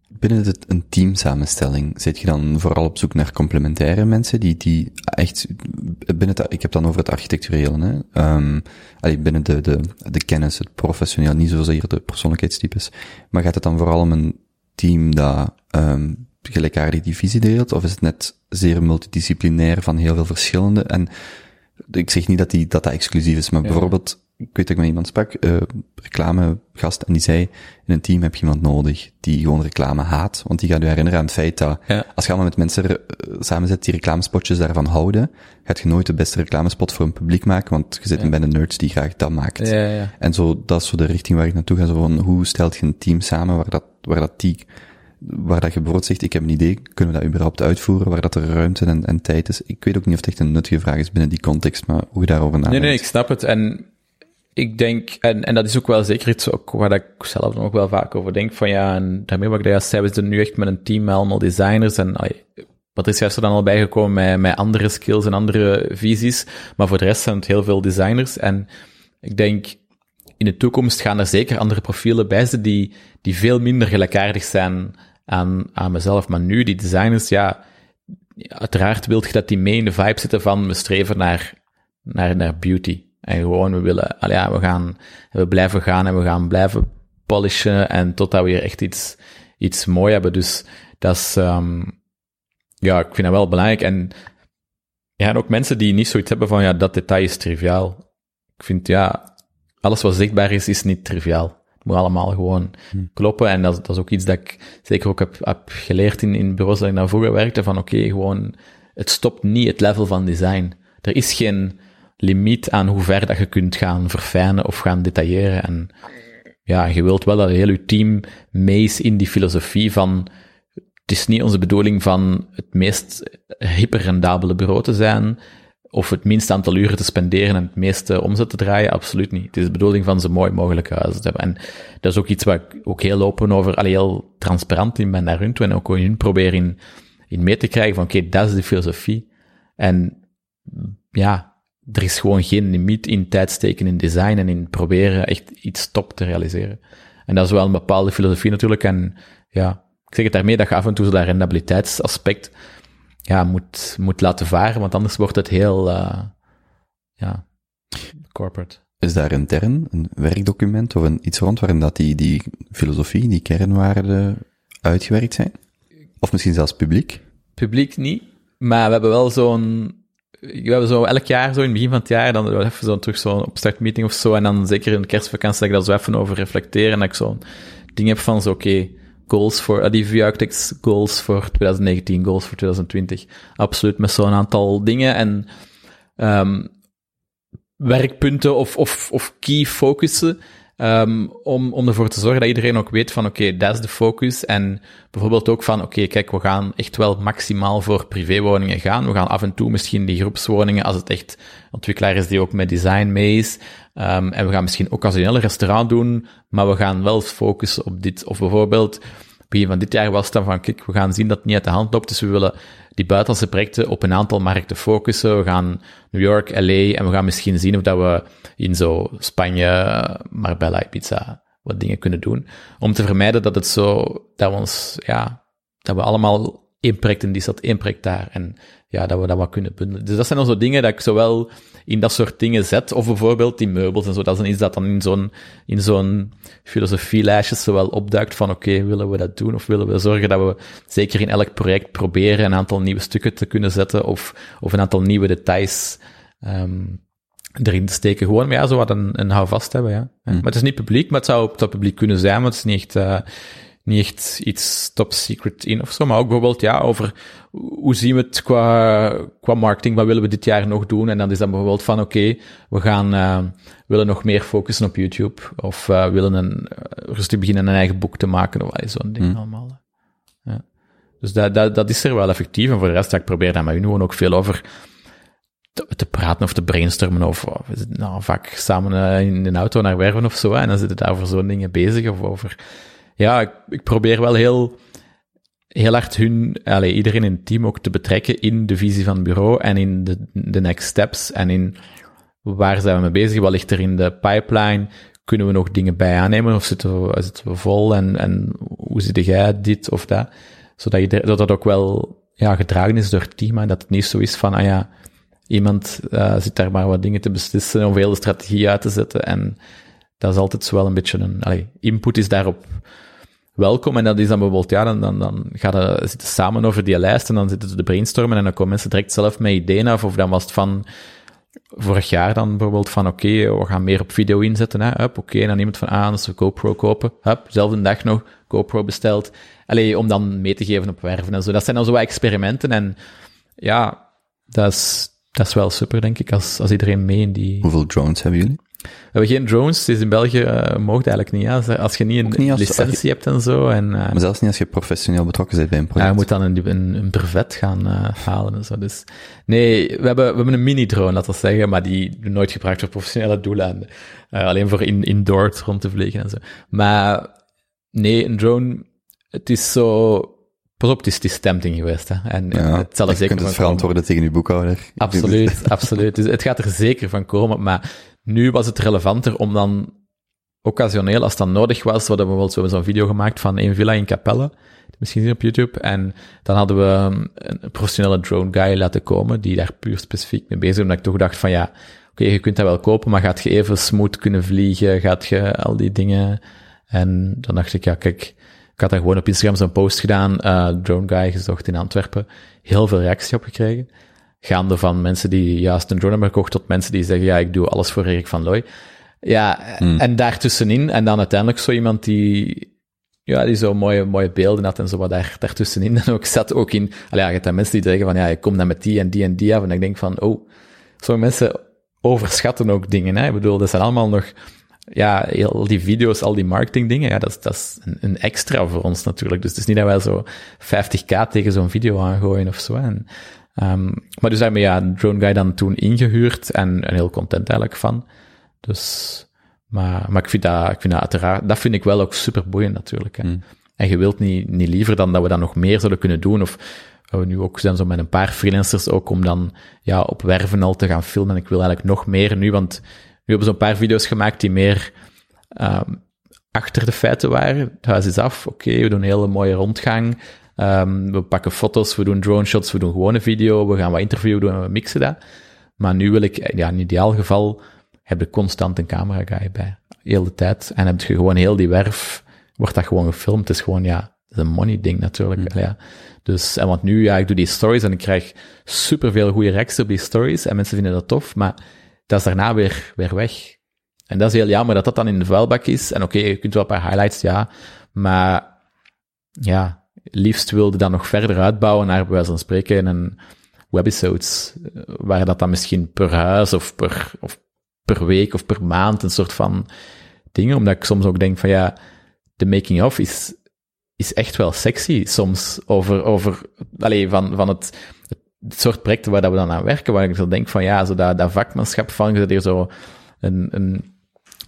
Binnen een teamsamenstelling, zit je dan vooral op zoek naar complementaire mensen die echt binnen ik heb dan over het architectureel, hè? Binnen de kennis, het professioneel, niet zozeer de persoonlijkheidstypes. Maar gaat het dan vooral om een team dat gelijkaardig die visie deelt, of is het net zeer multidisciplinair van heel veel verschillende? En ik zeg niet dat exclusief is, maar ja. Bijvoorbeeld, ik weet dat ik met iemand sprak, reclamegast, en die zei, in een team heb je iemand nodig die gewoon reclame haat, want die gaat je herinneren aan het feit dat, als je allemaal met mensen samenzet die reclamespotjes daarvan houden, gaat je nooit de beste reclamespot voor een publiek maken, want je zit bij de nerds die graag dat maakt. Ja, ja. En zo, dat is zo de richting waar ik naartoe ga, zo van, hoe stelt je een team samen waar dat je bijvoorbeeld zegt, ik heb een idee, kunnen we dat überhaupt uitvoeren, waar dat er ruimte en tijd is. Ik weet ook niet of het echt een nuttige vraag is binnen die context, maar hoe je daarover nadenkt. Nee, ik snap het. En ik denk, en dat is ook wel zeker iets ook waar ik zelf nog wel vaak over denk, van ja, en daarmee wat ik daar juist zei, we zitten nu echt met een team met allemaal designers en Patricia is er dan al bijgekomen met andere skills en andere visies, maar voor de rest zijn het heel veel designers. En ik denk, in de toekomst gaan er zeker andere profielen bij zitten die veel minder gelijkaardig zijn aan mezelf. Maar nu, die designers, ja, uiteraard wil je dat die mee in de vibe zitten van we streven naar beauty. En gewoon, we willen, we blijven gaan en we gaan blijven polishen en totdat we hier echt iets mooi hebben. Dus dat is, ik vind dat wel belangrijk. En ook mensen die niet zoiets hebben van, ja, dat detail is triviaal. Ik vind, ja, alles wat zichtbaar is, is niet triviaal. Het moet allemaal gewoon kloppen. En dat is ook iets dat ik zeker ook heb geleerd in bureaus dat ik naar vroeger werkte, van oké, gewoon, het stopt niet het level van design. Er is geen limiet aan hoe ver dat je kunt gaan verfijnen of gaan detailleren. En ja, je wilt wel dat heel je team mee is in die filosofie van, het is niet onze bedoeling van het meest hyperrendabele bureau te zijn, of het minste aantal uren te spenderen en het meeste omzet te draaien, absoluut niet. Het is de bedoeling van zo mooi mogelijk huizen te hebben. En dat is ook iets waar ik ook heel open over, heel transparant in ben naar hun toe en ook hun probeer in mee te krijgen van oké, dat is de filosofie. En ja, er is gewoon geen limiet in tijd steken in design en in proberen echt iets top te realiseren. En dat is wel een bepaalde filosofie natuurlijk. En ja, ik zeg het daarmee dat je af en toe dat rendabiliteitsaspect moet laten varen, want anders wordt het heel corporate. Is daar intern een werkdocument of iets rond waarin dat die filosofie, die kernwaarden uitgewerkt zijn? Of misschien zelfs publiek? Publiek niet, maar we hebben wel elk jaar zo in het begin van het jaar, dan wel even terug zo'n opstartmeeting of zo, en dan zeker in de kerstvakantie dat ik daar zo even over reflecteer en dat ik zo'n ding heb van zo oké, goals voor die architects, goals voor 2019, goals voor 2020. Absoluut, met zo'n aantal dingen en werkpunten of key focussen. Om ervoor te zorgen dat iedereen ook weet van oké, dat is de focus. En bijvoorbeeld ook van oké, kijk, we gaan echt wel maximaal voor privéwoningen gaan. We gaan af en toe misschien die groepswoningen, als het echt ontwikkelaar is die ook met design mee is. En we gaan misschien occasioneel restaurant doen, maar we gaan wel focussen op dit. Of bijvoorbeeld, begin van dit jaar was het dan van kijk, we gaan zien dat het niet uit de hand loopt, dus we willen die buitenlandse projecten op een aantal markten focussen. We gaan New York, LA, en we gaan misschien zien of dat we in zo Spanje, Marbella, Ibiza, wat dingen kunnen doen. Om te vermijden dat het zo, dat we ons, ja, dat we allemaal één project in die stad, één project daar. En ja, dat we dat wat kunnen bundelen. Dus dat zijn al zo dingen dat ik zowel in dat soort dingen zet, of bijvoorbeeld die meubels en zo. Dat is iets dat dan in zo'n filosofielijstjes zowel opduikt van oké, willen we dat doen? Of willen we zorgen dat we zeker in elk project proberen een aantal nieuwe stukken te kunnen zetten, of een aantal nieuwe details erin te steken. Gewoon, maar ja, zo wat een houvast hebben, ja. Mm. Maar het is niet publiek, maar het zou op dat publiek kunnen zijn, want het is niet echt iets top secret in of zo, maar ook bijvoorbeeld, ja, over hoe zien we het qua marketing, wat willen we dit jaar nog doen? En dan is dat bijvoorbeeld van, oké, we gaan willen nog meer focussen op YouTube, of willen rustig beginnen een eigen boek te maken, of zo'n ding allemaal. Ja. Dus dat is er wel effectief, en voor de rest, ik probeer daar met hun gewoon ook veel over te praten of te brainstormen of nou, vaak samen in een auto naar Werven of zo, en dan zitten daar voor zo'n dingen bezig, of over... Ja, ik probeer wel heel hard iedereen in het team ook te betrekken in de visie van het bureau en in de next steps en in waar zijn we mee bezig, wat ligt er in de pipeline, kunnen we nog dingen bij aannemen of zitten we vol en hoe zit jij dit of dat, zodat dat ook wel gedragen is door het team en dat het niet zo is van, iemand zit daar maar wat dingen te beslissen of heel de strategie uit te zetten en dat is altijd wel een beetje input is daarop welkom. En dat is dan bijvoorbeeld, dan gaan we zitten samen over die lijst en dan zitten ze te brainstormen en dan komen mensen direct zelf met ideeën af. Of dan was het van vorig jaar dan bijvoorbeeld van oké, we gaan meer op video inzetten. Oké, en dan iemand van, dus we GoPro kopen. Zelfde dag nog, GoPro besteld. Om dan mee te geven op Werven en zo. Dat zijn dan zo wat experimenten en ja, dat is wel super, denk ik, als iedereen mee in die... Hoeveel drones hebben jullie? We hebben geen drones, dus in België mocht eigenlijk niet. Als je niet een licentie hebt en zo. Maar zelfs niet als je professioneel betrokken bent bij een project. Ja, je moet dan een brevet gaan halen en zo. Dus, nee, we hebben een mini-drone, laten we zeggen, maar die nooit gebruikt voor professionele doeleinden. Alleen voor indoor rond te vliegen en zo. Maar nee, een drone, het is zo... Pas op, het is tempting geweest. Hè. En het zal er zeker je kunt het verantwoorden tegen je boekhouder. Absoluut, absoluut. Dus het gaat er zeker van komen, maar... Nu was het relevanter om dan occasioneel, als dat nodig was, we hebben zo'n video gemaakt van een villa in Capelle, misschien zien op YouTube, en dan hadden we een professionele drone guy laten komen, die daar puur specifiek mee bezig was, omdat ik toch dacht van je kunt dat wel kopen, maar gaat je even smooth kunnen vliegen, gaat je al die dingen, en dan dacht ik, kijk, ik had daar gewoon op Instagram zo'n post gedaan, drone guy gezocht in Antwerpen, heel veel reactie op gekregen. Gaande van mensen die juist een drone hebben gekocht tot mensen die zeggen, ik doe alles voor Erik van Looy. En daartussenin, en dan uiteindelijk zo iemand die zo mooie beelden had en zo wat daartussenin dan ook zat ook in. Je hebt dan mensen die zeggen van, ik kom dan met die en die en die af. En ik denk van, sommige mensen overschatten ook dingen, hè. Ik bedoel, dat zijn allemaal nog, heel die video's, al die marketingdingen, dat is een extra voor ons natuurlijk. Dus het is niet dat wij zo 50.000 tegen zo'n video aangooien of zo, en... maar dus hebben we een drone guy dan toen ingehuurd en heel content eigenlijk van. Dus, maar ik vind dat uiteraard, dat vind ik wel ook super boeiend natuurlijk. Hè. Mm. En je wilt niet liever dan dat we dan nog meer zouden kunnen doen. Of we nu ook zijn zo met een paar freelancers ook om dan op Werven al te gaan filmen. En ik wil eigenlijk nog meer nu, want nu hebben we zo'n paar video's gemaakt die meer achter de feiten waren. Het huis is af, oké, we doen een hele mooie rondgang. We pakken foto's, we doen drone shots, we doen gewone video, we gaan wat interviewen doen en we mixen dat. Maar nu wil ik, in een ideaal geval, heb je constant een camera guy bij. Heel de tijd. En heb je gewoon heel die Werf, wordt dat gewoon gefilmd. Het is gewoon, het is een money ding natuurlijk. Mm. Dus, en want nu, ik doe die stories en ik krijg superveel goede reacties op die stories en mensen vinden dat tof, maar dat is daarna weer weg. En dat is heel jammer dat dat dan in de vuilbak is. En oké, je kunt wel een paar highlights, maar liefst wilde dan nog verder uitbouwen naar bij wijze van spreken in een webisodes, waar dat dan misschien per huis of per week of per maand een soort van dingen, omdat ik soms ook denk van ja, de making of is echt wel sexy soms over allez, van het soort projecten waar dat we dan aan werken, waar ik zo denk van ja, zo dat vakmanschap van, je zit hier zo een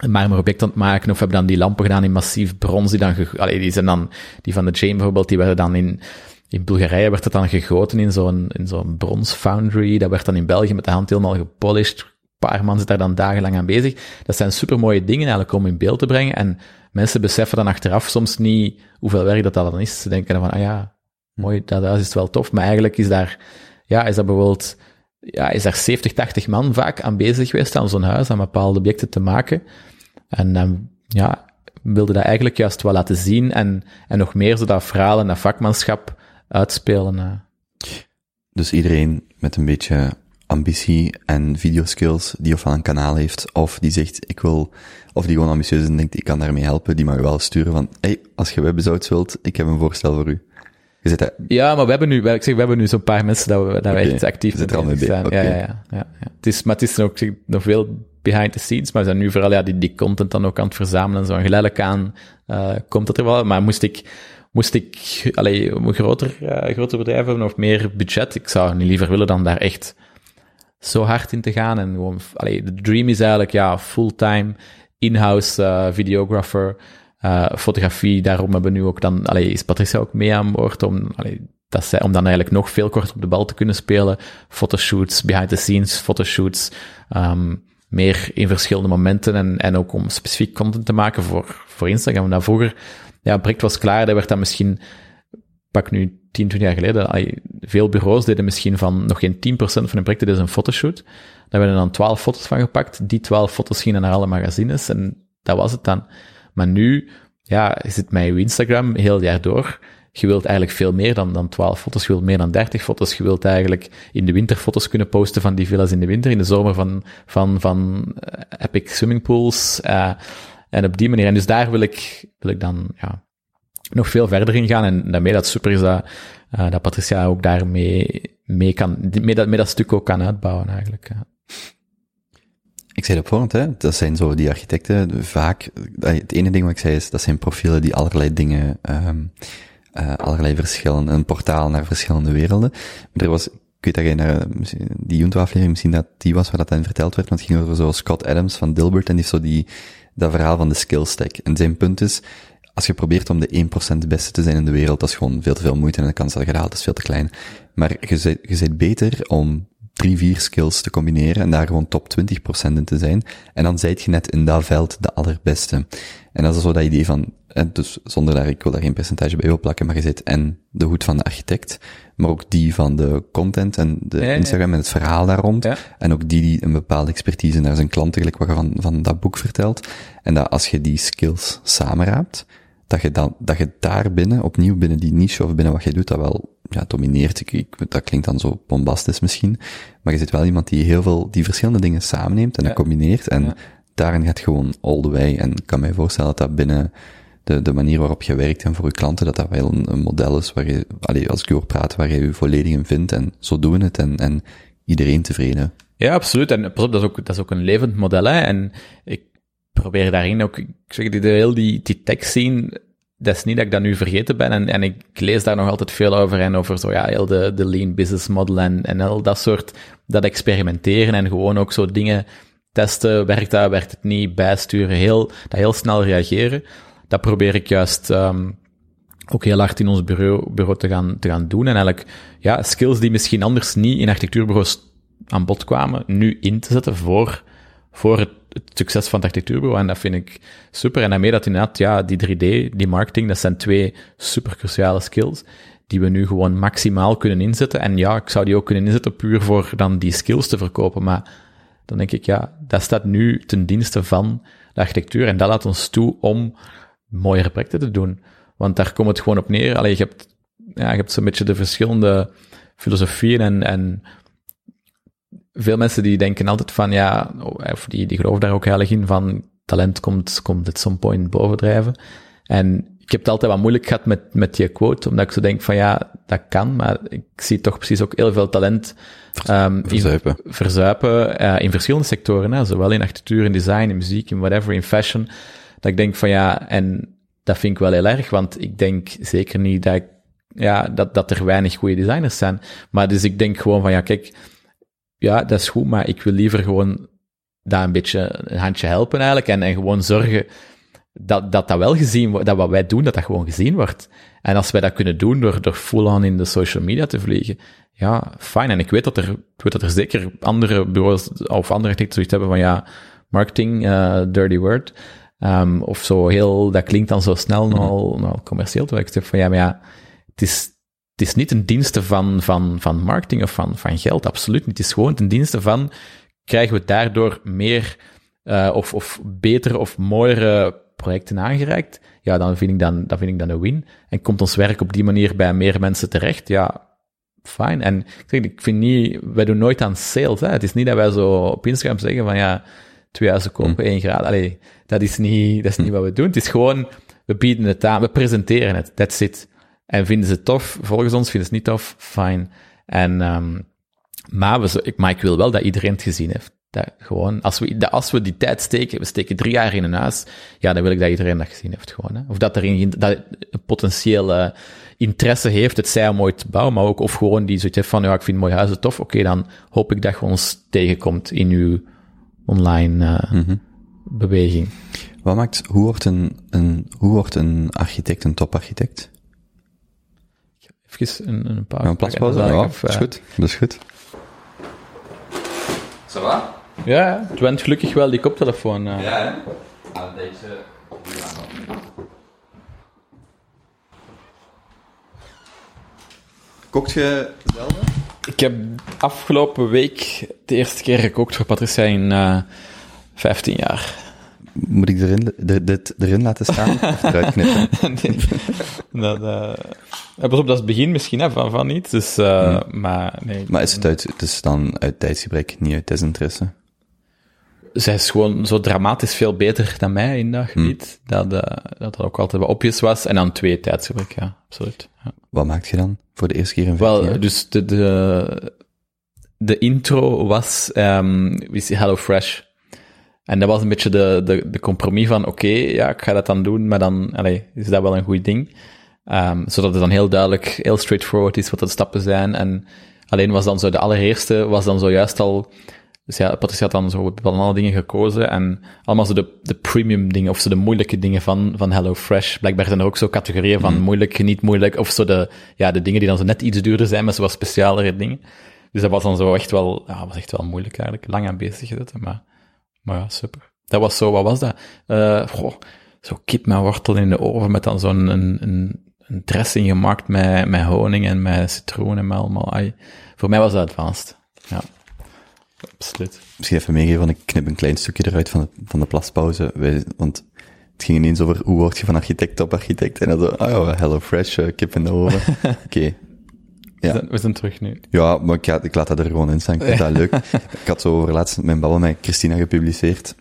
marmer object aan het maken, of hebben dan die lampen gedaan in massief brons, die dan, allez, die zijn dan, die van de Jane bijvoorbeeld, die werden dan in Bulgarije werd dat dan gegoten in zo'n brons foundry, dat werd dan in België met de hand helemaal gepolished. Een paar man zit daar dan dagenlang aan bezig. Dat zijn supermooie dingen eigenlijk om in beeld te brengen. En mensen beseffen dan achteraf soms niet hoeveel werk dat dan is. Ze denken dan van, ah ja, mooi, dat is wel tof. Maar eigenlijk is daar 70, 80 man vaak aan bezig geweest aan zo'n huis, aan bepaalde objecten te maken. En ja, wilde dat eigenlijk juist wel laten zien en nog meer zo dat verhaal en dat vakmanschap uitspelen. Dus iedereen met een beetje ambitie en videoskills die of aan een kanaal heeft, of die zegt ik wil, of die gewoon ambitieus is en denkt ik kan daarmee helpen, die mag je wel sturen van hey, als je webbezout wilt, ik heb een voorstel voor u. Je zit daar... Ja, maar we hebben nu zo'n paar mensen dat we echt actief mee zijn. Okay. Ja. Het is nog veel behind the scenes, maar we zijn nu vooral die content dan ook aan het verzamelen, zo geleidelijk aan komt dat er wel, maar moest ik groter bedrijf hebben of meer budget, ik zou niet liever willen dan daar echt zo hard in te gaan en gewoon, de dream is eigenlijk, ja, fulltime, in-house videographer, fotografie, daarom hebben we nu ook dan, is Patricia ook mee aan boord om dan eigenlijk nog veel korter op de bal te kunnen spelen, fotoshoots, behind-the-scenes fotoshoots, meer in verschillende momenten en ook om specifiek content te maken voor Instagram. Dan vroeger, ja, het project was klaar, dat werd dan misschien, pak nu 10, 20 jaar geleden, veel bureaus deden misschien van nog geen 10% van hun projecten, dus een fotoshoot. Daar werden dan 12 foto's van gepakt. Die 12 foto's gingen naar alle magazines en dat was het dan. Maar nu, ja, je zit met je Instagram heel het jaar door. Je wilt eigenlijk veel meer dan 12 foto's. Je wilt meer dan 30 foto's. Je wilt eigenlijk in de winter foto's kunnen posten van die villa's in de winter, in de zomer van epic swimmingpools. En op die manier. En dus daar wil ik dan, ja, nog veel verder in gaan en daarmee dat super is dat Patricia ook daarmee mee dat stuk ook kan uitbouwen eigenlijk. Ja. Ik zei dat voorhand, hè, dat zijn zo die architecten vaak, het ene ding wat ik zei is, dat zijn profielen die allerlei dingen, allerlei verschillen, een portaal naar verschillende werelden. Maar er was, ik weet dat jij naar die Junto aflevering misschien dat die was waar dat dan verteld werd, want het ging over zo Scott Adams van Dilbert en die heeft zo dat verhaal van de skill stack. En zijn punt is, als je probeert om de 1% beste te zijn in de wereld, dat is gewoon veel te veel moeite en de kans dat je dat haalt is veel te klein. Maar je bent beter om 3-4 skills te combineren en daar gewoon top 20% in te zijn. En dan zijt je net in dat veld de allerbeste. En dat is zo dat idee van, dus ik wil daar geen percentage bij wil plakken, maar je zit en de hoed van de architect, maar ook die van de content en de Instagram en het verhaal daar rond. Ja. En ook die een bepaalde expertise naar zijn klant, gelijk wat je van dat boek vertelt. En dat als je die skills samenraapt, dat je daar binnen, opnieuw binnen die niche of binnen wat je doet, dat wel, ja, domineert. Dat klinkt dan zo bombastisch misschien. Maar je zit wel iemand die heel veel, die verschillende dingen samenneemt en dat combineert. En daarin gaat gewoon all the way. En ik kan mij voorstellen dat binnen de manier waarop je werkt en voor je klanten, dat wel een model is waar je, als ik hoor praat, waar je je volledig in vindt. En zo doen we het en iedereen tevreden. Ja, absoluut. En pas op, dat is ook een levend model, hè. En ik probeer daarin ook, ik zeg, die tekst zien, dat is niet dat ik dat nu vergeten ben, en ik lees daar nog altijd veel over, en over zo, ja, heel de lean business model, en al dat soort, dat experimenteren, en gewoon ook zo dingen testen, werkt dat, werkt het niet, bijsturen, heel snel reageren, dat probeer ik juist ook heel hard in ons bureau te gaan doen, en eigenlijk, ja, skills die misschien anders niet in architectuurbureaus aan bod kwamen, nu in te zetten voor het succes van het architectuurbureau, en dat vind ik super. En daarmee dat inderdaad, ja, die 3D, die marketing, dat zijn 2 super cruciale skills, die we nu gewoon maximaal kunnen inzetten. En ja, ik zou die ook kunnen inzetten puur voor dan die skills te verkopen, maar dan denk ik, ja, dat staat nu ten dienste van de architectuur, en dat laat ons toe om mooiere projecten te doen. Want daar komt het gewoon op neer. Allee, je hebt zo'n beetje de verschillende filosofieën en veel mensen die denken altijd van, ja, of die geloven daar ook heilig in, van talent komt at some point bovendrijven. En ik heb het altijd wat moeilijk gehad met die quote, omdat ik zo denk van, ja, dat kan, maar ik zie toch precies ook heel veel talent verzuipen in verschillende sectoren, hè, zowel in architectuur, in design, in muziek, in whatever, in fashion. dat ik denk van ja, en dat vind ik wel heel erg, want ik denk zeker niet dat ik, ja, dat er weinig goede designers zijn. Maar dus ik denk gewoon van ja, kijk, ja, dat is goed, maar ik wil liever gewoon daar een beetje een handje helpen eigenlijk en gewoon zorgen dat wel gezien wordt, dat wat wij doen, dat gewoon gezien wordt. En als wij dat kunnen doen door full-on in de social media te vliegen, ja, fijn. En ik weet dat er zeker andere bureaus of andere architecten zoiets hebben van ja, marketing, dirty word. Of zo heel, dat klinkt dan zo snel al commercieel, terwijl ik zeg van ja, maar ja, het is niet ten dienste van marketing of van geld, absoluut niet. Het is gewoon ten dienste van, krijgen we daardoor meer of betere of mooiere projecten aangereikt? Ja, dan vind ik dan een win. En komt ons werk op die manier bij meer mensen terecht? Ja, fijn. En ik vind niet, wij doen nooit aan sales. Hè. Het is niet dat wij zo op Instagram zeggen van ja, 2000 kopen, 1 graad. Allee, dat is niet wat we doen. Het is gewoon, we bieden het aan, we presenteren het. That's it. En vinden ze het tof? Volgens ons vinden ze het niet tof? Fijn. En, maar ik wil wel dat iedereen het gezien heeft. Dat gewoon, als we die tijd steken, we steken 3 jaar in een huis, ja, dan wil ik dat iedereen dat gezien heeft gewoon. Hè. Of dat er potentieel interesse heeft, het zij om ooit te bouwen, maar ook of gewoon die zoiets heeft van, ja, ik vind mooie huizen tof, oké, dan hoop ik dat je ons tegenkomt in uw online beweging. Wat maakt, hoe wordt een architect een toparchitect? Even een paar... Ja, een platspauze, ja, dat is goed. Ça va? Ja, het went gelukkig wel die koptelefoon. Ja, hè? Aan deze... Kookt je zelden? Ik heb afgelopen week de eerste keer gekookt voor Patricia in 15 jaar. Moet ik dit erin laten staan of eruit knippen? Nee. Pas op, dat is het begin misschien hè, van niet. Dus, maar, nee, maar is het is dan uit tijdsgebrek, niet uit desinteresse? Zij is gewoon zo dramatisch veel beter dan mij in dat gebied. Dat ook altijd wel obvious was. En dan 2 tijdsgebrek, ja, absoluut. Ja. Wat maakt je dan voor de eerste keer in 15 jaar? Wel, dus de intro was Hello Fresh. En dat was een beetje de compromis van, oké, ja, ik ga dat dan doen, maar dan is dat wel een goed ding. Zodat het dan heel duidelijk, heel straightforward is wat de stappen zijn. En alleen was dan zo, de allereerste was dan zojuist al... Dus ja, Patricia had dan zo bepaalde dingen gekozen. En allemaal zo de premium dingen, of zo de moeilijke dingen van HelloFresh. Blijkbaar zijn er ook zo categorieën van moeilijk, niet moeilijk. Of zo de dingen die dan zo net iets duurder zijn, maar zo wat specialere dingen. Dus dat was dan zo echt wel... Ja, was echt wel moeilijk eigenlijk. Lang aan bezig gezeten, maar ja, super. Dat was zo, wat was dat? Zo kip met wortel in de oven met dan zo'n een dressing gemaakt met honing en met citroen en met allemaal. Ai. Voor mij was dat advanced. Ja, absoluut. Misschien even meegeven, want ik knip een klein stukje eruit van de plaspauze. Want het ging ineens over hoe word je van architect op architect. En dan zo, Hello Fresh, kip in de oven. Oké. Ja. We zijn terug nu. Ja, maar ik laat dat er gewoon in staan. Ik vind dat leuk. Ik had zo laatst mijn babbel met Christina gepubliceerd.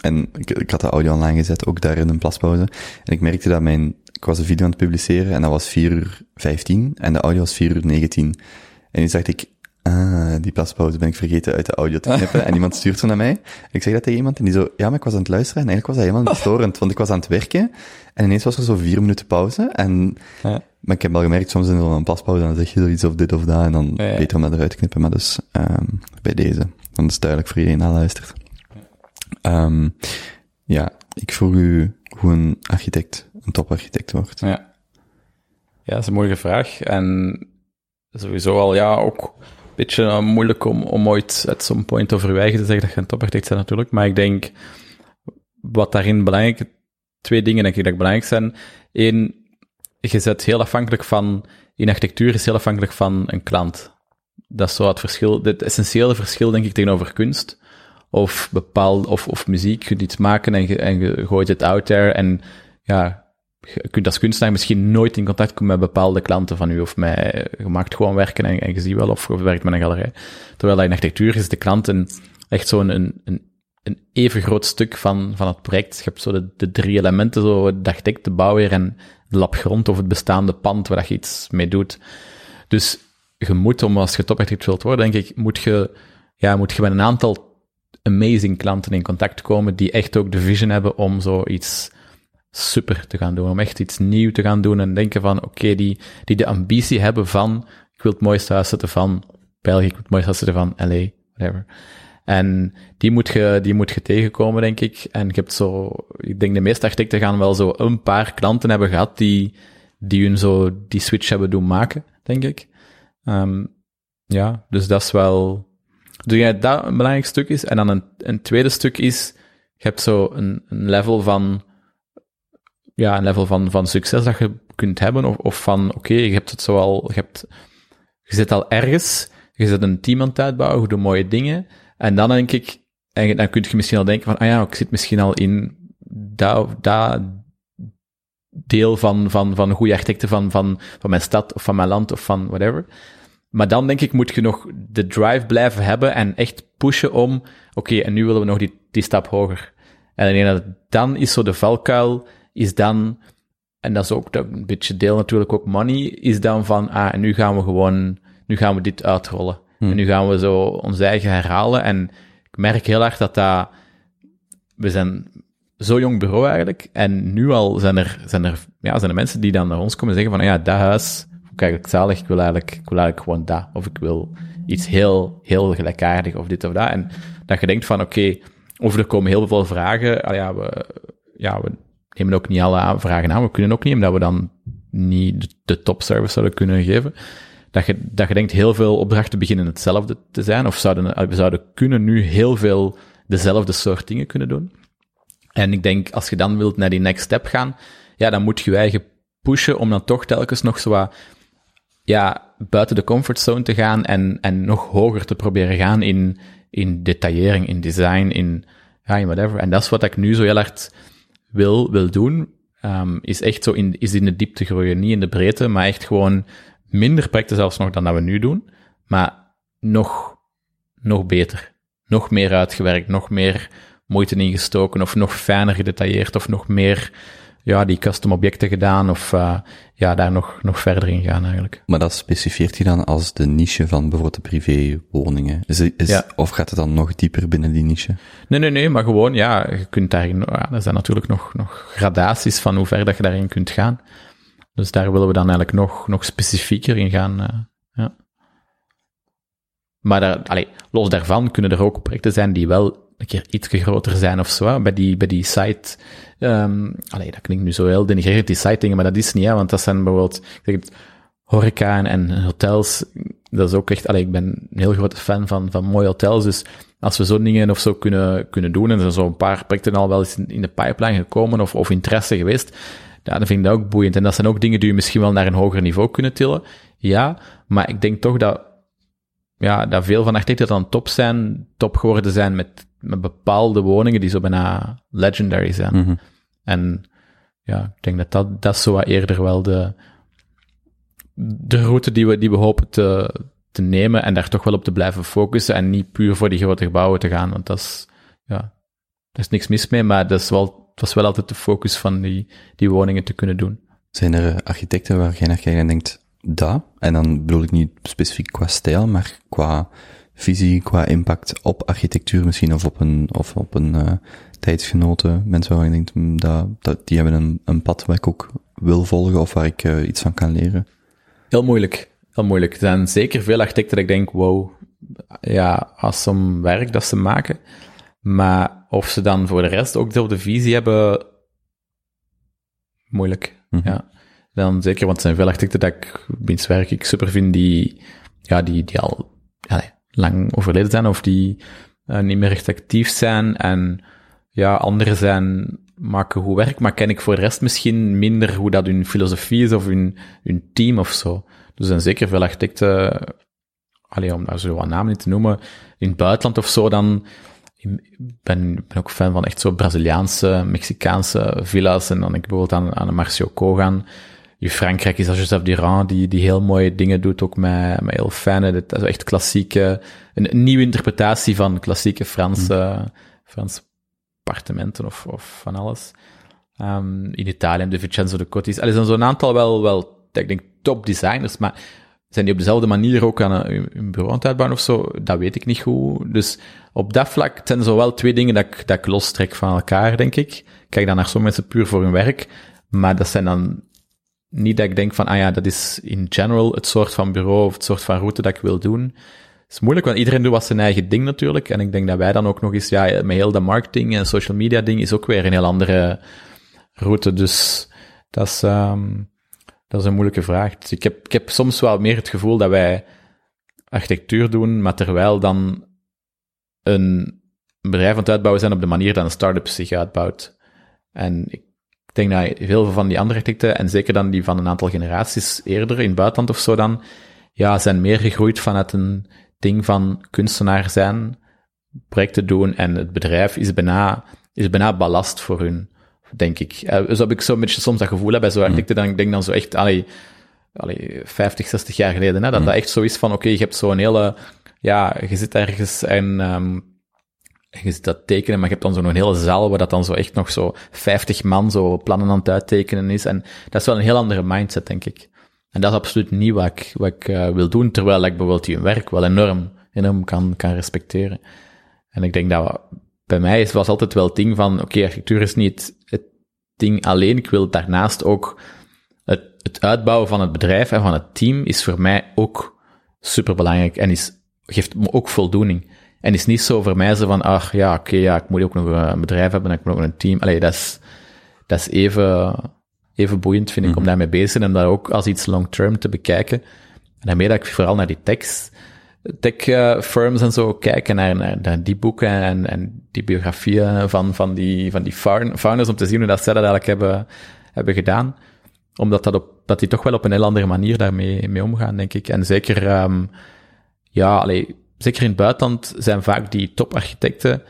En ik had de audio online gezet, ook daar in een plaspauze. En ik merkte dat ik was een video aan het publiceren en dat was 4:15 en de audio was 4:19. En nu dacht ik, die plaspauze ben ik vergeten uit de audio te knippen. En iemand stuurt zo naar mij. En ik zeg dat tegen iemand en die zo, ja, maar ik was aan het luisteren. En eigenlijk was dat helemaal niet storend, want ik was aan het werken. En ineens was er zo 4 minuten pauze. En... Ja. Maar ik heb wel gemerkt, soms in een plaspauze, dan zeg je zoiets of dit of dat, en dan beter om dat eruit te knippen. Maar dus, bij deze. Dan is het duidelijk voor iedereen dat luistert. Ja, ik vroeg u hoe een architect, een toparchitect wordt. Ja. Ja, dat is een moeilijke vraag. En sowieso al, ja, ook een beetje moeilijk om ooit at some point over je eigen te zeggen dat je een toparchitect bent natuurlijk. Maar ik denk, wat daarin belangrijk, 2 dingen denk ik dat belangrijk zijn. 1, je zet heel afhankelijk van... In architectuur is heel afhankelijk van een klant. Dat is zo het verschil... Het essentiële verschil, denk ik, tegenover kunst. Of bepaald... Of muziek. Je kunt iets maken en je gooit het out there. En ja, je kunt als kunstenaar misschien nooit in contact komen met bepaalde klanten van u. Of met... Je maakt gewoon werken en je ziet wel of je werkt met een galerij. Terwijl in architectuur is de klant echt zo'n... Een even groot stuk van het project. Je hebt zo de 3 elementen, zo de architect, de bouwer en de labgrond of het bestaande pand waar dat je iets mee doet. Dus je moet, als je toparchitect wilt worden, denk ik, moet je met een aantal amazing klanten in contact komen die echt ook de vision hebben om zoiets super te gaan doen. Om echt iets nieuws te gaan doen en denken van, oké, die de ambitie hebben van, ik wil het mooiste huis zetten van België, ik wil het mooiste huis zetten van LA, whatever. En die moet je tegenkomen, denk ik. En je hebt zo, ik denk de meeste architecten gaan wel zo een paar klanten hebben gehad die hun zo die switch hebben doen maken, denk ik. Ja, dus dat is wel... Dus ja, dat een belangrijk stuk is. En dan een tweede stuk is, je hebt zo een level van... Ja, een level van succes dat je kunt hebben. Of van, oké, je hebt het zo al... Je zit al ergens, je zit een team aan het uitbouwen, je doet mooie dingen. En dan denk ik... En dan kun je misschien al denken van, ah ja, ik zit misschien al in dat deel van goede architecten van mijn stad of van mijn land of van whatever. Maar dan denk ik, moet je nog de drive blijven hebben en echt pushen om, oké, en nu willen we nog die stap hoger. En dan is zo de valkuil, is dan, en dat is ook een beetje deel natuurlijk ook money, is dan van, en nu gaan we gewoon, nu gaan we dit uitrollen. En nu gaan we zo ons eigen herhalen. En ik merk heel hard dat we zijn zo jong bureau eigenlijk, en nu al zijn er mensen die dan naar ons komen en zeggen van, ja, dat huis... eigenlijk zalig, ik wil eigenlijk gewoon dat. Of ik wil iets heel, heel gelijkaardig, of dit of dat. En dat je denkt van, oké, of er komen heel veel vragen. We nemen ook niet alle vragen aan. We kunnen ook niet, omdat we dan niet de topservice zouden kunnen geven. Dat je denkt, heel veel opdrachten beginnen hetzelfde te zijn. Of we zouden kunnen nu heel veel dezelfde soort dingen kunnen doen. En ik denk, als je dan wilt naar die next step gaan, ja, dan moet je eigen pushen om dan toch telkens nog zo wat... Ja, buiten de comfortzone te gaan en nog hoger te proberen gaan in detaillering, in design, in whatever. En dat is wat ik nu zo heel hard wil doen, is echt zo in de diepte groeien, niet in de breedte, maar echt gewoon minder projecten zelfs nog dan dat we nu doen, maar nog beter, nog meer uitgewerkt, nog meer moeite ingestoken of nog fijner gedetailleerd of nog meer... Ja, die custom objecten gedaan of daar nog verder in gaan eigenlijk. Maar dat specifieert je dan als de niche van bijvoorbeeld de privéwoningen? Ja. Of gaat het dan nog dieper binnen die niche? Nee, maar gewoon, ja, je kunt daarin... Ja, er zijn natuurlijk nog gradaties van hoe ver dat je daarin kunt gaan. Dus daar willen we dan eigenlijk nog specifieker in gaan, ja. Maar los daarvan kunnen er ook projecten zijn die wel... een keer iets groter zijn of zo, bij die site... dat klinkt nu zo heel denigrerend, die site dingen, maar dat is niet, hè, want dat zijn bijvoorbeeld horeca en hotels. Dat is ook echt... ik ben een heel grote fan van mooie hotels, dus als we zo'n dingen of zo kunnen doen, en er zijn zo'n paar projecten al wel eens in de pipeline gekomen of interesse geweest, ja, dan vind ik dat ook boeiend. En dat zijn ook dingen die je misschien wel naar een hoger niveau kunnen tillen, ja, maar ik denk toch dat veel van architecten dan top geworden zijn met bepaalde woningen die zo bijna legendary zijn. Mm-hmm. En ja, ik denk dat zo wat eerder wel de route die we hopen te nemen en daar toch wel op te blijven focussen en niet puur voor die grote gebouwen te gaan, want daar is niks mis mee, maar dat was wel altijd de focus van die woningen te kunnen doen. Zijn er architecten waar jij naar kijkt en denkt, dat, en dan bedoel ik niet specifiek qua stijl, maar qua visie, qua impact op architectuur misschien, of op een tijdgenoten, mensen waar je denkt, die hebben een pad waar ik ook wil volgen, of waar ik iets van kan leren? Heel moeilijk. Er zijn zeker veel architecten dat ik denk, wow, ja, awesome werk dat ze maken, maar of ze dan voor de rest ook dezelfde visie hebben, moeilijk, ja. Dan zeker, want er zijn veel architecten dat ik, wiens werk ik super vind, die al... lang overleden zijn of die niet meer echt actief zijn en ja, anderen zijn maken goed werk, maar ken ik voor de rest misschien minder hoe dat hun filosofie is of hun team of zo. Dus er zijn zeker veel architecten, om daar zo wat namen niet te noemen, in het buitenland of zo, dan ik ben ook fan van echt zo Braziliaanse, Mexicaanse villa's en dan denk ik bijvoorbeeld aan Marcio Kogan. In Frankrijk is dat Joseph Durand, die heel mooie dingen doet, ook met heel fijne, dat is echt klassieke, een nieuwe interpretatie van klassieke Franse appartementen of van alles. In Italië, de Vincenzo De Cotiis. Er zijn zo'n aantal wel, ik denk, top designers, maar zijn die op dezelfde manier ook aan een bureau aan het uitbouwen of zo? Dat weet ik niet goed. Dus op dat vlak zijn er zo wel twee dingen dat ik lostrek van elkaar, denk ik. kijk dan naar sommige mensen puur voor hun werk, maar dat zijn dan niet dat ik denk van, ah ja, dat is in general het soort van bureau of het soort van route dat ik wil doen. Het is moeilijk, want iedereen doet wat zijn eigen ding natuurlijk. En ik denk dat wij dan ook nog eens, ja, met heel dat marketing en social media ding is ook weer een heel andere route. Dus dat is een moeilijke vraag. Dus ik heb soms wel meer het gevoel dat wij architectuur doen, maar terwijl dan een bedrijf aan het uitbouwen zijn op de manier dat een start-up zich uitbouwt. En ik denk dat heel veel van die andere architecten, en zeker dan die van een aantal generaties eerder in het buitenland of zo dan, ja, zijn meer gegroeid vanuit een ding van kunstenaar zijn, projecten doen, en het bedrijf is bijna ballast voor hun, denk ik. Dus heb ik zo'n beetje soms dat gevoel bij zo'n architecten, dan denk ik dan zo echt, 50, 60 jaar geleden, hè, dat echt zo is van, oké, je hebt zo'n hele, ja, je zit ergens en je zit dat tekenen, maar je hebt dan zo'n hele zaal waar dat dan zo echt nog zo 50 man zo plannen aan het uittekenen is, en dat is wel een heel andere mindset, denk ik. En dat is absoluut niet wat ik wil doen, terwijl ik bijvoorbeeld hun werk wel enorm kan respecteren. En ik denk dat bij mij was altijd wel het ding van, oké, architectuur is niet het ding alleen, ik wil daarnaast ook het uitbouwen van het bedrijf en van het team is voor mij ook superbelangrijk en geeft me ook voldoening. En is niet zo voor mij zo van, ik moet ook nog een bedrijf hebben en ik moet ook nog een team. Dat is even boeiend, vind ik, om daarmee bezig te zijn en dat ook als iets long-term te bekijken. En daarmee dat ik vooral naar die tech firms en zo kijk en naar die boeken en die biografieën van die founders, om te zien hoe dat zij dat eigenlijk hebben gedaan. Omdat dat die toch wel op een heel andere manier daarmee omgaan, denk ik. En zeker, zeker in het buitenland zijn vaak die toparchitecten,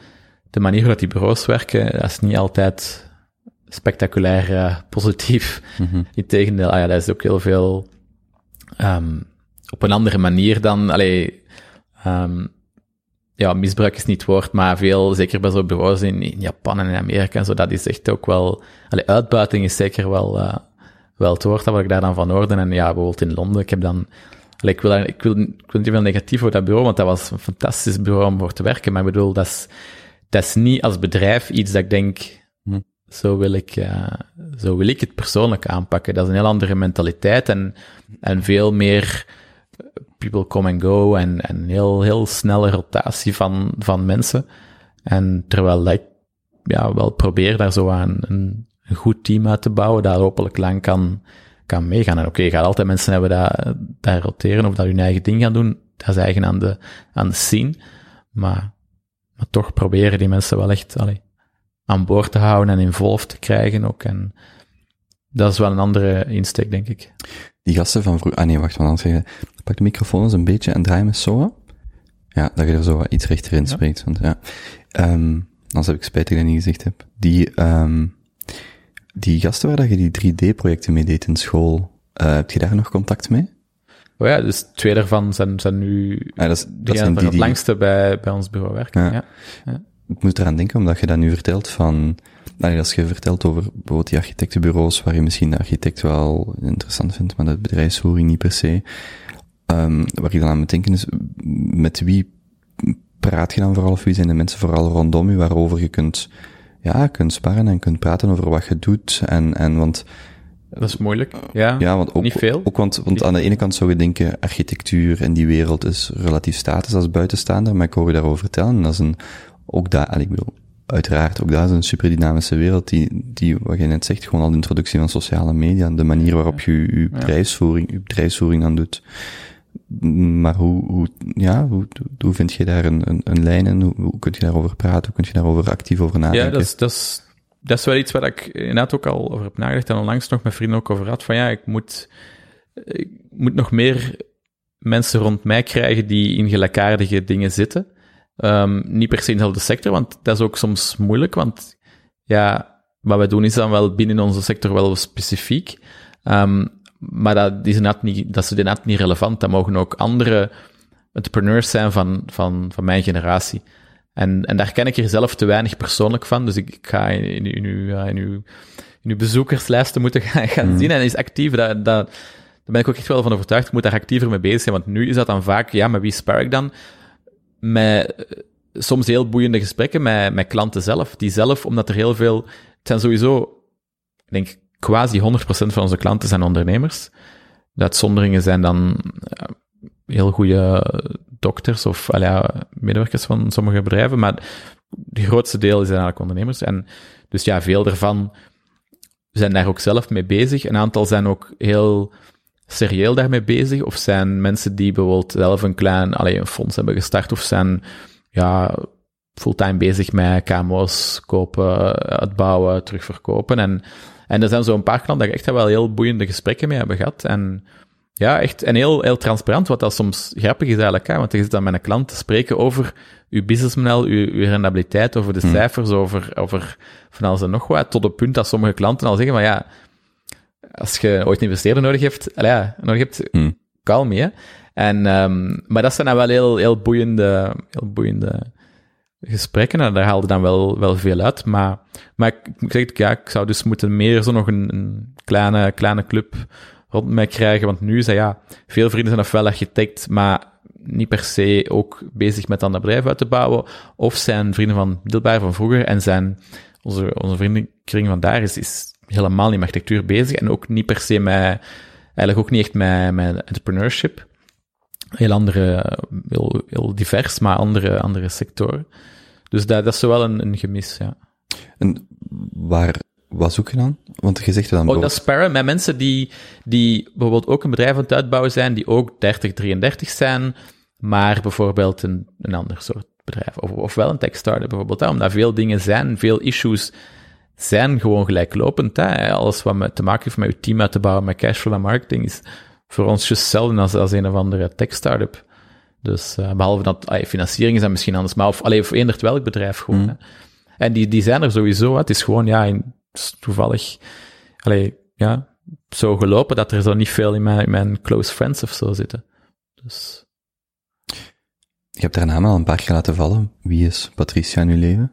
de manier hoe dat die bureaus werken, dat is niet altijd spectaculair positief. Integendeel, dat is ook heel veel op een andere manier dan, misbruik is niet het woord, maar veel, zeker bij zo'n bureaus in Japan en in Amerika en zo, dat is echt ook wel, uitbuiting is zeker wel het woord, dat wat ik daar dan van hoorde. En ja, bijvoorbeeld in Londen, ik heb dan, ik wil niet veel negatief voor dat bureau, want dat was een fantastisch bureau om voor te werken, maar ik bedoel, dat is niet als bedrijf iets dat ik denk, Zo wil ik het persoonlijk aanpakken. Dat is een heel andere mentaliteit en veel meer people come and go en een heel, heel snelle rotatie van mensen. En terwijl ik wel probeer daar zo aan een goed team uit te bouwen, dat hopelijk lang kan meegaan. En je gaat altijd mensen hebben daar roteren of dat hun eigen ding gaan doen. Dat is eigen aan de scene. Maar toch proberen die mensen wel echt aan boord te houden en involved te krijgen ook. En dat is wel een andere insteek, denk ik. Die gasten van vroeger... Pak de microfoon eens een beetje en draai hem eens zo. Ja, dat je er zo iets rechterin spreekt. Want ja. Anders heb ik spijt dat ik dat niet gezegd heb. Die gasten waar dat je die 3D-projecten mee deed in school, heb je daar nog contact mee? Oh ja, dus 2 daarvan zijn nu... Ja, dat zijn die het langste bij ons bureau werken. Ja. Ik moet eraan denken, omdat je dat nu vertelt als je vertelt over bijvoorbeeld die architectenbureaus, waar je misschien de architect wel interessant vindt, maar de bedrijfsvoering niet per se. Waar je dan aan moet denken is, met wie praat je dan vooral, of wie zijn de mensen vooral rondom je, waarover je kunt sparren en kunt praten over wat je doet, en want... Dat is moeilijk, ja, want ook, niet veel. Ook want aan de ene kant zou je denken, architectuur en die wereld is relatief statisch als buitenstaander, maar ik hoor je daarover vertellen, en dat is uiteraard is een superdynamische wereld die, wat je net zegt, gewoon al de introductie van sociale media, de manier waarop je bedrijfsvoering aan doet. Maar hoe vind je daar een lijn in? Hoe kun je daarover praten? Hoe kun je daarover actief over nadenken? Ja, dat is wel iets waar ik inderdaad ook al over heb nagedacht en onlangs nog met vrienden ook over had, van ik moet nog meer mensen rond mij krijgen die in gelijkaardige dingen zitten. Niet per se in dezelfde sector, want dat is ook soms moeilijk, want wat wij doen is dan wel binnen onze sector wel specifiek, maar dat is inderdaad niet relevant. Dat mogen ook andere entrepreneurs zijn van mijn generatie. En daar ken ik er zelf te weinig persoonlijk van, dus ik ga in uw bezoekerslijsten moeten gaan zien, en is actief, daar ben ik ook echt wel van overtuigd, ik moet daar actiever mee bezig zijn, want nu is dat dan vaak, maar wie spar ik dan? Met soms heel boeiende gesprekken met klanten zelf. Die zelf, omdat er heel veel... Het zijn sowieso, ik denk, quasi 100% van onze klanten zijn ondernemers. De uitzonderingen zijn dan heel goede dokters of medewerkers van sommige bedrijven, maar het grootste deel zijn eigenlijk ondernemers. En dus ja, veel daarvan zijn daar ook zelf mee bezig. Een aantal zijn ook heel serieel daarmee bezig, of zijn mensen die bijvoorbeeld zelf een klein een fonds hebben gestart, of zijn fulltime bezig met KMO's kopen, uitbouwen, terugverkopen. En er zijn zo'n paar klanten dat ik echt wel heel boeiende gesprekken mee hebben gehad. En ja, echt en heel, heel transparant, wat dat soms grappig is eigenlijk. Hè? Want je zit dan met een klant te spreken over uw businessmodel, uw rendabiliteit, over de cijfers, over van alles en nog wat. Tot het punt dat sommige klanten al zeggen van ja, als je ooit een investeerder nodig hebt, call me, hè. En, maar dat zijn dan wel heel boeiende gesprekken. En daar haalde dan wel veel uit. Maar ik zeg, ik zou dus moeten meer zo nog een kleine club rond mij krijgen. Want nu zijn veel vrienden zijn ofwel architect, maar niet per se ook bezig met dan dat bedrijf uit te bouwen. Of zijn vrienden van Dilbert van vroeger en zijn onze vriendenkring van daar is helemaal niet met architectuur bezig. En ook niet per se met, eigenlijk ook niet echt met entrepreneurship. Heel divers, maar andere sectoren. Dus dat is zowel een gemis, ja. En waar zoek je dan? Want je zegt dan... dat sparren met mensen die bijvoorbeeld ook een bedrijf aan het uitbouwen zijn, die ook 30, 33 zijn, maar bijvoorbeeld een ander soort bedrijf. Of wel een tech-startup bijvoorbeeld, omdat veel dingen zijn, veel issues zijn gewoon gelijklopend. Hè. Alles wat te maken heeft met je team uit te bouwen, met cashflow en marketing, is... voor ons just zelden als een of andere tech-startup. Dus behalve dat financiering is dan misschien anders, maar of eendert welk bedrijf gewoon. Hè. En die zijn er sowieso. Hè. Het is gewoon toevallig zo gelopen dat er zo niet veel in mijn close friends of zo zitten. Dus. Je hebt haar naam al een paar keer laten vallen. Wie is Patricia in uw leven?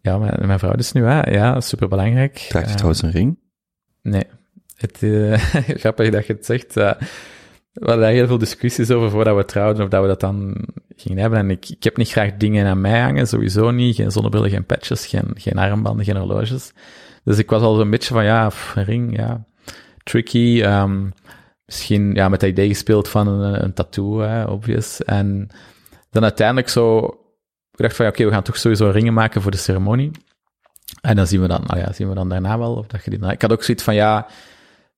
Ja, mijn vrouw dus nu, hè. Ja, superbelangrijk. Draagt je trouwens een ring? Nee. Grappig dat je het zegt. We hadden daar heel veel discussies over voordat we trouwden, of dat we dat dan gingen hebben. En ik heb niet graag dingen aan mij hangen, sowieso niet. Geen zonnebrillen, geen patches, geen armbanden, geen horloges. Dus ik was al zo'n beetje van, een ring, tricky. Misschien met dat idee gespeeld van een tattoo, obvious. En dan uiteindelijk ik dacht van, we gaan toch sowieso ringen maken voor de ceremonie. En dan zien we dan daarna wel. Of dat je ik had ook zoiets van,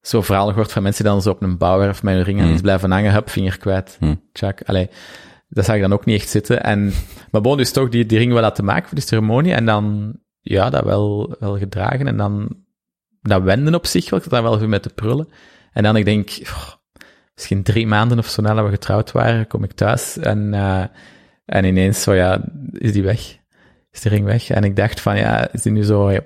zo'n verhaal gehoord van mensen die dan zo op een bouwwerf met hun ring aan iets blijven hangen, vinger kwijt, tjak, dat zag ik dan ook niet echt zitten. Maar bon, dus toch die ring wel laten maken voor die ceremonie en dan, dat wel gedragen en dan dat wenden op zich, dat dan wel even met te prullen. En dan ik denk, misschien 3 maanden of zo nadat we getrouwd waren, kom ik thuis en ineens is die weg. Is de ring weg? En ik dacht van, is die nu zo...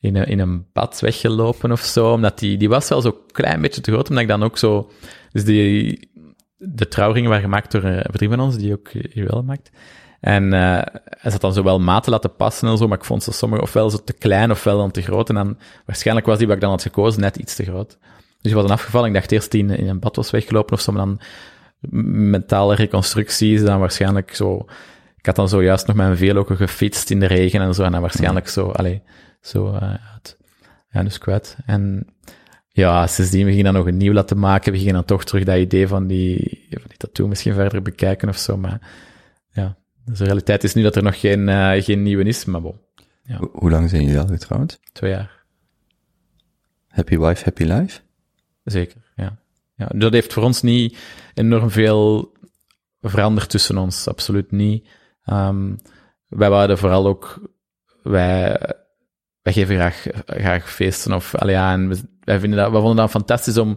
In een bad weggelopen of zo, omdat die was wel zo'n klein beetje te groot, omdat ik dan ook zo... Dus de trouwringen waren gemaakt door een vriend van ons, die ook juwelen maakt. En hij zat dan zo wel maten laten passen en zo, maar ik vond ze sommige ofwel zo te klein ofwel dan te groot. En dan waarschijnlijk was die wat ik dan had gekozen net iets te groot. Dus die was dan afgevallen. Ik dacht eerst die in een bad was weggelopen of zo, maar dan mentale reconstructies dan waarschijnlijk zo... Ik had dan zojuist nog met een veerloker gefietst in de regen en zo, en dan waarschijnlijk dus kwijt. En sindsdien, we gingen dan nog een nieuw laten maken, we gingen dan toch terug dat idee van die tattoo misschien verder bekijken of zo, maar dus de realiteit is nu dat er nog geen nieuwe is, maar bon. Ja. Hoe lang zijn jullie al getrouwd? 2 jaar. Happy wife, happy life? Zeker, ja. Dat heeft voor ons niet enorm veel veranderd tussen ons, absoluut niet. Wij waren vooral ook... Wij geven graag feesten of... en wij vonden dat fantastisch om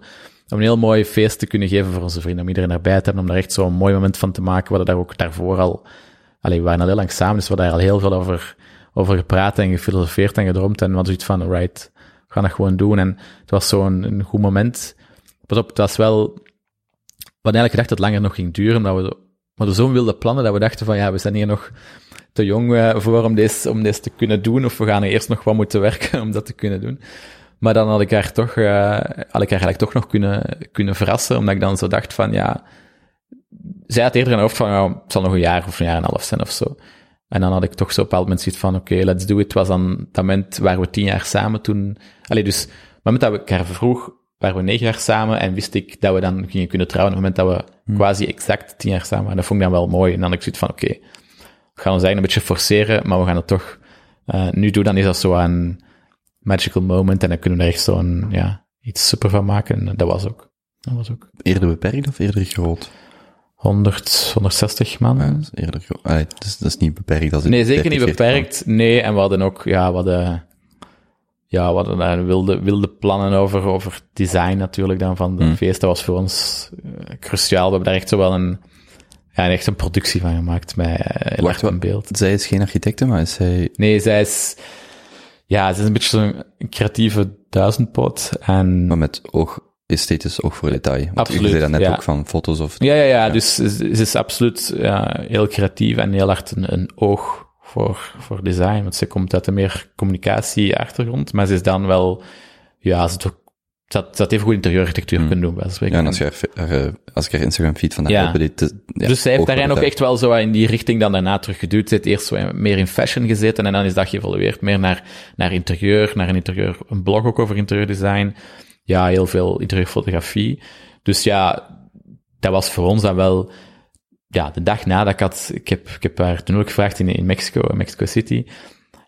een heel mooi feest te kunnen geven voor onze vrienden. Om iedereen erbij te hebben, om daar echt zo'n mooi moment van te maken. We hadden daar ook daarvoor al... we waren al heel lang samen, dus we hadden daar al heel veel over gepraat en gefilosofeerd en gedroomd. En we hadden zoiets van, right, we gaan dat gewoon doen. En het was zo'n goed moment. Pas op, het was wel... We hadden eigenlijk gedacht dat het langer nog ging duren, maar we zo'n wilde plannen dat we dachten van, we zijn hier nog te jong voor om deze te kunnen doen, of we gaan er eerst nog wat moeten werken om dat te kunnen doen. Maar dan had ik haar toch, eigenlijk nog kunnen verrassen, omdat ik dan zo dacht van, zij had eerder in hoofd van, oh, het zal nog een jaar en een half zijn of zo. En dan had ik toch zo op een bepaald moment zoiets van, oké, let's do it. Het was dan dat moment waar we 10 jaar samen toen... Allee, dus op het moment dat ik haar vroeg, waren we 9 jaar samen en wist ik dat we dan gingen kunnen trouwen. Op het moment dat we quasi exact 10 jaar samen waren, dat vond ik dan wel mooi. En dan had ik zoiets van, oké, we gaan ons eigenlijk een beetje forceren, maar we gaan het toch nu doen. Dan is dat zo'n magical moment en dan kunnen we er echt zo'n, ja, iets super van maken. En dat was ook. Eerder beperkt of eerder groot? 100, 160 man. Ja, dat is eerder groot. Allee, dat is niet beperkt. Als nee, zeker niet beperkt. Man. Nee, en we hadden ook, we hadden wilde plannen over design natuurlijk dan van de feest. Dat was voor ons cruciaal. We hebben daar echt zo wel echt een productie van gemaakt met heel hard in beeld. Zij is geen architecte, maar is zij... Nee, zij is... Ja, ze is een beetje zo'n creatieve duizendpoot. En... Maar met oog, esthetisch oog voor detail. Want absoluut, je zei dat net ook van foto's of... Ja. Dus ze is absoluut heel creatief en heel hard een oog voor design. Want ze komt uit een meer communicatie-achtergrond, maar ze is dan wel... Ja, ze had even goed interieurarchitectuur kunnen doen. Als ik haar Instagram-feed vandaag heb... Dus zij heeft daarin ook echt wel zo in die richting dan daarna teruggeduwd. Ze heeft eerst zo meer in fashion gezeten en dan is dat geëvolueerd meer naar interieur, een blog ook over interieurdesign. Ja, heel veel interieurfotografie. Dus ja, dat was voor ons dan wel... Ja, de dag nadat ik heb haar toen ook gevraagd in Mexico, Mexico City.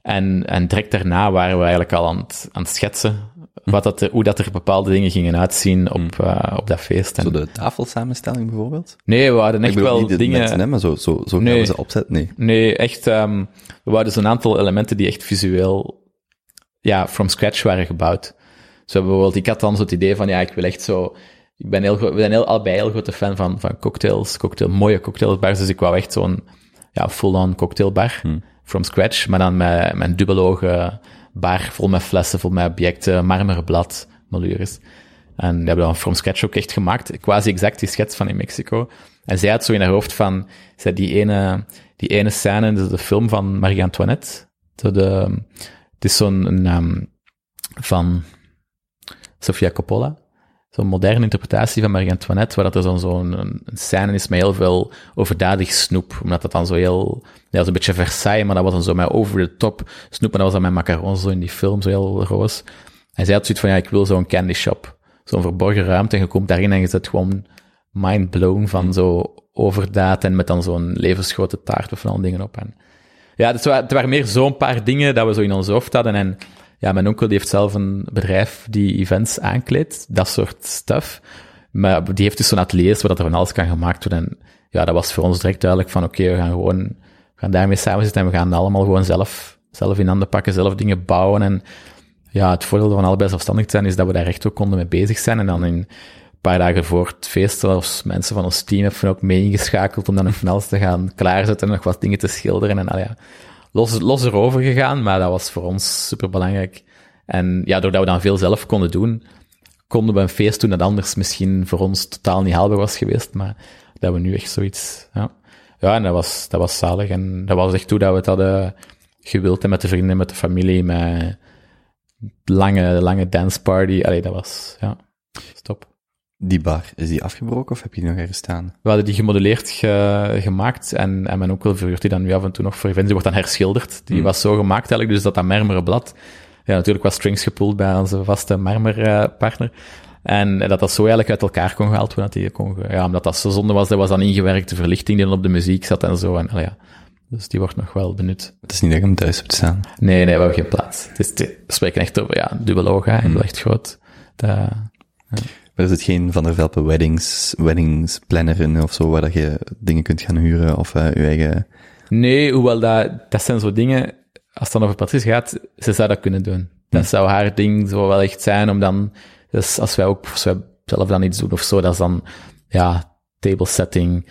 En direct daarna waren we eigenlijk al aan het schetsen hoe dat er bepaalde dingen gingen uitzien op dat feest. En... Zo de tafelsamenstelling bijvoorbeeld? Nee, we hadden echt wel dingen... Mensen, maar zo nee. Gaan we ze opzetten? Nee, echt... we hadden zo'n aantal elementen die echt visueel from scratch waren gebouwd. Zo bijvoorbeeld, ik had dan zo het idee van, ik wil echt zo... We zijn allebei heel grote fan van cocktails, mooie cocktailbars. Dus ik wou echt zo'n full-on cocktailbar from scratch, maar dan met mijn dubbeloge bar vol met flessen, vol met objecten, marmerblad, malures. En die hebben dan from scratch ook echt gemaakt, quasi exact die schets van in Mexico. En zij had zo in haar hoofd van, zij die ene scène, dus de film van Marie Antoinette. Het is zo'n van Sofia Coppola. Zo'n moderne interpretatie van Marie Antoinette, waar dat er zo'n scène is met heel veel overdadig snoep. Omdat dat dan zo heel... Dat was een beetje Versailles, maar dat was dan zo met over de top snoep. En dat was dan met macarons zo in die film, zo heel roos. En zij had zoiets van, ik wil zo'n candy shop. Zo'n verborgen ruimte. En je komt daarin en je zit gewoon mind blown van zo overdaad. En met dan zo'n levensgrote taart of van al dingen op. En ja, dus het waren meer zo'n paar dingen dat we zo in ons hoofd hadden. En ja, mijn onkel die heeft zelf een bedrijf die events aankleedt, dat soort stuff. Maar die heeft dus zo'n atelier waar dat er van alles kan gemaakt worden. En ja, dat was voor ons direct duidelijk van, oké, we gaan daarmee samen zitten en we gaan allemaal gewoon zelf in handen pakken, zelf dingen bouwen. En ja, het voordeel van allebei zelfstandig te zijn is dat we daar echt ook konden mee bezig zijn. En dan in een paar dagen voor het feest zelfs mensen van ons team hebben ook mee ingeschakeld om dan een finals te gaan klaarzetten en nog wat dingen te schilderen en los erover gegaan, maar dat was voor ons superbelangrijk. En ja, doordat we dan veel zelf konden doen, konden we een feest doen dat anders misschien voor ons totaal niet haalbaar was geweest, maar dat we nu echt zoiets... Ja, en dat was zalig. En dat was echt toe dat we het hadden gewild, en met de vrienden, met de familie, met lange danceparty. Allee, dat was... Ja, top. Die bar, is die afgebroken of heb je die nog ergens staan? We hadden die gemodelleerd gemaakt en mijn onkel verhuurt die dan nu af en toe nog voor events. Die wordt dan herschilderd. Die was zo gemaakt eigenlijk, dus dat marmeren blad. Ja, natuurlijk was strings gepoeld bij onze vaste marmerpartner. En dat dat zo eigenlijk uit elkaar kon gehaald worden. Ja, omdat dat zo zonde was, dat was dan ingewerkte verlichting die dan op de muziek zat en zo. En, dus die wordt nog wel benut. Het is niet dat je hem thuis hebt staan. Nee, we hebben geen plaats. We spreken echt over, dubeloga, en echt groot. Is het geen Van der Velpen weddingsplanner in of zo, waar dat je dingen kunt gaan huren of je eigen... Nee, hoewel dat zijn zo dingen, als het dan over Patricia gaat, ze zou dat kunnen doen. Dat zou haar ding zo wel echt zijn, om dan, dus als wij zelf dan iets doen of zo, dat is dan, table setting,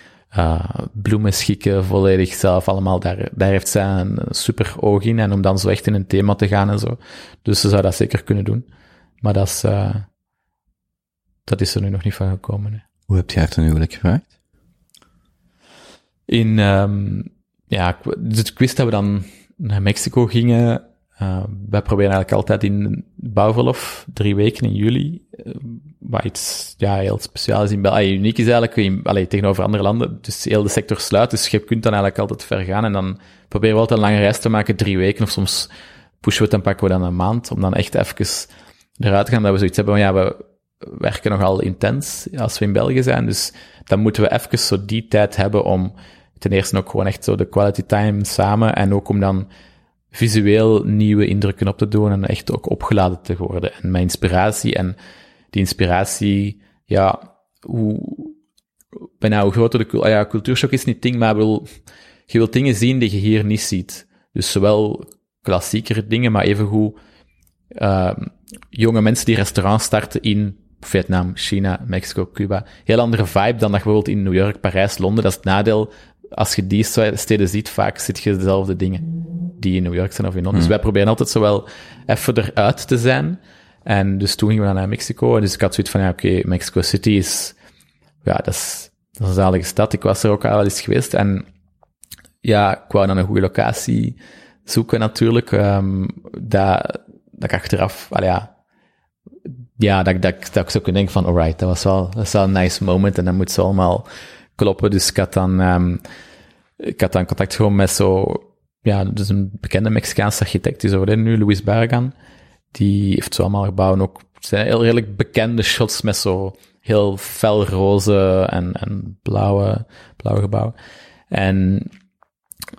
bloemen schikken, volledig zelf allemaal, daar heeft zij een super oog in, en om dan zo echt in een thema te gaan en zo. Dus ze zou dat zeker kunnen doen. Maar dat is... Dat is er nu nog niet van gekomen. Hè. Hoe heb je haar ten huwelijk gevraagd? Ik wist dat we dan naar Mexico gingen. Wij proberen eigenlijk altijd in bouwverlof 3 weken in juli, wat iets heel speciaal is in België, uniek is eigenlijk tegenover andere landen, dus heel de sector sluit, dus je kunt dan eigenlijk altijd ver gaan en dan proberen we altijd een lange reis te maken, 3 weken of soms pushen we het en pakken we dan een maand, om dan echt even eruit te gaan dat we zoiets hebben van we werken nogal intens als we in België zijn, dus dan moeten we even zo die tijd hebben om ten eerste ook gewoon echt zo de quality time samen en ook om dan visueel nieuwe indrukken op te doen en echt ook opgeladen te worden. En mijn inspiratie en die inspiratie, hoe groter de cultuurshock is niet het ding, maar je wilt dingen zien die je hier niet ziet. Dus zowel klassiekere dingen, maar evengoed jonge mensen die restaurants starten in Vietnam, China, Mexico, Cuba. Heel andere vibe dan dat je bijvoorbeeld in New York, Parijs, Londen. Dat is het nadeel. Als je die steden ziet, vaak zit je dezelfde dingen die in New York zijn of in Londen. Dus wij proberen altijd zowel even eruit te zijn. En dus toen gingen we naar Mexico. En dus ik had zoiets van, Mexico City is... dat is een zalige stad. Ik was er ook al wel eens geweest. En ik wou dan een goede locatie zoeken natuurlijk. Dat ik achteraf... dat ik zo kon denken van, alright, dat was wel een nice moment. En dat moet zo allemaal kloppen. Dus ik had dan contact gewoon met zo... dus een bekende Mexicaanse architect is over nu, Luis Barragán. Die heeft zo allemaal gebouwen ook. Het zijn heel redelijk bekende shots met zo heel fel roze en blauwe gebouwen. En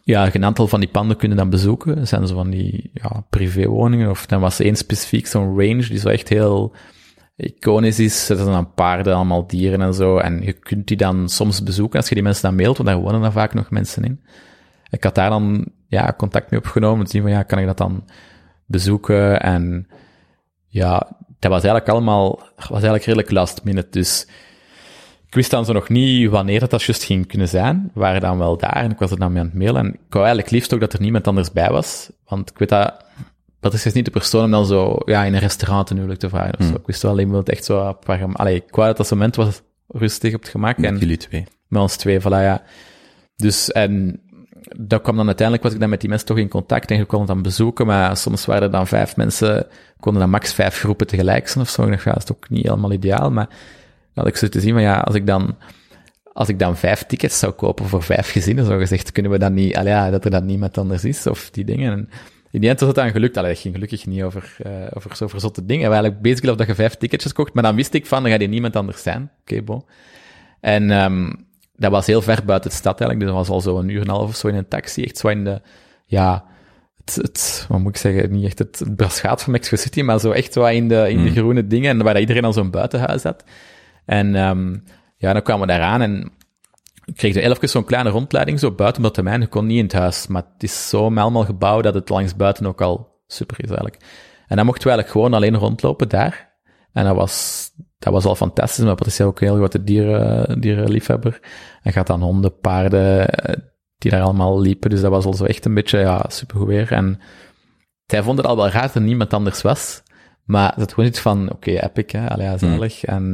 een aantal van die panden kunnen dan bezoeken. Dat zijn zo van die privéwoningen. Of dan was er één specifiek, zo'n range, die zo echt heel iconisch is. Dat zijn dan paarden, allemaal dieren en zo. En je kunt die dan soms bezoeken als je die mensen dan mailt, want daar wonen dan vaak nog mensen in. Ik had daar dan contact mee opgenomen om te zien van kan ik dat dan bezoeken en dat was eigenlijk redelijk last minute, dus ik wist dan zo nog niet wanneer dat juist ging kunnen zijn. We waren dan wel daar en ik was er dan mee aan het mailen en ik wou eigenlijk liefst ook dat er niemand anders bij was, want ik weet dat Patricia is niet de persoon om dan zo in een restaurant een huwelijk te vragen of zo. Ik wist wel iemand echt zo ik wou dat dat moment was rustig op het gemak met en jullie twee, met ons twee, dus en dat kwam dan uiteindelijk, was ik dan met die mensen toch in contact en je kon het dan bezoeken, maar soms waren er dan 5 mensen, konden dan max 5 groepen tegelijk zijn of zo. Ik dacht, dat is ook niet helemaal ideaal, maar dat ik zo te zien van als ik dan 5 tickets zou kopen voor 5 gezinnen, zo gezegd, kunnen we dan niet, dat er dan niemand anders is of die dingen. En in die eind was het dan gelukt. Dat ging gelukkig niet over zo verzotte dingen. We waren eigenlijk bezig of dat je 5 ticketjes kocht, maar dan wist ik van, dan gaat er niemand anders zijn. Oké, bon. En, dat was heel ver buiten de stad eigenlijk, dus dat was al zo 1,5 uur of zo in een taxi, echt zo in de, wat moet ik zeggen, niet echt het braschaat van Mexico City, maar zo echt wat in de groene dingen, en waar iedereen al zo'n buitenhuis had. En dan kwamen we daaraan en ik kreeg er 11 keer zo'n kleine rondleiding, zo buiten op termijn, je kon niet in het huis, maar het is zo allemaal gebouwd dat het langs buiten ook al super is eigenlijk. En dan mochten we eigenlijk gewoon alleen rondlopen daar, en dat was al fantastisch, maar Patricia ook een heel grote dierenliefhebber. En gaat dan honden, paarden, die daar allemaal liepen. Dus dat was al zo echt een beetje, supergoed weer. En zij vond het al wel raar dat er niemand anders was. Maar dat was niet van, epic, hè. Zalig. En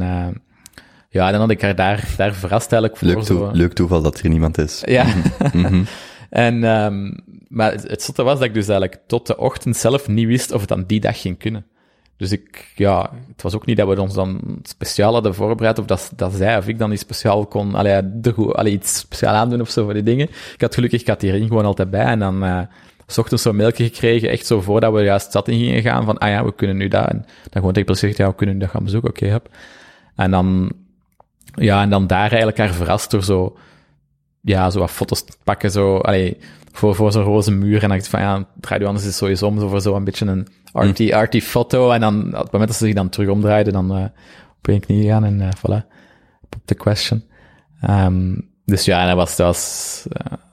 dan had ik haar daar verrast eigenlijk voor. Leuk toeval dat er niemand is. Ja. Mm-hmm. En, maar het zotte was dat ik dus eigenlijk tot de ochtend zelf niet wist of het aan die dag ging kunnen. Dus het was ook niet dat we ons dan speciaal hadden voorbereid, of dat zij of ik dan iets speciaal kon, iets speciaal aandoen of zo voor die dingen. Ik had die ring gewoon altijd bij, en dan, 's ochtends zo'n mailtje gekregen, echt zo voordat we juist zat in gingen gaan, van, we kunnen nu dat, en dan gewoon tegen precies we kunnen nu dat gaan bezoeken, oké. En dan, en dan daar eigenlijk haar verrast door zo wat foto's te pakken, voor zo'n roze muur. En dan dacht ik van, draai je anders is sowieso om, voor zo een beetje een arty foto. En dan, op het moment dat ze zich dan terug omdraaiden, dan op hun knieën gaan en voilà, pop the question. Dus dat was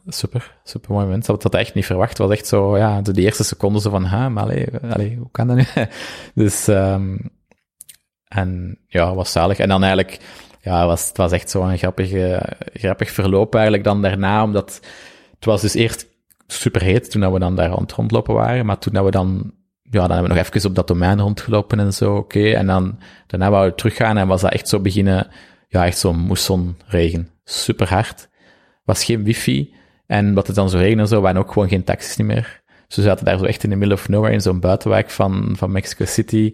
super mooi moment. Dat had ik echt niet verwacht. Het was echt zo, de eerste seconden zo van, hoe kan dat nu? Dus, het was zalig. En dan eigenlijk, het was echt zo'n grappig verloop eigenlijk dan daarna, omdat... Het was dus eerst superheet toen we dan daar rondlopen waren, maar toen we dan... dan hebben we nog even op dat domein rondgelopen en zo, oké. En dan, daarna wouden we teruggaan en was dat echt zo beginnen... echt zo'n moessonregen. Super hard. Was geen wifi. En wat het dan zo regende en zo, waren ook gewoon geen taxis niet meer. Ze zaten daar zo echt in the middle of nowhere in zo'n buitenwijk van Mexico City.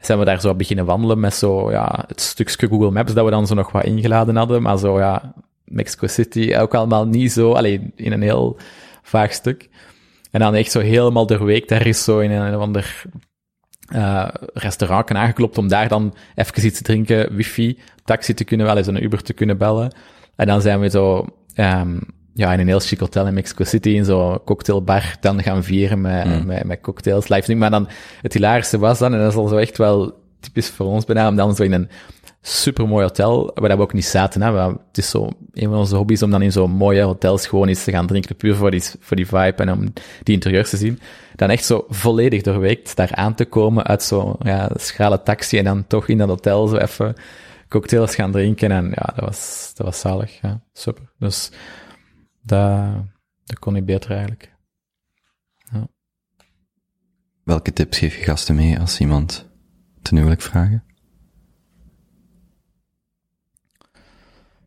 Zijn we daar zo beginnen wandelen met zo, ja, het stukje Google Maps dat we dan zo nog wat ingeladen hadden. Maar zo, ja, Mexico City ook allemaal niet zo, alleen in een heel vaag stuk. En dan echt zo helemaal de week, daar is zo in een of ander restaurant aangeklopt om daar dan even iets te drinken, wifi, taxi te kunnen, wel eens een Uber te kunnen bellen. En dan zijn we zo, ja, in een heel chic hotel in Mexico City, in zo'n cocktailbar, dan gaan vieren met cocktails, live niet. Maar dan, het hilarische was dan, en dat is al zo echt wel typisch voor ons bijna, om dan zo in een supermooi hotel, waar we ook niet zaten, hè. Het is zo een van onze hobby's om dan in zo'n mooie hotels gewoon iets te gaan drinken, puur voor die vibe en om die interieurs te zien. Dan echt zo volledig doorweekt daar aan te komen uit zo'n, ja, schrale taxi en dan toch in dat hotel zo even cocktails gaan drinken. En ja, dat was zalig, ja. Super. Dus, dat kon ik beter eigenlijk. Ja. Welke tips geef je gasten mee als iemand ten huwelijk vragen?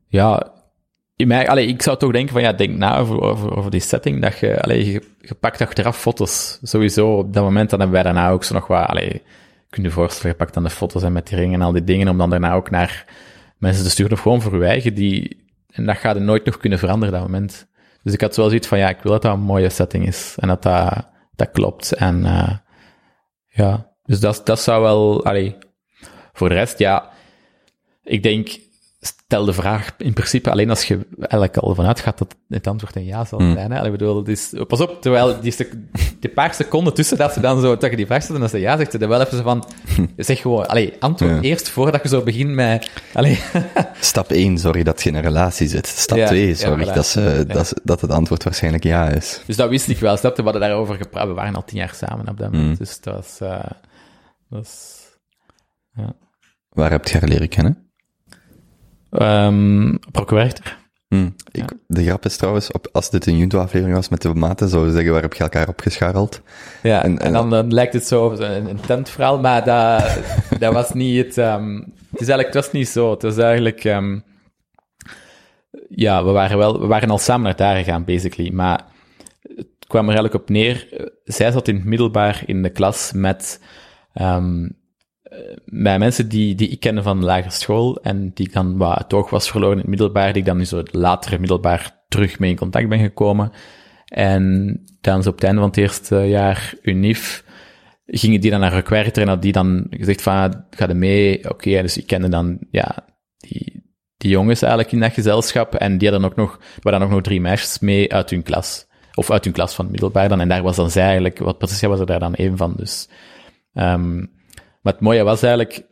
Ja, ik zou toch denken van, ja, denk na over die setting, dat je pakt achteraf foto's. Sowieso, op dat moment, dan hebben wij daarna ook zo nog wat, kun je voorstellen, je pakt dan de foto's en met die ringen en al die dingen, om dan daarna ook naar mensen te sturen, of gewoon voor je eigen, en dat gaat er nooit nog kunnen veranderen, dat moment. Dus ik had wel zoiets van, ja, ik wil dat een mooie setting is. En dat klopt. En ja, dus dat zou wel... Voor de rest, ja, ik denk, stel de vraag in principe alleen als je eigenlijk al vanuit gaat dat het antwoord een ja zal zijn. Hè? Ik bedoel, het is, pas op, terwijl die paar seconden tussen dat ze dan zo, dat je die vraag stelt en dat ze ja zegt, dan wel even zo van, zeg gewoon, antwoord eerst voordat je zo begint met... Stap 1, zorg dat je in een relatie zit. Stap 2, zorg dat het antwoord waarschijnlijk ja is. Dus dat wist ik wel. Snap je, we hadden daarover gepraat. We waren al 10 jaar samen op dat moment. Dus dat was... ja. Waar heb je haar leren kennen? Prokwerter. De grap is trouwens, als dit een Junto-aflevering was met de maten, zouden we zeggen, waar heb je elkaar opgescharreld? Ja, en dan lijkt het zo een tentverhaal, maar dat was niet het... het was niet zo. Het was eigenlijk... we waren al samen naar daar gegaan, basically. Maar het kwam er eigenlijk op neer. Zij zat in het middelbaar in de klas met... bij mensen die ik kende van de lagere school en die ik dan wat het oog was verloren in het middelbaar, die ik dan zo later middelbaar terug mee in contact ben gekomen. En dan zo op het einde van het eerste jaar UNIF gingen die dan naar Requerter en had die dan gezegd van, ga er mee? Oké, dus ik kende dan die jongens eigenlijk in dat gezelschap en die hadden ook nog, er waren dan ook nog 3 meisjes mee uit hun klas. Of uit hun klas van het middelbaar dan. En daar was dan zij eigenlijk, wat Patricia was er daar dan één van, dus... Maar het mooie was eigenlijk...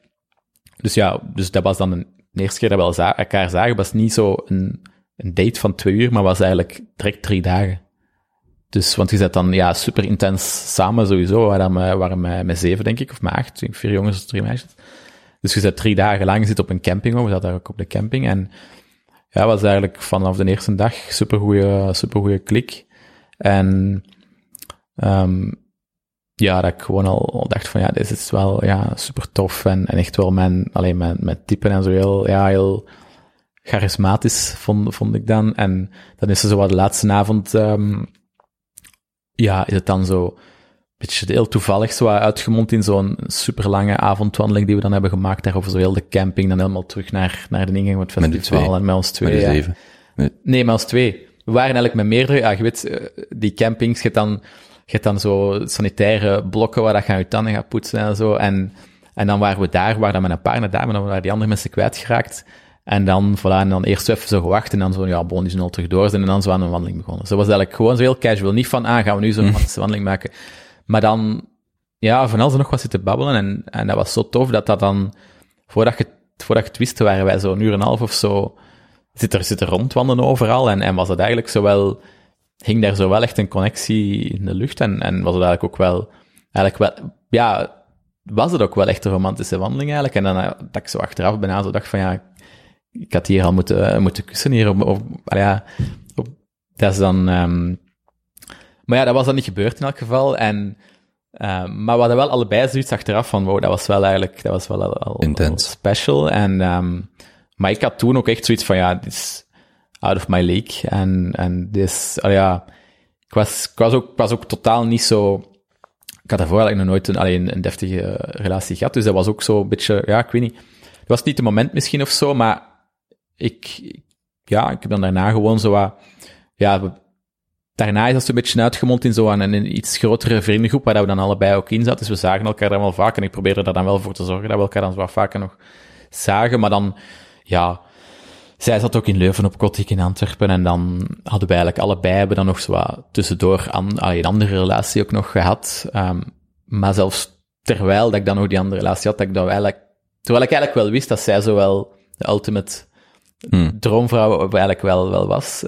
Dus dat was dan de eerste keer dat we elkaar zagen. Was niet zo een date van 2 uur, maar was eigenlijk direct 3 dagen. Dus, want je zat dan super intens samen sowieso. We waren met 7, denk ik, of met 8. 4 jongens of 3 meisjes. Dus je zat 3 dagen lang, je zit op een camping. We zaten daar ook op de camping. En ja, was eigenlijk vanaf de eerste dag supergoeie klik. En... dat ik gewoon al dacht van, dit is wel super tof en echt wel mijn typen en zo heel charismatisch vond ik dan. En dan is er zo wat de laatste avond, is het dan zo een beetje heel toevallig zo uitgemond in zo'n super lange avondwandeling die we dan hebben gemaakt, daarover zo heel de camping, dan helemaal terug naar de ingang van het festival en met ons twee. Met 7? Nee, met ons 2. We waren eigenlijk met meerdere, je weet, die campings, je hebt dan zo sanitaire blokken waar dat je je tanden gaat poetsen en zo. En dan waren we daar, waren dan met een paar naar daar, maar dan waren die andere mensen kwijtgeraakt. En dan, voilà, en dan eerst even zo gewacht en dan zo, die zijn al terug door zijn en dan zo aan een wandeling begonnen. Zo was eigenlijk gewoon zo heel casual. Niet van, gaan we nu zo'n wandeling maken. Maar dan, van alles en nog wat zitten babbelen. En dat was zo tof dat dan, voordat je het wist, waren wij zo'n 1,5 uur of zo, zitten rondwandelen overal. En was het eigenlijk zowel... hing daar zo wel echt een connectie in de lucht en was het eigenlijk ook wel... was het ook wel echt een romantische wandeling eigenlijk. En dan dat ik zo achteraf bijna zo dacht van, ik had hier al moeten kussen hier. Dat is dan... maar dat was dan niet gebeurd in elk geval. En, maar we hadden wel allebei zoiets achteraf van, wow, dat was wel eigenlijk... Dat was wel al special. En, maar ik had toen ook echt zoiets van, dit is... out of my league, en dus, ik Ik was ook totaal niet zo... Ik had daarvoor eigenlijk nog nooit een deftige relatie gehad, dus dat was ook zo een beetje... Ja, ik weet niet. Het was niet het moment misschien of zo, maar ik heb dan daarna gewoon zo wat... Ja, daarna is dat zo'n beetje uitgemond in zo'n een iets grotere vriendengroep, waar we dan allebei ook in zaten. Dus we zagen elkaar dan wel vaak en ik probeerde daar dan wel voor te zorgen dat we elkaar dan zo wat vaker nog zagen. Maar dan, ja... Zij zat ook in Leuven op Kottik in Antwerpen en dan hadden we eigenlijk allebei dan nog zo wat tussendoor een andere relatie ook nog gehad. Maar zelfs terwijl dat ik dan nog die andere relatie had, terwijl ik eigenlijk wel wist dat zij zo wel de ultimate droomvrouw eigenlijk wel was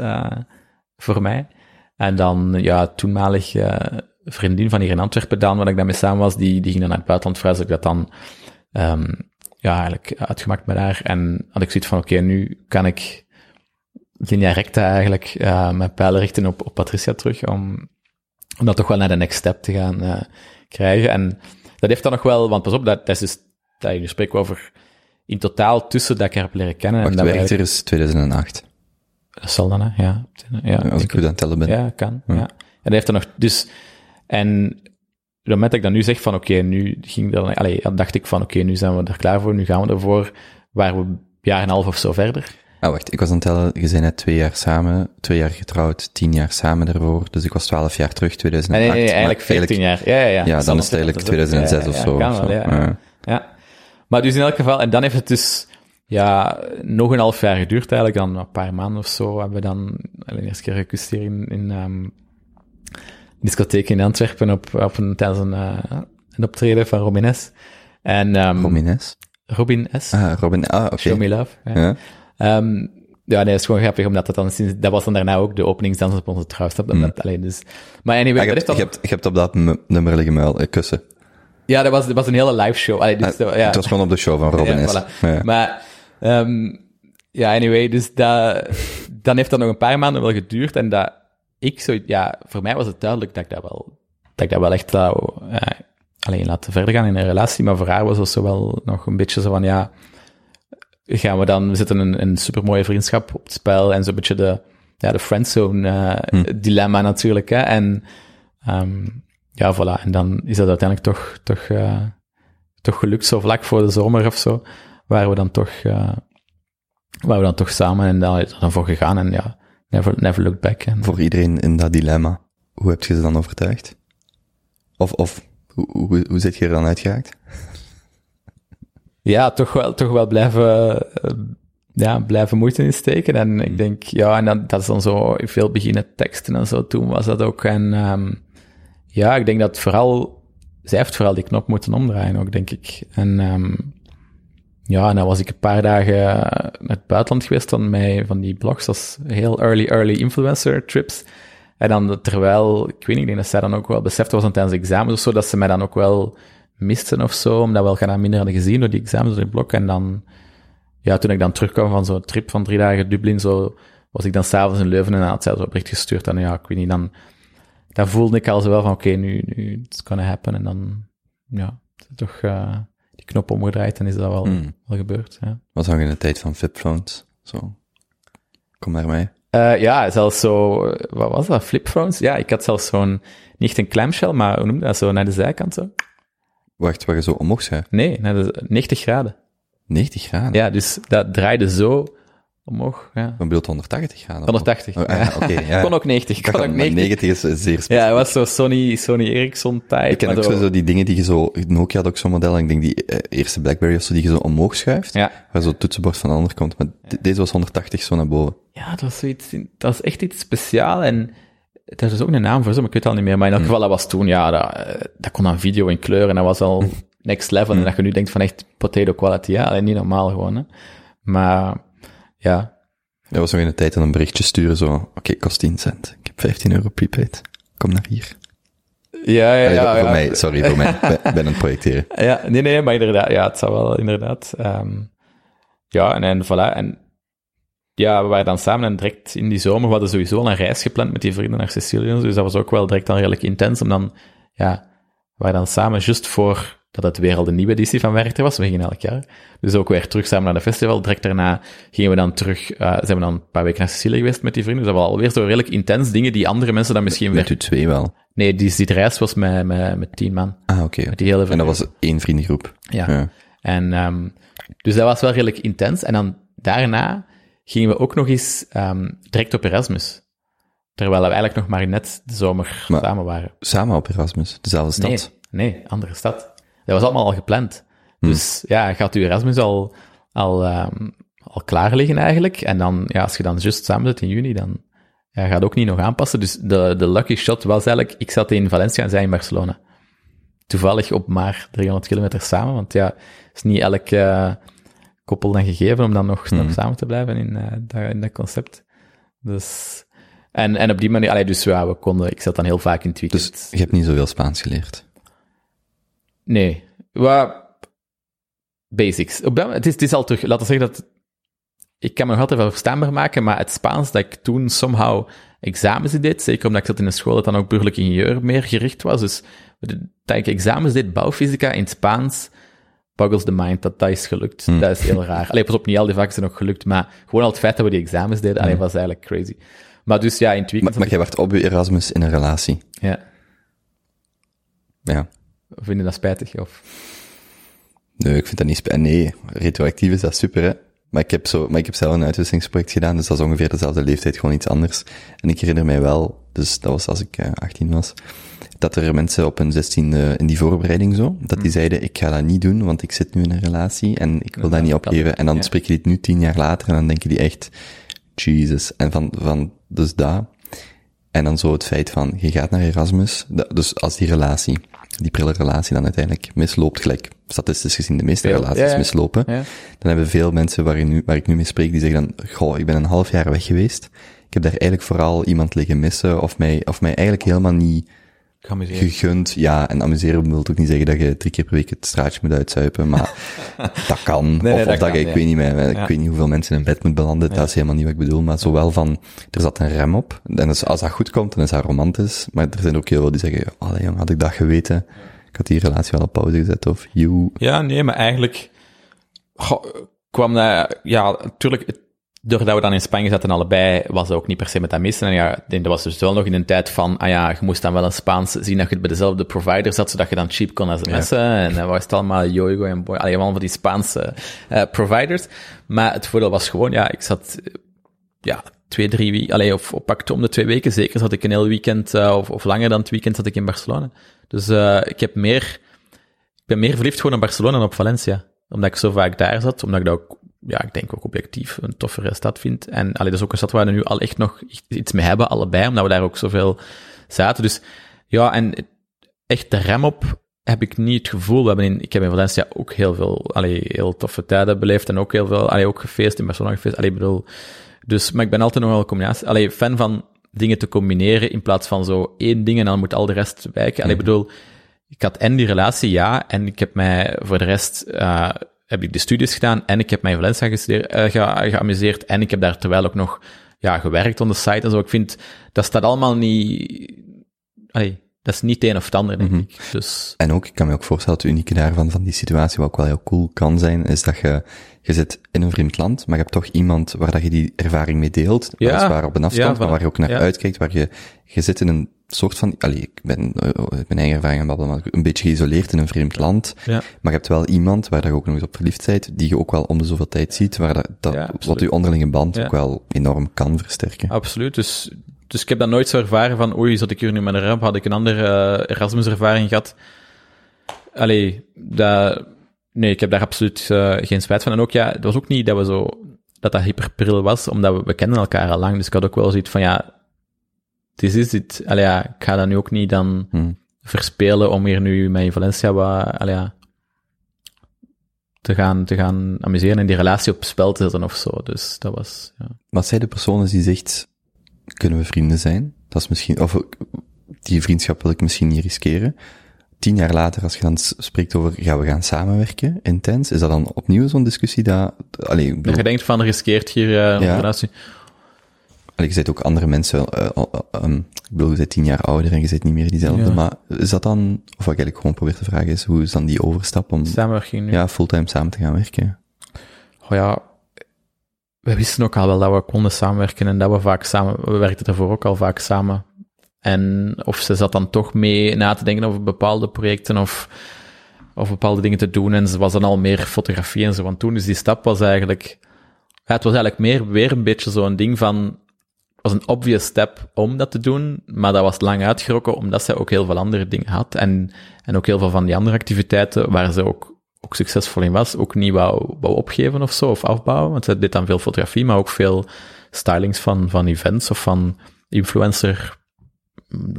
voor mij. En dan, ja, toenmalig vriendin van hier in Antwerpen, Daan, waar ik dan mee samen was, die ging dan naar het buitenland vrij, dus ik dat dan... eigenlijk uitgemaakt met haar. En had ik zoiets van, oké, nu kan ik direct eigenlijk mijn pijlen richten op Patricia terug, om dat toch wel naar de next step te gaan krijgen. En dat heeft dan nog wel, want pas op, dat je nu spreekt over in totaal tussen dat ik haar heb leren kennen. Wacht, en dat werkt er is 2008. Dat zal dan, hè? Ja. Als ik goed aan het tellen ben. Ja, kan. Ja. En dat heeft dan nog, dus... En... Op het moment dat ik dan nu zeg van oké, nu ging dat... Dan dacht ik van oké, nu zijn we er klaar voor, nu gaan we ervoor, waren we een jaar en een half of zo verder. Ah, wacht, ik was aan het tellen, je bent net 2 jaar samen, 2 jaar getrouwd, 10 jaar samen daarvoor, dus ik was 12 jaar terug, 2008. Nee, eigenlijk 14 jaar. Ja, dan is het eigenlijk 2006 of zo. Ja. Maar dus in elk geval, en dan heeft het dus nog een half jaar geduurd eigenlijk, dan een paar maanden of zo, hebben we dan de eerste keer gekust hier in discotheek in Antwerpen tijdens een optreden van Robin S. Robin S? Robin S. Ah, oké. Show Me Love. Ja. Dat is gewoon grappig, omdat dat was dan daarna ook de openingsdans op onze trouwstap. Dus. Maar anyway, je hebt op dat nummer liggen muil, kussen. Ja, dat was een hele live show. Het was gewoon op de show van Robin S. Voilà. Ja. Maar, dus dan heeft dat nog een paar maanden wel geduurd en dat... voor mij was het duidelijk dat ik dat wel echt zou laten verder gaan in een relatie, maar voor haar was het zo wel nog een beetje zo van, gaan we dan, we zetten een supermooie vriendschap op het spel en zo'n beetje de friendzone dilemma natuurlijk, hè, en voilà, en dan is dat uiteindelijk toch gelukt, zo vlak voor de zomer of zo, waren we dan toch samen en daar is dan voor gegaan en ja, Never look back. Voor iedereen in dat dilemma, hoe heb je ze dan overtuigd? Of hoe zit je er dan uitgeraakt? Ja, toch wel blijven moeite insteken. En ik denk, en dat is dan zo veel beginnen teksten en zo. Toen was dat ook. En ik denk dat zij heeft die knop moeten omdraaien ook, denk ik. En en dan was ik een paar dagen naar het buitenland geweest, dan mij van die blogs, als heel early influencer trips. En dan terwijl, ik denk dat zij dan ook wel beseft was tijdens examens of zo, dat ze mij dan ook wel misten of zo, omdat we elkaar dan minder hadden gezien door die examens door die blog. En dan, toen ik dan terugkwam van zo'n trip van 3 dagen Dublin, zo was ik dan s'avonds in Leuven en dan had zij zo'n bericht gestuurd. En dan voelde ik al zo wel van, oké, nu it's gonna happen. En dan, toch... die knop omgedraaid, dan is dat wel gebeurd. Ja. Was hangen in de tijd van flipphones? Zo. Kom naar mij. Zelfs zo... Wat was dat? Flipphones? Ja, ik had zelfs zo'n... Niet een clamshell, maar hoe noem je dat? Zo naar de zijkant zo. Wacht, waar je zo omhoog schuift? Nee, naar de 90 graden. 90 graden? Ja, dus dat draaide zo omhoog. Ja. Ik bedoel 180 graden? 180. Okay, kon ook 90. Maar 90 is zeer specifiek. Ja, het was zo Sony Ericsson-type. Ik ken ook zo die dingen die je zo... Nokia had ook zo'n model, ik denk die eerste Blackberry of zo, die je zo omhoog schuift. Ja. Waar zo het toetsenbord van de ander komt. Maar deze was 180 zo naar boven. Ja, dat was zoiets... Dat was echt iets speciaals en... Daar is ook een naam voor, maar ik weet het al niet meer. Maar in elk geval, dat was toen, dat kon aan video in kleur en dat was al next level. En dat je nu denkt van echt potato quality, alleen niet normaal gewoon, hè. Maar... Ja. Dat was nog in de tijd aan een berichtje sturen, zo, oké, kost 10 cent. Ik heb €15 prepaid. Kom naar hier. Voor mij. Ik ben aan het projecteren. Ja, nee, maar inderdaad. Ja, het zou wel, inderdaad. En voilà. En we waren dan samen en direct in die zomer, we hadden sowieso al een reis gepland met die vrienden naar Sicilië. Dus dat was ook wel direct dan redelijk intens. We waren dan samen, just voor dat het weer al de nieuwe editie van Werchter was. We gingen elk jaar. Dus ook weer terug samen naar de festival. Direct daarna gingen we dan terug, zijn we dan een paar weken naar Sicilië geweest met die vrienden. Dus dat was alweer zo redelijk intens dingen die andere mensen dan misschien weer... Met u twee wel? Nee, die reis was met 10 man. Ah, oké. Okay. Met die hele vrienden. En dat was 1 vriendengroep. Ja. Ja. En, dus dat was wel redelijk intens. En dan daarna gingen we ook nog eens direct op Erasmus. Terwijl we eigenlijk nog maar net de zomer samen waren. Samen op Erasmus? Dezelfde stad? Nee, andere stad. Dat was allemaal al gepland. Dus ja, gaat u Erasmus al klaar liggen eigenlijk. En dan, ja, als je dan just samen zit in juni, dan ja, gaat ook niet nog aanpassen. Dus de lucky shot was eigenlijk, ik zat in Valencia en zij in Barcelona. Toevallig op maar 300 kilometer samen, want ja, is niet elk koppel dan gegeven om dan nog samen te blijven in dat concept. Dus... En op die manier, dus ja, ik zat dan heel vaak in het weekend. Dus je hebt niet zoveel Spaans geleerd? Nee. Basics. Het is al terug, laten we zeggen dat... Ik kan me nog altijd wel verstaanbaar maken, maar het Spaans dat ik toen somehow examens deed, zeker omdat ik zat in een school dat dan ook burgerlijk ingenieur meer gericht was, dus dat ik examens deed, bouwfysica in het Spaans, boggles the mind, dat is gelukt. Dat is heel raar. Pas op, niet al die vakken zijn ook gelukt, maar gewoon al het feit dat we die examens deden, was eigenlijk crazy. Maar dus ja, in het weekend... Maar jij werd op je Erasmus in een relatie. Ja. Ja. Vind je dat spijtig, of? Nee, ik vind dat niet spijtig. Nee, retroactief is dat super, hè. Maar ik heb zelf een uitwisselingsproject gedaan, dus dat is ongeveer dezelfde leeftijd, gewoon iets anders. En ik herinner mij wel, dus dat was als ik 18 was, dat er mensen op hun 16e in die voorbereiding zo, dat die zeiden, ik ga dat niet doen, want ik zit nu in een relatie en ik wil dat niet opgeven. En dan spreek je dit nu 10 jaar later en dan denk je die echt... Jesus. En van dus dat. En dan zo het feit van, je gaat naar Erasmus. Dus als die prille relatie dan uiteindelijk misloopt, gelijk statistisch gezien de meeste relaties mislopen, dan hebben veel mensen waar ik nu mee spreek, die zeggen dan, goh, ik ben een half jaar weg geweest. Ik heb daar eigenlijk vooral iemand liggen missen, of mij eigenlijk helemaal niet gegund. Ja, en amuseren wil ook niet zeggen dat je 3 keer per week het straatje moet uitzuipen, maar dat kan. Ik weet niet hoeveel mensen in bed moet belanden, dat is helemaal niet wat ik bedoel, maar zowel van, er zat een rem op, en dus als dat goed komt, dan is dat romantisch, maar er zijn ook heel veel die zeggen, allee jong, had ik dat geweten, ik had die relatie wel op pauze gezet, of you. Ja, nee, maar eigenlijk kwam dat, ja, natuurlijk, doordat we dan in Spanje zaten allebei, was dat ook niet per se met dat missen. En ja, dat was dus wel nog in een tijd van, je moest dan wel een Spaans zien dat je het bij dezelfde provider zat, zodat je dan cheap kon sms'en. Ja. En dan was het allemaal yoigo en boy. Allemaal van die Spaanse providers. Maar het voordeel was gewoon, ik zat, 2-3 weken, of pakte om de 2 weken, zeker zat ik een heel weekend, of langer dan het weekend zat ik in Barcelona. Dus ik ben meer verliefd gewoon op Barcelona dan op Valencia. Omdat ik zo vaak daar zat, omdat ik dat ook, ik denk ook objectief een toffere stad vindt. En dat is ook een stad waar we nu al echt nog iets mee hebben, allebei, omdat we daar ook zoveel zaten. Dus ja, en echt de rem op heb ik niet het gevoel. Ik heb in Valencia ook heel veel, heel toffe tijden beleefd en ook heel veel, ook gefeest, in Barcelona gefeest. Maar ik ben altijd nog wel een combinatie. Fan van dingen te combineren in plaats van zo 1 ding en dan moet al de rest wijken. Ik had en die relatie, en ik heb mij voor de rest... heb ik de studies gedaan en ik heb mij in Valencia geamuseerd en ik heb daar terwijl ook nog gewerkt on de site en zo. Ik vind, dat staat allemaal niet... dat is niet het een of het ander, denk ik. Dus... En ook, ik kan me ook voorstellen, het unieke daarvan, van die situatie, wat ook wel heel cool kan zijn, is dat je zit in een vreemd land, maar je hebt toch iemand waar dat je die ervaring mee deelt, weliswaar op een afstand, maar waar je ook naar uitkijkt, waar je zit in een soort van, ik ben mijn eigen ervaring aan babbelen, maar een beetje geïsoleerd in een vreemd land, maar je hebt wel iemand waar je ook nog eens op verliefd bent, die je ook wel om de zoveel tijd ziet, waar wat je onderlinge band ook wel enorm kan versterken. Absoluut, dus ik heb dat nooit zo ervaren van, zat ik hier nu met een ramp, had ik een andere Erasmus-ervaring gehad. Nee, ik heb daar absoluut geen spijt van. En ook, het was ook niet dat we zo, dat hyperpril was, omdat we kenden elkaar al lang, dus ik had ook wel zoiets van, dit is dit. Ik ga dat nu ook niet dan verspelen om hier nu met Valencia te gaan amuseren en die relatie op spel te zetten of zo. Dus dat was, Wat zijn de personen die zegt... Kunnen we vrienden zijn? Dat is misschien, of die vriendschap wil ik misschien niet riskeren. 10 jaar later, als je dan spreekt over, we gaan samenwerken, intens, is dat dan opnieuw zo'n discussie? Dat je denkt van, riskeert hier een relatie? Je zet ook andere mensen bedoel, je bent 10 jaar ouder en je bent niet meer diezelfde, maar is dat dan, of wat ik eigenlijk gewoon probeer te vragen is, hoe is dan die overstap om samenwerking nu? Ja, fulltime samen te gaan werken? Oh ja, we wisten ook al wel dat we konden samenwerken en dat we vaak samen, we werkten daarvoor ook al vaak samen. En of ze zat dan toch mee na te denken over bepaalde projecten of bepaalde dingen te doen en ze was dan al meer fotografie en zo, want toen dus die stap was eigenlijk, ja, het was eigenlijk meer weer een beetje zo'n ding van, was een obvious step om dat te doen, maar dat was lang uitgerokken omdat zij ook heel veel andere dingen had en ook heel veel van die andere activiteiten waar ze ook succesvol in was, ook niet wou opgeven of zo, of afbouwen, want zij deed dan veel fotografie, maar ook veel stylings van events of van influencer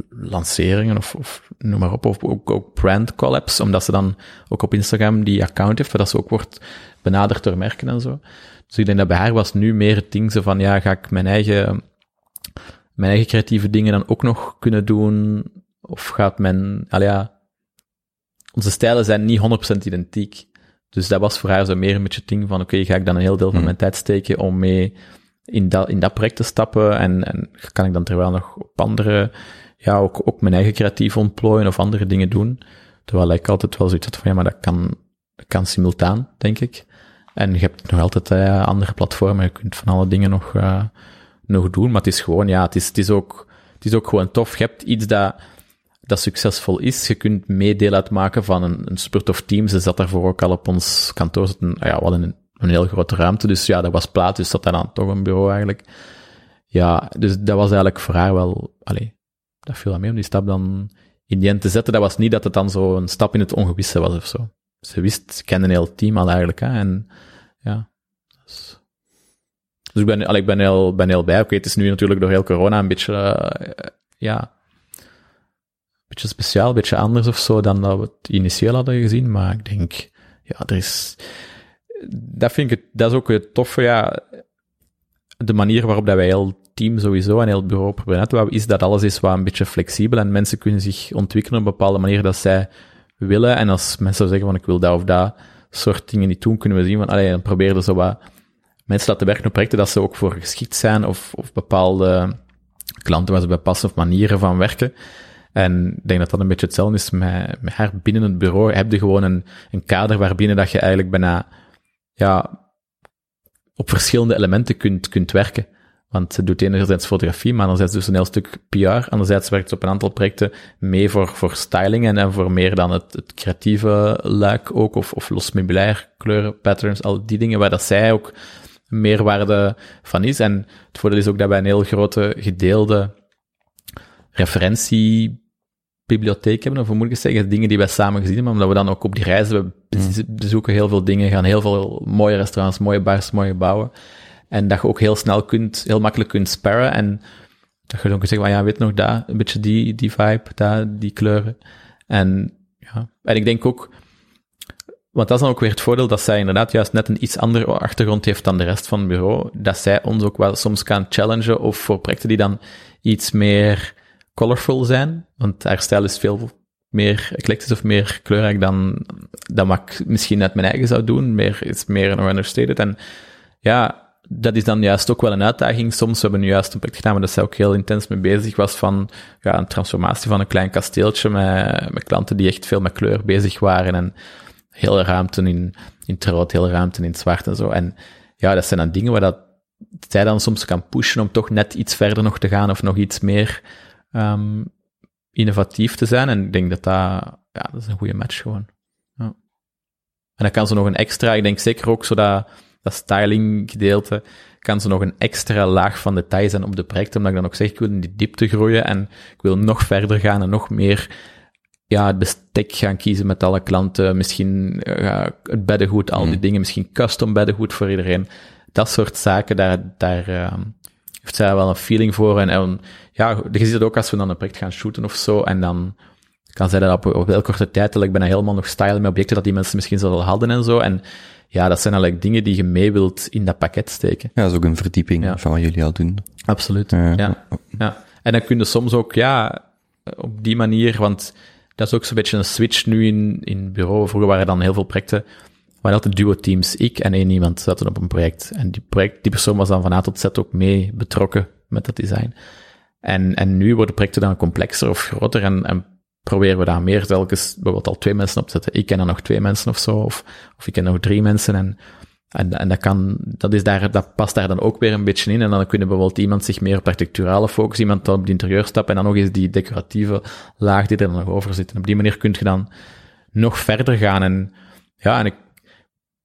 lanceringen of noem maar op, of ook brand collabs, omdat ze dan ook op Instagram die account heeft, dat ze ook wordt benaderd door merken en zo. Dus ik denk dat bij haar was nu meer het ding zo van, ja, ga ik mijn eigen creatieve dingen dan ook nog kunnen doen, of gaat onze stijlen zijn niet 100% identiek. Dus dat was voor haar zo meer een beetje het ding van, oké, ga ik dan een heel deel van mijn tijd steken om mee in dat project te stappen en kan ik dan terwijl nog op andere, ja, ook mijn eigen creatief ontplooien of andere dingen doen. Terwijl ik altijd wel zoiets had van, ja, maar dat kan simultaan, denk ik. En je hebt nog altijd andere platformen, je kunt van alle dingen nog doen, maar het is gewoon, ja, het is ook gewoon tof. Je hebt iets dat succesvol is. Je kunt meedeel uitmaken van een spurt of team. Ze zat daarvoor ook al op ons kantoor. We hadden een heel grote ruimte, dus ja, dat was plaats, dus zat daar dan toch een bureau eigenlijk. Ja, dus dat was eigenlijk voor haar wel, dat viel aan mee om die stap dan in die end te zetten. Dat was niet dat het dan zo een stap in het ongewisse was of zo. Ze wist, ze kende een heel team al eigenlijk, hè, en ja. Dus ik ben heel blij. Oké, het is nu natuurlijk door heel corona een beetje, een beetje speciaal, een beetje anders of zo dan dat we het initieel hadden gezien, maar ik denk, ja, er is... Dat is ook het toffe, ja. De manier waarop dat wij heel team sowieso en heel het bureau proberen uit te houden, is dat alles is wat een beetje flexibel en mensen kunnen zich ontwikkelen op een bepaalde manier dat zij willen. En als mensen zeggen van ik wil dat of dat soort dingen niet doen, kunnen we zien van, dan proberen zo wat mensen laten werken op projecten dat ze ook voor geschikt zijn of bepaalde klanten waar ze bij passen of manieren van werken. En ik denk dat dat een beetje hetzelfde is met haar binnen het bureau. Heb je gewoon een kader waarbinnen dat je eigenlijk bijna... ja, op verschillende elementen kunt werken. Want ze doet enerzijds fotografie, maar anderzijds dus een heel stuk PR. Anderzijds werkt ze op een aantal projecten mee voor styling en voor meer dan het creatieve luik ook, of los meubilair, kleuren, patterns, al die dingen waar dat zij ook meerwaarde van is. En het voordeel is ook dat wij een heel grote gedeelde referentiebibliotheek hebben, of hoe moet ik zeggen, dingen die wij samen gezien hebben, omdat we dan ook op die reizen, we bezoeken heel veel dingen, gaan heel veel mooie restaurants, mooie bars, mooie gebouwen, en dat je ook heel snel heel makkelijk kunt sparren, en dat je dan kunt zeggen, ja, weet nog, daar, een beetje die vibe, daar, die kleuren, en ja, en ik denk ook, want dat is dan ook weer het voordeel, dat zij inderdaad juist net een iets andere achtergrond heeft dan de rest van het bureau, dat zij ons ook wel soms kan challengen, of voor projecten die dan iets meer colorful zijn, want haar stijl is veel meer eclectisch of meer kleurrijk dan wat ik misschien uit mijn eigen zou doen, is meer een understated. En ja, dat is dan juist ook wel een uitdaging. Soms hebben we nu juist een project gedaan, maar dat zij ook heel intens mee bezig was van, ja, een transformatie van een klein kasteeltje met klanten die echt veel met kleur bezig waren en hele ruimten in het rood, hele ruimten in het zwart en zo. En ja, dat zijn dan dingen waar dat zij dan soms kan pushen om toch net iets verder nog te gaan of nog iets meer innovatief te zijn, en ik denk dat is een goede match gewoon. Ja. En dan kan ze nog een extra, ik denk zeker ook zo dat styling gedeelte, kan ze nog een extra laag van detail zijn op de projecten, omdat ik dan ook zeg, ik wil in die diepte groeien en ik wil nog verder gaan en nog meer, ja, het bestek gaan kiezen met alle klanten, misschien het beddengoed, al die dingen, misschien custom beddengoed voor iedereen. Dat soort zaken, daar heeft zij wel een feeling voor. En ja, je ziet het ook als we dan een project gaan shooten of zo. En dan kan zij dat op heel korte tijd, ik ben helemaal nog stylen met objecten dat die mensen misschien al hadden en zo. En ja, dat zijn eigenlijk dingen die je mee wilt in dat pakket steken. Ja, dat is ook een verdieping van wat jullie al doen. Absoluut, ja. En dan kun je soms ook, ja, op die manier, want dat is ook zo'n beetje een switch nu in het bureau. Vroeger waren er dan heel veel projecten. Maar altijd duo-teams, ik en één iemand zaten op een project. En die persoon was dan van A tot Z ook mee betrokken met dat design. En nu worden projecten dan complexer of groter en proberen we daar meer telkens bijvoorbeeld al 2 mensen op te zetten. Ik ken er nog 2 mensen of zo, of ik ken nog 3 mensen en dat past daar dan ook weer een beetje in. En dan kunnen bijvoorbeeld iemand zich meer op de architecturale focus, iemand dan op de interieurstap en dan nog eens die decoratieve laag die er dan nog over zit. En op die manier kun je dan nog verder gaan.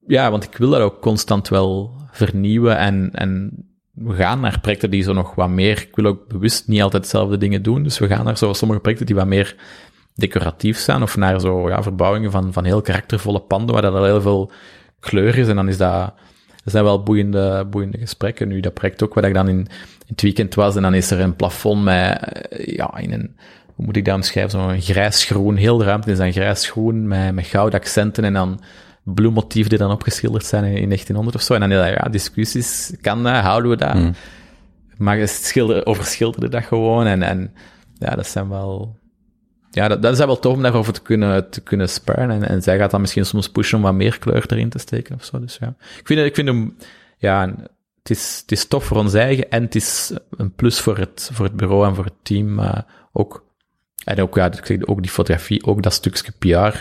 Want ik wil dat ook constant wel vernieuwen en we gaan naar projecten die zo nog wat meer... Ik wil ook bewust niet altijd dezelfde dingen doen, dus we gaan naar zoals sommige projecten die wat meer decoratief zijn, of naar zo verbouwingen van heel karaktervolle panden, waar dat al heel veel kleur is. En dan is dat zijn wel boeiende gesprekken. Nu, dat project ook, waar ik dan in het weekend was, en dan is er een plafond met... hoe moet ik dat omschrijven? Zo'n grijs-groen, heel de ruimte is dan grijs-groen, met gouden accenten en dan... bloemmotieven die dan opgeschilderd zijn in 1900 of zo. En dan is dat, discussies, kan dat, houden we dat? Mm. Maar overschilderen dat gewoon. En dat is wel tof om daarover te kunnen sparren. En zij gaat dan misschien soms pushen om wat meer kleur erin te steken of zo. Dus ja, ik vind hem, ja, het is tof voor ons eigen en het is een plus voor het bureau en voor het team ook. En ook, ook die fotografie, ook dat stukje PR...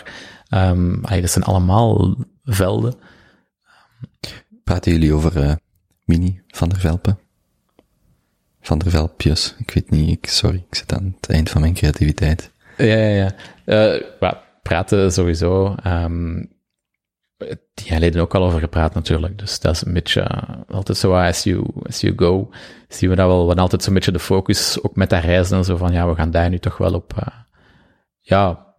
dat zijn allemaal velden. Praten jullie over Mini Vander Velpen? Vander Velpjes, ik weet niet. Ik zit aan het eind van mijn creativiteit. Ja. Praten sowieso. Die geleden ook al over gepraat natuurlijk. Dus dat is een beetje altijd zo as you go. Zien we dat wel, want altijd zo'n beetje de focus, ook met dat reizen en zo van, ja, we gaan daar nu toch wel op... we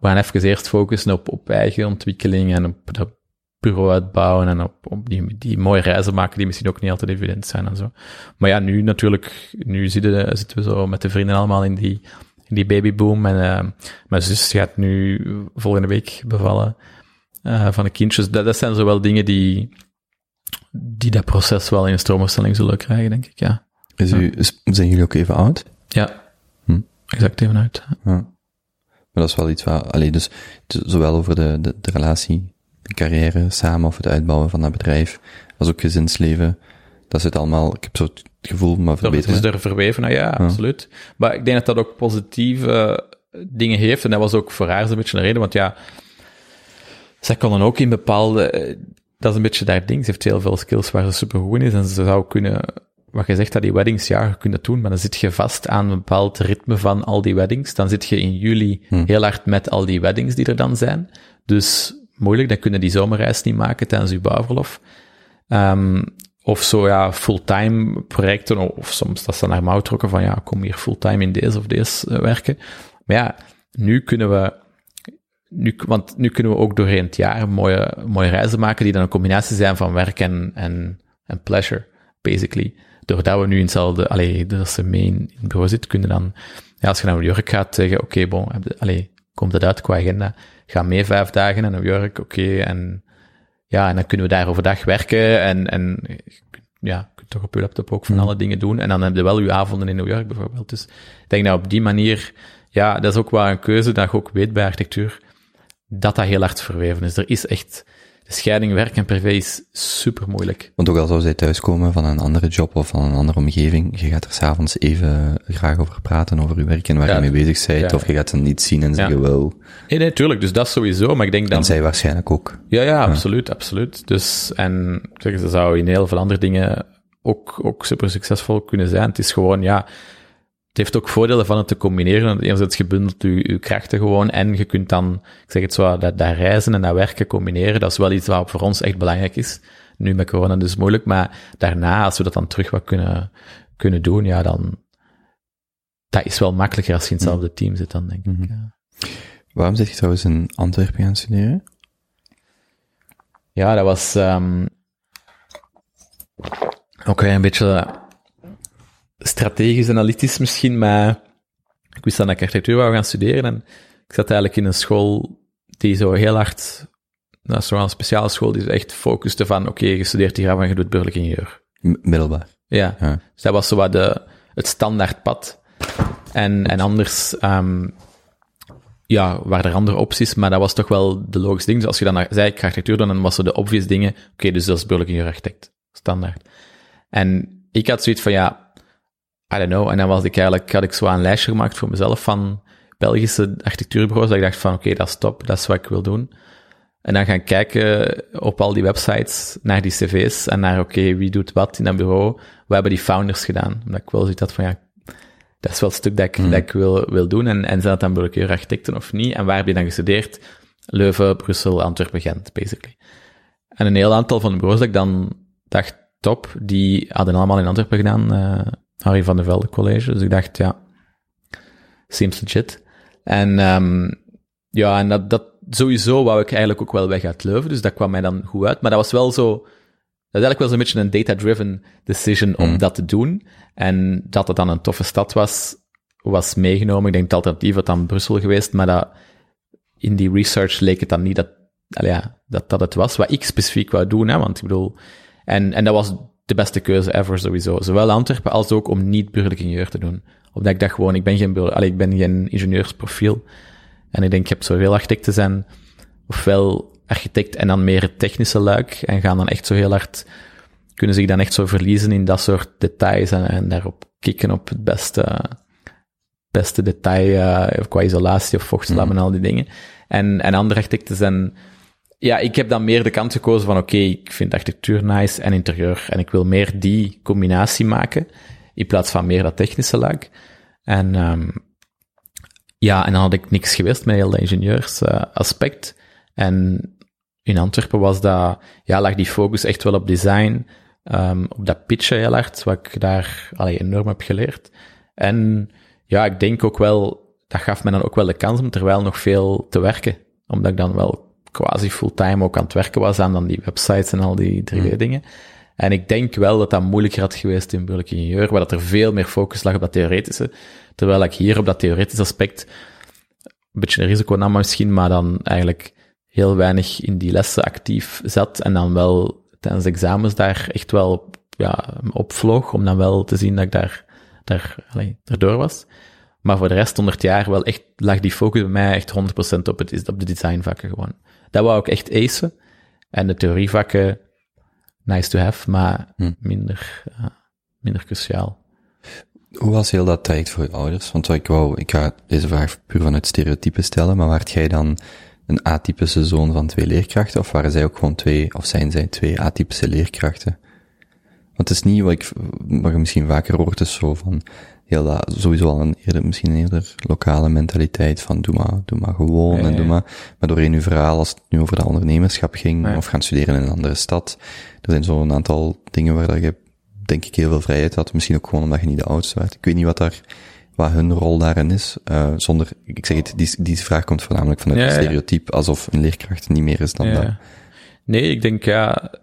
gaan even eerst focussen op eigen ontwikkeling en op dat bureau uitbouwen en op die mooie reizen maken die misschien ook niet altijd evident zijn en zo. Maar ja, nu natuurlijk, zitten we zo met de vrienden allemaal in die babyboom en mijn zus gaat nu volgende week bevallen van de kindjes. Dat zijn zowel dingen die dat proces wel in stroomopstelling zullen krijgen, denk ik, ja. Zijn jullie ook even oud? Ja, exact even oud. Ja. Maar dat is wel iets waar... dus zowel over de relatie, de carrière samen of het uitbouwen van dat bedrijf, als ook gezinsleven, dat zit allemaal... Ik heb zo het gevoel, maar verbeteren. Dat is er verweven, absoluut. Maar ik denk dat dat ook positieve dingen heeft. En dat was ook voor haar een beetje een reden, want ja... Zij kon dan ook in bepaalde... Dat is een beetje daar ding. Ze heeft heel veel skills waar ze supergoed in is. En ze zou kunnen... Wat je zegt, dat die weddings, ja, je kunt dat doen, maar dan zit je vast aan een bepaald ritme van al die weddings. Dan zit je in juli heel hard met al die weddings die er dan zijn. Dus moeilijk, dan kunnen die zomerreis niet maken tijdens je bouwverlof. Of zo, ja, fulltime projecten, of soms dat ze naar mouw trokken van, ja, kom hier fulltime in deze of deze werken. Maar ja, nu kunnen we ook doorheen het jaar mooie reizen maken die dan een combinatie zijn van werk en pleasure, basically. Doordat we nu in hetzelfde... dat ze mee in het bureau zit, kunnen dan... Ja, als je naar New York gaat, zeggen... Komt dat uit qua agenda? Ga mee 5 dagen naar New York, oké. En ja, en dan kunnen we daar overdag werken. En ja, je kunt toch op je laptop ook van alle dingen doen. En dan heb je wel je avonden in New York, bijvoorbeeld. Dus ik denk dat op die manier... Ja, dat is ook wel een keuze dat je ook weet bij architectuur. Dat heel hard verweven is. Er is echt... De scheiding werk en privé is super moeilijk. Want ook al zou zij thuiskomen van een andere job of van een andere omgeving, je gaat er s'avonds even graag over praten, over je werk en waar je mee bezig bent, of je gaat ze niet zien en zeggen, wow. Nee, tuurlijk, dus dat sowieso, maar ik denk dat... En zij waarschijnlijk ook. Ja, absoluut. Dus, en zeg, ze zou in heel veel andere dingen ook super succesvol kunnen zijn. Het is gewoon, het heeft ook voordelen van het te combineren. Enerzijds gebundeld je krachten gewoon en je kunt dan, ik zeg het zo, dat reizen en dat werken combineren. Dat is wel iets wat voor ons echt belangrijk is. Nu met corona dus moeilijk, maar daarna, als we dat dan terug wat kunnen doen, dan... Dat is wel makkelijker als je in hetzelfde team zit dan, denk ik. Ja. Waarom zit je trouwens in Antwerpen gaan studeren? Ja, dat was... ook een beetje... strategisch, analytisch misschien, maar ik wist dan dat ik architectuur wou gaan studeren en ik zat eigenlijk in een school die zo heel hard, dat is zo'n speciale school, die echt focuste van, oké, je studeert hier af en je doet burgerlijk ingenieur. Middelbaar. Ja, dus dat was zo wat het standaardpad. En anders, waren er andere opties, maar dat was toch wel de logische ding. Dus als je dan zei, ik ga architectuur doen, dan was zo de obvious dingen, dus dat is burgerlijk ingenieur architect. Standaard. En ik had zoiets van, I don't know. En dan was ik eigenlijk, had ik zo een lijstje gemaakt voor mezelf van Belgische architectuurbureaus, dat ik dacht van oké, dat is top, dat is wat ik wil doen. En dan gaan kijken op al die websites, naar die cv's en naar oké, wie doet wat in dat bureau, wat hebben die founders gedaan? Omdat ik wel zoiets had van ja, dat is wel het stuk dat ik wil doen. En zijn dat dan willekeurig architecten of niet? En waar heb je dan gestudeerd? Leuven, Brussel, Antwerpen, Gent, basically. En een heel aantal van de bureaus dat ik dan dacht, top, die hadden allemaal in Antwerpen gedaan, Harry van der Velde College. Dus ik dacht, ja, seems legit. En en dat sowieso wou ik eigenlijk ook wel weg uit Leuven, dus dat kwam mij dan goed uit. Maar dat was wel zo... Dat is eigenlijk wel zo'n beetje een data-driven decision om dat te doen. En dat het dan een toffe stad was meegenomen. Ik denk het alternatief had dan Brussel geweest, maar dat in die research leek het dan niet dat het was wat ik specifiek wou doen. Hè? Want ik bedoel... En dat was de beste keuze ever sowieso. Zowel Antwerpen als ook om niet burgerlijk ingenieur te doen. Omdat ik dacht gewoon, ik ben geen ingenieursprofiel. En ik denk, ik heb zoveel architecten zijn, ofwel... architect en dan meer het technische luik en gaan dan echt zo heel hard, kunnen zich dan echt zo verliezen in dat soort details en daarop kicken op het beste detail qua isolatie of vochtslab en al die dingen. En andere architecten zijn... Ja, ik heb dan meer de kant gekozen van oké, ik vind architectuur nice en interieur en ik wil meer die combinatie maken in plaats van meer dat technische luik. En dan had ik niks gewist met heel dat ingenieursaspect. En in Antwerpen was dat, ja, lag die focus echt wel op design, op dat pitchen heel hard, wat ik daar enorm heb geleerd. En ja, ik denk ook wel, dat gaf me dan ook wel de kans om terwijl nog veel te werken. Omdat ik dan wel quasi fulltime ook aan het werken was aan dan die websites en al die 3D-dingen. En ik denk wel dat dat moeilijker had geweest in burgerlijk ingenieur, waar dat er veel meer focus lag op dat theoretische. Terwijl ik hier op dat theoretische aspect een beetje een risico nam misschien, maar dan eigenlijk... heel weinig in die lessen actief zat en dan wel tijdens examens daar echt wel opvloog, om dan wel te zien dat ik daar erdoor was. Maar voor de rest, 100 jaar, wel echt lag die focus bij mij echt 100% op de designvakken gewoon. Dat wou ik echt acen. En de theorievakken, nice to have, maar minder cruciaal. Hoe was heel dat traject voor je ouders? Want ik ga deze vraag puur vanuit stereotypen stellen, maar waart jij dan... een atypische zoon van 2 leerkrachten, of waren zij ook gewoon 2, of zijn zij 2 atypische leerkrachten? Want het is niet wat je misschien vaker hoort, is zo van, heel dat, sowieso al misschien een eerder lokale mentaliteit van, doe maar gewoon, nee, en doe maar doorheen uw verhaal, als het nu over dat ondernemerschap ging, of gaan studeren in een andere stad, er zijn zo'n aantal dingen waar dat je, denk ik, heel veel vrijheid had, misschien ook gewoon omdat je niet de oudste werd. Ik weet niet wat hun rol daarin is, die vraag komt voornamelijk vanuit het stereotype, alsof een leerkracht niet meer is dan dat. Nee, ik denk, het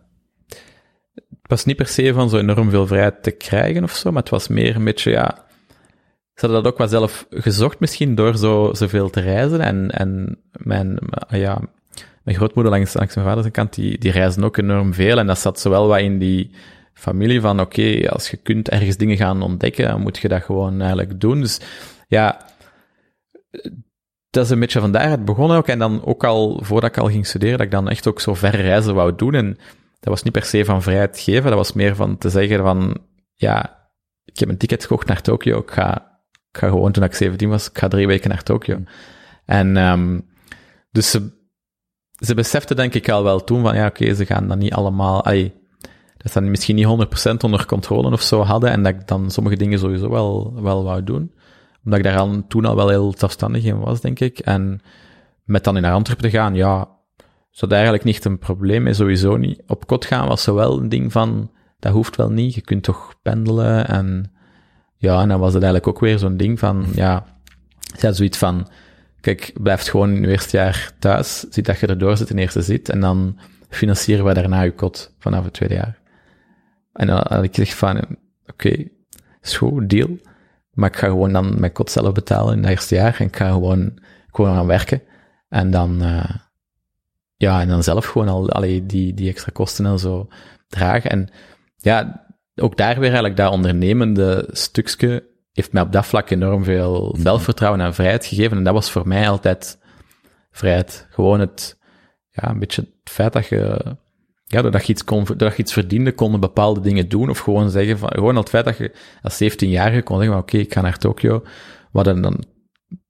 was niet per se van zo enorm veel vrijheid te krijgen of zo, maar het was meer een beetje, ze hadden dat ook wel zelf gezocht misschien, door zoveel te reizen, en mijn grootmoeder langs mijn vader zijn kant, die reizen ook enorm veel, en dat zat zowel wat in die familie van, oké, als je kunt ergens dingen gaan ontdekken, dan moet je dat gewoon eigenlijk doen. Dus ja, dat is een beetje van daaruit begonnen ook. En dan ook al, voordat ik al ging studeren, dat ik dan echt ook zo ver reizen wou doen. En dat was niet per se van vrijheid geven, dat was meer van te zeggen van, ja, ik heb een ticket gekocht naar Tokio, ik ga gewoon, toen ik 17 was, ik ga 3 weken naar Tokio. En dus ze beseften denk ik al wel toen van, ja, oké, ze gaan dat niet allemaal... dat ze dan misschien niet 100% onder controle of zo hadden, en dat ik dan sommige dingen sowieso wel wou doen. Omdat ik daar toen al wel heel zelfstandig in was, denk ik. En met dan in naar Antwerpen te gaan, ze had eigenlijk niet een probleem mee, sowieso niet. Op kot gaan was zowel een ding van, dat hoeft wel niet, je kunt toch pendelen. En dan was het eigenlijk ook weer zo'n ding van, zoiets van, kijk, blijf gewoon in je eerste jaar thuis, zie dat je erdoor zit in eerste zit, en dan financieren we daarna je kot vanaf het tweede jaar. En dan had ik gezegd van, oké, is goed, deal. Maar ik ga gewoon dan mijn kot zelf betalen in het eerste jaar. En ik ga gewoon aan werken. En dan, en dan zelf gewoon die extra kosten en zo dragen. En ja, ook daar weer eigenlijk dat ondernemende stukje heeft mij op dat vlak enorm veel zelfvertrouwen en vrijheid gegeven. En dat was voor mij altijd vrijheid. Gewoon het, een beetje het feit dat je... ja, doordat je iets kon, doordat je iets verdiende, konden bepaalde dingen doen, of gewoon zeggen van, gewoon het feit dat je als 17-jarige kon zeggen van, oké, ik ga naar Tokio. Wat dan,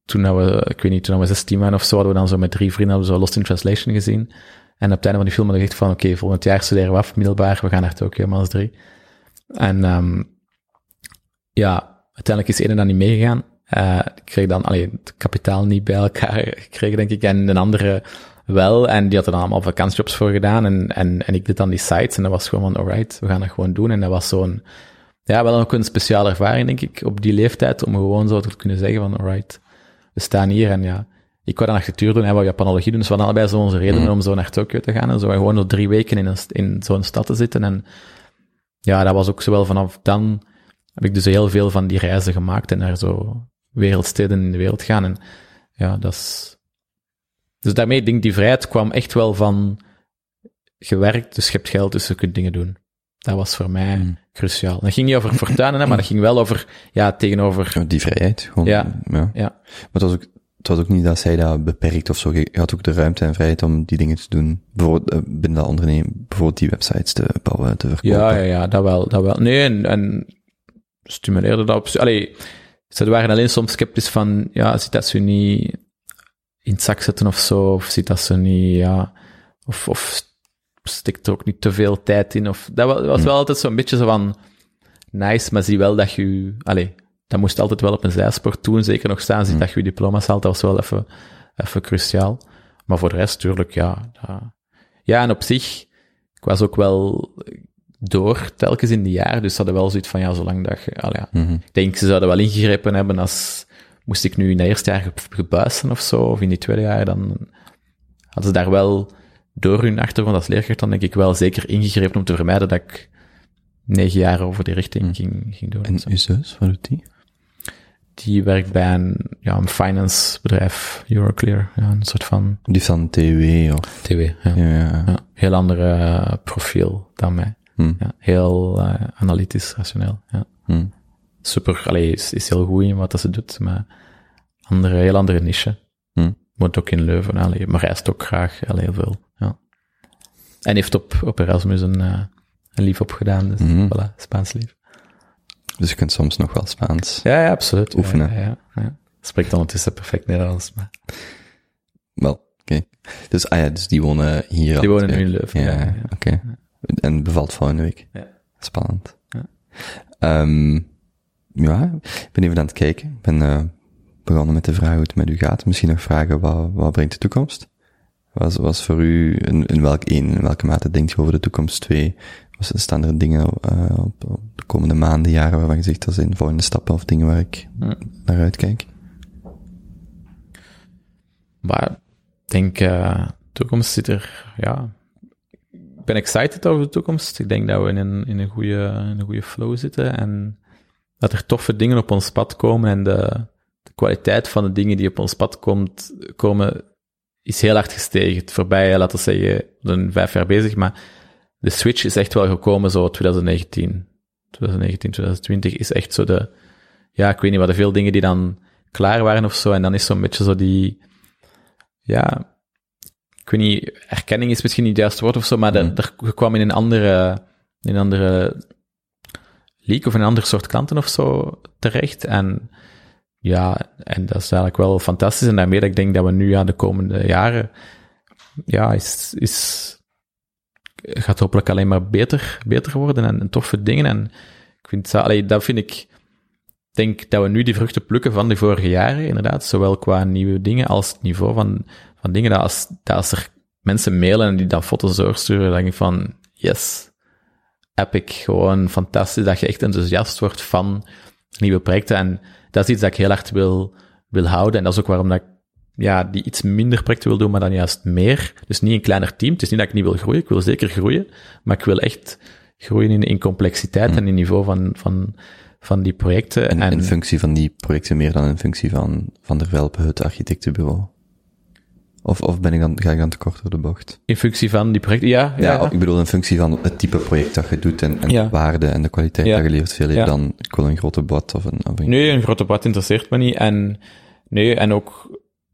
toen we 16 waren of zo, hadden we dan zo met 3 vrienden, hadden we zo Lost in Translation gezien. En op het einde van die film hadden we gezegd van, oké, volgend jaar studeren we af, middelbaar, we gaan naar Tokio, maar als 3. En, ja, uiteindelijk is één dan niet meegegaan. Ik kreeg dan, het kapitaal niet bij elkaar gekregen, denk ik, en een andere wel, en die had er dan allemaal vakantiejobs voor gedaan, en ik deed dan die sites, en dat was gewoon van, alright, we gaan dat gewoon doen, en dat was zo'n, ja, wel ook een speciale ervaring, denk ik, op die leeftijd, om gewoon zo te kunnen zeggen van, alright, we staan hier, en ja, ik wou dan architectuur doen, hij wou Japanologie doen, dus we hadden allebei zo onze redenen om zo naar Tokio te gaan, en zo, en gewoon zo 3 weken in zo'n stad te zitten, en ja, dat was ook zowel vanaf dan, heb ik dus heel veel van die reizen gemaakt, en naar zo wereldsteden in de wereld gaan, en ja, dat is... Dus daarmee, denk ik, die vrijheid kwam echt wel van gewerkt, dus je hebt geld, dus je kunt dingen doen. Dat was voor mij cruciaal. Dat ging niet over fortuinen, maar dat ging wel over, ja, tegenover... Die vrijheid, gewoon. Ja. Maar het was ook niet dat zij dat beperkt of zo. Je had ook de ruimte en vrijheid om die dingen te doen. Bijvoorbeeld binnen dat ondernemen, bijvoorbeeld die websites te bouwen, te verkopen. Ja, dat wel. Nee, en stimuleerde dat op... Allee, ze waren alleen soms sceptisch van, ja, ziet dat ze niet... in het zak zetten of zo, of ziet dat ze niet, ja, of stikt er ook niet te veel tijd in, of, dat was wel altijd zo'n beetje zo van, nice, maar zie wel dat je, dat moest altijd wel op een zijspoor toen, zeker nog staan, zie dat je diploma's haalt, dat was wel even cruciaal, maar voor de rest, tuurlijk, ja, en op zich, ik was ook wel door, telkens in de jaren, dus ze hadden wel zoiets van, ja, zolang dat je, ik denk, ze zouden wel ingegrepen hebben als... Moest ik nu in het eerste jaar gebuisten of zo, of in die tweede jaar, dan hadden ze daar wel door hun achtergrond als leerkracht, dan denk ik wel zeker ingegrepen om te vermijden dat ik 9 jaar over die richting ging doen. En uw zus, wat doet die? Die werkt bij een finance bedrijf, Euroclear, een soort van... Die is van TW of... TW, ja. Heel andere profiel dan mij. Ja, heel analytisch, rationeel, ja. Super, is heel goed in wat dat ze doet, maar heel andere niche. Woont ook in Leuven, maar reist ook graag, heel veel. Ja. En heeft op Erasmus een lief opgedaan, dus voilà, Spaans lief. Dus je kunt soms nog wel Spaans absoluut oefenen. Ja. Spreekt ondertussen perfect Nederlands, maar... Wel, oké. Dus, dus die wonen hier al. Die wonen nu in Leuven, ja. Oké. En bevalt volgende week. Ja. Spannend. Ja. Ja, ik ben even aan het kijken. Ik ben begonnen met de vraag hoe het met u gaat. Misschien nog vragen, wat brengt de toekomst? Wat was voor u, in welke mate denkt u over de toekomst? 2, staan er dingen op de komende maanden, jaren, waarvan je zegt, dat zijn volgende stappen of dingen waar ik naar uitkijk? Maar ik denk, de toekomst zit er, ja... Ik ben excited over de toekomst. Ik denk dat we in een goede flow zitten en... dat er toffe dingen op ons pad komen en de kwaliteit van de dingen die op ons pad komen is heel hard gestegen. Het voorbij, laten we zeggen, we zijn 5 jaar bezig, maar de switch is echt wel gekomen zo 2019, 2020 is echt zo de, ja, ik weet niet wat, er veel dingen die dan klaar waren of zo, en dan is zo'n beetje zo die, ja, ik weet niet, erkenning is misschien niet het juiste woord of zo, maar er kwam in een andere leak of een ander soort klanten of zo terecht. En ja, en dat is eigenlijk wel fantastisch. En daarmee dat ik denk dat we nu de komende jaren gaat hopelijk alleen maar beter worden en toffe dingen. En ik vind denk dat we nu die vruchten plukken van de vorige jaren, inderdaad, zowel qua nieuwe dingen als het niveau van dingen. Dat als er mensen mailen en die dan foto's doorsturen, dan denk ik van, yes, epic, gewoon fantastisch, dat je echt enthousiast wordt van nieuwe projecten. En dat is iets dat ik heel hard wil houden. En dat is ook waarom dat ik die iets minder projecten wil doen, maar dan juist meer. Dus niet een kleiner team. Het is niet dat ik niet wil groeien. Ik wil zeker groeien. Maar ik wil echt groeien in complexiteit en in niveau van die projecten. En in functie van die projecten meer dan in functie van Vander Velpen, het architectenbureau. Of ga ik dan te kort door de bocht? In functie van die projecten, ik bedoel in functie van het type project dat je doet en de waarde en de kwaliteit dat je levert, veel dan ik wil een grote bad of een... Nee, een grote bad interesseert me niet. En ook,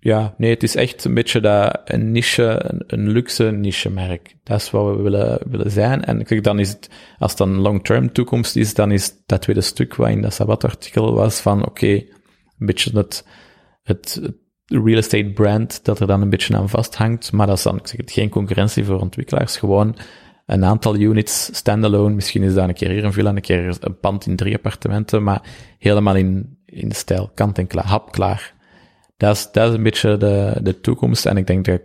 Ja, nee, het is echt een beetje dat een niche, een luxe niche-merk. Dat is wat we willen zijn. En kijk, dan is het, als het dan long-term toekomst is, dan is dat tweede stuk wat in dat Sabato-artikel was van, oké, een beetje het real estate brand dat er dan een beetje aan vasthangt, maar dat is dan, ik zeg het, geen concurrentie voor ontwikkelaars, gewoon een aantal units standalone. Misschien is dat een keer hier een villa, een keer een pand in 3 appartementen, maar helemaal in de stijl, kant en klaar, hapklaar. Dat is een beetje de toekomst en ik denk dat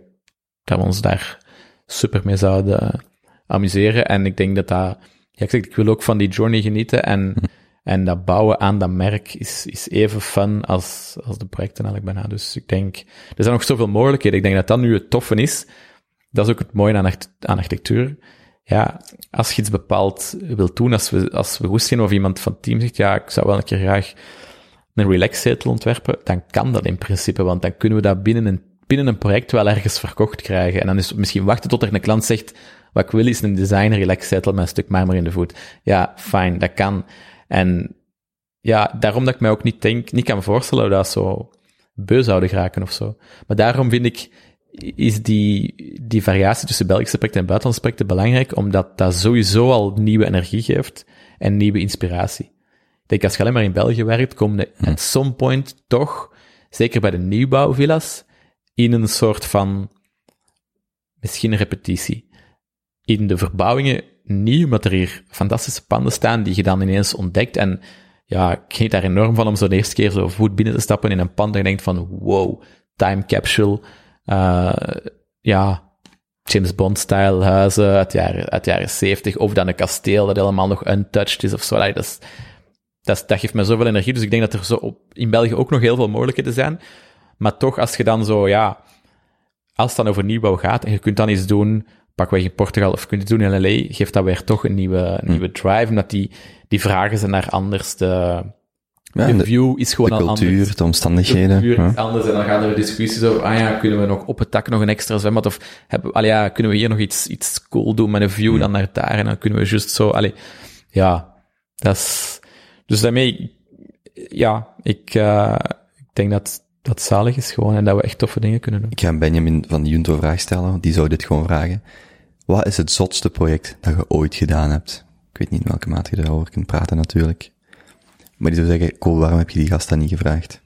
we ons daar super mee zouden amuseren. En ik denk ik wil ook van die journey genieten en dat bouwen aan dat merk is even fun als de projecten eigenlijk bijna. Dus ik denk, er zijn nog zoveel mogelijkheden. Ik denk dat nu het toffe is. Dat is ook het mooie aan architectuur. Ja, als je iets bepaald wilt doen, als we goed zijn of iemand van het team zegt, ja, ik zou wel een keer graag een relaxzetel ontwerpen, dan kan dat in principe, want dan kunnen we dat binnen een project wel ergens verkocht krijgen. En dan is misschien wachten tot er een klant zegt, wat ik wil is een design relaxzetel met een stuk marmer in de voet. Ja, fijn, dat kan. En ja, daarom dat ik mij ook niet kan voorstellen dat zo beu zouden geraken of zo. Maar daarom vind ik, is die variatie tussen Belgische projecten en buitenlandse projecten belangrijk, omdat dat sowieso al nieuwe energie geeft en nieuwe inspiratie. Ik denk, als je alleen maar in België werkt, kom je at some point toch, zeker bij de nieuwbouwvillas, in een soort van, misschien repetitie. In de verbouwingen nieuw, omdat er hier fantastische panden staan die je dan ineens ontdekt. En ja, ik geniet daar enorm van om zo de eerste keer zo voet binnen te stappen in een pand en je denkt van, wow, time capsule, ja, James Bond-style huizen uit de jaren 70, of dan een kasteel dat helemaal nog untouched is of zo. Dat geeft me zoveel energie, dus ik denk dat er zo in België ook nog heel veel mogelijkheden zijn. Maar toch, als je dan zo, ja, als het dan over nieuwbouw gaat en je kunt dan iets doen, pakweg in Portugal of je kunt iets doen in LA, geeft dat weer toch een nieuwe drive, omdat die vragen zijn naar anders. De view is gewoon al anders. De cultuur, de omstandigheden. De cultuur is anders en dan gaan er discussies over, kunnen we nog op het dak nog een extra zwembad, of kunnen we hier nog iets cool doen met een view dan naar daar, en dan kunnen we juist zo, dat is... Dus daarmee, ja, ik denk dat dat zalig is gewoon en dat we echt toffe dingen kunnen doen. Ik ga Benjamin van de Junto vraag stellen, die zou dit gewoon vragen. Wat is het zotste project dat je ooit gedaan hebt? Ik weet niet in welke mate je daarover kunt praten natuurlijk. Maar die zou zeggen, Ko, waarom heb je die gast dan niet gevraagd?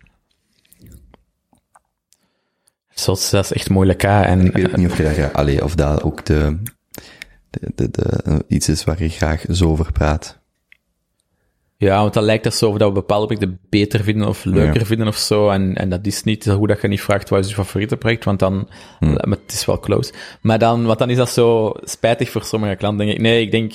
Het zotste, dat is echt moeilijk, hè? En ik weet ook niet of je daar graag, of dat ook iets is waar je graag zo over praat. Ja, want dan lijkt dat zo of dat we bepaalde projecten beter vinden of leuker vinden of zo. En dat is niet zo goed dat je niet vraagt wat is je favoriete project, want dan... Maar het is wel close. Maar dan, want dan is dat zo spijtig voor sommige klanten, denk ik. Nee, ik denk...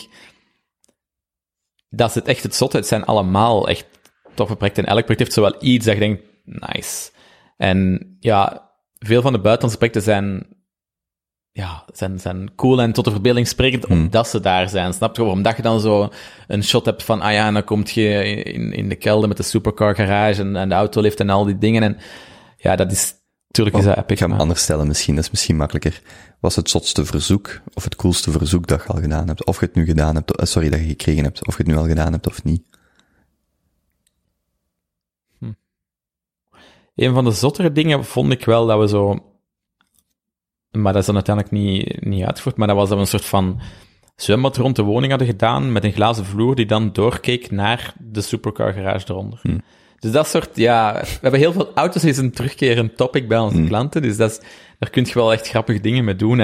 Dat is het echt het zotte. Het zijn allemaal echt toffe projecten. En elk project heeft zowel iets dat je denkt, nice. En ja, veel van de buitenlandse projecten zijn cool en tot de verbeelding sprekend omdat ze daar zijn, snap je? Omdat je dan zo een shot hebt van, dan kom je in de kelder met de supercar garage en de autolift en al die dingen. En ja, dat is, natuurlijk is dat epic. Ik ga hem anders stellen misschien, dat is misschien makkelijker. Was het zotste verzoek, of het coolste verzoek dat je al gedaan hebt, of je het nu gedaan hebt, dat je gekregen hebt, of je het nu al gedaan hebt of niet? Een van de zottere dingen vond ik wel dat we zo... Maar dat is dan uiteindelijk niet uitgevoerd. Maar dat was dat we een soort van zwembad rond de woning hadden gedaan, met een glazen vloer die dan doorkeek naar de supercar garage eronder. Dus dat soort, we hebben heel veel auto's, is een terugkerend topic bij onze klanten. Dus daar kun je wel echt grappige dingen mee doen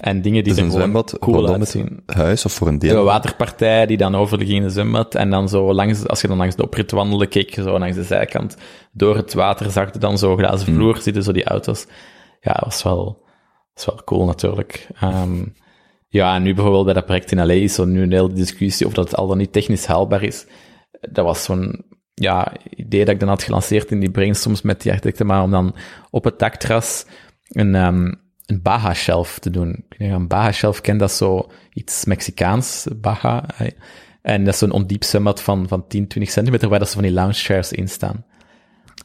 en dingen die dus er gewoon cool uitzien. Huis of voor een deel? Een waterpartij die dan overging in de zwembad en dan zo als je dan langs de oprit wandelde, keek je zo langs de zijkant door het water, zag je dan zo glazen vloer, zitten zo die auto's. Ja, dat was wel... Dat is wel cool natuurlijk. Nu bijvoorbeeld bij dat project in LA is zo nu een hele discussie of dat het al dan niet technisch haalbaar is. Dat was zo'n idee dat ik dan had gelanceerd in die brainstorms met die architecten, maar om dan op het dakterras een Baja shelf te doen. Een Baja shelf kent, dat zo iets Mexicaans, Baja. En dat is zo'n ondiep zwembad van 10, 20 centimeter waar dat zo van die lounge chairs in staan.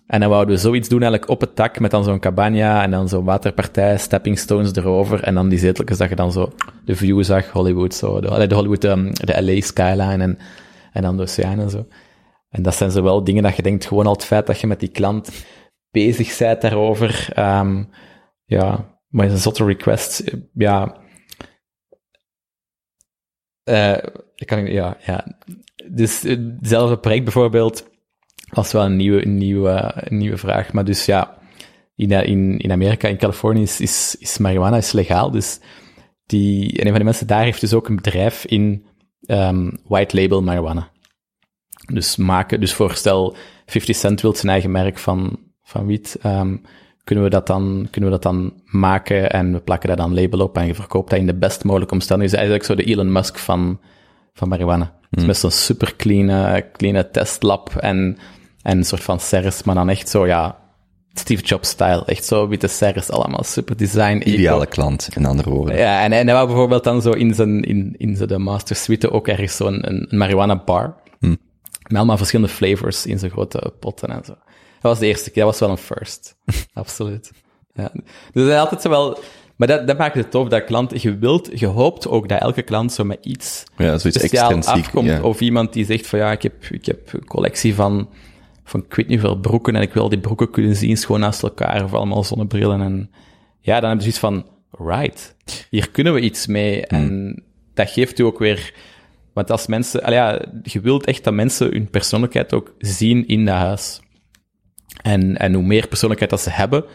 En dan wouden we zoiets doen eigenlijk op het dak met dan zo'n cabana en dan zo'n waterpartij, stepping stones erover en dan die zeteltjes dat je dan zo de view zag, Hollywood zo, de LA skyline en dan de oceaan en zo. En dat zijn zowel dingen dat je denkt, gewoon al het feit dat je met die klant bezig bent daarover. Ja, maar een zotte request, ja. Dus hetzelfde project bijvoorbeeld was wel een nieuwe vraag. Maar dus ja, in Amerika, in Californië is marijuana is legaal. Dus een van de mensen daar heeft dus ook een bedrijf in white label marijuana. Dus voorstel 50 Cent wil zijn eigen merk van wiet. Kunnen we dat dan maken en we plakken daar dan label op en je verkoopt dat in de best mogelijke omstandigheden. Dus eigenlijk zo de Elon Musk van marijuana. Het is best een super clean testlab en een soort van serres, maar dan echt zo, ja, Steve Jobs-style. Echt zo witte serres, allemaal super design. Ideale klant, in andere woorden. Ja, en hij wou bijvoorbeeld dan zo in de master suite ook ergens zo'n een marijuana bar. Met allemaal verschillende flavors in zijn grote potten en zo. Dat was de eerste keer, dat was wel een first. Absoluut. Ja. Dus hij altijd zo wel... Maar dat maakt het tof, dat klant... Je hoopt ook dat elke klant zo met iets... Ja, zoiets extrinsiek. Afkomt, ja. Of iemand die zegt van, ja, ik heb een collectie van ik weet niet veel broeken en ik wil die broeken kunnen zien, schoon naast elkaar, of allemaal zonnebrillen. En ja, dan heb je zoiets van, right, hier kunnen we iets mee. En dat geeft u ook weer... Want als mensen... je wilt echt dat mensen hun persoonlijkheid ook zien in dat huis. En hoe meer persoonlijkheid dat ze hebben...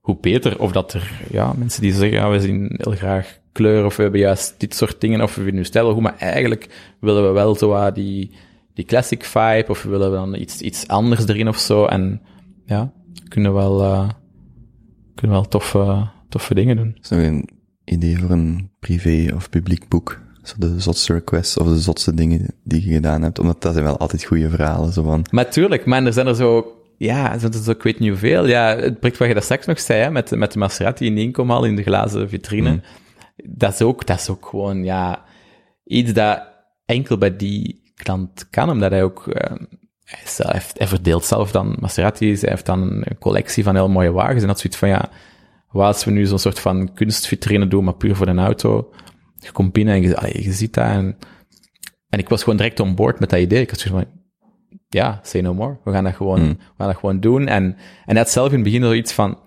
hoe beter, of dat er mensen die zeggen, we zien heel graag kleur, of we hebben juist dit soort dingen, of we vinden nu stijl goed, maar eigenlijk willen we wel zo die classic vibe, of willen we dan iets anders erin of zo, en ja, kunnen we wel toffe dingen doen. Is nog een idee voor een privé of publiek boek? Zo de zotste requests of de zotste dingen die je gedaan hebt, omdat dat zijn wel altijd goede verhalen, zo van... Maar tuurlijk, man, er zijn er zo... Ja, dat is ook, weet niet hoeveel. Ja, het project wat je dat straks nog zei, hè, met de Maserati in de inkomhal, in de glazen vitrine. Dat is ook gewoon, iets dat enkel bij die klant kan, omdat hij ook, hij verdeelt zelf dan Maserati's, hij heeft dan een collectie van heel mooie wagens, en dat zoiets van, wat als we nu zo'n soort van kunstvitrine doen, maar puur voor een auto. Je komt binnen en je ziet dat, en ik was gewoon direct on board met dat idee. Ik had zoiets van, say no more. We gaan dat gewoon doen. En dat zelf in het begin zoiets van,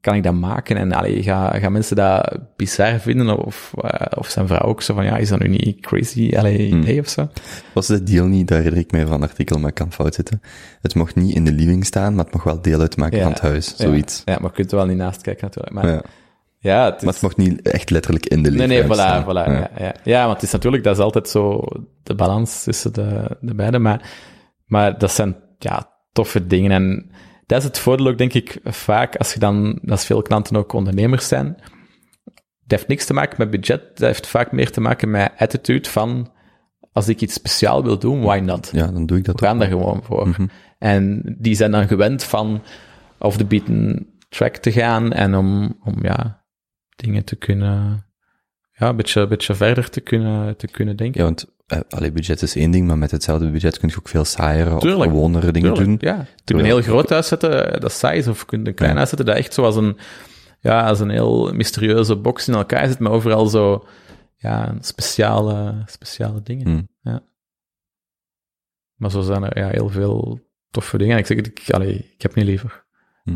kan ik dat maken? En gaan mensen dat bizar vinden? Of zijn vrouw ook zo van, is dat nu niet crazy idee of zo? Was de deal niet, daar herinner ik mij van een artikel, maar ik kan fout zitten. Het mocht niet in de living staan, maar het mocht wel deel uitmaken van het huis, zoiets. Ja, maar je kunt er wel niet naast kijken natuurlijk. Maar, maar het mocht niet echt letterlijk in de living staan. Voilà. Ja, want het is natuurlijk, dat is altijd zo de balans tussen de beide, maar dat zijn, toffe dingen. En dat is het voordeel ook, denk ik, vaak, als veel klanten ook ondernemers zijn. Dat heeft niks te maken met budget. Dat heeft vaak meer te maken met attitude van, als ik iets speciaal wil doen, why not? Ja, dan doe ik dat. We gaan daar gewoon voor. Mm-hmm. En die zijn dan gewend van off the beaten track te gaan en om dingen te kunnen... Ja, een beetje verder te kunnen denken. Ja, want budget is één ding, maar met hetzelfde budget kun je ook veel saaiere of gewonere dingen doen. Ja, je kunt een heel groot huis zetten, dat saai is, of je kunt een klein huis zetten, dat echt zoals als een heel mysterieuze box in elkaar zit, maar overal zo, speciale dingen. Ja. Maar zo zijn er heel veel toffe dingen. En ik zeg het, ik heb niet liever.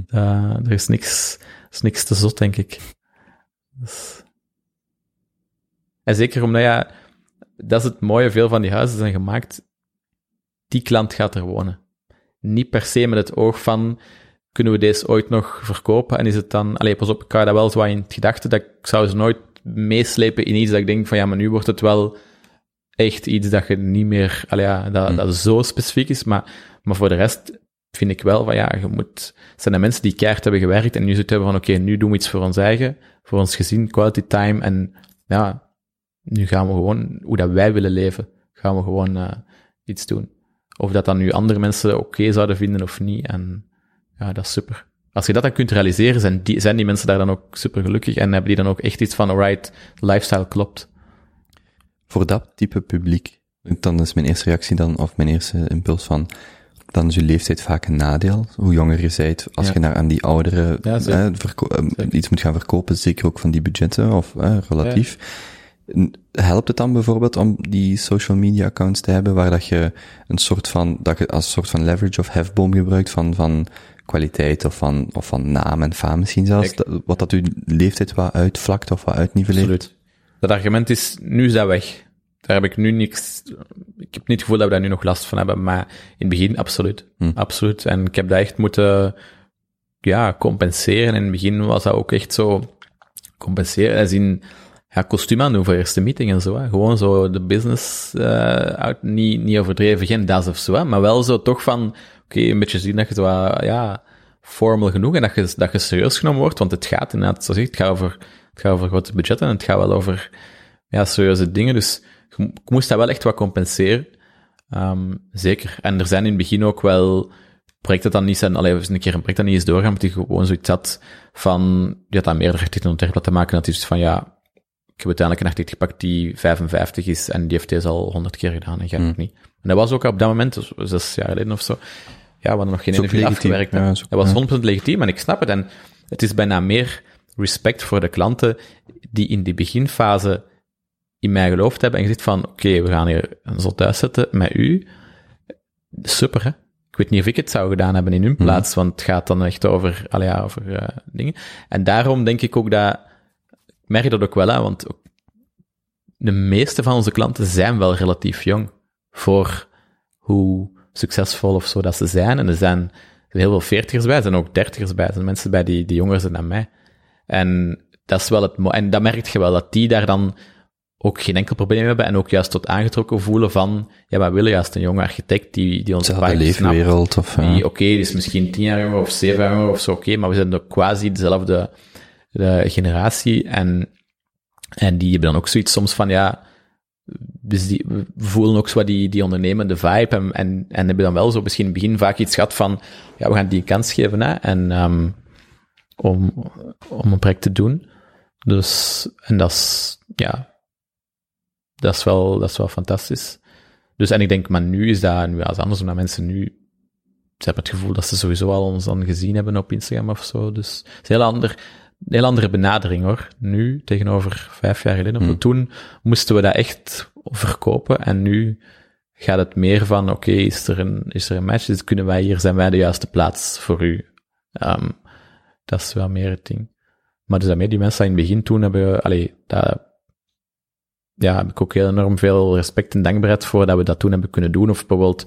Er is niks te zot, denk ik. Dus... En zeker omdat, dat is het mooie, veel van die huizen zijn gemaakt, die klant gaat er wonen. Niet per se met het oog van, kunnen we deze ooit nog verkopen? En is het dan, pas op, ik hou dat wel zo in het gedachte, dat ik zou ze nooit meeslepen in iets dat ik denk van, maar nu wordt het wel echt iets dat je niet meer, dat zo specifiek is, maar voor de rest vind ik wel van, je moet, het zijn de mensen die keihard hebben gewerkt en nu zitten hebben van, oké, nu doen we iets voor ons eigen, voor ons gezin, quality time en, nu gaan we gewoon, hoe dat wij willen leven, gaan we gewoon iets doen. Of dat dan nu andere mensen oké zouden vinden of niet. En ja, dat is super. Als je dat dan kunt realiseren, zijn die mensen daar dan ook super gelukkig en hebben die dan ook echt iets van, alright, lifestyle klopt. Voor dat type publiek, dan is mijn eerste reactie dan, of mijn eerste impuls van, dan is je leeftijd vaak een nadeel. Hoe jonger je bent, als je naar aan die ouderen iets moet gaan verkopen, zeker ook van die budgetten, of relatief. Ja. Helpt het dan bijvoorbeeld om die social media accounts te hebben waar dat je als soort van leverage of hefboom gebruikt van kwaliteit of van naam en faam misschien zelfs, wat dat uw leeftijd wat uitvlakt of wat uitniveleert? Absoluut. Dat argument is, nu is dat weg. Daar heb ik nu niks... Ik heb niet het gevoel dat we daar nu nog last van hebben, maar in het begin absoluut. Absoluut. En ik heb dat echt moeten compenseren. In het begin was dat ook echt zo compenseren. Als in kostuum aan doen voor eerste meeting en zo. Hè. Gewoon zo de business out, niet overdreven, geen das of zo. Hè. Maar wel zo toch van, een beetje zien dat je zo formal genoeg en dat je serieus genomen wordt. Want het gaat inderdaad, zoals je zegt, het gaat over grote budgetten en het gaat wel over serieuze dingen. Dus ik moest dat wel echt wat compenseren. Zeker. En er zijn in het begin ook wel projecten dat niet zijn, alleen een keer een project dat niet eens doorgaan, maar die gewoon zoiets had van, die had dan meerdere artikelen op het werkblad te maken, dat is dus van, ik heb uiteindelijk een artikel gepakt die 55 is en die heeft deze al 100 keer gedaan en jij ook niet. En dat was ook op dat moment, dus 6 jaar geleden of zo, we hadden nog geen interview afgewerkt. Ja, dat was 100% legitiem en ik snap het. En het is bijna meer respect voor de klanten die in die beginfase in mij geloofd hebben en gezegd van, we gaan hier een zot thuis zetten met u. Super, hè? Ik weet niet of ik het zou gedaan hebben in hun plaats, want het gaat dan echt over, over dingen. En daarom denk ik ook dat, ik merk dat ook wel aan, want de meeste van onze klanten zijn wel relatief jong voor hoe succesvol of zo dat ze zijn. En er zijn heel veel 40ers bij, er zijn ook 30ers bij, er zijn mensen bij die jonger zijn dan mij. En dat is wel het mooie. En dat merk je wel, dat die daar dan ook geen enkel probleem hebben en ook juist tot aangetrokken voelen van, wij willen juist een jonge architect die onze pagina snapt. Leefwereld of... Ja. Die is misschien 10 jaar jonger of 7 jaar jonger of zo, maar we zijn ook quasi dezelfde generatie en die hebben dan ook zoiets soms van, dus die voelen ook zo die ondernemende vibe en hebben dan wel zo misschien in het begin vaak iets gehad van, we gaan die een kans geven, hè, en om een project te doen. Dus, en dat is, Dat is wel fantastisch. Dus, en ik denk, maar nu is dat als anders, omdat mensen nu, ze hebben het gevoel dat ze sowieso al ons dan gezien hebben op Instagram of zo. Dus het is een heel andere benadering, hoor. Nu, tegenover 5 jaar geleden. Toen moesten we dat echt verkopen en nu gaat het meer van, is er een match? Dus zijn wij de juiste plaats voor u. Dat is wel meer het ding. Maar dus dat meer die mensen in het begin toen hebben, heb ik ook heel enorm veel respect en dankbaarheid voor dat we dat toen hebben kunnen doen. Of bijvoorbeeld,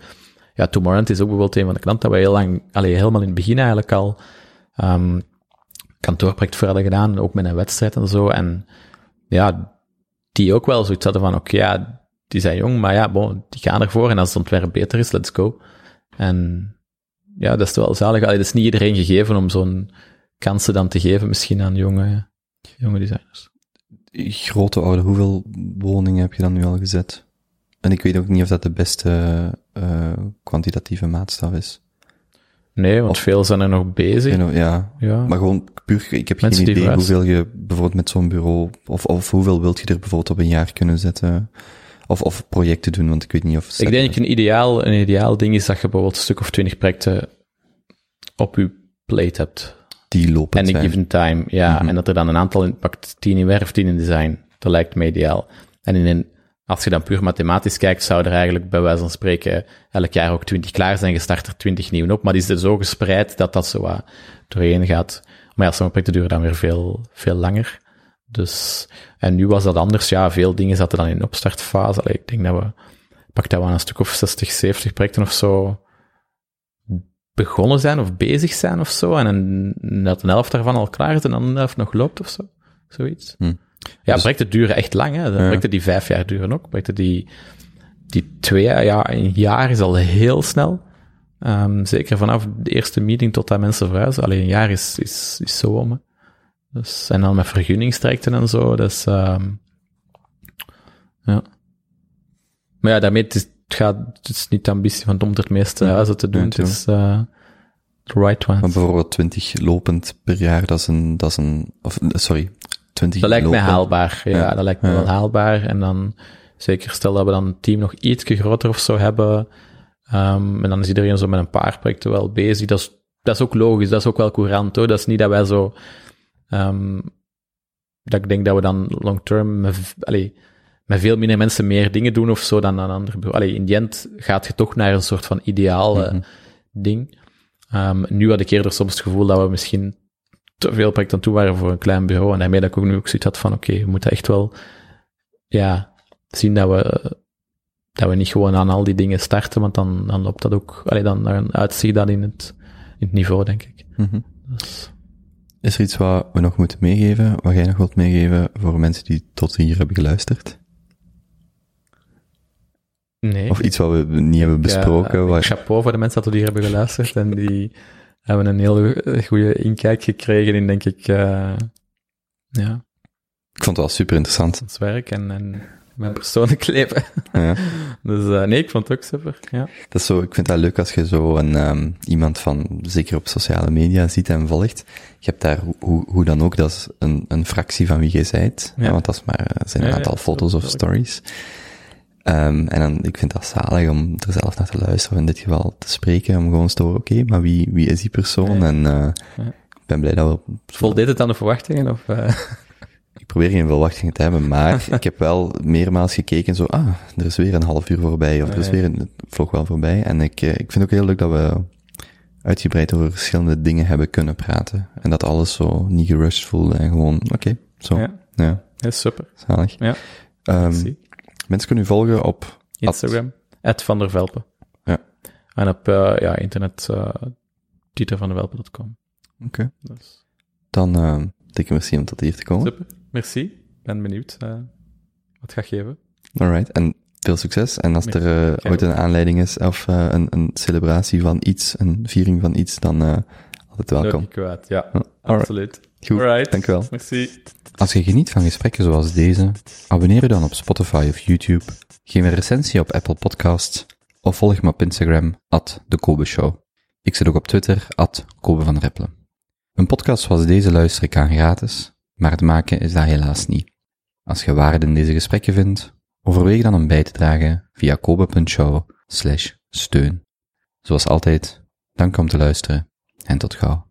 Tomorrowland is ook bijvoorbeeld een van de klanten dat we heel lang, helemaal in het begin eigenlijk al, kantoorproject voor hadden gedaan, ook met een wedstrijd en zo. En die ook wel zoiets hadden van, die zijn jong, maar die gaan ervoor en als het ontwerp beter is, let's go. En dat is wel zalig. Dat is niet iedereen gegeven om zo'n kansen dan te geven, misschien aan jonge designers. Grote oude, hoeveel woningen heb je dan nu al gezet? En ik weet ook niet of dat de beste kwantitatieve maatstaf is. Nee, want veel zijn er nog bezig. Maar gewoon puur, ik heb geen idee hoeveel je bijvoorbeeld met zo'n bureau, of hoeveel wilt je er bijvoorbeeld op een jaar kunnen zetten, of projecten doen, want ik weet niet of... Ik denk dat een ideaal ding is dat je bijvoorbeeld een stuk of 20 projecten op je plate hebt. Die lopen en given time, en dat er dan een aantal inpakt, 10 in werf, 10 in design. Dat lijkt me ideaal. En als je dan puur mathematisch kijkt, zou er eigenlijk bij wijze van spreken elk jaar ook 20 klaar zijn, je start er 20 nieuw op, maar die is er zo gespreid dat zo wat doorheen gaat. Maar sommige projecten duren dan weer veel, veel langer. Dus, en nu was dat anders. Veel dingen zaten dan in de opstartfase. Ik denk dat we aan een stuk of 60, 70 projecten of zo begonnen zijn of bezig zijn of zo, en dat een helft daarvan al klaar is en dan een helft nog loopt of zo. Zoiets. Dus projecten duren echt lang, hè. Projecten die 5 jaar duren ook. Projecten die 2 jaar, een jaar is al heel snel. Zeker vanaf de eerste meeting tot dat mensen verhuizen. Alleen een jaar is zo om, hè. Dus, en dan met vergunningstrajecten en zo, dus... Maar daarmee... Het is niet de ambitie van Tom het meeste huizen te doen. Het is the right ones. Maar bijvoorbeeld 20 lopend per jaar, sorry, 20 dat lijkt me haalbaar. Dat lijkt me wel haalbaar. En dan, zeker stel dat we dan een team nog iets groter of zo hebben, en dan is iedereen zo met een paar projecten wel bezig. Dat is ook logisch, dat is ook wel courant, hoor. Dat is niet dat wij zo... dat ik denk dat we dan long-term... met veel minder mensen meer dingen doen of zo dan een ander bureau. In die end gaat je toch naar een soort van ideale ding. Nu had ik eerder soms het gevoel dat we misschien te veel project aan toe waren voor een klein bureau. En daarmee dat ik ook nu ook zoiets had van, oké, we moeten echt wel zien dat we niet gewoon aan al die dingen starten, want dan loopt dat ook... dan uitziet dat in het niveau, denk ik. Mm-hmm. Dus. Is er iets wat we nog moeten meegeven, wat jij nog wilt meegeven voor mensen die tot hier hebben geluisterd? Nee. Of iets wat we niet hebben besproken? Chapeau voor de mensen die tot hier hebben geluisterd en die hebben een heel goede inkijk gekregen in, denk ik, Ik vond het wel super interessant. Ons werk en mijn persoonlijk leven. Ja. Dus ik vond het ook super. Ja. Dat is zo, ik vind dat leuk als je zo iemand van, zeker op sociale media, ziet en volgt. Je hebt daar, hoe dan ook, dat is een fractie van wie jij bent. Ja. Want dat is maar een aantal foto's of stories. En dan, ik vind dat zalig om er zelf naar te luisteren, in dit geval te spreken, om gewoon te horen, oké, maar wie is die persoon? Ja. En ik ben blij dat we... Voldeed het aan de verwachtingen? Of... Ik probeer geen verwachtingen te hebben, maar ik heb wel meermaals gekeken, er is weer een half uur voorbij, of er is weer het vlog wel voorbij. En ik vind ook heel leuk dat we uitgebreid over verschillende dingen hebben kunnen praten. En dat alles zo niet gerushed voelde en gewoon, oké, zo. Ja, dat is super. Zalig. Ja. Mensen kunnen u volgen op... Instagram, @vandervelpen. Ja. En op internet, dietervandervelpen.com. Oké. Dus. Dan, dikke merci om tot hier te komen. Super, merci. Ben benieuwd wat ga geven. Alright, en veel succes. En als er ooit een aanleiding is, of een celebratie van iets, een viering van iets, dan altijd welkom. Leuk, kwaad. Ja, absoluut. Goed, alright. Dankjewel. Merci. Als je geniet van gesprekken zoals deze, abonneer je dan op Spotify of YouTube, geef een recensie op Apple Podcasts, of volg me op Instagram, @De Kobbe Show. Ik zit ook op Twitter, @Kobbe van Reppelen. Een podcast zoals deze luister ik aan gratis, maar het maken is daar helaas niet. Als je waarde in deze gesprekken vindt, overweeg dan om bij te dragen via kobbe.show/steun. Zoals altijd, dank om te luisteren en tot gauw.